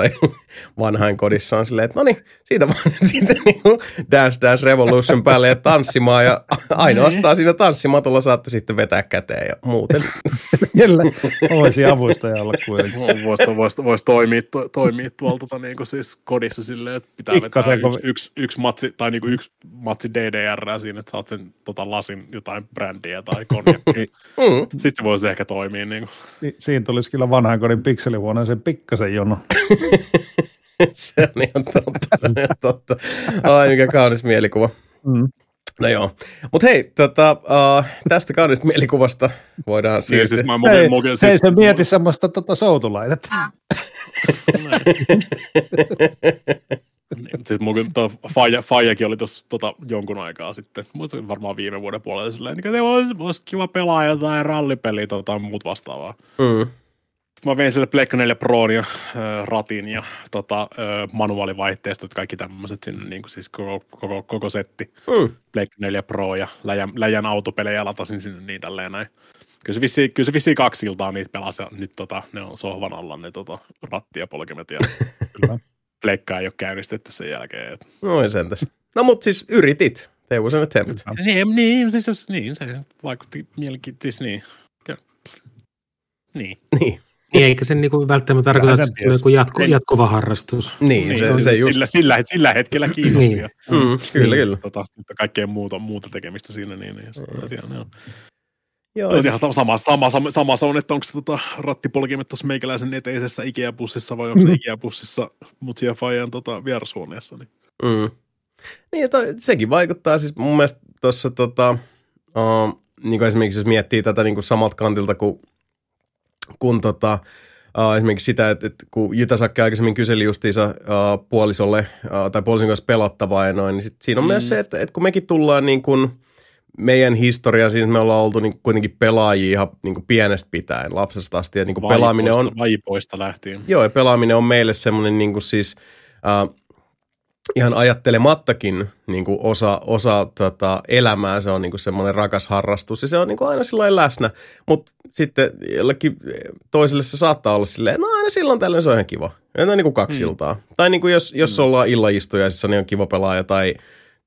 vanhain kodissa on silleen, että no niin, siitä vaan sitten niin kuin Dance Dance Revolution päälle ja tanssimaan ja ainoastaan siinä tanssimatolla saatte sitten vetää käteen ja muuten. Kyllä, olisi avustajalla kuitenkin. Voisi vois, vois toimia, to, toimia tuolta tota, niin kuin siis kodissa silleen, että pitää Ikka vetää yksi, yksi, yksi matsi tai niin kuin yksi matsi D D R siinä, että saat sen tota lasin jotain brändiä tai konjakkiä. Mm. Sitten se voisi ehkä toimia niin kuin. Si- siinä tulisi kyllä vanhan kodin pikselihuoneeseen pikkasen jono. Se on ihan totta, se on ihan totta. Ai, mikä kaunis mielikuva. Mm. No joo. Mut hei, tota, uh, tästä kaunista mielikuvasta voidaan siirtyä. Niin, siis mä moke, moke, hei, siis... hei, se mieti semmoista tota, soutulaitetta. Niin, siis mun faija, faijakin oli tuossa tota, jonkun aikaa sitten, muistan varmaan viime vuoden puolella silleen, että ei olisi, olisi kiva pelaa jotain rallipeliä tai jotain muut vastaavaa. Mm. Mä vein sille Pleikka neljä Proon ja äh, ratin ja tota, äh, manuaalivaihteistot, kaikki tämmöiset sinne, niin kuin siis koko, koko, koko setti. Mm. Pleikka neljä Pro ja läjän, läjän autopelejä latasin sinne niin tälleen näin. Kyllä se vissiin, kyllä se vissiin kaksi iltaa niitä pelasi ja nyt tota, ne on sohvan alla ne tota, ratti ja polkimet ja kyllä. Pleikkaa ei ole käynnistetty sen jälkeen. No ei sentäs. No mut siis yritit. There was an attempt. Niin, niin, siis jos niin, se vaikutti mielenkiintoisesti, siis niin. Niin. Niin. Niin, eikä sen niinku välttämättä tarkoita, että se on jatku, jatkuva harrastus. Niin, niin se, se just. Sillä, sillä, sillä hetkellä kiinnosti. Niin. Mm, kyllä, kyllä. kyllä. Tota, kaikkea muuta, muuta tekemistä siinä, niin, niin mm. asiaan on. Joo, tosiaan siis... sama, sama, sama, sama on, että onko se tota, rattipolkimet tuossa meikäläisen eteisessä Ikea-bussissa vai onko se Ikea-bussissa mut siellä faijan tota, vierashuoneessa. Niin, mm. niin toi, sekin vaikuttaa siis mun mielestä tuossa, tota, uh, niin esimerkiksi jos miettii tätä niin samalta kantilta kuin kun, tota, uh, esimerkiksi sitä, että, että kun Jytäsakki aikaisemmin kyseli justiinsa uh, puolisolle uh, tai puolison kanssa pelattavaa ja noin, niin sit siinä on mm. myös se, että, että kun mekin tullaan niin kuin meidän historia, siis me ollaan oltu niin kuitenkin pelaajia ihan niin pienestä pitäen lapsesta asti. Ja niin vaipoista, pelaaminen on, vaipoista lähtien. Joo, ja pelaaminen on meille semmoinen niin siis äh, ihan ajattelemattakin niin osa, osa tota, elämää. Se on niin semmoinen rakas harrastus ja se on niin aina silloin läsnä. Mutta sitten jollekin toiselle se saattaa olla silleen, no aina silloin tällöin se on ihan kiva. Jotain niin kaksi hmm. iltaa. Tai niin jos, jos hmm. ollaan illaistujaisissa, niin on kiva pelaaja tai...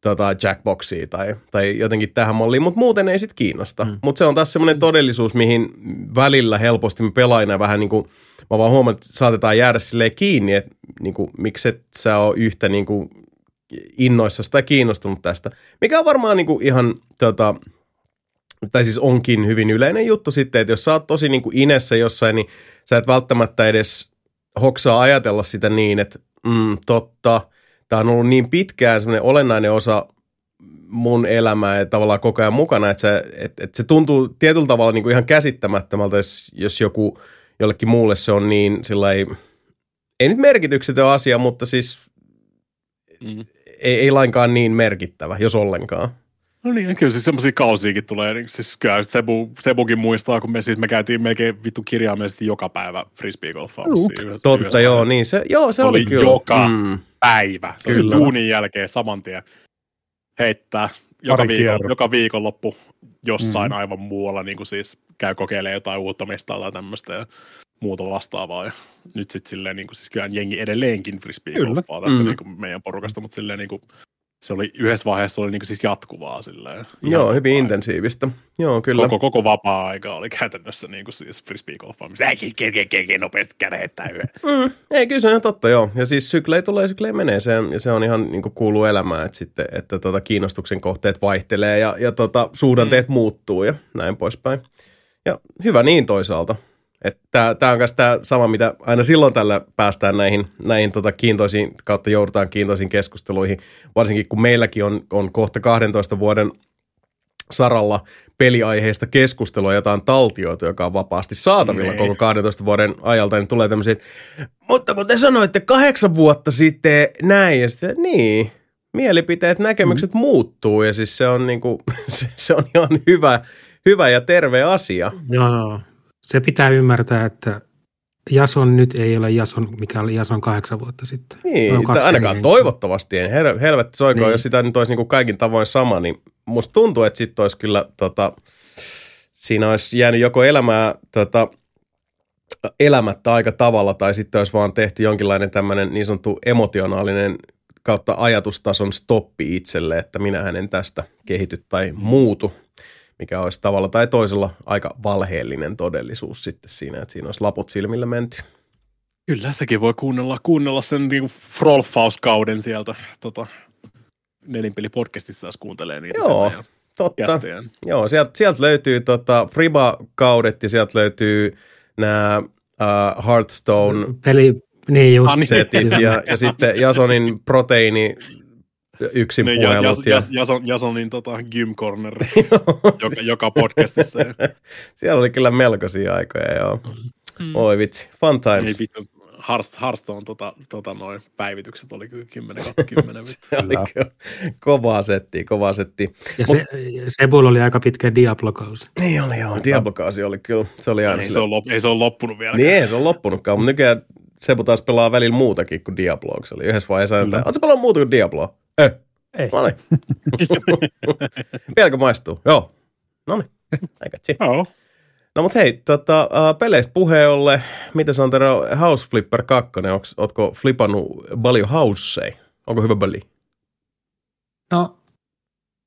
tota Jackboxia tai, tai jotenkin tähän malliin, mutta muuten ei sit kiinnosta. Mm. Mutta se on taas semmoinen todellisuus, mihin välillä helposti me pelaajana vähän niin kuin, mä vaan huomaan, että saatetaan jäädä silleen kiinni, että niin kuin, miksi et sä oo yhtä niin kuin innoissasi tai kiinnostunut tästä. Mikä on varmaan niin kuin ihan, tota, tai siis onkin hyvin yleinen juttu sitten, että jos sä oot tosi niin kuin inessä jossain, niin sä et välttämättä edes hoksaa ajatella sitä niin, että mm, totta, tämä on ollut niin pitkään semmoinen olennainen osa mun elämää ja tavallaan koko ajan mukana, että se, että, että se tuntuu tietyllä tavalla niin kuin ihan käsittämättömältä, jos, jos joku, jollekin muulle se on niin sillai, ei nyt merkityksetön asia, mutta siis mm. ei, ei lainkaan niin merkittävä, jos ollenkaan. No niin, kyllä siis semmoisia kausiakin tulee, siis kyllä Sebu, Sebukin muistaa, kun me, siis me käytiin melkein vittu kirjaimellisesti joka päivä frisbeegolfaamassa. Totta, yhdessä. Joo, niin se, joo, se, se oli, oli kyllä. Joka mm. päivä, se kyllä. Oli duunin jälkeen saman tien heittää joka, viikon, joka viikonloppu jossain mm. aivan muualla, niin kuin siis käy kokeilemaan jotain uutta mestaa tai tämmöistä ja muuta vastaavaa. Ja nyt sitten silleen, niin kuin siis kyllä jengi edelleenkin frisbeegolfaa tästä mm. niin kuin meidän porukasta, mutta silleen niin kuin se oli yhdessä vaiheessa oli niinku siis jatkuvaa silleen. Joo, hyvin intensiivistä. Joo, kyllä. Koko, koko vapaa-aika oli käytännössä niinku siis frisbeegolfaamista. Ei, kerkeä, kerkeä, nopeasti käydä heittää yhden. Mm, ei, kyllä se on ihan totta, joo. Ja siis syklei tulee, syklei menee. Se, ja se on ihan niinku kuuluu elämään, että sitten, että tota kiinnostuksen kohteet vaihtelee ja, ja tota suhdanteet mm. muuttuu ja näin poispäin. Ja hyvä niin toisaalta. Että tämä on myös tämä sama, mitä aina silloin tällä päästään näihin, näihin tota kiintoisiin, kautta joudutaan kiintoisiin keskusteluihin, varsinkin kun meilläkin on, on kohta kahdentoista vuoden saralla peliaiheista keskustelua, jota on taltioitu, joka on vapaasti saatavilla nee. koko kahdentoista vuoden ajalta, niin tulee tämmöisiä, mutta kun te sanoitte kahdeksan vuotta sitten näin, ja sitten niin, mielipiteet, näkemykset mm. muuttuu, ja siis se on, niinku, se, se on ihan hyvä, hyvä ja terve asia. Joo, se pitää ymmärtää, että Jason nyt ei ole Jason, mikä oli Jason kahdeksan vuotta sitten. Niin, ainakaan toivottavasti en. Hel- helvetti soikoon, niin. Jos sitä nyt olisi niin kuin kaikin tavoin sama, niin musta tuntuu, että sitten olisi kyllä, tota, siinä olisi jäänyt joko elämää, tota, elämättä aika tavalla, tai sitten olisi vaan tehty jonkinlainen tämmöinen niin sanottu emotionaalinen kautta ajatustason stoppi itselle, että minähän en tästä kehity tai muutu. Mikä olisi tavalla tai toisella aika valheellinen todellisuus sitten siinä, että siinä olisi laput silmillä menty. Kyllä, sekin voi kuunnella, kuunnella sen niin frolfauskauden sieltä tota, Nelinpeli-podcastissa, jos kuuntelee niitä. Joo, totta. Kästeen. Joo, sieltä, sieltä löytyy tota, Friba-kaudet ja sieltä löytyy nämä uh, Hearthstone-setit niin, ja, ja, ja sitten Jasonin proteiini yksin ne, puhelut. Ja, ja, ja, Jasonin tota, Gym Corner, joka, joka podcastissa. Siellä oli kyllä melkoisia aikoja, joo. Mm. Oi vitsi, fun times. Hearthstone tota, tota, noin päivitykset oli kyllä kymmenen kaksikymmentä. Se oli kovaa settiä, kovaa settiä. Ja Mut, se, Sebulla oli aika pitkä Diablo-kausi. Niin oli joo, Diablo-kausi oli kyllä. Se oli aina ei, se lop, ei se ole loppunut vielä. Niin ei se ole loppunutkaan, mutta nykyään Sebu taas pelaa välillä muutakin kuin Diabloa. Se oli yhdessä vaiheessa, että oletko pelannut muuta kuin Diabloa? Eh. Ei. No niin. Vieläkö maistuu? Joo. No niin. Aika tsi. Oh. No mut hei, tota, peleistä puheolle. Mitäs Antero, House Flipper kaksi, onks, ootko flipannut paljon houseja? Onko hyvä peli? No,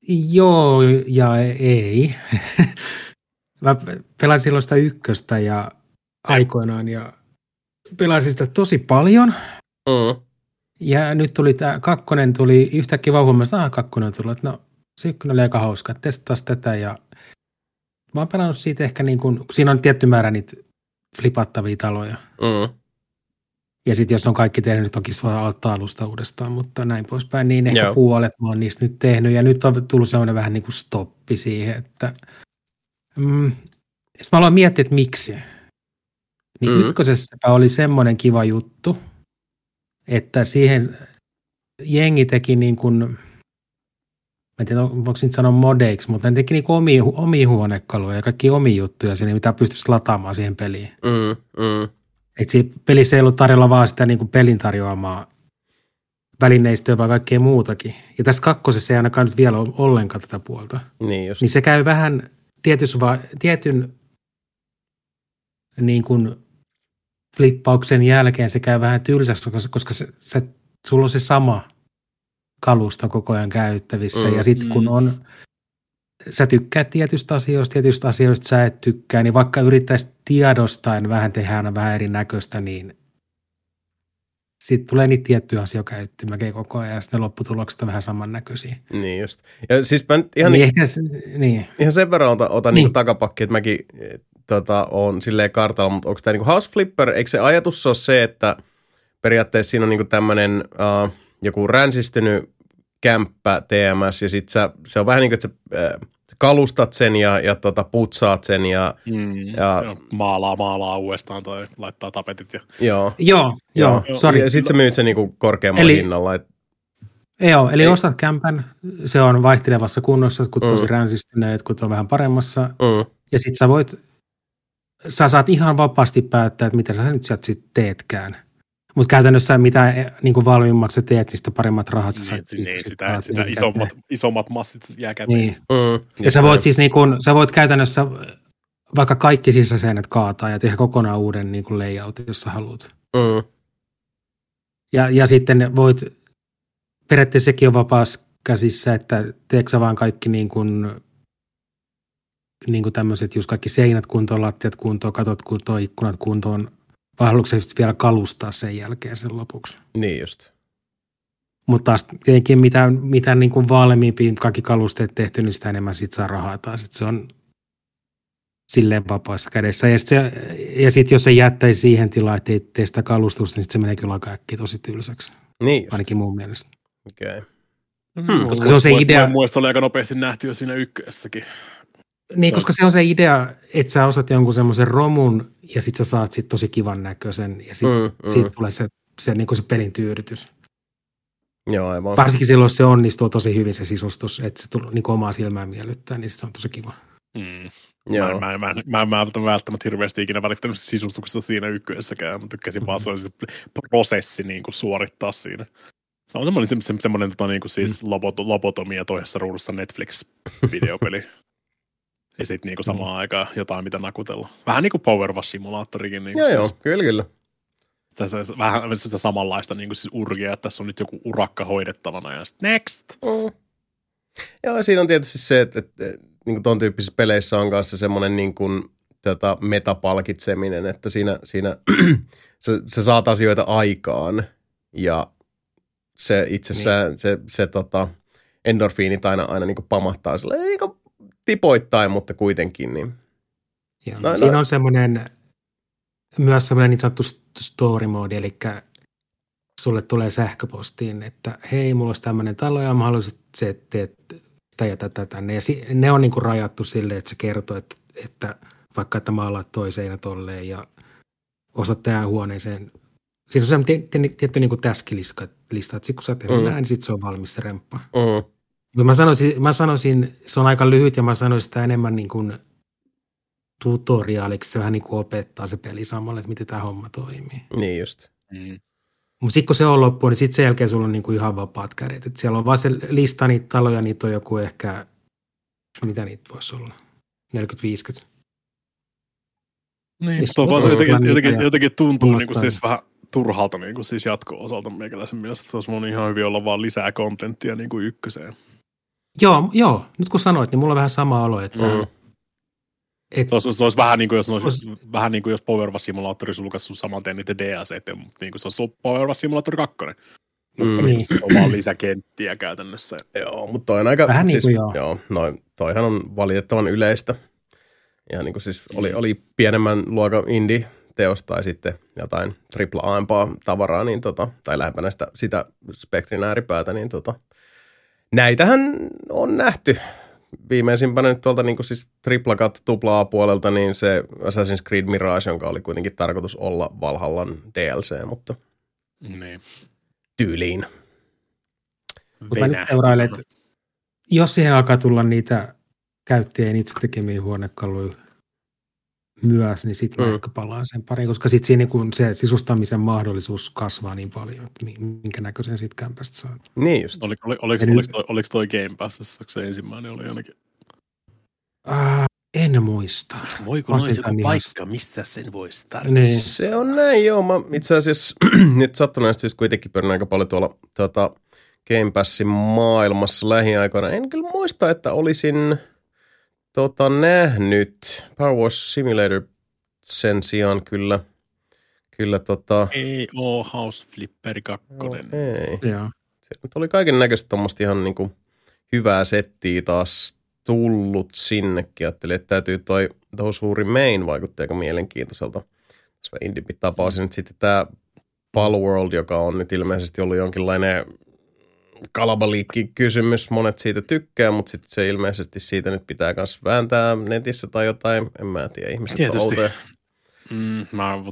joo ja ei. Mä pelasin silloin sitä ykköstä ja aikoinaan ja pelasin sitä tosi paljon. Mm. Ja nyt tuli tämä kakkonen, tuli yhtäkkiä vauhumassa, aha kakkonen tuli, että no se ykkönen oli aika hauska, testaas tätä ja mä oon pelannut siitä ehkä niin kuin, siinä on tietty määrä niitä flipattavia taloja. Mm. Ja sitten jos ne on kaikki tehnyt, niin toki se voi aloittaa alusta uudestaan, mutta näin poispäin, niin ehkä Joo. puolet mä oon niistä nyt tehnyt ja nyt on tullut sellainen vähän niin kuin stoppi siihen, että mm, sitten mä aloin miettiä, että miksi. Niin mm. ykkösessäpä oli semmoinen kiva juttu, että siihen jengi teki niin kuin, mä en tiedä, voiko nyt sanoa modeiksi, mutta ne teki niin kuin omia, omia huonekaluja ja kaikki omia juttuja sinne, mitä pystyisi lataamaan siihen peliin. Mm, mm. Että siinä pelissä ei ollut tarjolla vaan sitä niin kuin pelin tarjoamaa välineistöä, vaan kaikkea muutakin. Ja tässä kakkosessa ei ainakaan nyt vielä ole ollenkaan tätä puolta. Niin, just. Niin se käy vähän tietys va- tietyn niin kuin flippauksen jälkeen se käy vähän tylsäksi, koska se, se, sulla on se sama kalusto koko ajan käyttävissä. Mm. Ja sitten kun on, sä tykkäät tietystä asioista, tietystä asioista sä et tykkää, niin vaikka yrittäisi tiedostaen vähän tehdä aina vähän erinäköistä, niin sitten tulee niitä tiettyjä asioita käyttömäkin koko ajan, ja sitten lopputulokset on vähän samannäköisiä. Niin just. Ja siis mä nyt ihan, niin niin, niin. ihan sen verran otan, otan niin. niin takapakki, että mäkin tota, on silleen kartalla, mutta onko tämä niinku House Flipper, eikö se ajatus ole se, että periaatteessa siinä on niinku tämmöinen uh, joku ränsistynyt kämppä T M S, ja sitten se, se on vähän niin kuin, että sä, äh, sä kalustat sen ja, ja tota, putsaat sen ja, mm, ja maalaa maalaa uudestaan tai laittaa tapetit. Ja. Joo, joo, joo, joo. Sorry. Ja sitten sä myyt sen niinku korkeammalla hinnalla. Et joo, eli ei. Ostat kämpän, se on vaihtelevassa kunnossa, kun mm. tosi ränsistyneet, kun on vähän paremmassa, mm. ja sitten sä voit sä saat ihan vapaasti päättää, että mitä sä nyt sieltä sitten teetkään. Mutta käytännössä mitä niin valmiimmaksi sä teet, niin sitä paremmat rahat sä saat. Niin, sit sitä, päätä, sitä isommat, isommat massit jää käteen. Niin. Mm, ja sä voit, siis, niin kun, sä voit käytännössä vaikka kaikki sisäseinät kaataa ja tehdä kokonaan uuden niin kun layoutin, jos sä haluat. Mm. Ja, ja sitten voit, periaatteessa sekin on vapaas käsissä, että teetkö sä vaan kaikki niin kuin niin kuin tämmöiset, just kaikki seinät kuntoon, lattiat kuntoon, katot kuntoon, ikkunat kuntoon, vai haluatko se vielä kalustaa sen jälkeen sen lopuksi? Niin just. Mutta taas tietenkin mitä, mitä niin kuin valmiimpi kaikki kalusteet tehty, niin sitä enemmän siitä saa rahaa taas. Että se on silleen vapaassa kädessä. Ja sitten sit jos se jättäisi siihen tilaan, että ei tee sitä kalustusta, niin se menee kyllä aika äkkiä tosi tylsäksi. Niin just. Ainakin mun mielestä. Okei. Okay. Hmm, koska se on se idea. Muista oli aika nopeasti nähty jo siinä ykkössäkin. Niin, koska se on se idea, että sä osat jonkun semmoisen romun ja sit sä saat sit tosi kivan näköisen ja sit, mm, mm. siitä tulee se, se, niin kuin se pelin tyydytys. Joo, aivan. Varsinkin silloin, jos se onnistuu tosi hyvin se sisustus, että se tuli, niin kuin omaa silmään miellyttää, niin se on tosi kiva. Mm. Joo. Mä, mä, mä, mä, mä en välttämättä hirveästi ikinä välittänyt sisustuksesta siinä ykkössäkään, mä tykkäsin mm-hmm. vaan se olisi prosessi niin kuin suorittaa siinä. Se on semmoinen, se, se, semmoinen tota, niin kuin siis mm. lobotomia toisessa ruudussa Netflix-videopeli. Ja sitten niinku samaan mm. aikaan jotain, mitä nakutella. Vähän niin kuin PowerWash Simulatorikin. Niinku joo, siis. Joo, kyllä, kyllä. Tässä on vähän sitä samanlaista niinku siis urgia, että tässä on nyt joku urakka hoidettavana ja sitten next. Mm. Joo, siinä on tietysti se, että, että, että niinku ton tyyppisissä peleissä on kanssa semmoinen niinku, tota, metapalkitseminen, että siinä, siinä se, se saat asioita aikaan ja se itse asiassa niin. se, se, se tota, endorfiinit aina, aina niinku pamahtaa silleen, eikä tipoittain, mutta kuitenkin. Niin. Joo, no, siinä no. on semmoinen, myös semmoinen niin sanottu story mode, eli sulle tulee sähköpostiin, että hei, mulla olisi tämmöinen talo ja mä haluaisin, että teet sitä ja tätä tänne. Ja si- ne on niin kuin rajattu silleen, että se kertoo, että, että vaikka että maalaat toiseen tolleen ja osat tähän huoneeseen. Siinä on semmoinen tietty niin kuin täskilista, että kun sä teet mm. näin, niin sit se on valmis se remppa. Mm. Mä sanoisin, mä sanoisin, se on aika lyhyt ja mä sanoisin sitä enemmän niin kuin tutoriaaliksi. Se vähän niin kuin opettaa se peli samalla, että miten tämä homma toimii. Niin just. Mm. Mutta sitten kun se on loppuun, niin sitten sen jälkeen sulla on niin kuin ihan vapaat kädet. Et siellä on vaan se lista niitä taloja, niitä on joku ehkä, mitä niitä voisi olla, neljäkymmentä viisikymmentä. Niin, ja on on jotenkin, jotenkin, jotenkin tuntuu niin kuin siis vähän turhalta niin kuin siis jatko-osalta meikäläisen mielestä. Se olisi mun ihan hyvin olla vaan lisää kontenttia niin kuin ykköseen. Joo, joo, nyt kun sanoit, niin mulla on vähän sama olo, että... Mm. Et, se, olisi, se olisi vähän niin kuin, jos, olisi, olisi, vähän niin kuin, jos PowerWash Simulator olisi julkaissut samanteen niitä D L C-tä, mutta niin kuin se olisi PowerWash Simulator kaksi. Mutta mm. niin, se on vaan lisäkenttiä käytännössä. Joo, mutta toi on aika... Vähän siis, niin kuin joo. Joo, toihan on valitettavan yleistä. Ihan niin kuin siis oli, oli pienemmän luokan indie-teos tai sitten jotain triple-aempaa tavaraa, niin tota, tai lähempänä sitä, sitä spektrin ääripäätä, niin tota... Näitähän on nähty. Viimeisimpänä nyt tuolta niin kuin siis tripla kautta tuplaa puolelta, niin se Assassin's Creed Mirage, jonka oli kuitenkin tarkoitus olla Valhallan D L C, mutta niin. Tyyliin. Mä nyt seurailen, että jos siihen alkaa tulla niitä käyttäjien itse tekemiä huonekaluja myös, niin sitten mm. ehkä palaan sen pariin, koska sitten siinä kun se sisustamisen mahdollisuus kasvaa niin paljon, minkä näköisen sitten kämpästä saa. Niin just. Oliko, oliko, oliko, oliko, toi, oliko toi Game Passissa, se ensimmäinen oli ainakin? Äh, en muista. Voiko noin se paikka, mistä sen voisi tarvita? Niin. Se on näin, joo. Mä itse asiassa nyt sattuneesta syystä kuitenkin pyörin aika paljon tuolla tota, Game Passin maailmassa lähiaikoina. En kyllä muista, että olisin... Tota, nähnyt. PowerWash Simulator sen sijaan kyllä, kyllä tota... Ei oo House Flipper kaksi. No, ei. Joo. Siellä oli kaiken näköistä tommoista ihan niinku hyvää settiä taas tullut sinnekin. Ajattelin, että täytyy toi Those Who Remain vaikuttaa aika mielenkiintoiselta. Tässä mä indie tapasin nyt sitten tää Palworld, joka on nyt ilmeisesti ollut jonkinlainen... kalabaliikki-kysymys, monet siitä tykkää, mutta sitten se ilmeisesti siitä nyt pitää myös vääntää netissä tai jotain, en mä tiedä, ihmiset tietysti. On mm, mä,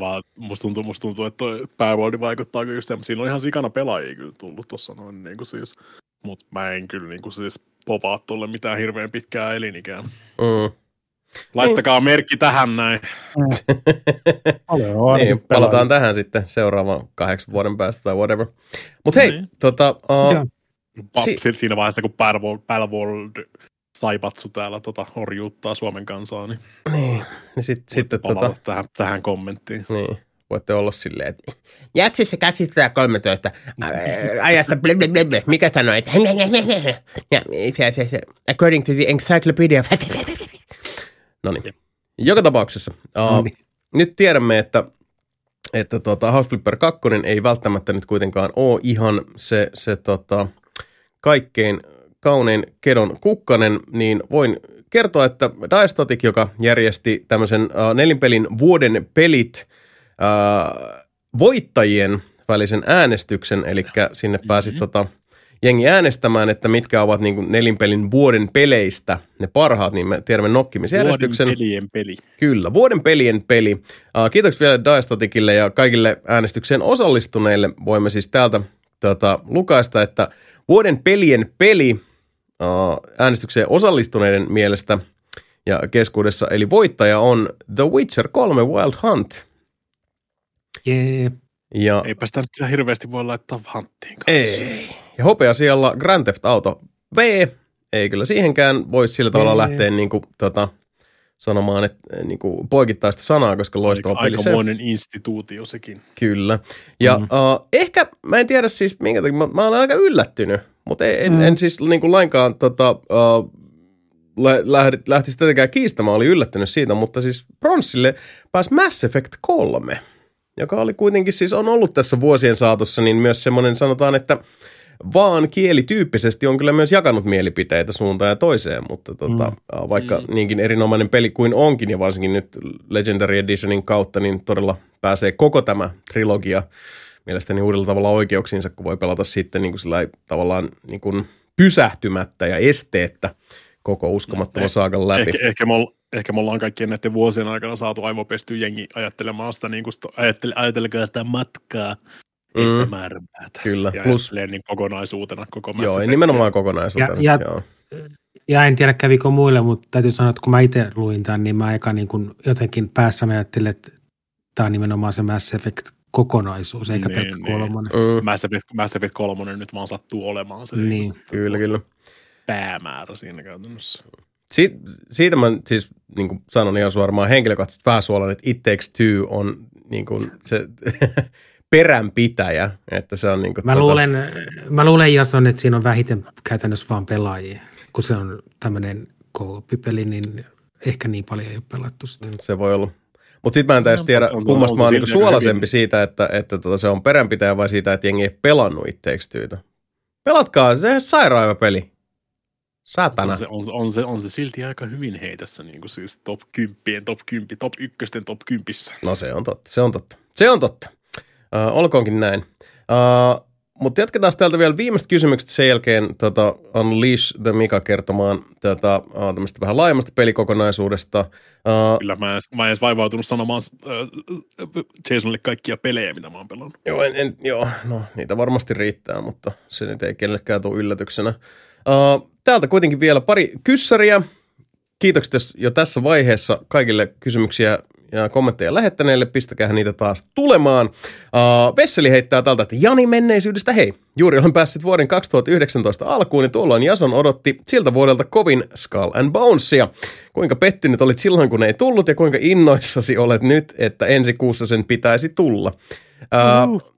vaan, musta, tuntuu, musta tuntuu, että toi Palworld vaikuttaa kyllä just se, mutta siinä on ihan sikana pelaajia kyllä tullut tuossa noin, niin kuin siis, mutta mä en kyllä niin kuin siis povaa tuolle mitään hirveän pitkää elinikään. Mm. Laittakaa mm. merkki tähän näin. Mm. niin, palataan tähän sitten seuraavan kahdeksan vuoden päästä tai whatever. Mut hei, mm-hmm. tota... Uh, si- siinä vaiheessa, kun Palworld saipatsu täällä tota, horjuuttaa Suomen kansaa, niin... Niin, niin sit, sitten tota... Tähän, tähän kommenttiin. Niin, voitte olla silleen, että... Jaksissa kaksituhattakolmetoista ajassa blablabla, mikä sanoi, että... According to the encyclopedia of... No niin. Joka tapauksessa. Uh, nyt tiedämme, että, että tuota, House Flipper kaksi ei välttämättä nyt kuitenkaan ole ihan se, se tota, kaikkein kaunein kedon kukkanen, niin voin kertoa, että Diastatic, joka järjesti tämmöisen uh, nelinpelin vuoden pelit uh, voittajien välisen äänestyksen, eli sinne pääsi mm-hmm. tota, jengi äänestämään, että mitkä ovat niin kuin nelinpelin vuoden peleistä ne parhaat, niin me tiedämme nokkimisjärjestyksen. Vuoden pelien peli. Kyllä, vuoden pelien peli. Uh, kiitoksia vielä Diastaticille ja kaikille äänestykseen osallistuneille. Voimme siis täältä tuota, lukaista, että vuoden pelien peli uh, äänestykseen osallistuneiden mielestä ja keskuudessa, eli voittaja on The Witcher kolme Wild Hunt. Jee. Ja eipä sitä nyt kyllä hirveästi voi laittaa hanttiin kanssa. Ei. Ja hopeasialla Grand Theft Auto V. Ei kyllä siihenkään voisi sillä tavalla lähteä niinku, tota, sanomaan, että niinku, poikittaista sanaa, koska loistava peli se. Aikamoinen instituutio sekin. Kyllä. Ja mm. uh, ehkä, mä en tiedä siis minkä takia, mä, mä olen aika yllättynyt, mutta en, mm. en siis niinku lainkaan tota, uh, lä- lähtisi tietenkään kiistämään, olin yllättynyt siitä, mutta siis bronssille pääsi Mass Effect kolme. Joka oli kuitenkin siis on ollut tässä vuosien saatossa, niin myös semmoinen sanotaan, että vaan kielityyppisesti on kyllä myös jakanut mielipiteitä suuntaan ja toiseen, mutta tota, mm. vaikka mm. niinkin erinomainen peli kuin onkin, ja varsinkin nyt Legendary Editionin kautta, niin todella pääsee koko tämä trilogia mielestäni uudella tavalla oikeuksiinsa, kun voi pelata sitten niin kuin sillä tavallaan niin kuin pysähtymättä ja esteettä koko uskomattoman saakan läpi. Ehkä, ehkä mä oon... Ehkä me ollaan kaikkien näiden vuosien aikana saatu aivopestyä jengi ajattelemaan sitä, niin kuin sitä, ajattel, ajatelkaa sitä matkaa, ei mm. sitä määränpäätä. Kyllä. Ja plus niin kokonaisuutena koko Mass Effect. Joo, nimenomaan kokonaisuutena. Ja, ja, ja en tiedä kävikö muille, mutta täytyy sanoa, että kun mä itse luin tämän, niin mä eka niin kuin jotenkin päässä ajattelin, että tämä on nimenomaan se Mass Effect kokonaisuus, eikä niin, pelkkä niin. kolmonen. Mm. Mass Effect, Mass Effect kolmonen nyt vaan sattuu olemaan se. Niin. Kyllä, kyllä. Päämäärä siinä käytännössä. Si- siitä mä siis niin kuin sanon ihan suoraan henkilökohtaisesti vähän suolan, että It Takes Two on niin kuin se peränpitäjä, että se on niin kuin... Mä, tuota... luulen, mä luulen, Jason, että siinä on vähiten käytännössä vaan pelaajia, kun se on tämmöinen co-op-peli, niin ehkä niin paljon ei ole pelattu sitä. Se voi olla. Mutta sit mä en täysin tiedä, kummasta mä oon niin suolasempi siitä, että, että tota se on peränpitäjä vai siitä, että jengi ei pelannut It Takes Twotä. Pelatkaa, se on sairaan peli. Satana. On se, on, on, se, on se silti aika hyvin heitässä, niin kuin siis top kymppien, top kymppi, top ykkösten, top kymppissä. No se on totta, se on totta. Se on totta. Uh, olkoonkin näin. Uh, Mutta jatketaan täältä vielä viimeiset kysymykset. Sen jälkeen tota, Unleash the Mika kertomaan tätä, uh, tämmöistä vähän laajemmasta pelikokonaisuudesta. Uh, Kyllä mä en, mä en edes vaivautunut sanomaan uh, Jasonille kaikkia pelejä, mitä mä oon pelannut. Joo, en, en, joo, no niitä varmasti riittää, mutta se nyt ei kenellekään tule yllätyksenä. Uh, Täältä kuitenkin vielä pari kyssäriä. Kiitokset jo tässä vaiheessa kaikille kysymyksiä ja kommentteja lähettäneille. Pistäkää niitä taas tulemaan. Uh, Vesseli heittää tältä, että Jani menneisyydestä hei. Juuri olen päässyt vuoden kaksituhattayhdeksäntoista alkuun ja tuolloin Jason odotti siltä vuodelta kovin Skull and Bonesia. Kuinka pettynyt olit silloin, kun ei tullut ja kuinka innoissasi olet nyt, että ensi kuussa sen pitäisi tulla. Uh, uh.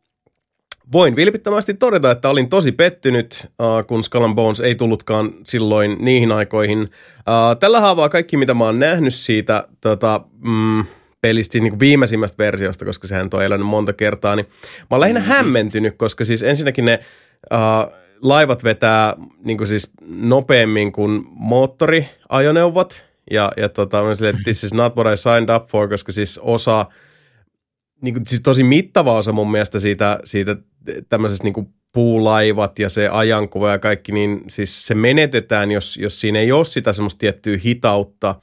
Voin vilpittömästi todeta, että olin tosi pettynyt, kun Skull and Bones ei tullutkaan silloin niihin aikoihin. Tällä haavaa kaikki, mitä mä oon nähnyt siitä tota, mm, pelistä, siis niin viimeisimmästä versiosta, koska sehän on elänyt monta kertaa, niin mä oon lähinnä hämmentynyt, koska siis ensinnäkin ne uh, laivat vetää niin kuin siis nopeammin kuin moottoriajoneuvot. Ja, ja tota, mä silleen, että this is not what I signed up for, koska siis osa... Niin kuin, siis tosi mittava osa mun mielestä siitä, siitä tämmöisestä niin kuin puulaivat ja se ajankuva ja kaikki, niin siis se menetetään, jos, jos siinä ei ole sitä semmoista tiettyä hitautta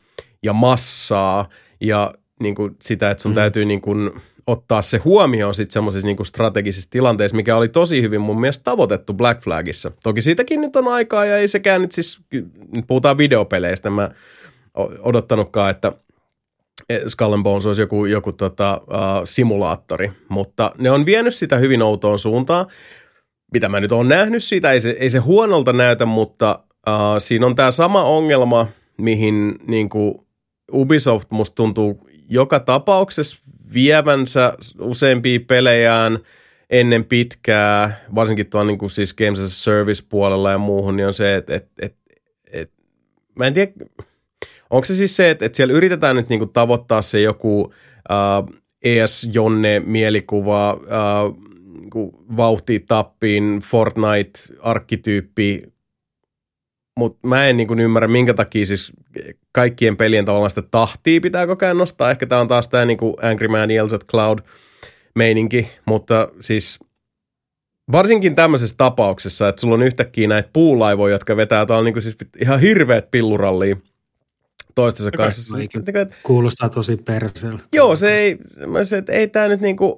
ja massaa ja niin kuin sitä, että sun mm. täytyy niin kuin ottaa se huomioon sitten semmoisessa niin kuin strategisessa tilanteessa, mikä oli tosi hyvin mun mielestä tavoitettu Black Flagissa. Toki siitäkin nyt on aikaa ja ei sekään nyt siis, nyt puhutaan videopeleistä, mä odottanutkaan, että Skull and Bones olisi joku, joku tota, uh, simulaattori, mutta ne on vienyt sitä hyvin outoon suuntaan, mitä mä nyt oon nähnyt siitä, ei se, ei se huonolta näytä, mutta uh, siinä on tää sama ongelma, mihin niin kuin Ubisoft musta tuntuu joka tapauksessa vievänsä useampia pelejään ennen pitkää, varsinkin tuon niin kuin siis Games as a Service puolella ja muuhun, niin on se, että et, et, et, mä en tiedä... Onko se siis se, että, että siellä yritetään nyt niinku tavoittaa se joku äh, E S-Jonne-mielikuva, äh, niinku vauhti tappiin, Fortnite-arkkityyppi, mutta mä en niinku ymmärrä, minkä takia siis kaikkien pelien tavallaan sitä tahtia pitää koko ajan nostaa. Ehkä tämä on taas tämä niinku Angry Man Yells at Cloud-meininki, mutta siis Varsinkin tämmöisessä tapauksessa, että sulla on yhtäkkiä näitä puulaivoja, jotka vetää täällä niin kuin siis ihan hirveät pilluralliin toistensa okay. kanssa. Kuulostaa tosi perseltä. Joo, se ei, mä se, että ei tää nyt niinku,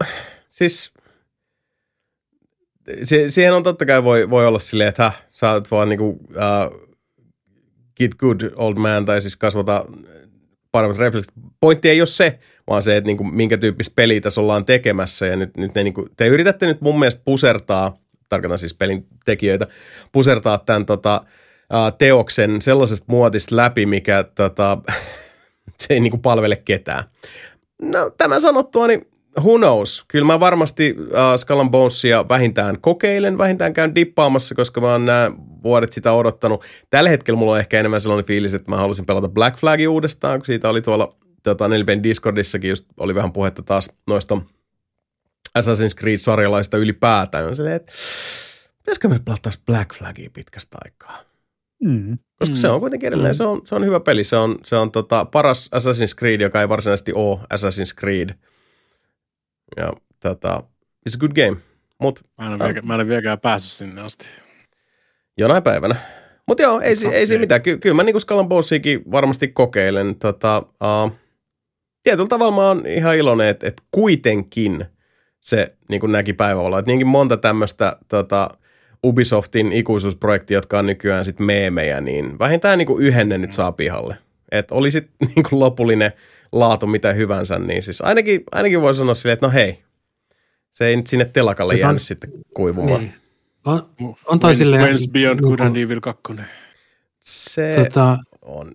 siis se, siihen on totta kai voi, voi olla silleen, että häh, sä oot vaan niinku uh, get good old man, tai siis kasvata paremmat refleksit. Pointti ei ole se, vaan se, että niinku, minkä tyyppistä peliä tässä ollaan tekemässä, ja nyt, nyt ne niinku, te yritätte nyt mun mielestä pusertaa, tarkoitan siis pelin tekijöitä, pusertaa tämän tota, uh, teoksen sellaisesta muotista läpi, mikä tota, se ei niinku palvele ketään. No, tämän sanottua, niin who knows? Kyllä mä varmasti uh, Skull and Bonesia vähintään kokeilen, vähintään käyn dippaamassa, koska mä oon nämä vuodet sitä odottanut. Tällä hetkellä mulla on ehkä enemmän sellainen fiilis, että mä halusin pelata Black Flagia uudestaan, kun siitä oli tuolla tota, Nelinpelin Discordissakin just oli vähän puhetta taas noista Assassin's Creed-sarjalaista ylipäätään. On silleen, että pitäisikö me pelata taas Black Flagia pitkästä aikaa? Mm. Koska mm. se on kuitenkin edelleen, se on, se on hyvä peli. Se on, se on tota, paras Assassin's Creed, joka ei varsinaisesti ole Assassin's Creed. Ja tota, it's a good game. Mut, mä, en vielä, mä en vieläkään päässyt sinne asti. Jonain päivänä. Mut joo, ei, si, ei siinä mitään. Ky, kyllä mä niinku Skull and Bonesiakin varmasti kokeilen. Tota, uh, tietyllä tavalla mä oon ihan iloinen, että et kuitenkin se niinku näki päivävaloa. Et niinkin monta tämmöistä tota, Ubisoftin ikuisuusprojektia, jotka on nykyään sit meemejä, niin vähintään niinku yhden ne nyt saa pihalle. Et oli sit niinku lopullinen laatu mitä hyvänsä, niin siis ainakin, ainakin voi sanoa silleen, että no hei, se ei nyt sinne telakalle jäänyt on, sitten kuivumaan. Niin. On, on toi silleen... When's Beyond Good and Evil kaksi? Se tota, on...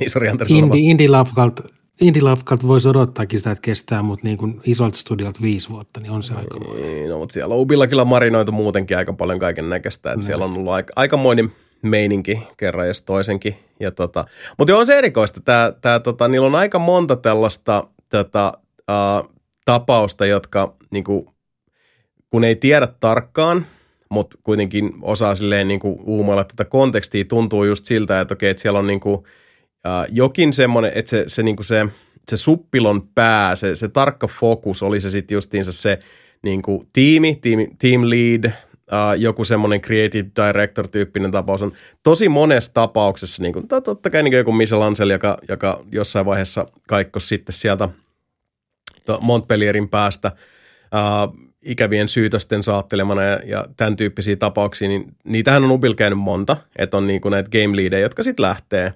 niin, sori Antero, sano vaan. Indie Lafkalt voisi odottaakin sitä, että kestää, mutta niin kuin isolta studiolta viisi vuotta, niin on se aika... Niin, no, mutta siellä on Ubilla kyllä marinoitu muutenkin aika paljon kaiken näköistä, että no. Siellä on ollut aika, aikamoinen... meininki kerran jos toisenkin. Ja tota, mutta joo, on se erikoista. Tää, tää, tota, niillä on aika monta tällaista tätä, ää, tapausta, jotka niinku, kun ei tiedä tarkkaan, mutta kuitenkin osaa silleen niinku, uumailla tätä kontekstia, tuntuu just siltä, että okei, että siellä on niinku, ää, jokin semmoinen, että se, se, niinku se, se suppilon pää, se, se tarkka fokus, oli se sitten justiinsa se niinku, tiimi, tiimi, team lead, Uh, joku semmoinen creative director-tyyppinen tapaus on tosi monessa tapauksessa, niin kuin, totta kai niin kuin joku Michelangelo, joka, joka jossain vaiheessa kaikkosi sitten sieltä Montpellierin päästä uh, ikävien syytösten saattelemana ja, ja tämän tyyppisiä tapauksia, niin niitähän on Ubil käynyt monta, että on niin kuin näitä game leadejä, jotka sitten lähtee,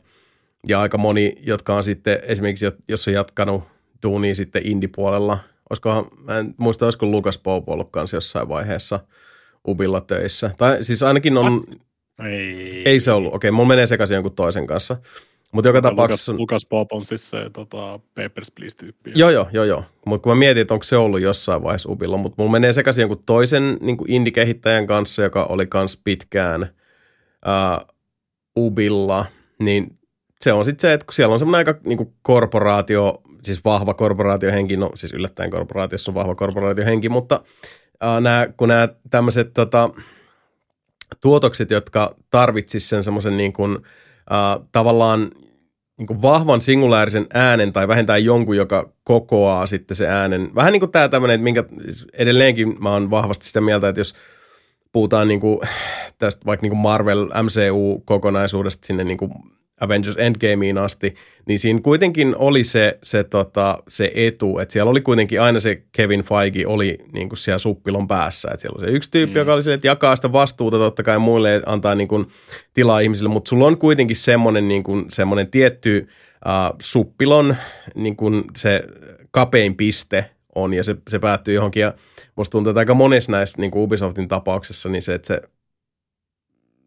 ja aika moni, jotka on sitten esimerkiksi, jos on jatkanut duunia sitten indie-puolella, olisikohan, mä en muista, olisiko Lukas Poupo ollut kanssa jossain vaiheessa Ubilla töissä. Tai siis ainakin on... Ei. Ei se ollut. Okei, okay, mulla menee sekaisin jonkun toisen kanssa. Mutta joka tapauksessa... Lukas Pop on siis se tota, Papers, Please-tyyppi. Joo, joo, joo. joo. Mutta kun mä mietin, että onko se ollut jossain vaiheessa Ubilla, mutta mulla menee sekaisin jonkun toisen niin kuin indie-kehittäjän kanssa, joka oli kans pitkään ää, Ubilla, niin se on sitten se, että kun siellä on semmoinen aika niin kuin korporaatio, siis vahva korporaatiohenki, no siis yllättäen korporaatiossa on vahva korporaatiohenki, mutta... Uh, nää, kun nämä tämmöiset tota, tuotokset, jotka tarvitsisi sen semmoisen niin kuin, uh, tavallaan niin kuin vahvan singulaarisen äänen tai vähintään jonkun, joka kokoaa sitten se äänen. Vähän niin kuin tämä tämmöinen, että minkä edelleenkin mä oon vahvasti sitä mieltä, että jos puhutaan niin kuin tästä vaikka niin kuin Marvel M C U-kokonaisuudesta sinne niin kuin Avengers Endgameen asti, niin siinä kuitenkin oli se, se, tota, se etu, että siellä oli kuitenkin aina se Kevin Feige oli niin kuin siellä suppilon päässä, että siellä oli se yksi tyyppi, mm. joka oli se, että jakaa sitä vastuuta totta kai muille, antaa niin kuin tilaa ihmisille, mutta sulla on kuitenkin semmoinen niin kuin, semmoinen tietty äh, suppilon, niin kuin se kapein piste on, ja se, se päättyy johonkin, ja musta tuntuu, että aika monessa näissä niin kuin Ubisoftin tapauksessa, niin se, että se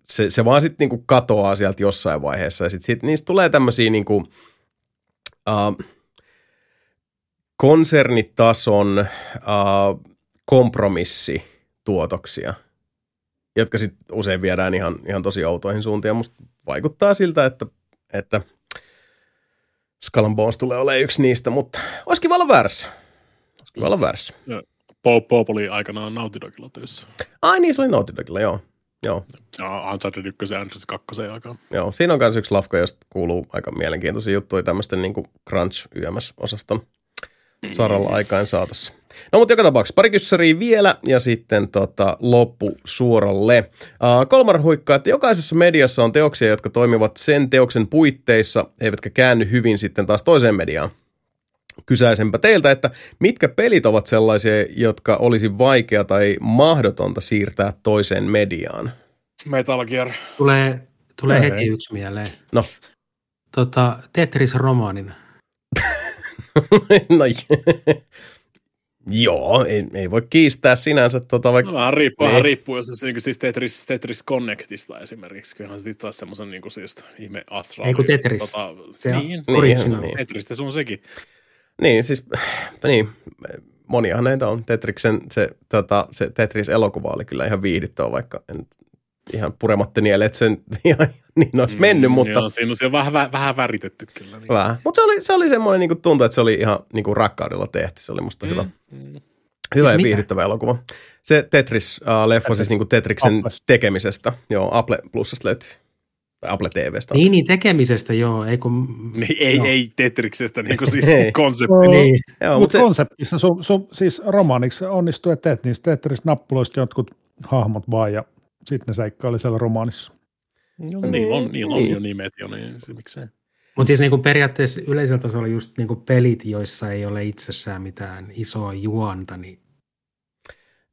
Se, se vaan sitten niinku katoaa sieltä jossain vaiheessa ja sitten sit niistä tulee tämmöisiä niinku, äh, konsernitason äh, kompromissituotoksia, jotka sitten usein viedään ihan, ihan tosi outoihin suuntiin. Musta vaikuttaa siltä, että, että Skull and Bones tulee olemaan yksi niistä, mutta olisi kiva olla väärässä. Olisi kiva olla väärässä. Pop oli aikanaan Naughty Dogilla töissä. Ai niin, se oli Naughty Dogilla, joo. Joo. Uncharted yksi ja Uncharted kaksi jälkeen. Joo, siinä on myös yksi lafka, josta kuuluu aika mielenkiintoisia juttuja tämmöisten niin kuin crunch-yömäs-osaston saralla aikaan saatossa. No mutta joka tapauksessa pari kyssäriä vielä ja sitten tota, loppu suoralle. Uh, Kolmar huikkaa, että jokaisessa mediassa on teoksia, jotka toimivat sen teoksen puitteissa, eivätkä käänny hyvin sitten taas toiseen mediaan. Kysäisenpä teiltä, että mitkä pelit ovat sellaisia, jotka olisi vaikea tai mahdotonta siirtää toiseen mediaan? Metal Gear. Tulee, tulee okay. heti yksi mieleen. No. Tota, Tetris romaanina. No joo, ei, ei voi kiistää sinänsä. Tota, vaikka, no, riippuu, ne... riippuu, jos se niin siis Tetris, Tetris Connectista esimerkiksi. Kyllähän se itse asiassa semmoisen niin siis, ihme astral. Niin kuin Tetris. Tota, se on niin, original. Niin. Tetristä se on sekin. Niin, siis niin, moniahan näitä on. Tetriksen, se, tota, se Tetris-elokuva oli kyllä ihan viihdyttävä, vaikka en ihan purematta nielle, että sen ihan niin olisi mm, mennyt, mutta... Joo, siinä on vähän, vähän, vähän väritetty kyllä. Niin. Vähän, mutta se oli, se oli semmoinen niin tuntuu, että se oli ihan niin kuin rakkaudella tehty. Se oli musta mm, hyvä, mm. hyvä ja viihdyttävä elokuva. Se Tetris-leffa äh, siis niin kuin Tetriksen Apple. tekemisestä. Joo, Apple Plusasta löytyy. Apple T V:stä. Niin, niin tekemisestä, joo. Ei, kun, niin, ei, joo. ei Tetriksestä, niin kuin siis konsepti. Niin. Mutta Mut se... konseptissa, sun, sun, siis romaaniksi onnistui, että teet niistä Tetris-nappuloista jotkut hahmot vaan, ja sitten ne seikkaili siellä romaanissa. No, niin, niillä on, niil on niin. jo nimet jo, niin se miksei. Mutta siis niinku periaatteessa yleisellä tasolla just niinku pelit, joissa ei ole itsessään mitään isoa juonta, niin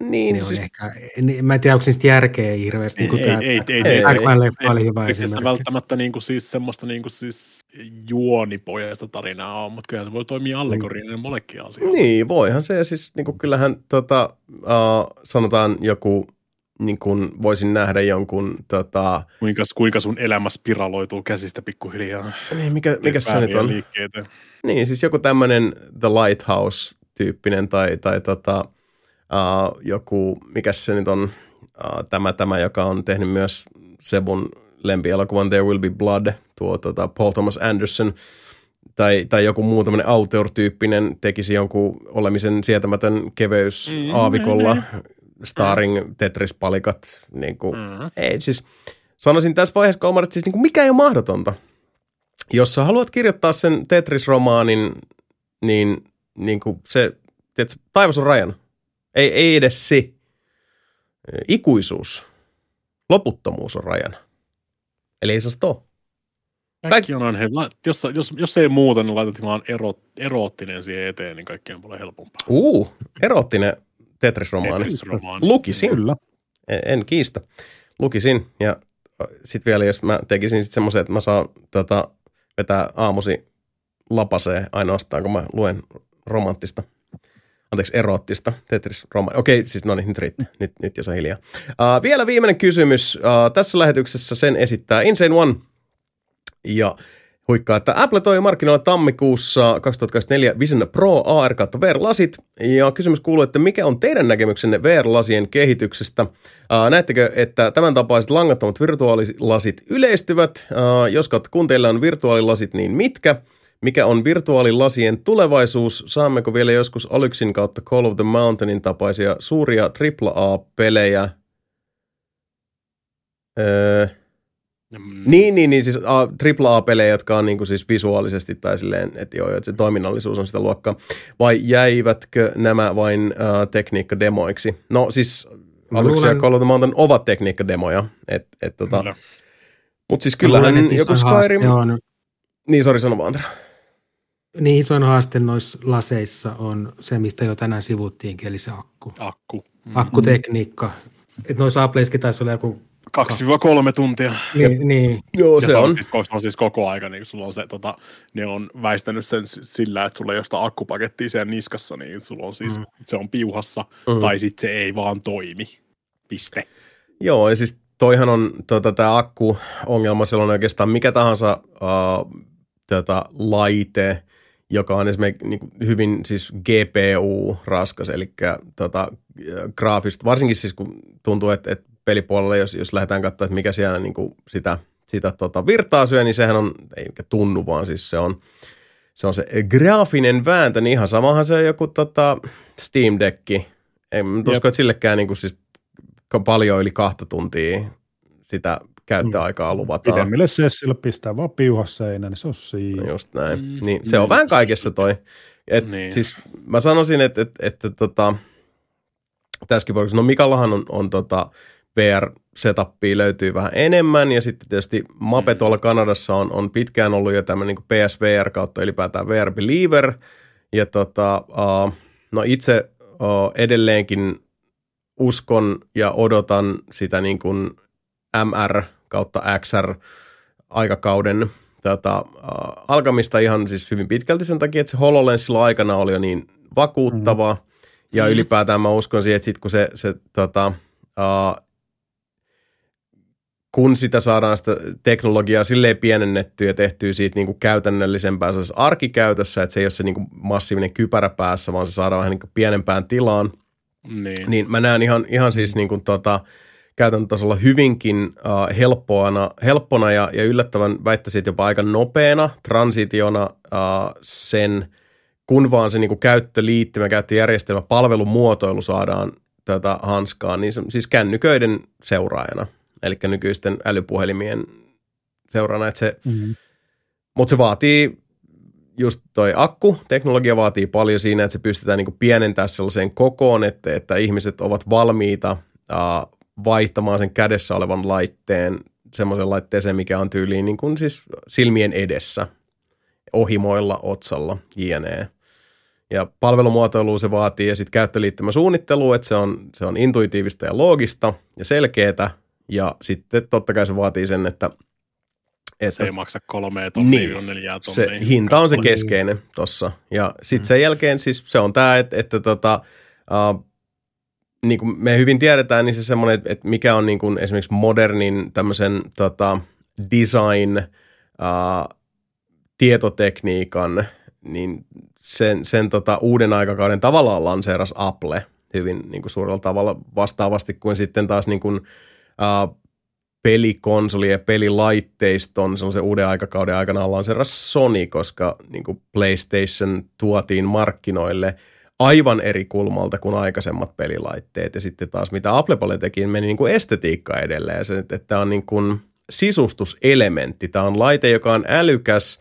Niin, ne siis... ehkä, ne, mä en tiedä, onko niistä järkeä hirveästi. Ei, niin ei, ei, ei. Arkham-leffa oli hyvä esimerkki. Se välttämättä niinku siis semmoista niinku siis juonipohjaista tarinaa on, mutta kyllä se voi toimia allegorinen mm. mollekin asioita. Niin, voihan se. Ja siis niinku kyllähän tota, uh, sanotaan joku, niin kuin voisin nähdä jonkun tota... Kuinka, kuinka sun elämä spiraloituu käsistä pikkuhiljaa. Niin, mikä, mikä se nyt on? Liikkeitä. Niin, siis joku tämmöinen The Lighthouse-tyyppinen tai, tai tota... Uh, joku, mikäs se nyt on, uh, tämä, tämä, joka on tehnyt myös Sebun lempielokuvan There Will Be Blood, tuo tuota, Paul Thomas Anderson, tai, tai joku muu tämmöinen auteur-tyyppinen tekisi jonkun olemisen sietämätön keveys mm, aavikolla, mm, starring mm. Tetris-palikat, niin kuin, mm. ei siis, sanoisin tässä vaiheessa kolmaret, siis niin kuin, mikä ei ole mahdotonta. Jos sä haluat kirjoittaa sen Tetris-romaanin, niin, niin kuin se, tiedätkö, taivas on rajana. Ei, ei edes se. Ikuisuus. Loputtomuus on rajana. Eli ei se ole. Kaikki on anhe. Jos, jos, jos ei muuta, niin laitat vaan ero, eroottinen siihen eteen, niin kaikki on paljon helpompaa. Uu, eroottinen Tetris-romaani. Tetris-romaani. Lukisin. Kyllä. En, en kiistä. Lukisin. Ja sitten vielä, jos mä tekisin sitten semmoisen, että mä saan tota, vetää aamusi lapaseen ainoastaan, kun mä luen romanttista. Anteeksi, eroottista. Tetris-roma. Okei, siis no niin, nyt riittää. Nyt, nyt jos on hiljaa. Uh, vielä viimeinen kysymys. Uh, tässä lähetyksessä sen esittää Insane One. Ja huikkaa, että Apple toi markkinoilla tammikuussa kaksituhattakaksikymmentäneljä Vision Pro A R-V R-lasit. Ja kysymys kuuluu, että mikä on teidän näkemyksenne V R-lasien kehityksestä? Uh, näettekö, että tämän tapaiset langattomat virtuaalilasit yleistyvät? Uh, jos kat, kun teillä on virtuaalilasit, niin mitkä? Mikä on virtuaalilasien tulevaisuus? Saammeko vielä joskus Olyxin kautta Call of the Mountainin tapaisia suuria triple A -pelejä? Öö. Mm. Niin, niin, niin, siis triple A -pelejä, jotka on niin kuin siis visuaalisesti tai silleen, että joo, että se toiminnallisuus on sitä luokkaa. Vai jäivätkö nämä vain äh, tekniikkademoiksi? No siis Olyx ja Call of the Mountain ovat tekniikkademoja. Et, et, tota. Mutta siis kyllähän luulen, joku Skyrim... Niin, sori, sano vaan, Antero. Niin, isoin haaste noissa laseissa on se, mistä jo tänään sivuttiinkin, eli se akku. Akku. Mm-hmm. Akkutekniikka. Että noissa Appleissakin taisi olla joku... kaksi-kolme tuntia. Niin, niin. Joo, se, se on. on. Siis, se on siis koko aika, niin sulla on se, tota, ne on väistänyt sen sillä, että sulla ei ole sitä akkupakettia siellä niskassa, niin sulla on siis, mm. se on piuhassa, mm. tai sitten se ei vaan toimi. Piste. Joo, ja siis toihan on tota, tämä akku-ongelma, siellä on oikeastaan mikä tahansa... Uh, Tätä laite, joka on esimerkiksi niin hyvin siis G P U-raskas, eli tota, graafista, varsinkin siis kun tuntuu, että, että pelipuolella, jos, jos lähdetään katsomaan, että mikä siellä niin sitä, sitä tota virtaa syö, niin sehän on, ei mikä tunnu, vaan siis se on se, on se graafinen vääntö, niin ihan samahan se on joku tota Steam Deck. En usko, että sillekään niin siis paljon yli kahta tuntia sitä käyttöaikaa luvataan. Pidemmille sessille pistää vaan piuhaseinä, niin se on siinä. No just näin. Mm. Niin, se on mm. vähän kaikessa toi. Et, niin. Siis mä sanoisin, että et, et, et, tota, tässäkin porukassa, no Mikallahan on, on tota, V R-setupia löytyy vähän enemmän, ja sitten tietysti Mape tuolla Kanadassa on, on pitkään ollut jo tämmöinen niin kuin P S V R kautta ylipäätään V R Believer, ja tota, uh, no itse uh, edelleenkin uskon ja odotan sitä niin kuin M R kautta X R aikakauden tota, uh, alkamista ihan siis hyvin pitkälti sen takia, että se HoloLensilla aikana oli jo niin vakuuttava, mm. ja mm. ylipäätään mä uskon siihen, että sit kun se, se tota, Uh, kun sitä saadaan sitä teknologiaa silleen pienennettyä ja tehtyä siitä niin kuin käytännöllisempää arkikäytössä, että se ei ole se niin kuin massiivinen kypärä päässä, vaan se saadaan vähän niin kuin pienempään tilaan, niin, niin mä näen ihan, ihan siis niin kuin tota, käytännön tasolla hyvinkin uh, helppoana, helppona ja, ja yllättävän väittäisin jopa aika nopeana transitiona uh, sen, kun vaan se niin kuin käyttöliittymä, käyttöjärjestelmä, palvelumuotoilu saadaan tätä hanskaa, niin se, siis kännyköiden seuraajana, eli nykyisten älypuhelimien seurana, että se, mm-hmm. mutta se vaatii, just toi akku, teknologia vaatii paljon siinä, että se pystytään niinku pienentämään sellaiseen kokoon, että, että ihmiset ovat valmiita ää, vaihtamaan sen kädessä olevan laitteen, semmoisen laitteeseen, mikä on tyyliin niin kuin siis silmien edessä, ohimoilla, otsalla, jne. Ja palvelumuotoilua se vaatii ja sitten käyttöliittymäsuunnittelu, että se on, se on intuitiivista ja loogista ja selkeätä. Ja sitten totta kai se vaatii sen, että... että se ei maksa kolmea tonnia, niin, neljää tonnia. Se hinta on se keskeinen tossa. Ja sitten mm. sen jälkeen siis se on tämä, että, että tota, äh, niin kuin me hyvin tiedetään, niin se semmoinen, että mikä on niin kuin esimerkiksi modernin tämmöisen tota, design, äh, tietotekniikan, niin sen, sen tota, uuden aikakauden tavallaan lanseerasi Apple hyvin niin kuin suurella tavalla vastaavasti kuin sitten taas niin kuin, äh, pelikonsoli ja pelilaitteiston sellaisen uuden aikakauden aikana lanseerasi Sony, koska niin kuin PlayStation tuotiin markkinoille aivan eri kulmalta kuin aikaisemmat pelilaitteet. Ja sitten taas mitä Apple paljon teki, meni niin kuin estetiikka edelleen. Ja se, että tämä on niin kuin sisustuselementti. Tämä on laite, joka on älykäs.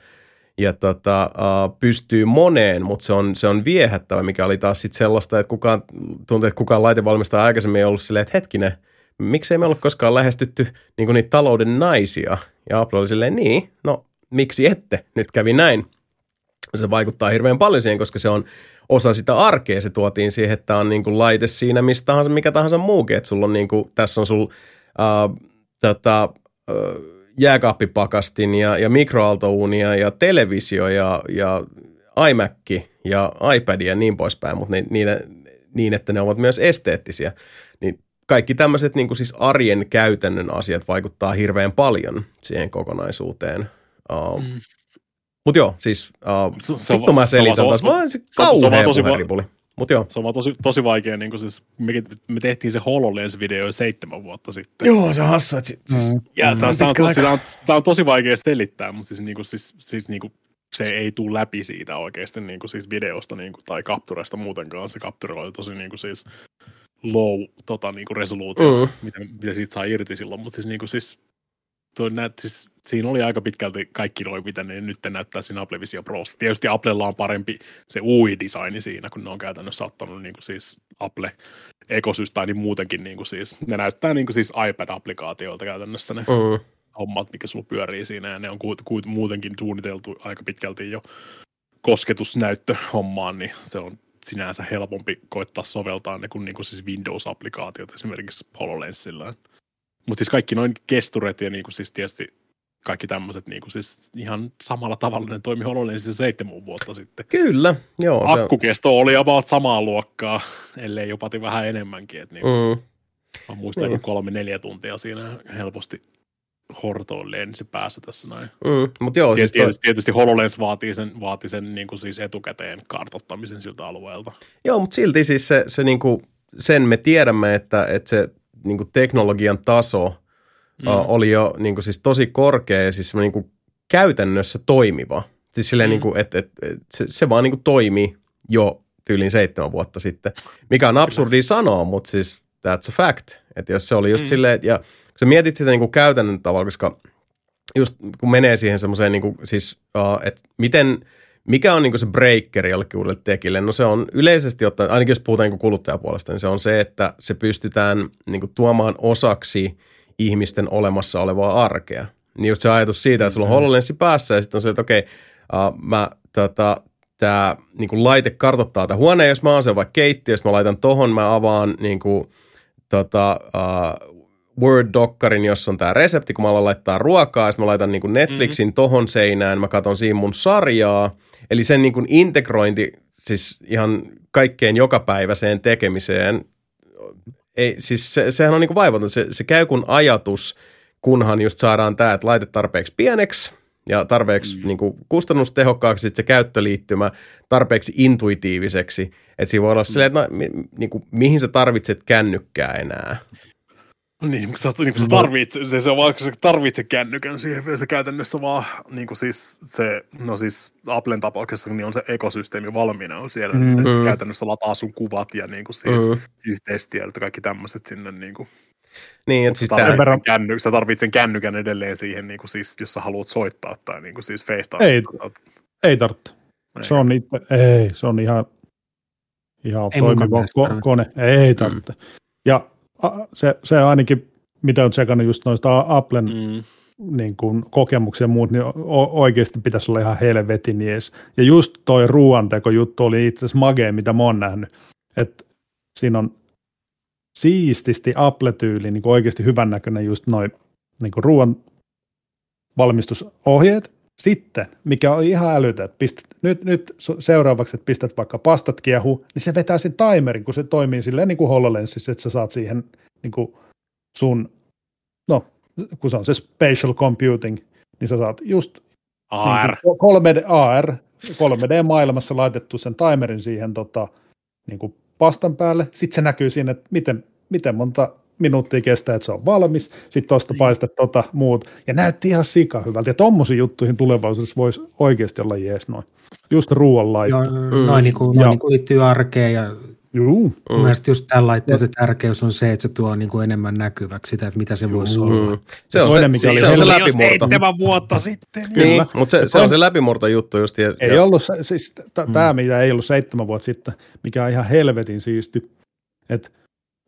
Ja tota, uh, pystyy moneen, mutta se on, se on viehättävä, mikä oli taas sitten sellaista, että kukaan, tuntuu, että kukaan laitevalmistaja aikaisemmin ei ollut silleen, että hetkinen, miksei me ollut koskaan lähestytty niin kuin niitä talouden naisia. Ja Apple oli silleen, niin, no miksi ette, nyt kävi näin. Se vaikuttaa hirveän paljon siihen, koska se on osa sitä arkea, se tuotiin siihen, että on niin kuin laite siinä mistä tahansa, mikä tahansa muukin, että sulla on niin kuin, tässä on sul uh, tota... Uh, jääkaappipakastin ja, ja mikroaaltouunia ja televisio ja, ja iMac ja iPad ja niin poispäin, mutta ne, niiden, niin, että ne ovat myös esteettisiä. Niin kaikki tämmöiset niin kuin siis arjen käytännön asiat vaikuttaa hirveän paljon siihen kokonaisuuteen. Uh, mm. Mutta joo, siis vittu uh, mä selitän taas. Se kauhean puheripuli. Mut joo. Se on vaan tosi, tosi vaikea, niin kuin siis me, me tehtiin se HoloLens-video seitsemän vuotta sitten. Joo, se hassu, että siis, mm. jää, mm. Tämä, on, tämä, on, tämä, on, tämä on tosi vaikea selittää, mutta siis, niin kuin, siis, siis niin kuin, se ei tule läpi siitä oikeasti niin kuin, siis videosta niin kuin, tai capturesta muutenkaan. Se capture oli tosi niin kuin, siis low tota, niin kuin resoluutio, mm. mitä, mitä siitä saa irti silloin, mutta siis, niin kuin, siis, toi, nä, siis siinä oli aika pitkälti kaikki noi, mitä ne nyt näyttää siinä Apple Vision Prosta. Tietysti Applella on parempi se U I-designi siinä, kun ne on käytännössä ottanut niin kuin siis Apple-ekosysteemin niin muutenkin. Niin kuin siis, ne näyttää niin kuin siis iPad-applikaatioilta käytännössä ne mm. hommat, mikä sulla pyörii siinä. Ja ne on ku, ku, muutenkin suunniteltu aika pitkälti jo kosketusnäyttöhommaan, niin se on sinänsä helpompi koittaa soveltaa ne kuin, niin kuin siis Windows-applikaatiot esimerkiksi HoloLensillä. Mutta siis kaikki noin kesturet ja niinku siis tietysti kaikki tämmöiset niinku siis ihan samalla tavalla ne toimi HoloLensissa seitsemän vuotta sitten. Kyllä, joo. Akkukesto se oli about samaa luokkaa, ellei jopa vähän enemmänkin. Et niinku, mm. Mä muistan mm. kolme neljä tuntia siinä helposti hortoilleen se päässä tässä näin. Mm. Mut joo, Tiet, siis tietysti, toi... tietysti HoloLens vaatii sen, vaatii sen niinku siis etukäteen kartoittamisen siltä alueelta. Joo, mutta silti siis se, se niinku, sen me tiedämme, että, että se... niin kuin teknologian taso mm. uh, oli jo niin kuin siis tosi korkea ja siis niin kuin käytännössä toimiva. Siis silleen mm. niin kuin, että et, et, se, se vaan niin kuin toimi jo tyyliin seitsemän vuotta sitten, mikä on absurdia sanoa, mutta siis that's a fact. Että jos se oli just mm. silleen, että ja kun sä mietit sitä niin kuin käytännön tavalla, koska just kun menee siihen semmoiseen, niin kuin, siis, uh, että miten, mikä on niin kuin se breakeri jollekin uudelle tekille? No se on yleisesti ottaen, ainakin jos puhutaan niin kuin kuluttajapuolesta, niin se on se, että se pystytään niin kuin tuomaan osaksi ihmisten olemassa olevaa arkea. Niin just se ajatus siitä, että sulla on HoloLensi päässä ja sitten on se, että okei, okay, uh, mä tota... tämä niinku laite kartoittaa tämän huoneen, jos mä oon se vaikka keittiö, jos mä laitan tohon, mä avaan niinku, tota, uh, Word-dokkarin, jossa on tää resepti, kun mä alan laittaa ruokaa, ja sit mä laitan niinku Netflixin mm-hmm. tohon seinään, mä katon siinä mun sarjaa. Eli sen niinku integrointi, siis ihan kaikkeen jokapäiväiseen tekemiseen, ei, siis se, sehän on niinku vaivaton, se, se käy kun ajatus, kunhan just saadaan tää, että laite tarpeeksi pieneksi, ja tarpeeksi mm. niin kuin kustannustehokkaaksi sit se käyttöliittymä, tarpeeksi intuitiiviseksi. Että siinä voi olla mm. silleen, että no, mi, niin kuin, mihin sä tarvitset kännykkää enää. Niin, kun sä, niin, kun sä tarvitset, se, se on vaan, kun sä tarvitset kännykän siihen, se käytännössä vaan, niin kuin siis se, no siis Applen tapauksessa, niin on se ekosysteemi valmiina on siellä, mm. niin käytännössä lataa sun kuvat ja niin kuin siis mm. yhteystiedot ja kaikki tämmöiset sinne niin kuin. Niin, sä, tarvitsen verran... känny... sä tarvitsen kännykän edelleen siihen, niin kuin siis, jos sä haluat soittaa tai niin kuin siis FaceTime. Ei, ei tarvitse. Se on, itse... ei, se on ihan, ihan toimiva kone. Ei tarvitse. Mm. Ja a, se, se ainakin, mitä on tsekannut just noista Applen mm. niin kuin, kokemuksia ja muut, niin o, oikeasti pitäisi olla ihan helvetin jees. Ja just toi ruoantekojuttu oli itse asiassa magea, mitä mä oon nähnyt. Että siinä on siististi Apple-tyyli, niin oikeasti hyvän näköinen just noin niin ruoan valmistusohjeet. Sitten, mikä on ihan älytä, että pistät, nyt, nyt seuraavaksi, että pistät vaikka pastat kiehu, niin se vetää sen timerin, kun se toimii silleen niin kuin HoloLensissa, että sä saat siihen niin kuin sun, no, kun se on se spatial computing, niin sä saat just A R. Niin kuin kolme D, A R, kolme D-maailmassa laitettu sen timerin siihen tota, niin kuin pastan päälle, sitten se näkyy siinä, että miten, miten monta minuuttia kestää, että se on valmis, sitten tuosta paistat tota muut, ja näytti ihan sika hyvältä, ja tommosia juttuihin tulevaisuudessa voisi oikeasti olla jees noin, just ruoan laitto. Noin no, niin kuin no, niin liittyy arkeen, ja juu. Mielestäni just tämän laitteen se tärkeys on se, että se tuo niin kuin enemmän näkyväksi sitä, että mitä se voisi juu. olla. Se on toinen, se, mikä se, oli se, se, se läpimurto. Seitsemän vuotta sitten. Niin, niin mutta se, se on se läpimurto juttu just. Ja, ei ja... ollut, siis t- tämä mitä ei ollut seitsemän vuotta sitten, mikä on ihan helvetin siisti, että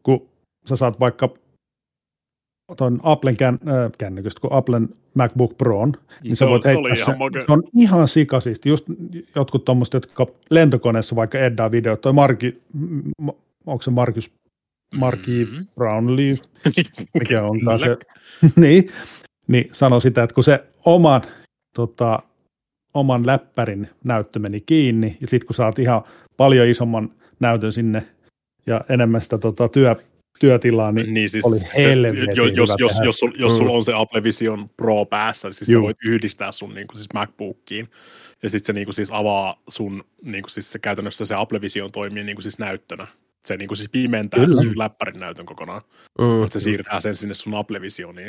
kun sä saat vaikka tuon Applen kän, äh, kännyköstä, kun Applen MacBook Proon, niin sä voit heittää se. Se on ihan sikasisti. Just jotkut tommoset, jotka lentokoneessa vaikka eddaa videot, toi Marki, onko se Markus, Marki mm-hmm. Brownlee, mikä onkaan se, niin, niin sano sitä, että kun se oman, tota, oman läppärin näyttö meni kiinni, ja sit kun saat ihan paljon isomman näytön sinne, ja enemmän sitä tota, työ, työtilaa, niin, niin siis oli helvetin jos, jos, jos, jos, sul, jos sulla on se Apple Vision Pro päässä, niin siis Juh. sä voit yhdistää sun niin kuin siis MacBookiin, ja sitten se niin kuin siis avaa sun, niin kuin siis se käytännössä se Apple Vision toimii niin kuin siis näyttönä. Se niin kuin siis pimentää sun läppärin näytön kokonaan, mm. että se siirtää sen sinne sun Apple Visioniin.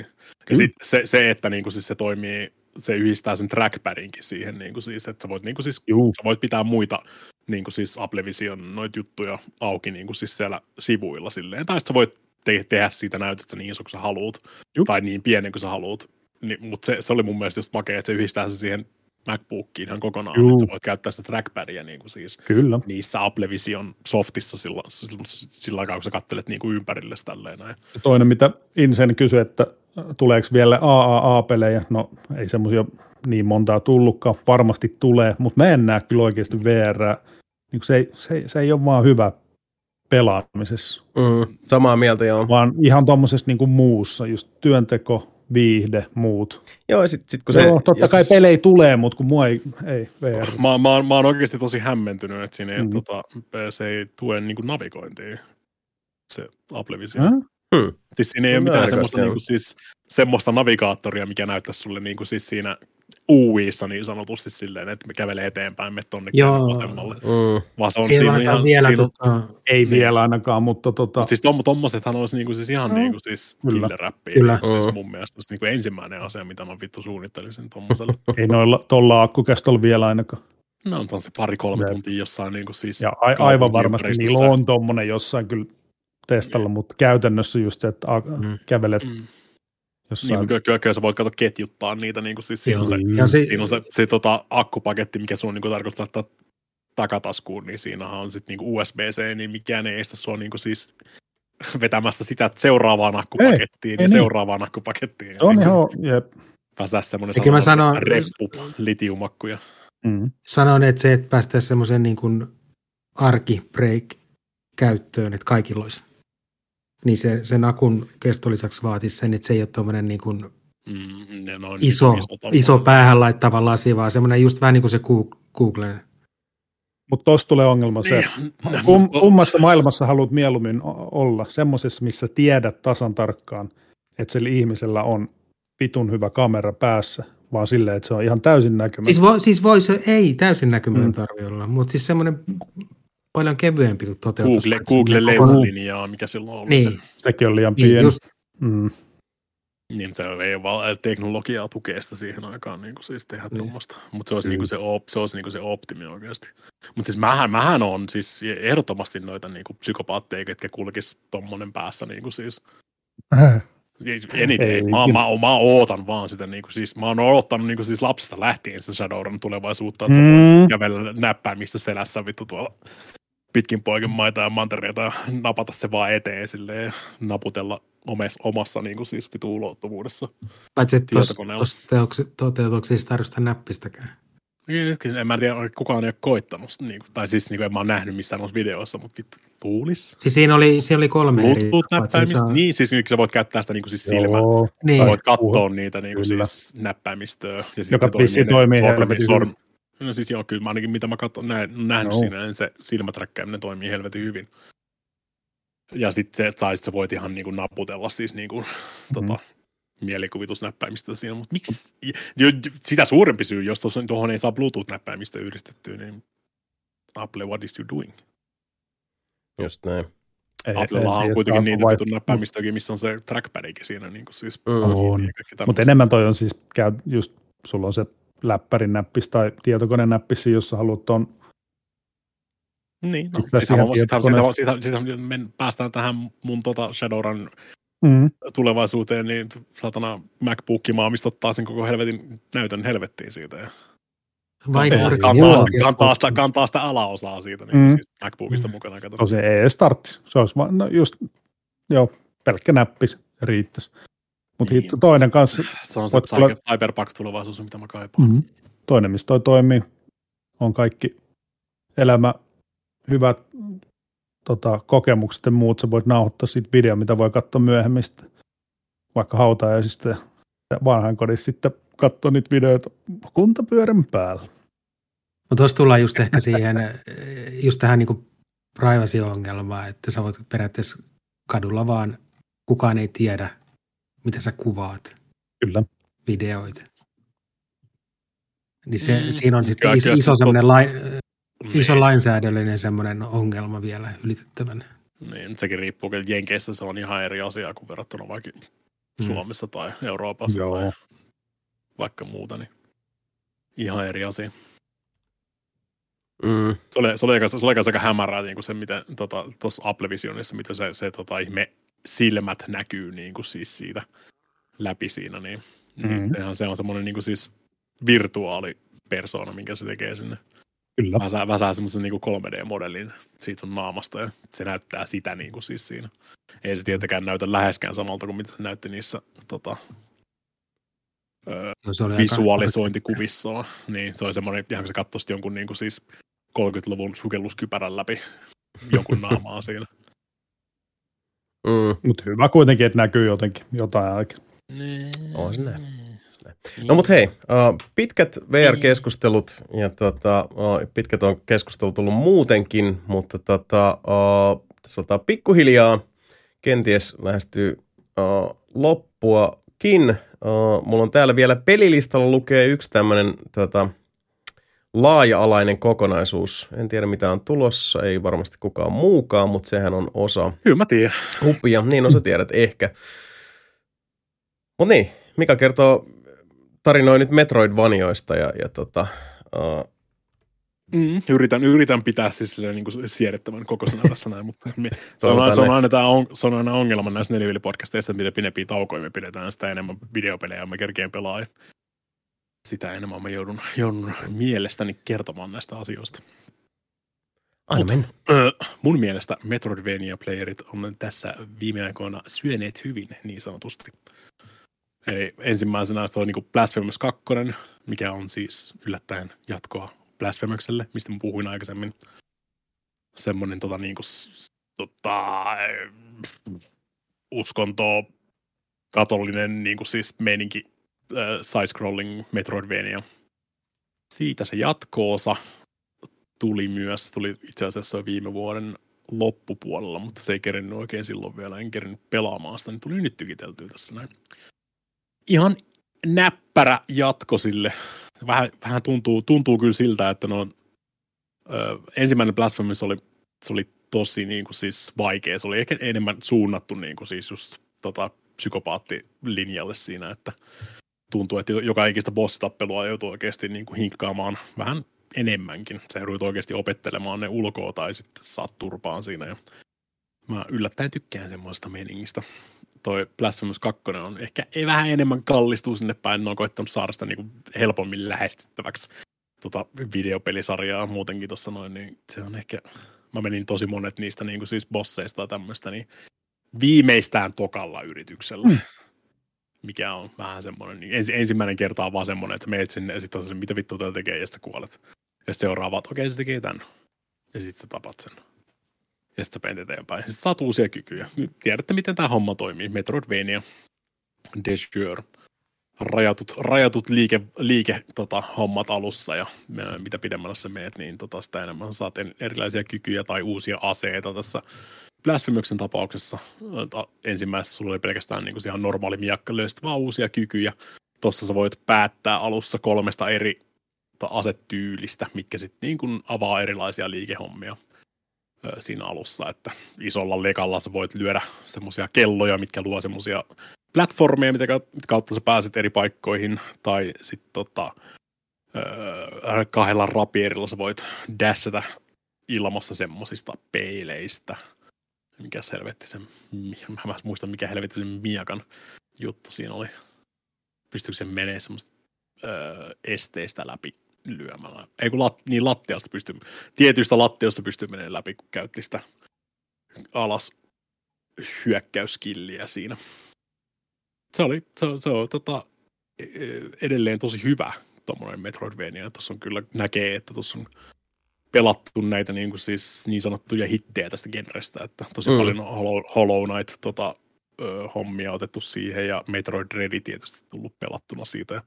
Ja mm. sit se, se, että niin kuin siis se toimii, se yhdistää sen trackpadinkin siihen, niin kuin siis, että sä voit, niin kuin siis, sä voit pitää muita niin kuin siis Apple Vision noita juttuja auki niin kuin siis siellä sivuilla silleen. Tai sitten sä voit te- tehdä siitä näytöstä niin iso kuin sä haluut, Juh. tai niin pienen kuin sä haluut. Niin, mutta se, se oli mun mielestä just makea, että se yhdistää se siihen MacBookiin ihan kokonaan, Juh. että sä voit käyttää sitä trackpadia niin kuin siis Kyllä. niissä Apple Vision softissa sillä, sillä, sillä aikaa, kun sä kattelet niin kuin ympärillesi tälleen näin. Toinen, mitä Insen kysyi, että tuleeko vielä triple A-pelejä? No ei semmoisia niin montaa tullutkaan, varmasti tulee, mutta mä en näe kyllä oikeasti V R:ää. Niin se, se, se ei ole vaan hyvä pelaamisessa. Mm, samaa mieltä, joo. Vaan ihan tuommoisessa niin kuin muussa, just työnteko, viihde, muut. Joo, ja sit, sit kun se... Joo, totta jos... kai pelejä tulee, mutta kun mua ei, ei V R. Mä, mä, mä oon oikeasti tosi hämmentynyt, että siinä ei, mm. tota, se ei tue niin kuin navigointia, se Apple Vision. Äh? Hmm. Siis siinä ei ole mitään semmoista, niinku, siis, semmoista navigaattoria, mikä näyttäisi sulle niinku, siis siinä uuissa niin sanotusti silleen, että me kävelee eteenpäin, me tonne vasemmalle. Mm. Vaan se on ei siinä ihan... Vielä siinä, tota, ei niin. vielä ainakaan, mutta... Tota... Mut siis tom, tommosethan olisi niinku, siis ihan no. niinku, siis killeräppiä. Kyllä. Kyllä. Siis mun mielestä olisi niinku ensimmäinen asia, mitä mä vittu suunnittelisin tommoselle. Ei noilla tuolla akkukästöllä vielä ainakaan. No, on se pari-kolme tuntia jossain niinku siis... Ja a, aivan varmasti niillä on tommonen jossain kyllä... testalla, mutta käytännössä just, että mm. kävelet mm. jossain. Niin, kyllä, kyllä, kyllä sä voit katsoa ketjuttaa niitä, niin kuin siis siinä on se, mm. siinä on se, se tota, akkupaketti, mikä sun niin kuin tarkoittaa että takataskuun, niin siinähän on sitten niin U S B C, niin mikään ei estä sua niin kuin siis vetämästä sitä seuraavaan akkupakettiin ei, ja seuraavaan niin. akkupakettiin. Se on niin, ihan, jep. Päästään semmoinen sanon, sanon, reppu litiumakkuja. Mm. Sanon, että se, että päästään semmoisen niin kuin arki-break-käyttöön, että kaikilla olisi. Niin se, sen akun keston lisäksi vaatisi sen, että se ei ole tuommoinen niin kuin mm, iso, iso päähän laittava lasi, vaan semmoinen just vähän niin kuin se Googlen. Mutta tuossa tulee ongelma se, että kum, kummassa maailmassa haluat mieluummin olla, semmoisessa, missä tiedät tasan tarkkaan, että sillä ihmisellä on vitun hyvä kamera päässä, vaan silleen, että se on ihan täysin näkymätön. Siis, vo, siis voi se, ei täysin näkymätön mm. tarvitse olla, mutta siis semmoinen paljon kevyempi toteutus. Google, Google Lens-linjaa, mikä silloin oli. Niin. Se. Sekin on liian pieni. Niin, just. Mm. Niin, se ei vaan teknologiaa tukee sitä siihen aikaan niin kuin siis tehdä niin. Tuommoista, mutta se olisi, mm. niin se, op, se olisi niin kuin se optimi oikeasti. Mutta siis mähän, mähän on siis ehdottomasti noita niin kuin psykopaatteja, ketkä kulkis tommonen päässä niin kuin siis. Äh. Any day. Ei, mä, mä, mä ootan vaan sitä, niin kuin, siis, mä oon odottanut niin kuin, siis lapsesta lähtien sitä Shadowrun tulevaisuutta, että mm. kävellä näppäimistä selässä vittu tuolla pitkin poikin maita ja mantereita ja napata se vaan eteen silleen ja naputella omessa, omassa niin kuin, siis vitu ulottuvuudessa. Paitsi, että tuossa toteutuksessa ei tarvitse sitä näppistäkään. En mä tiedä, kukaan ei ole koittanut, niin kuin, tai siis niin kuin, en mä ole nähnyt missään noissa videoissa, mutta vittu, tuulis. Siis siinä oli, siinä oli kolme eri. Bluetooth-näppäimistä, saa... niin, siis nyt sä voit käyttää sitä niin kuin siis silmään. Niin. Sä voit katsoa niitä niin kuin siis näppäimistöä. Ja joka pissi toimii helvetin hyvin. No siis joo, kyllä mä ainakin mitä mä katson, näen, nähnyt no. siinä, niin se silmäträkkääminen toimii helvetin hyvin. Ja sitten sit sä voit ihan niin kuin naputella siis niin kuin mm-hmm. tota... mielikuvitusnäppäimistä siinä, mutta miksi? Sitä suurempi syy, jos tuohon ei saa Bluetooth-näppäimistä yhdistettyä, niin Apple, what is you doing? Just näin. Applellahan on kuitenkin niitä vai... näppäimistökin, missä on se trackpadikin siinä. Niin siis mutta enemmän toi on siis, käy just sulla on se läppärin näppis tai tietokoneen näppis, jos sä haluat tuon. Niin, no, sitten päästään tähän mun tota Shadowrun Mm. tulevaisuuteen, niin satana MacBook-maa, mistä ottaa sen koko helvetin näytön helvettiin siitä. Ja kantaa sitä, kantaa, sitä, kantaa sitä alaosaa siitä, niin mm. siis MacBookista mm. mukana. Katsotaan. No se ei edes tarvitsi. Se olisi vaan, no just, joo, pelkkä näppis riittäisi. Mutta niin, toinen se, kanssa. Se on se Cyberpunk-tulevaisuus, mitä mä kaipaan. Mm-hmm. Toinen, mistä toi toimii, on kaikki elämä hyvät Tota, kokemukset ja muut, sä voit nauhoittaa siitä videoa, mitä voi katsoa myöhemmin sitten, vaikka hautajaisista ja vanhainkodissa sitten katsoa niitä videoita kuntapyörän päällä. No tuossa tullaan just ehkä siihen, just tähän niinku privacy-ongelmaan, että sä voit periaatteessa kadulla vaan, kukaan ei tiedä, mitä sä kuvaat. Kyllä. Videoita. Niin se, mm. siinä on sitten iso, iso semmoinen lain... Iso lainsäädännöllinen semmoinen ongelma vielä ylitettävänä. Niin, sekin riippuu, että Jenkeissä se on ihan eri asia kuin verrattuna vaikka mm. Suomessa tai Euroopassa Joo. tai vaikka muuta, niin ihan eri asia. Mm. Se oli, se oli, aika, se oli aika hämärää niin kuin se, miten tuossa tota, Apple Visionissa, mitä se, se tota, ihme silmät näkyy niin kuin siis siitä läpi siinä, niin, mm. niin se on semmoinen niin kuin siis virtuaalipersoona, minkä se tekee sinne. Kyllä. Vähän, vähän semmoisen niin kuin kolme D-modellin siitä sun naamasta ja se näyttää sitä niin kuin siis siinä. Ei se tietenkään näytä läheskään samalta kuin mitä se näytti niissä tota, öö, no, visualisointikuvissa. Aika... Niin, se oli semmoinen, ihan kun sä katsoisit jonkun niin kuin siis kolmekymmentäluvun sukelluskypärän läpi jonkun naamaa siinä. Mm. Mutta hyvä kuitenkin, että näkyy jotenkin jotain ainakin. On se näin. No mut hei, pitkät V R-keskustelut ja tota, pitkät on keskustelut ollut muutenkin, mutta tota, tässä on pikkuhiljaa, kenties lähestyy loppuakin. Mulla on täällä vielä pelilistalla lukee yksi tämmönen tota, laaja-alainen kokonaisuus. En tiedä mitä on tulossa, ei varmasti kukaan muukaan, mutta sehän on osa. Kyllä mä tiedän. Hupia, niin no sä tiedät ehkä. Mut niin, Mika kertoo... Tarinoi nyt Metroidvanioista ja, ja tota, uh, Mm. Yritän, yritän pitää siis niin kuin siedettävän kokoisena tässä näin, mutta se on, aina, se, on aina, se on aina ongelma näissä nelivillipodcasteissa, että mitä pidempiä taukoja me pidetään, sitä enemmän videopelejä me kerkeen pelaa. Ja sitä enemmän mä joudun, joudun mielestäni kertomaan näistä asioista. Amen. Mut, äh, mun mielestä Metroidvania-playerit on tässä viime aikoina syöneet hyvin niin sanotusti. Eli ensimmäisenä se on niin kuin Blasphemous kaksi, mikä on siis yllättäen jatkoa Blasphemouselle, mistä mä puhuin aikaisemmin. Semmoinen tota niinku tota uskonto katolinen niinku siis meininki äh, side scrolling Metroidvania. Siitä se jatkoosa tuli myös, tuli itse asiassa viime vuoden loppupuolella, mutta se ei kerennyt oikein silloin vielä, en kerennyt pelaamaan sitä, niin tuli nyt tykiteltyä tässä näin. Ihan näppärä jatko sille. Vähän, vähän tuntuu, tuntuu kyllä siltä, että no, ö, ensimmäinen Blasphemous oli, se oli tosi niin kuin, siis vaikea. Se oli ehkä enemmän suunnattu niin kuin, siis just, tota, psykopaattilinjalle siinä, että tuntuu, että joka ikistä bossitappelua joutuu oikeasti niin kuin, hinkkaamaan vähän enemmänkin. Sä joudut oikeasti opettelemaan ne ulkoa tai sitten saat turpaan siinä. Ja mä yllättäen tykkään semmoista meningistä. Toi Blasphemous kaksi on ehkä ei vähän enemmän kallistuu sinne päin, ne on koettanut saada sitä niinku helpommin lähestyttäväksi tota videopelisarjaa muutenkin tuossa noin, niin se on ehkä, mä menin tosi monet niistä niinku siis bosseista ja tämmöistä, niin viimeistään tokalla yrityksellä, mm. mikä on vähän semmoinen, niin ensi, ensimmäinen kerta on vaan semmoinen, että meet sinne ja sitten on se, mitä vittua täällä tekee ja sitten kuolet. Ja sitten seuraava, että okei, se tekee tämän ja sitten sä tapat sen. Ja sitten sä penet eteenpäin. Sitten saat uusia kykyjä. Nyt tiedätte, miten tämä homma toimii. Metroidvania. De jure. Rajatut, rajatut liike, liike, tota, hommat alussa. Ja mitä pidemmällä sä meet, niin tota, sitä enemmän saat erilaisia kykyjä tai uusia aseita. Tässä Blasphemouksen tapauksessa ensimmäisessä sulla oli pelkästään niin kuin ihan normaali miakka, löysit vaan uusia kykyjä. Tuossa sä voit päättää alussa kolmesta eri asetyylistä, mitkä sitten niin kuin avaa erilaisia liikehommia siinä alussa, että isolla lekalla sä voit lyödä semmoisia kelloja, mitkä luo semmoisia platformeja, mitä kautta sä pääset eri paikkoihin, tai sitten tota, kahdella rapierilla sä voit dashata ilmassa semmosista peileistä. Mikäs helvetti sen, mä en muista mikä helvetti sen miakan juttu siinä oli. Pystyykö se menee semmoista öö, esteistä läpi lyömällä. Ei kun lat, niin lattiasta pystyy, tietystä lattiasta pystyy menemään läpi, kun käytti sitä alas hyökkäyskilliä siinä. Se oli, se, se on tota, edelleen tosi hyvä tuommoinen Metroidvania. Tuossa on kyllä näkee, että tuossa on pelattu näitä niin, kuin siis, niin sanottuja hittejä tästä genrestä, että tosi mm. paljon Hollow, Hollow Knight tota, ö, hommia otettu siihen ja Metroid Dread tietysti tullut pelattuna siitä.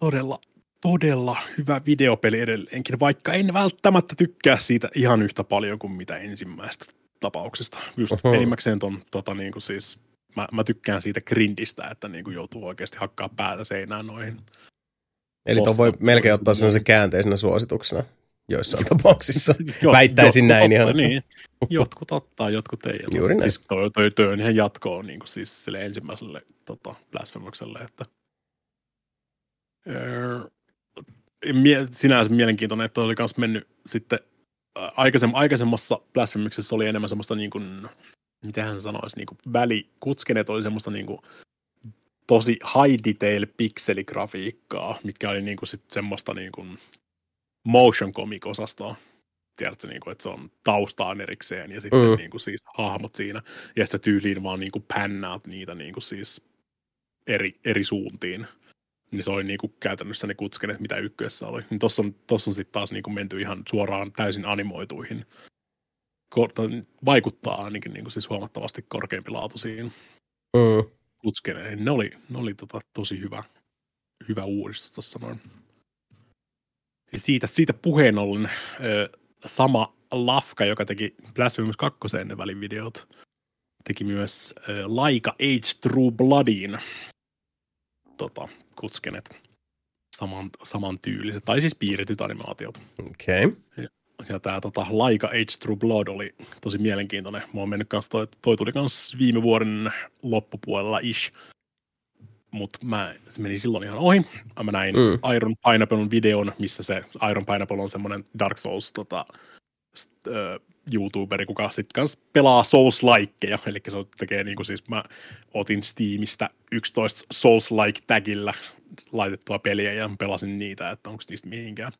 Todella Todella hyvä videopeli edelleenkin, vaikka en välttämättä tykkää siitä ihan yhtä paljon kuin mitä ensimmäistä tapauksesta. Just Oho. enimmäkseen ton, tota, niin kuin siis, mä, mä tykkään siitä grindistä, että niin kuin joutuu oikeasti hakkaa päätä seinään noihin. Eli ton voi melkein ottaa sellaisen käänteisenä suosituksena joissain tapauksissa. Väittäisin näin ihan. Niin. Jotkut ottaa, jotkut ei. Juuri näin. Siis toi, toi, toi on ihan jatkoa niin kuin siis sille ensimmäiselle tota, Blasphemoukselle, että öö, sinänsä mielenkiintoinen, että oli myös mennyt sitten aikaisem, aikaisemmassa Blasphemouksessa oli enemmän semmoista niin kuin, mitähän sanoisi, niin kuin välikutskeneet oli semmoista niin kuin tosi high detail pikseligrafiikkaa, mitkä oli niin kuin sitten semmoista niin kuin motion comic -osastoa. Tiedätkö, niin kuin, että se on taustaan erikseen ja sitten mm. niin kuin siis hahmot siinä ja sitten tyyliin vaan niin kuin pännaat niitä niin kuin siis eri, eri suuntiin. Niin se oli niinku käytännössä ne kutskeneet, mitä ykkössä oli. Niin tossa on, tossa on sitten taas niinku menty ihan suoraan täysin animoituihin. Ko- vaikuttaa ainakin niinku siis huomattavasti korkeampi laatuisiin mm. kutskeneihin. Ne oli, ne oli tota tosi hyvä, hyvä uudistus tuossa noin. Ja siitä, siitä puheen ollen ö, sama Lafka, joka teki Blasphemous kaksi ennen välin videot, teki myös ö, Laika Age True Bloodiin. Tota, kutskenet saman, samantyyliset, tai siis piirretyt animaatiot. Okei. Okay. Ja, ja tää tota, Laika Age True Blood oli tosi mielenkiintoinen. Mä oon mennyt kanssa, toi, toi tuli kans viime vuoden loppupuolella ish Mutta se meni silloin ihan ohi. Mä näin mm. Iron Pineapplen videon, missä se Iron Pineapple on semmoinen Dark Souls tota, st, ö, YouTuberi, kuka sitten kanssa pelaa Souls-likeja. Eli se tekee niin kuin siis mä otin Steamista yksitoista Souls-like-tagillä laitettua peliä ja pelasin niitä, että onko niistä mihinkään.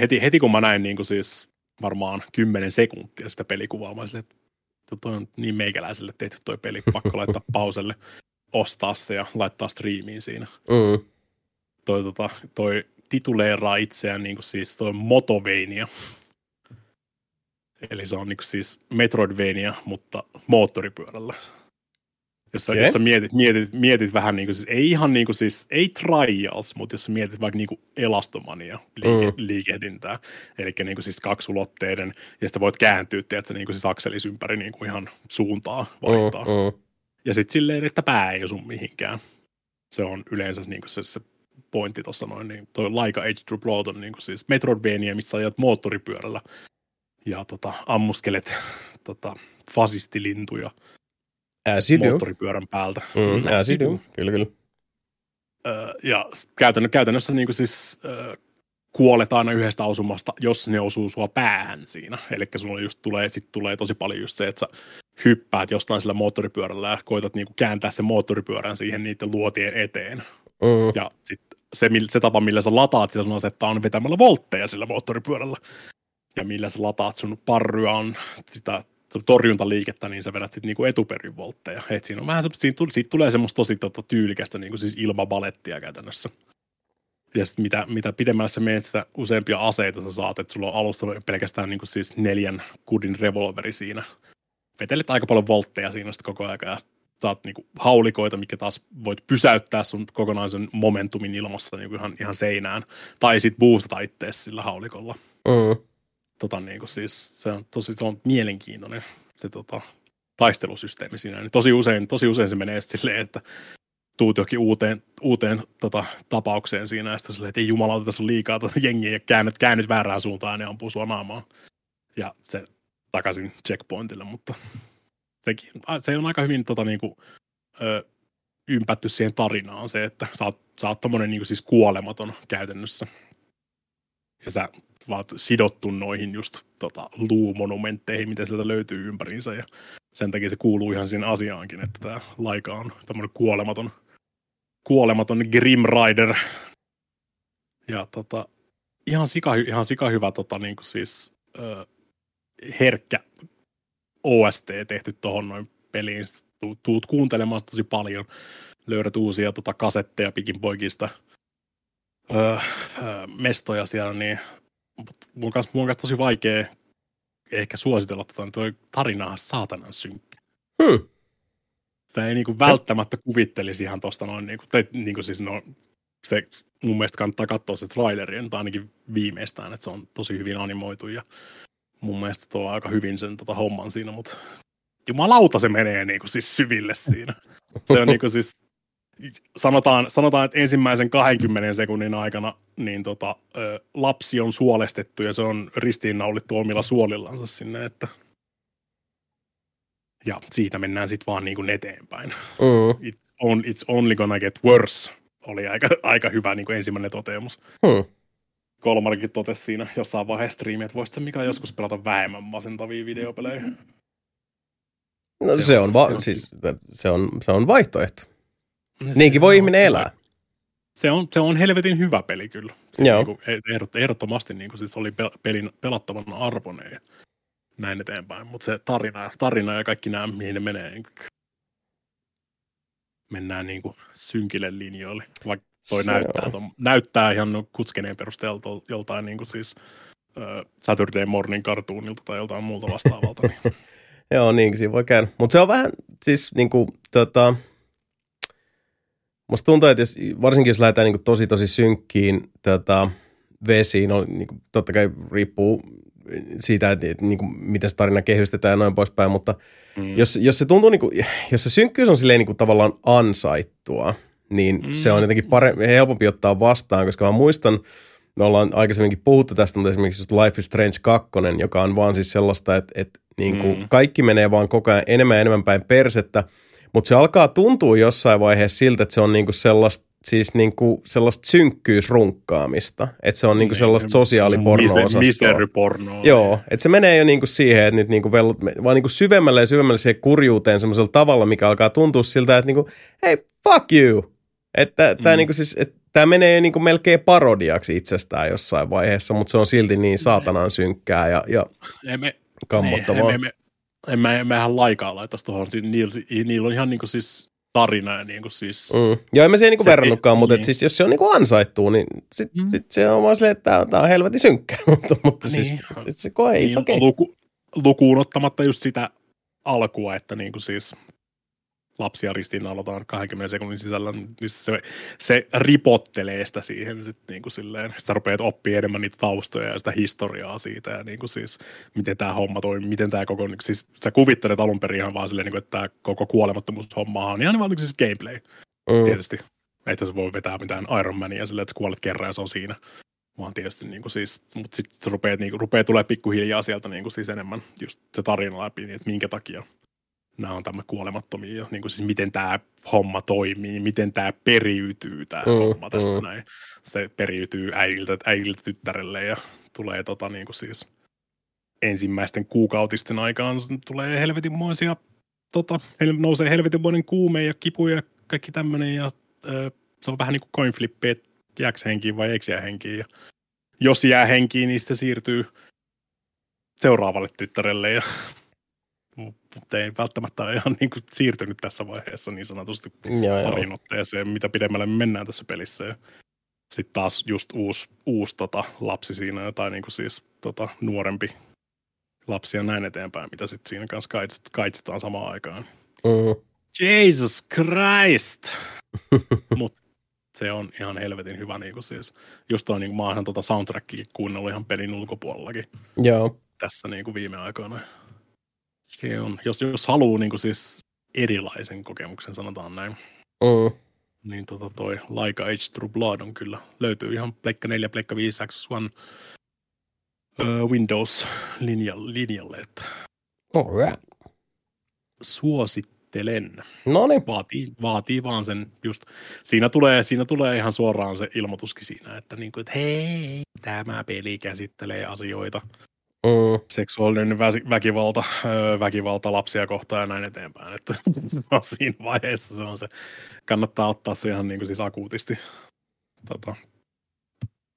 Heti, heti kun mä näin niin kuin siis varmaan kymmenen sekuntia sitä pelikuvaa, mä silleen, että toi on niin meikäläiselle tehty toi peli, pakko laittaa pauselle. Ostaa se ja laittaa striimiin siinä. Mm. Toi, tota, toi tituleeraa itseään niin kuin siis toi Motovania. Eli se on niin kuin siis Metroidvania, mutta moottoripyörällä. Jos sä, jos sä mietit, mietit, mietit vähän niin kuin siis, ei ihan niin kuin siis, ei Trials, mutta jos sä mietit vaikka niin kuin Elastomania liike, mm. liikehdintää. Eli niin kuin siis kaksulotteiden, ja sitten voit kääntyä, tiedätkö, niin kuin siis akselis ympäri niin kuin ihan suuntaa vaihtaa. Mm, mm. Ja sitten silleen, että pää ei osu mihinkään. Se on yleensä niin se, se pointti tuossa noin. Niin toi Laika Edge to Blood on niin siis Metroidvania, missä ajat moottoripyörällä ja tota, ammuskelet tota, fasistilintuja moottoripyörän päältä. Mm, Äsidu, kyllä kyllä. Öö, ja käytännössä, käytännössä niin siis, öö, kuolet aina yhdestä osumasta, jos ne osuu sua päähän siinä. Eli sulla just tulee, sit tulee tosi paljon just se, että hyppäät jostain sillä moottoripyörällä ja koitat niinku kääntää sen moottoripyörän siihen niiden luotien eteen. Mm. Ja sit se, se tapa, millä sä lataat sitä sun asetta, on vetämällä voltteja sillä moottoripyörällä. Ja millä sä lataat sun parryä on sitä torjuntaliikettä, niin sä vedät sit niinku etuperin voltteja. Et siinä on vähän semmoista, siitä tulee semmoista tosi tota, tyylikästä niinku siis ilmabalettia käytännössä. Ja sitten mitä, mitä pidemmällä sä menet, sitä useampia aseita sä saat. Että sulla on alussa pelkästään niinku siis neljän kudin revolveri siinä. Vetelet aika paljon voltteja siinä sitten koko ajan ja saat niinku haulikoita, mikä taas voit pysäyttää sun kokonaisen momentumin ilmassa niinku ihan, ihan seinään. Tai sit boostata ittees sillä haulikolla. Mm. Tota niinku siis se on tosi se on mielenkiintoinen se tota, taistelusysteemi siinä. Niin tosi, usein, tosi usein se menee silleen, että tuut johonkin uuteen, uuteen tota, tapaukseen siinä ja sitten silleen, että ei jumala, tässä on liikaa tota jengiä ja käännyt, käännyt väärään suuntaan ja ne ampuu sua naamaan. Ja se takaisin checkpointille, mutta sekin, se on aika hyvin tota, niinku, ö, ympätty siihen tarinaan se, että sä oot, sä oot tommonen niinku, siis kuolematon käytännössä. Ja sä vaat sidottu noihin just tota, luumonumentteihin, mitä sieltä löytyy ympäriinsä. Ja sen takia se kuuluu ihan siihen asiaankin, että tää Laika on tommonen kuolematon, kuolematon Grim Rider. Ja tota, ihan sika, ihan sika hyvä tota, niinku, siis... Ö, herkkä O S T tehty tuohon noin peliin. Tuut kuuntelemaan tosi paljon. Löydät uusia tota, kasetteja pikin poikista öö, öö, mestoja siellä. Niin. Mun kanssa, mun kanssa tosi vaikea ehkä suositella tätä. Niin toi tarinahan saatanan synkkä. Hmm. Se ei niinku välttämättä kuvittelisi ihan tosta noin. Niinku, tai, niinku siis no, se, mun mielestä kannattaa katsoa se traileri, tai ainakin viimeistään, että se on tosi hyvin animoitu ja mun mielestä tuo on aika hyvin sen tota, homman siinä, mutta jumalauta se menee niinku siis syville siinä. Se on niinku siis, sanotaan, sanotaan, että ensimmäisen kahdenkymmenen sekunnin aikana niin tota, ö, lapsi on suolestettu ja se on ristiinnaulittu omilla suolillansa sinne, että ja siitä mennään sitten vaan niinku eteenpäin. Mm. It's, on, it's only gonna get worse oli aika, aika hyvä niinku ensimmäinen toteamus. Mm. Kolmarkin totesi siinä jossain vaiheessa striimiä, että voisit sä Mika joskus pelata vähemmän masentavia videopelejä? No se, se, on, va- se, on. Siis, se, on, se on vaihtoehto. Se Niinkin voi on, ihminen elää. Se on, se on helvetin hyvä peli kyllä. Siis niin kuin ehdottomasti niin kuin siis oli pelin pelattavan arvoinen näin eteenpäin, mutta se tarina, tarina ja kaikki nämä, mihin ne menee, mennään niin kuin synkille linjoille, vaikka toi näyttää, ton, näyttää ihan no, kutskeneen perusteella joltain niin kuin siis uh, Saturday Morning Cartoonilta tai joltain muuta vastaavalta. Niin. Joo, niin siinä voi käydä. Mutta se on vähän siis niin kuin tota, musta tuntuu, että jos, varsinkin jos lähdetään niin kuin tosi tosi synkkiin tota, vesiin, on, niin kuin, totta kai riippuu siitä, että niin kuin, miten se tarina kehystetään ja noin poispäin, mutta mm. jos, jos se tuntuu niin kuin, jos se synkkyys on silleen niin kuin tavallaan ansaittua, niin mm. se on jotenkin parempi, helpompi ottaa vastaan, koska mä muistan, me ollaan aikaisemminkin puhuttu tästä, mutta esimerkiksi just Life is Strange kaksi, joka on vaan siis sellaista, että, että niin kuin mm. kaikki menee vaan koko ajan enemmän ja enemmän päin persettä, Mutta se alkaa tuntua jossain vaiheessa siltä, että se on niinku sellaista, siis niinku sellaista synkkyysrunkkaamista. Että se on niinku sellaista sosiaaliporno-osastoa. Miseripornoa. Joo, että se menee jo niinku siihen, että nyt niinku vellut, vaan niinku syvemmälle ja syvemmälle siihen kurjuuteen semmoisella tavalla, mikä alkaa tuntua siltä, että niinku, hei, fuck you! Että tää mm. niinku siis, et, tää menee jo niinku melkein parodiaksi itsestään jossain vaiheessa, mutta se on silti niin saatanan synkkää ja, ja me, kammottavaa. Niin, En mä, mä ihan laikaa laittaisi tuohon. Niillä niil on ihan niinku siis tarina ja niinku siis... Mm. Joo, en mä siihen niinku verrannutkaan, mutta niin. Siis jos se on niinku ansaittuu, niin sit, mm. sit se on vaan silleen, että tää on, tää on helvetin synkkää, mutta, mutta niin. Siis sit se koe ei niin, okay. luku, Lukuun ottamatta just sitä alkua, että niinku siis lapsia ristiin aloitetaan kaksikymmentä sekunnin sisällä, niin se, se ripottelee sitä siihen sit niinku silleen. Sitä rupeat oppii enemmän niitä taustoja ja sitä historiaa siitä ja niinku siis, miten tämä homma toimii, miten tämä koko, siis sä kuvittelet alun perin ihan vaan silleen, niinku, että tämä koko kuolemattomuushomma on ihan vaan siis gameplay. Mm. Tietysti, että se voi vetää mitään Iron Mania silleen, että kuolet kerran ja se on siinä. Vaan tietysti niinku siis, mutta sitten rupeat niinku, rupeaa tulee pikkuhiljaa sieltä niinku siis enemmän just se tarina läpi, niin että minkä takia nämä on tämmöinen kuolemattomia jo, niin kuin siis miten tämä homma toimii, miten tämä periytyy tämä mm, homma tästä mm. näin. Se periytyy äidiltä, äidiltä tyttärelle ja tulee tota niin kuin siis ensimmäisten kuukautisten aikaan tulee helvetinmoisia, tota, nousee helvetinmoinen kuume ja kipu ja kaikki tämmöinen ja ö, se on vähän niin kuin coin flippi, että jääks henkiin vai eikö jää henkiin ja jos jää henkiin, niin se siirtyy seuraavalle tyttärelle ja mutta ei välttämättä ole ihan niin kuin siirtynyt tässä vaiheessa niin sanotusti parin otteeseen, mitä pidemmälle me mennään tässä pelissä. Sitten taas just uusi, uusi tota, lapsi siinä, tai niin kuin siis tota, nuorempi lapsi ja näin eteenpäin, mitä sitten siinä kanssa kaitsitaan samaan aikaan. Mm. Jesus Christ! Mutta se on ihan helvetin hyvä. Niin kuin siis, just toi, niin kuin mä oonhan tota soundtrackia kuunnellut ihan pelin ulkopuolellakin Joo. tässä niin kuin viime aikoina. Se on. Jos, jos haluaa niin kuin siis erilaisen kokemuksen, sanotaan näin, mm. niin tota toi Like Age True Blood on kyllä. Löytyy ihan Pleikka neljä, Pleikka viisi, Xbox One, uh, Windows linjalle. Että alright. Suosittelen. Noniin. Vaatii, vaatii vaan sen just. Siinä tulee, siinä tulee ihan suoraan se ilmoituskin siinä, että, niin kuin, että hei, tämä peli käsittelee asioita. Mm. Seksuaalinen vä- väkivalta, öö, väkivalta lapsia kohtaan ja näin eteenpäin. Että no, siinä vaiheessa se on se. Kannattaa ottaa se ihan niin kuin siis akuutisti tota,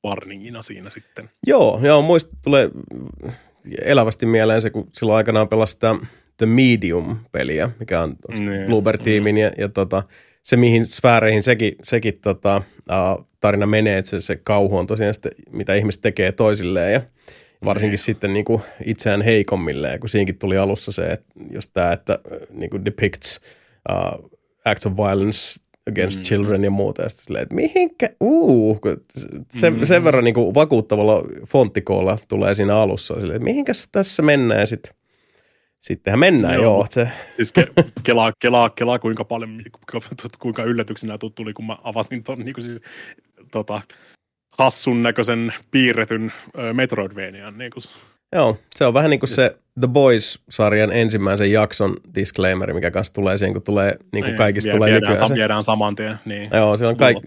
warningina siinä sitten. Joo, joo muista tulee elävästi mieleen se, kun silloin aikanaan pelasi sitä The Medium-peliä, mikä on mm. Bloober-tiimin mm. ja, ja tota, se mihin sfääreihin sekin, sekin tota, äh, tarina menee, että se, se kauhu on tosiaan sitten, mitä ihmiset tekee toisilleen ja varsinkin Hei. sitten niin kuin itseään heikommilleen, kun siinkin tuli alussa se, että jos tämä, että niin kuin depicts uh, acts of violence against mm. children ja muuta, ja sitten silleen, että mihinkä, uu, sen, mm. sen verran niin kuin vakuuttavalla fonttikoolla tulee siinä alussa, silleen, että mihinkäs tässä mennään, sitten sittenhän mennään, joo. joo se. Siis ke- kelaa, kelaa, kelaa, kuinka paljon, kuinka yllätyksenä tuli, kun mä avasin ton, niin kuin siis, tota, hassun näköisen piirretyn Metroidvanian. Niin Joo, se on vähän niin kuin se The Boys-sarjan ensimmäisen jakson disclaimer, mikä kanssa tulee siihen, kun tulee, niin kuin kaikista vie, tulee nykyään. Viedään, viedään saman tien. Niin. Joo, se on kaikki.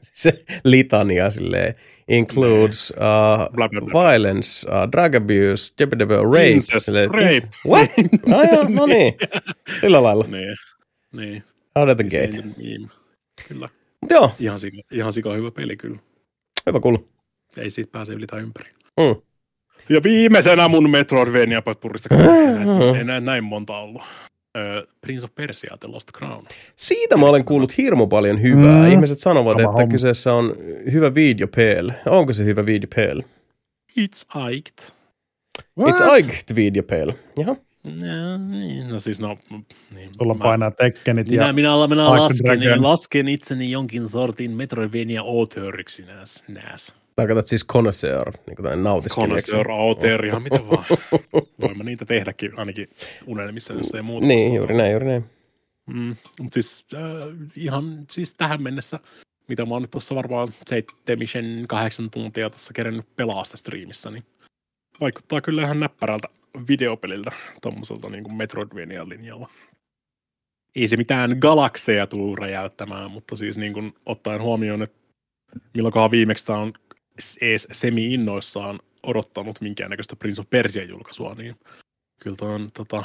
Se litania silleen. Includes uh, bla, bla, bla. violence, uh, drug abuse, rape. Incest, rape. What? Aijaa, no niin. Sillä lailla. Niin. niin. Out of the gate. Niin. Kyllä. Joo. Ihan sika, ihan sika hyvä peli kyllä. Hyvä kuulla. Ei siitä pääse yli tai ympäri. Mm. Ja viimeisenä mun Metroidvania potpurrissa ei enää näin monta ollut. Ö, Prince of Persia The Lost Crown. Siitä mä olen kuullut hirmu paljon hyvää. Mm. Ihmiset sanovat, Kama että homma. Kyseessä on hyvä videopeli. Onko se hyvä videopeli? It's aikt. It's aikt videopeli. Jaha. No, niin, no siis no... Niin, sulla mä, painaa Tekkenit minä, ja... Minä, minä lasken, lasken itseni jonkin sortin Metroidvania-auteuriksi nääs. nääs. Tarkoitat siis connoisseur, niin kuin nautiskelijaksi. Connoisseur, auteur, ihan miten vaan. Voin mä niitä tehdäkin ainakin unelmissa, jos ei muuta. Niin, juuri näin, juuri näin. Mm, mutta siis äh, ihan siis tähän mennessä, mitä mä oon nyt tuossa varmaan seitsemisen, kahdeksan tuntia tuossa kerennyt pelaa sitä striimissä, niin vaikuttaa kyllä ihan näppärältä videopeliltä tommoselta niinku Metroidvania linjalla. ei se mitään galakseja tullut räjäyttämään, mutta siis niin kuin ottaen huomioon, että milloinkohan viimeksi tämä on ees semi-innoissaan odottanut minkäännäköistä Prince of Persian julkaisua, niin kyllä tämä on tota,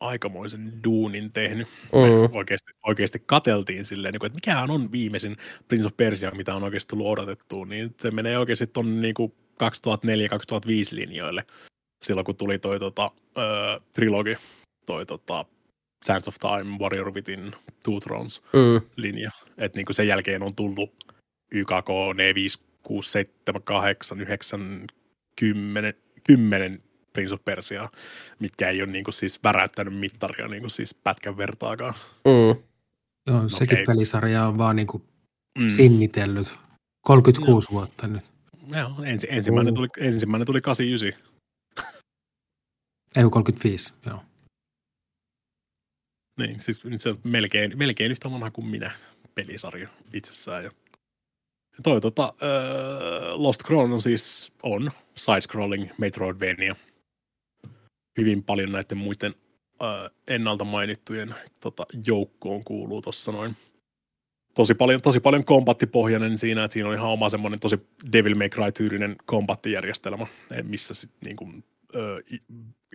aikamoisen duunin tehnyt. Mm. Oikeasti, oikeasti katseltiin silleen, että mikähän on viimeisin Prince of Persia, mitä on oikeasti tullut odotettua, niin se menee oikeasti tuonne niin kuin kaksituhattaneljä kaksituhattaviisi linjoille, silloin kun tuli toi tota, ö, trilogi, toi tota, Sands of Time, Warrior Within, Two Thrones mm. linja. Että niinku sen jälkeen on tullut Y K K neljä viisi kuusi seitsemän kahdeksan yhdeksän kymmenen Prince of Persia, mitkä ei ole niinku siis väräyttänyt mittaria niinku siis pätkän vertaakaan. Mm. Joo, no, sekin okay. Pelisarja on vaan niinku mm. sinnitellyt kolmekymmentäkuusi no. vuotta nyt. Joo, ensi, ensimmäinen, mm. tuli, ensimmäinen tuli kahdeksankymmentäyhdeksän. Ei kolmekymmentäviisi, joo. Niin, siis se on melkein, melkein yhtä vanha kuin minä, pelisarja itsessään. Ja toi tota, äh, Lost Crown on siis on side-scrolling Metroidvania. Hyvin paljon näiden muiden äh, ennalta mainittujen tota, joukkoon kuuluu tossa noin. Tosi paljon, tosi paljon kombattipohjainen siinä, että siinä oli ihan oma semmoinen tosi Devil May Cry-tyylinen kombattijärjestelmä, missä sitten niin kuin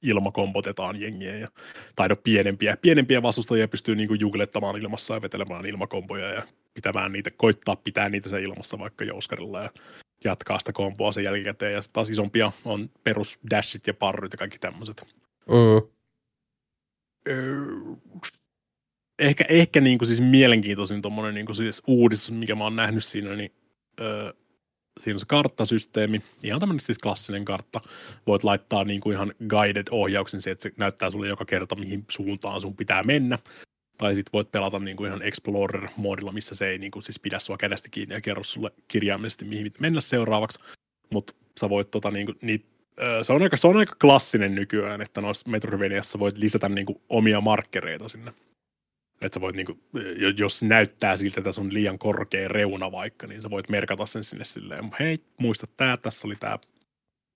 ilmakompotetaan jengiä ja taidot pienempiä. Pienempiä vastustajia pystyy niinku juglettamaan ilmassa ja vetelemään ilmakompoja ja pitämään niitä, koittaa pitää niitä sen ilmassa vaikka jouskarilla ja jatkaa sitä kompoa sen jälkikäteen. Ja sitten taas isompia on perus dashit ja parryt ja kaikki tämmöiset. Mm. Ehkä, ehkä niinku siis mielenkiintoisin tommonen niinku siis uudistus, mikä mä oon nähnyt siinä, niin öö, siinä on se karttasysteemi, ihan tämmöinen siis klassinen kartta. Voit laittaa niin kuin ihan guided-ohjauksen se, että se näyttää sulle joka kerta, mihin suuntaan sun pitää mennä. Tai sitten voit pelata niin kuin ihan Explorer-moodilla, missä se ei niin kuin siis pidä sua kädestä kiinni ja kerro sulle kirjaimellisesti, mihin mennä seuraavaksi. Mutta sä voit tota niin kuin niitä, se on aika, se on aika klassinen nykyään, että noissa Metroidvaniassa voit lisätä niin kuin omia markkereita sinne. Että sä voit niinku, jos näyttää siltä, että se on liian korkea reuna vaikka, niin sä voit merkata sen sinne silleen, hei, muista tää, tässä oli tää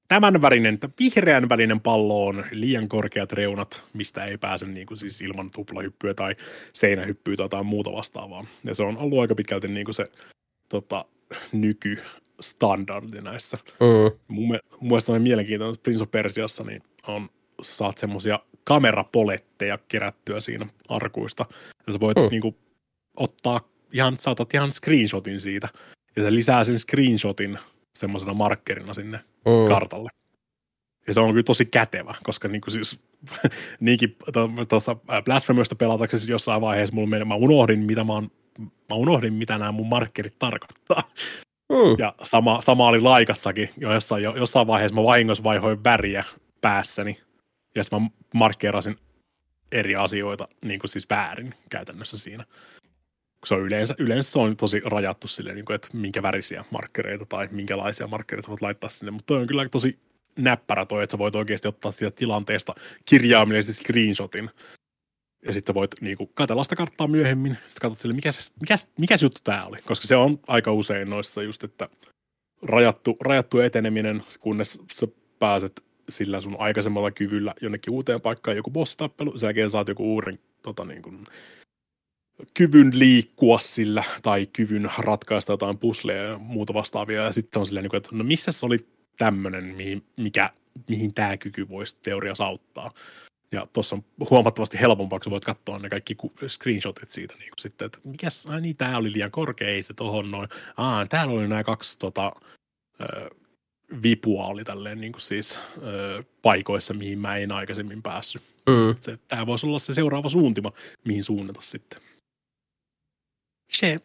tämän värinen, vihreän värinen pallo on liian korkeat reunat, mistä ei pääse niinku siis ilman tuplahyppyä tai seinähyppyä tai jotain muuta vastaavaa. Ja se on ollut aika pitkälti niinku se tota, nykystandardi näissä. Mm. Mun mielestä on mielenkiintoinen, että Prince of Persiassa niin on, saat semmosia kamerapoletteja kerättyä siinä arkuista. Ja sä voit mm. niinku ottaa ihan, sä otat ihan screenshotin siitä. Ja se lisää sen screenshotin semmoisena markkerina sinne mm. kartalle. Ja se on kyllä tosi kätevä, koska niinku siis niinkin tuossa Blasphemousta pelataksesi jossain vaiheessa mulla meni, mä unohdin mitä mä, oon, mä unohdin mitä nämä mun markkerit tarkoittaa. Mm. Ja sama, sama oli Laikassakin. Jo jossain, jo, jossain vaiheessa mä vahingossa vaihoin väriä päässäni. Ja sitten mä markkeerasin eri asioita niin kuin siis väärin käytännössä siinä. Se on yleensä, yleensä se on tosi rajattu silleen, niin kuin, että minkä värisiä markkereita tai minkälaisia markkereita voit laittaa sinne. Mutta toi on kyllä tosi näppärä toi, että sä voit oikeasti ottaa siitä tilanteesta kirjaamillisesti screenshotin. Ja sitten voit niin kuin, katsella sitä karttaa myöhemmin. Sitten katsot silleen, mikä se, mikä, mikä se juttu tää oli. Koska se on aika usein noissa just, että rajattu, rajattu eteneminen, kunnes sä pääset sillä sun aikaisemmalla kyvyllä jonnekin uuteen paikkaan joku bossitappelu, sen jälkeen saat joku uuden tota, niin kuin, kyvyn liikkua sillä, tai kyvyn ratkaista jotain pusleja ja muuta vastaavia, ja sitten on silleen, niin kuin, että no missä se oli tämmöinen, mihin, mihin tämä kyky voisi teoriassa auttaa. Ja tuossa on huomattavasti helpompaa, kun sä voit katsoa ne kaikki screenshotit siitä, niin kuin sitten, että mikäs, ai niin, tää oli liian korkea, ei se tohon noin, aa, täällä oli nämä kaksi tota, öö, vipua oli tälleen niin kuin siis ö, paikoissa, mihin mä en aikaisemmin päässyt. Mm. Se, tää voisi olla se seuraava suuntima, mihin suunnata sitten. Se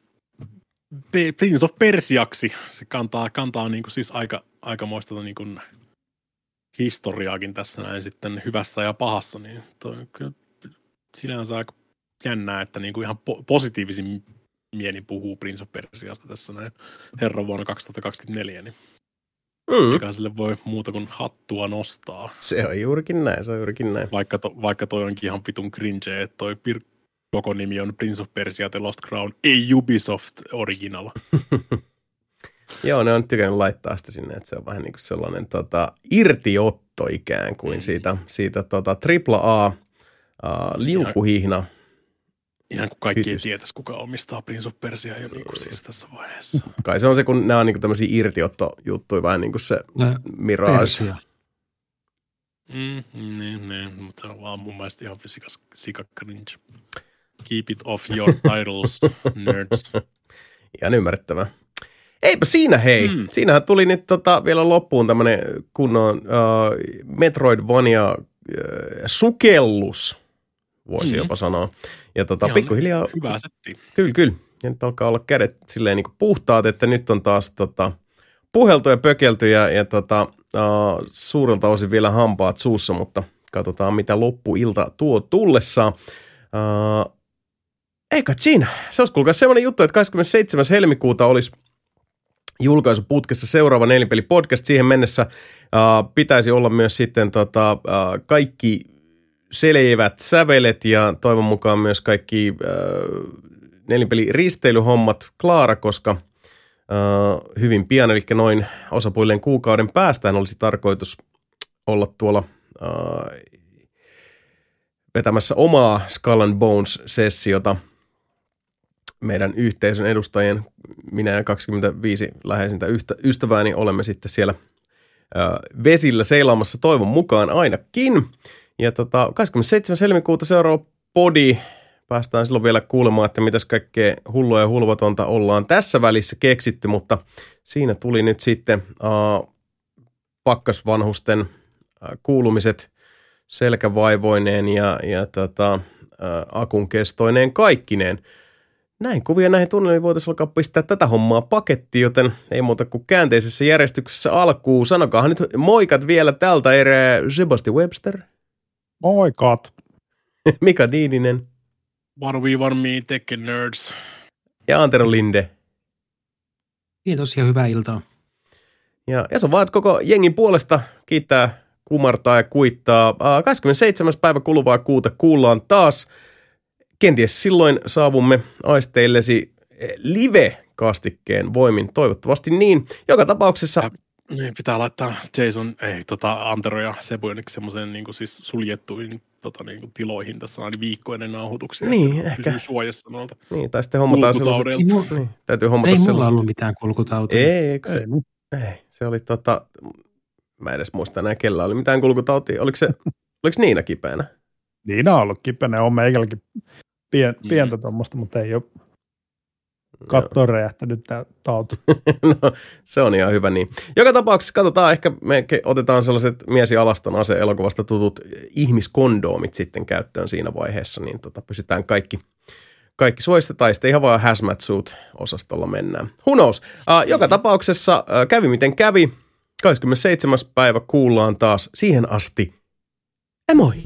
Prince of Persiaksi, se kantaa, kantaa niin kuin siis aika, aikamoista niin kuin historiaakin tässä näin sitten hyvässä ja pahassa. Niin toi on kyllä sinänsä aika jännää, että niin kuin ihan po- positiivisin mieli puhuu Prince of Persiasta tässä näin herran vuonna kaksituhattakaksikymmentäneljä, niin Mm. eikä sille voi muuta kuin hattua nostaa. Se on juurikin näin, se on juurikin näin. Vaikka, to, vaikka toi onkin ihan vitun cringe, että toi pir- koko nimi on Prince of Persia The Lost Crown, ei Ubisoft original. Joo, ne on tykännyt laittaa sitä sinne, että se on vähän niin kuin sellainen tota, irtiotto ikään kuin mm. siitä, siitä tota, triple A uh, liukuhihna Ihan kun kaikki ei tietäisi, kuka omistaa Prince of Persia jo niin kuin siis tässä vaiheessa. Kai se on se, kun nämä on niin kuin tämmöisiä irtiottojuttuja, vähän niin kuin se Nä, Mirage. Mm, niin, niin, mutta se on vaan mun mielestä ihan sika cringe. Keep it off your titles, nerds. Ihan ymmärrettävää. Eipä siinä hei. Mm. Siinähän tuli nyt tota, vielä loppuun tämmöinen kunnon uh, Metroidvania uh, sukellus, voisi mm. jopa sanoa. Ja tota, pikkuhiljaa... Hyvä setti. Kyllä, kyllä. Ja nyt alkaa olla kädet silleen niin kuin puhtaat, että nyt on taas tota, puheltu ja pökelty ja, ja tota, uh, suurelta osin vielä hampaat suussa, mutta katsotaan mitä loppuilta tuo tullessaan. Uh, eikä siinä. Se olisi kuulkaa semmoinen juttu, että kahdeskymmenesseitsemäs helmikuuta olisi julkaisuputkessa seuraava Nelinpeli podcast. Siihen mennessä uh, pitäisi olla myös sitten tota, uh, kaikki selevät sävelet ja toivon mukaan myös kaikki uh, Nelinpeli risteilyhommat klaara, koska uh, hyvin pian, eli noin osapuilleen kuukauden päästään olisi tarkoitus olla tuolla uh, vetämässä omaa Skull and Bones-sessiota meidän yhteisön edustajien. Minä ja kaksikymmentäviisi läheisintä ystävääni olemme sitten siellä vesillä seilaamassa toivon mukaan ainakin. Ja tota, kahdeskymmenesseitsemäs helmikuuta seuraava podi. Päästään silloin vielä kuulemaan, että mitäs kaikkea hullua ja hulvatonta ollaan tässä välissä keksitty, mutta siinä tuli nyt sitten uh, pakkasvanhusten uh, kuulumiset selkävaivoineen ja, ja tota, ä, akun kestoineen kaikkineen. Näin kuvia näihin tunnelmiin voitaisiin alkaa pistää tätä hommaa pakettiin, joten ei muuta kuin käänteisessä järjestyksessä alkuun. Sanokaahan nyt moikat vielä tältä erää. Sebastian Webster. Moikat. Mika Niininen. Varvi varmii Tekken nerds. Ja Antero Linde. Kiitos ja hyvää iltaa. Ja Jason Waard koko jengin puolesta kiittää, kumartaa ja kuittaa. kahdeskymmenesseitsemäs päivä kuluvaa kuuta kuullaan taas. Kenties silloin saavumme aisteillesi live-kastikkeen voimin. Toivottavasti niin. Joka tapauksessa... Niin, pitää laittaa Jason, ei, tota, Antero ja Sebu jonnekin semmoiseen niin kuin siis suljettuihin tota, niin kuin tiloihin. Tässä on viikko ennen nauhoituksia. Niin, ehkä. Pysyy suojassa noilta. Niin, tai sitten hommataan sellaiset. Niin, täytyy hommata ei sellaiset. Ei mulla ollut mitään kulkutautia. Ei, eikö se? Ei, ei se oli tota... Mä en edes muista enää, kellä oli mitään kulkutautia. Oliko, se, oliko Niina kipeänä? Niina on ollut kipeänä. On meikälläkin pien, pientä mm. tuommoista, mutta ei ole kattoon räjähtänyt tämä tauti. No, se on ihan hyvä niin. Joka tapauksessa katsotaan, ehkä me otetaan sellaiset mies ja alaston ase elokuvasta tutut ihmiskondoomit sitten käyttöön siinä vaiheessa, niin tota, pysytään kaikki. Kaikki suojista tai sitten ihan vaan hazmat suit -osastolla mennään. Who knows? Uh, joka mm. tapauksessa uh, kävi miten kävi. kahdeskymmenesseitsemäs päivä kuullaan taas. Siihen asti. Ja moi!